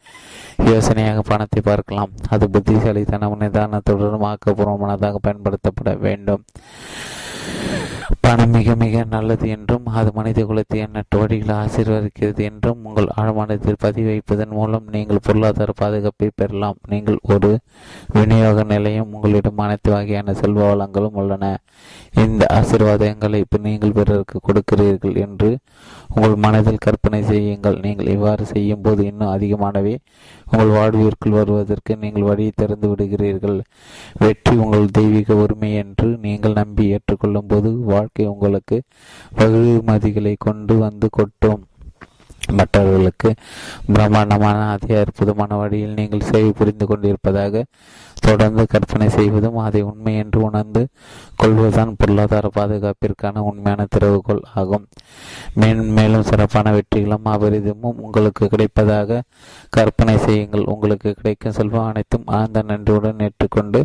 யோசனையாக பணத்தை பார்க்கலாம். அது புத்திசாலித்தனம், நிதானத்துடன் ஆக்கப்பூர்வமானதாக பயன்படுத்தப்பட வேண்டும். பணம் மிக மிக நல்லது என்றும் அது மனித குலத்தை எண்ணற்ற வழிகளை ஆசீர்வதிக்கிறது என்றும் உங்கள் ஆழ்மானத்தில் பதிவைப்பதன் மூலம் நீங்கள் பொருளாதார பாதுகாப்பை பெறலாம். நீங்கள் ஒரு விநியோக நிலையம், உங்களிடம் அனைத்து வகையான செல்வ வளங்களும் உள்ளன. இந்த ஆசீர்வாதங்களை நீங்கள் பிறருக்கு கொடுக்கிறீர்கள் என்று உங்கள் மனதில் கற்பனை செய்யுங்கள். நீங்கள் இவ்வாறு செய்யும் போது இன்னும் அதிகமானவை உங்கள் வாழ்விற்குள் வருவதற்கு நீங்கள் வழியை திறந்து விடுகிறீர்கள். வெற்றி உங்கள் தெய்வீக உரிமை என்று நீங்கள் நம்பி ஏற்றுக்கொள்ளும் போது வாழ்க்கை உங்களுக்கு பகுதிமதிகளை கொண்டு வந்து கொட்டும். மற்றவர்களுக்கு பிரம்மாண்டமான அதே அற்புதமான வழியில் நீங்கள் சேவை புரிந்து கொண்டிருப்பதாக தொடர்ந்து கற்பனை செய்வதும் அதை உண்மை என்று உணர்ந்து கொள்வதுதான் பொருளாதார பாதுகாப்பிற்கான உண்மையான திறவுகோள் ஆகும். மேலும் சிறப்பான வெற்றிகளும் அபரிதமும் உங்களுக்கு கிடைப்பதாக கற்பனை செய்யுங்கள். உங்களுக்கு கிடைக்கும் செல்வம் அனைத்தும் ஆழ்ந்த நன்றியுடன் ஏற்றுக்கொண்டு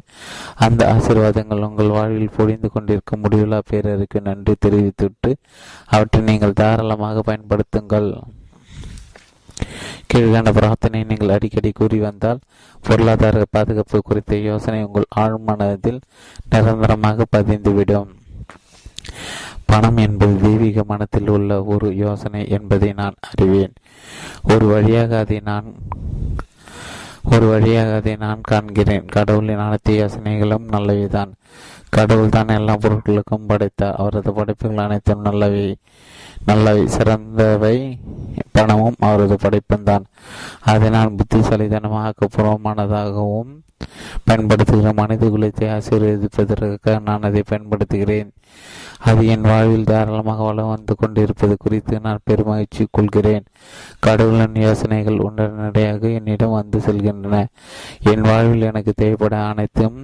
அந்த ஆசீர்வாதங்கள் உங்கள் வாழ்வில் பொழிந்து கொண்டிருக்கும் முடிவில்லா பேரருக்கு நன்றி தெரிவித்துவிட்டு அவற்றை நீங்கள் தாராளமாக பயன்படுத்துங்கள். கீழ்கான பிரார்த்தனை நீங்கள் அடிக்கடி கூறி வந்தால் பொருளாதார பாதுகாப்பு குறித்த யோசனை உங்கள் ஆழ்மனதில் நிரந்தரமாக பதிந்துவிடும். பணம் என்பது தெய்வீக மனத்தில் உள்ள ஒரு யோசனை என்பதை நான் அறிவேன். ஒரு வழியாக அதை நான் காண்கிறேன். கடவுளின் அனைத்து யோசனைகளும் நல்லவைதான். கடவுள் தான் எல்லா பொருட்களுக்கும் படைத்தார். அவரது படைப்புகள் அனைத்தும் நல்லவை சிறந்தவை. பணமும் அவரது படைப்பும் தான். அதை நான் புத்திசாலித்தனமாக பூர்வமானதாகவும் பயன்படுத்துகிற மனித குலத்தை ஆசீர்வதிப்பதற்காக நான் அதை பயன்படுத்துகிறேன். அது என் வாழ்வில் தாராளமாக வளம் வந்து கொண்டிருப்பது குறித்து நான் பெருமகிழ்ச்சி கொள்கிறேன். கடவுளின் யோசனைகள் உடனடியாக என்னிடம் வந்து செல்கின்றன. என் வாழ்வில் எனக்கு தேவைப்பட அனைத்தும்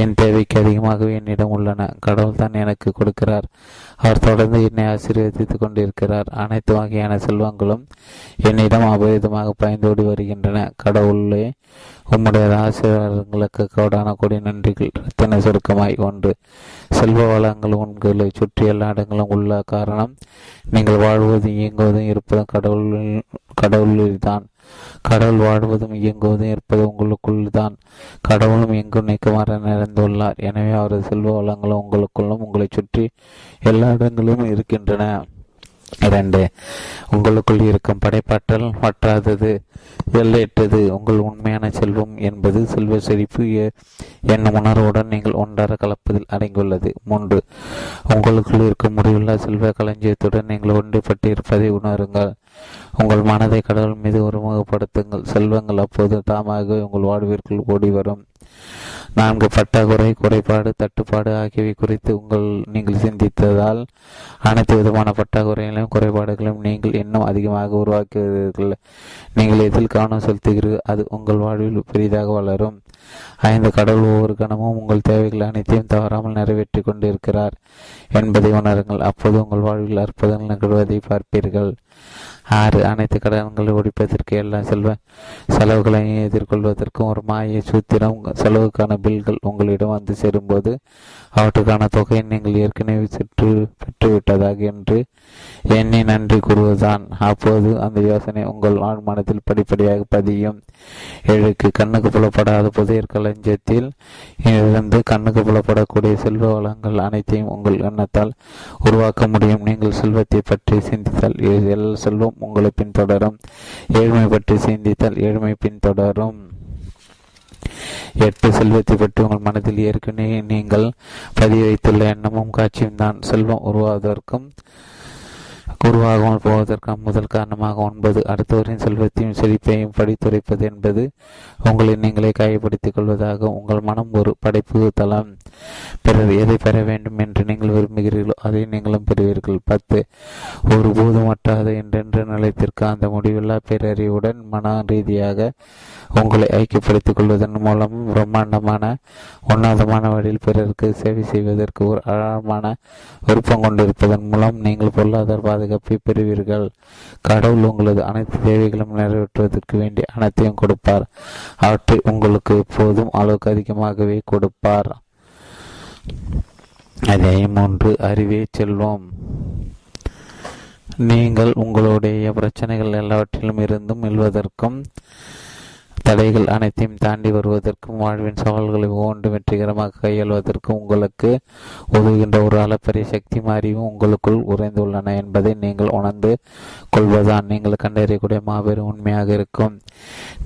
என் தேவைக்கு அதிகமாகவே என்னிடம் உள்ளன. கடவுள் தான் எனக்கு கொடுக்கிறார். அவர் தொடர்ந்து என்னை ஆசீர்வதித்து கொண்டிருக்கிறார். அனைத்து வகையான செல்வங்களும் என்னிடம் அபரிதமாக பயந்தோடி வருகின்றன. கடவுளே, உம்முடைய ஆசீர்வாதங்களுக்கு கோடான கோடி நன்றிகள். ரத்தின சுருக்கமாய் ஒன்று, செல்வ வளங்கள் உங்களை சுற்றி எல்லா இடங்களும் உள்ள காரணம் நீங்கள் வாழ்வதும் இயங்குவதும் இருப்பதும் கடவுளில் தான். கடவுள் வாழ்வதும் இயங்குவதும் இருப்பது உங்களுக்குள் தான். கடவுளும் எங்கும் நீக்கமாற நிறைந்துள்ளார். எனவே அவரது செல்வ வளங்களும் உங்களுக்குள்ளும் உங்களை சுற்றி எல்லா இடங்களும் இருக்கின்றன. 2. உங்களுக்குள் இருக்கும் படைப்பாற்றல் வற்றாதது, எல்லையற்றது. உங்கள் உண்மையான செல்வம் என்பது செல்வ செழிப்பு என்னும் உணர்வுடன் நீங்கள் ஒன்றார கலப்பதில் அடங்கியுள்ளது. 3. உங்களுக்குள் இருக்கும் முடிவுள்ள செல்வ களஞ்சியத்துடன் நீங்கள் ஒன்றுபட்டு இருப்பதை உணருங்கள். உங்கள் மனதை கடவுள் மீது ஒருமுகப்படுத்துங்கள். செல்வங்கள் அப்போது தாமாகவே உங்கள் வாழ்விற்குள் ஓடி வரும். 4. பற்றாக்குறை, குறைபாடு, தட்டுப்பாடு ஆகியவை குறித்து நீங்கள் சிந்தித்ததால் அனைத்து விதமான பற்றாக்குறைகளையும் குறைபாடுகளையும் நீங்கள் இன்னும் அதிகமாக உருவாக்குகிறீர்கள். நீங்கள் எதில் கவனம் செலுத்துகிறீர்கள், அது உங்கள் வாழ்வில் பெரிதாக வளரும். 5. கடவுள் ஒவ்வொரு கணமும் உங்கள் தேவைகள் அனைத்தையும் தவறாமல் நிறைவேற்றி கொண்டிருக்கிறார் என்பதை உணருங்கள். அப்போது உங்கள் வாழ்வில் அற்புதங்கள் நிகழ்வதை பார்ப்பீர்கள். 6. அனைத்து கடன்களை ஒழிப்பதற்கு, எல்லா செல்வ செலவுகளையும் எதிர்கொள்வதற்கும் ஒரு மாய சூத்திரம். செலவுக்கான பில்கள் உங்களிடம் வந்து சேரும்போது அவற்றுக்கான தொகையை நீங்கள் ஏற்கனவே பெற்றுவிட்டதாக என்று எண்ணி நன்றி கூறுவதுதான். அப்போது அந்த யோசனை உங்கள் ஆழ்மனத்தில் படிப்படியாக பதியும். 7. கண்ணுக்கு புலப்படாத புதையற் களஞ்சியத்தில் இருந்து கண்ணுக்கு புலப்படக்கூடிய செல்வ வளங்கள் அனைத்தையும் உங்கள் எண்ணத்தால் உருவாக்க முடியும். நீங்கள் செல்வத்தை பற்றி சிந்தித்தால் செல்வம் உங்களை பின்தொடரும். ஏழ்மை பற்றி சிந்தித்தால் ஏழ்மை பின்தொடரும். 8. செல்வத்தை பற்றி உங்கள் மனதில் ஏற்கனவே நீங்கள் பதிய வைத்துள்ள எண்ணமும் காட்சியும் தான் செல்வம் உருவாகாமல் போவதற்கு முதல் காரணமாக. 9. அடுத்தவரின் செல்வத்தையும் செழிப்பையும் படித்துரைப்பது என்பது உங்களை நீங்களே காயப்படுத்திக் கொள்வதாக. உங்கள் மனம் ஒரு படைப்பு தளம். பிறகு எதை பெற வேண்டும் என்று நீங்கள் விரும்புகிறீர்களோ அதை நீங்களும் பெறுவீர்கள். 10 ஒரு போதுமற்றாத என்றென்ற நிலையத்திற்கு அந்த முடிவில்லா பேரறிவுடன் மன ரீதியாக உங்களை ஐக்கியப்படுத்திக் கொள்வதன் மூலம் பிரம்மாண்டமான உன்னதமான வழியில் பிறருக்கு சேவை செய்வதற்கு ஒரு ஆழமான விருப்பம் கொண்டிருப்பதன் மூலம் நீங்கள் பொருளாதார பாதுகாப்பை பெறுவீர்கள். கடவுள் உங்களது அனைத்து தேவைகளும் நிறைவேற்றுவதற்கு வேண்டிய அனைத்தையும் கொடுப்பார். அவற்றை உங்களுக்கு எப்போதும் அளவுக்கு அதிகமாகவே கொடுப்பார். அதே 3 அறிவே செல்வம். நீங்கள் உங்களுடைய பிரச்சனைகள் எல்லாவற்றிலும் இருந்தும் எழுவதற்கும் தடைகள் அனைத்தையும் தாண்டி வருவதற்கும் வாழ்வின் சவால்களை ஒவ்வொன்றும் வெற்றிகரமாக கையாள்வதற்கும் உங்களுக்கு உதவுகின்ற ஒரு அளப்பரிய சக்தி அறிவும் உங்களுக்குள் உறைந்துள்ளன என்பதை நீங்கள் உணர்ந்து கொள்வதுதான் நீங்கள் கண்டறியக்கூடிய மாபெரும் உண்மையாக இருக்கும்.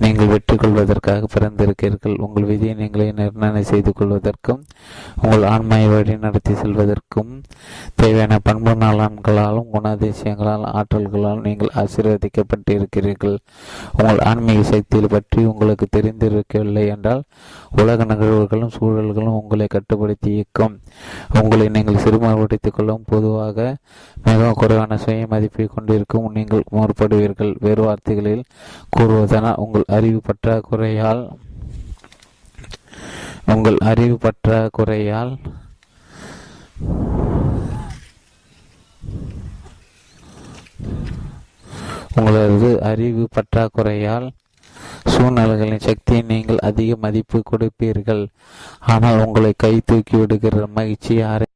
நீங்கள் வெற்றி கொள்வதற்காக பிறந்திருக்கிறீர்கள். உங்கள் விதியை நீங்களே நிர்ணயம் செய்து கொள்வதற்கும் உங்கள் ஆன்மையை வழி நடத்தி செல்வதற்கும் தேவையான பண்பு நலன்களாலும் குணாதிசயங்களால் ஆற்றல்களாலும் நீங்கள் ஆசீர்வதிக்கப்பட்டு இருக்கிறீர்கள். உங்கள் ஆன்மீக சக்தியில் பற்றி உங்களுக்கு தெரிந்திருக்கவில்லை என்றால் உலக நிகழ்வுகளும் சூழல்களும் உங்களை கட்டுப்படுத்தி இயக்கும். உங்களை நீங்கள் சிறுமப்படுத்திக் கொள்ளவும் பொதுவாக மிகவும் குறைவான சுய மதிப்பை கொண்டிருக்கும் நீங்கள் முற்படுவீர்கள். வேறு வார்த்தைகளில் கூறுவதனால் உங்கள் அறிவு பற்றாக்குறையால் உங்களது அறிவு பற்றாக்குறையால் சூழ்நிலைகளின் சக்தியை நீங்கள் அதிக மதிப்பு கொடுப்பீர்கள். ஆனால் உங்களை கை தூக்கி விடுகிற மகிழ்ச்சி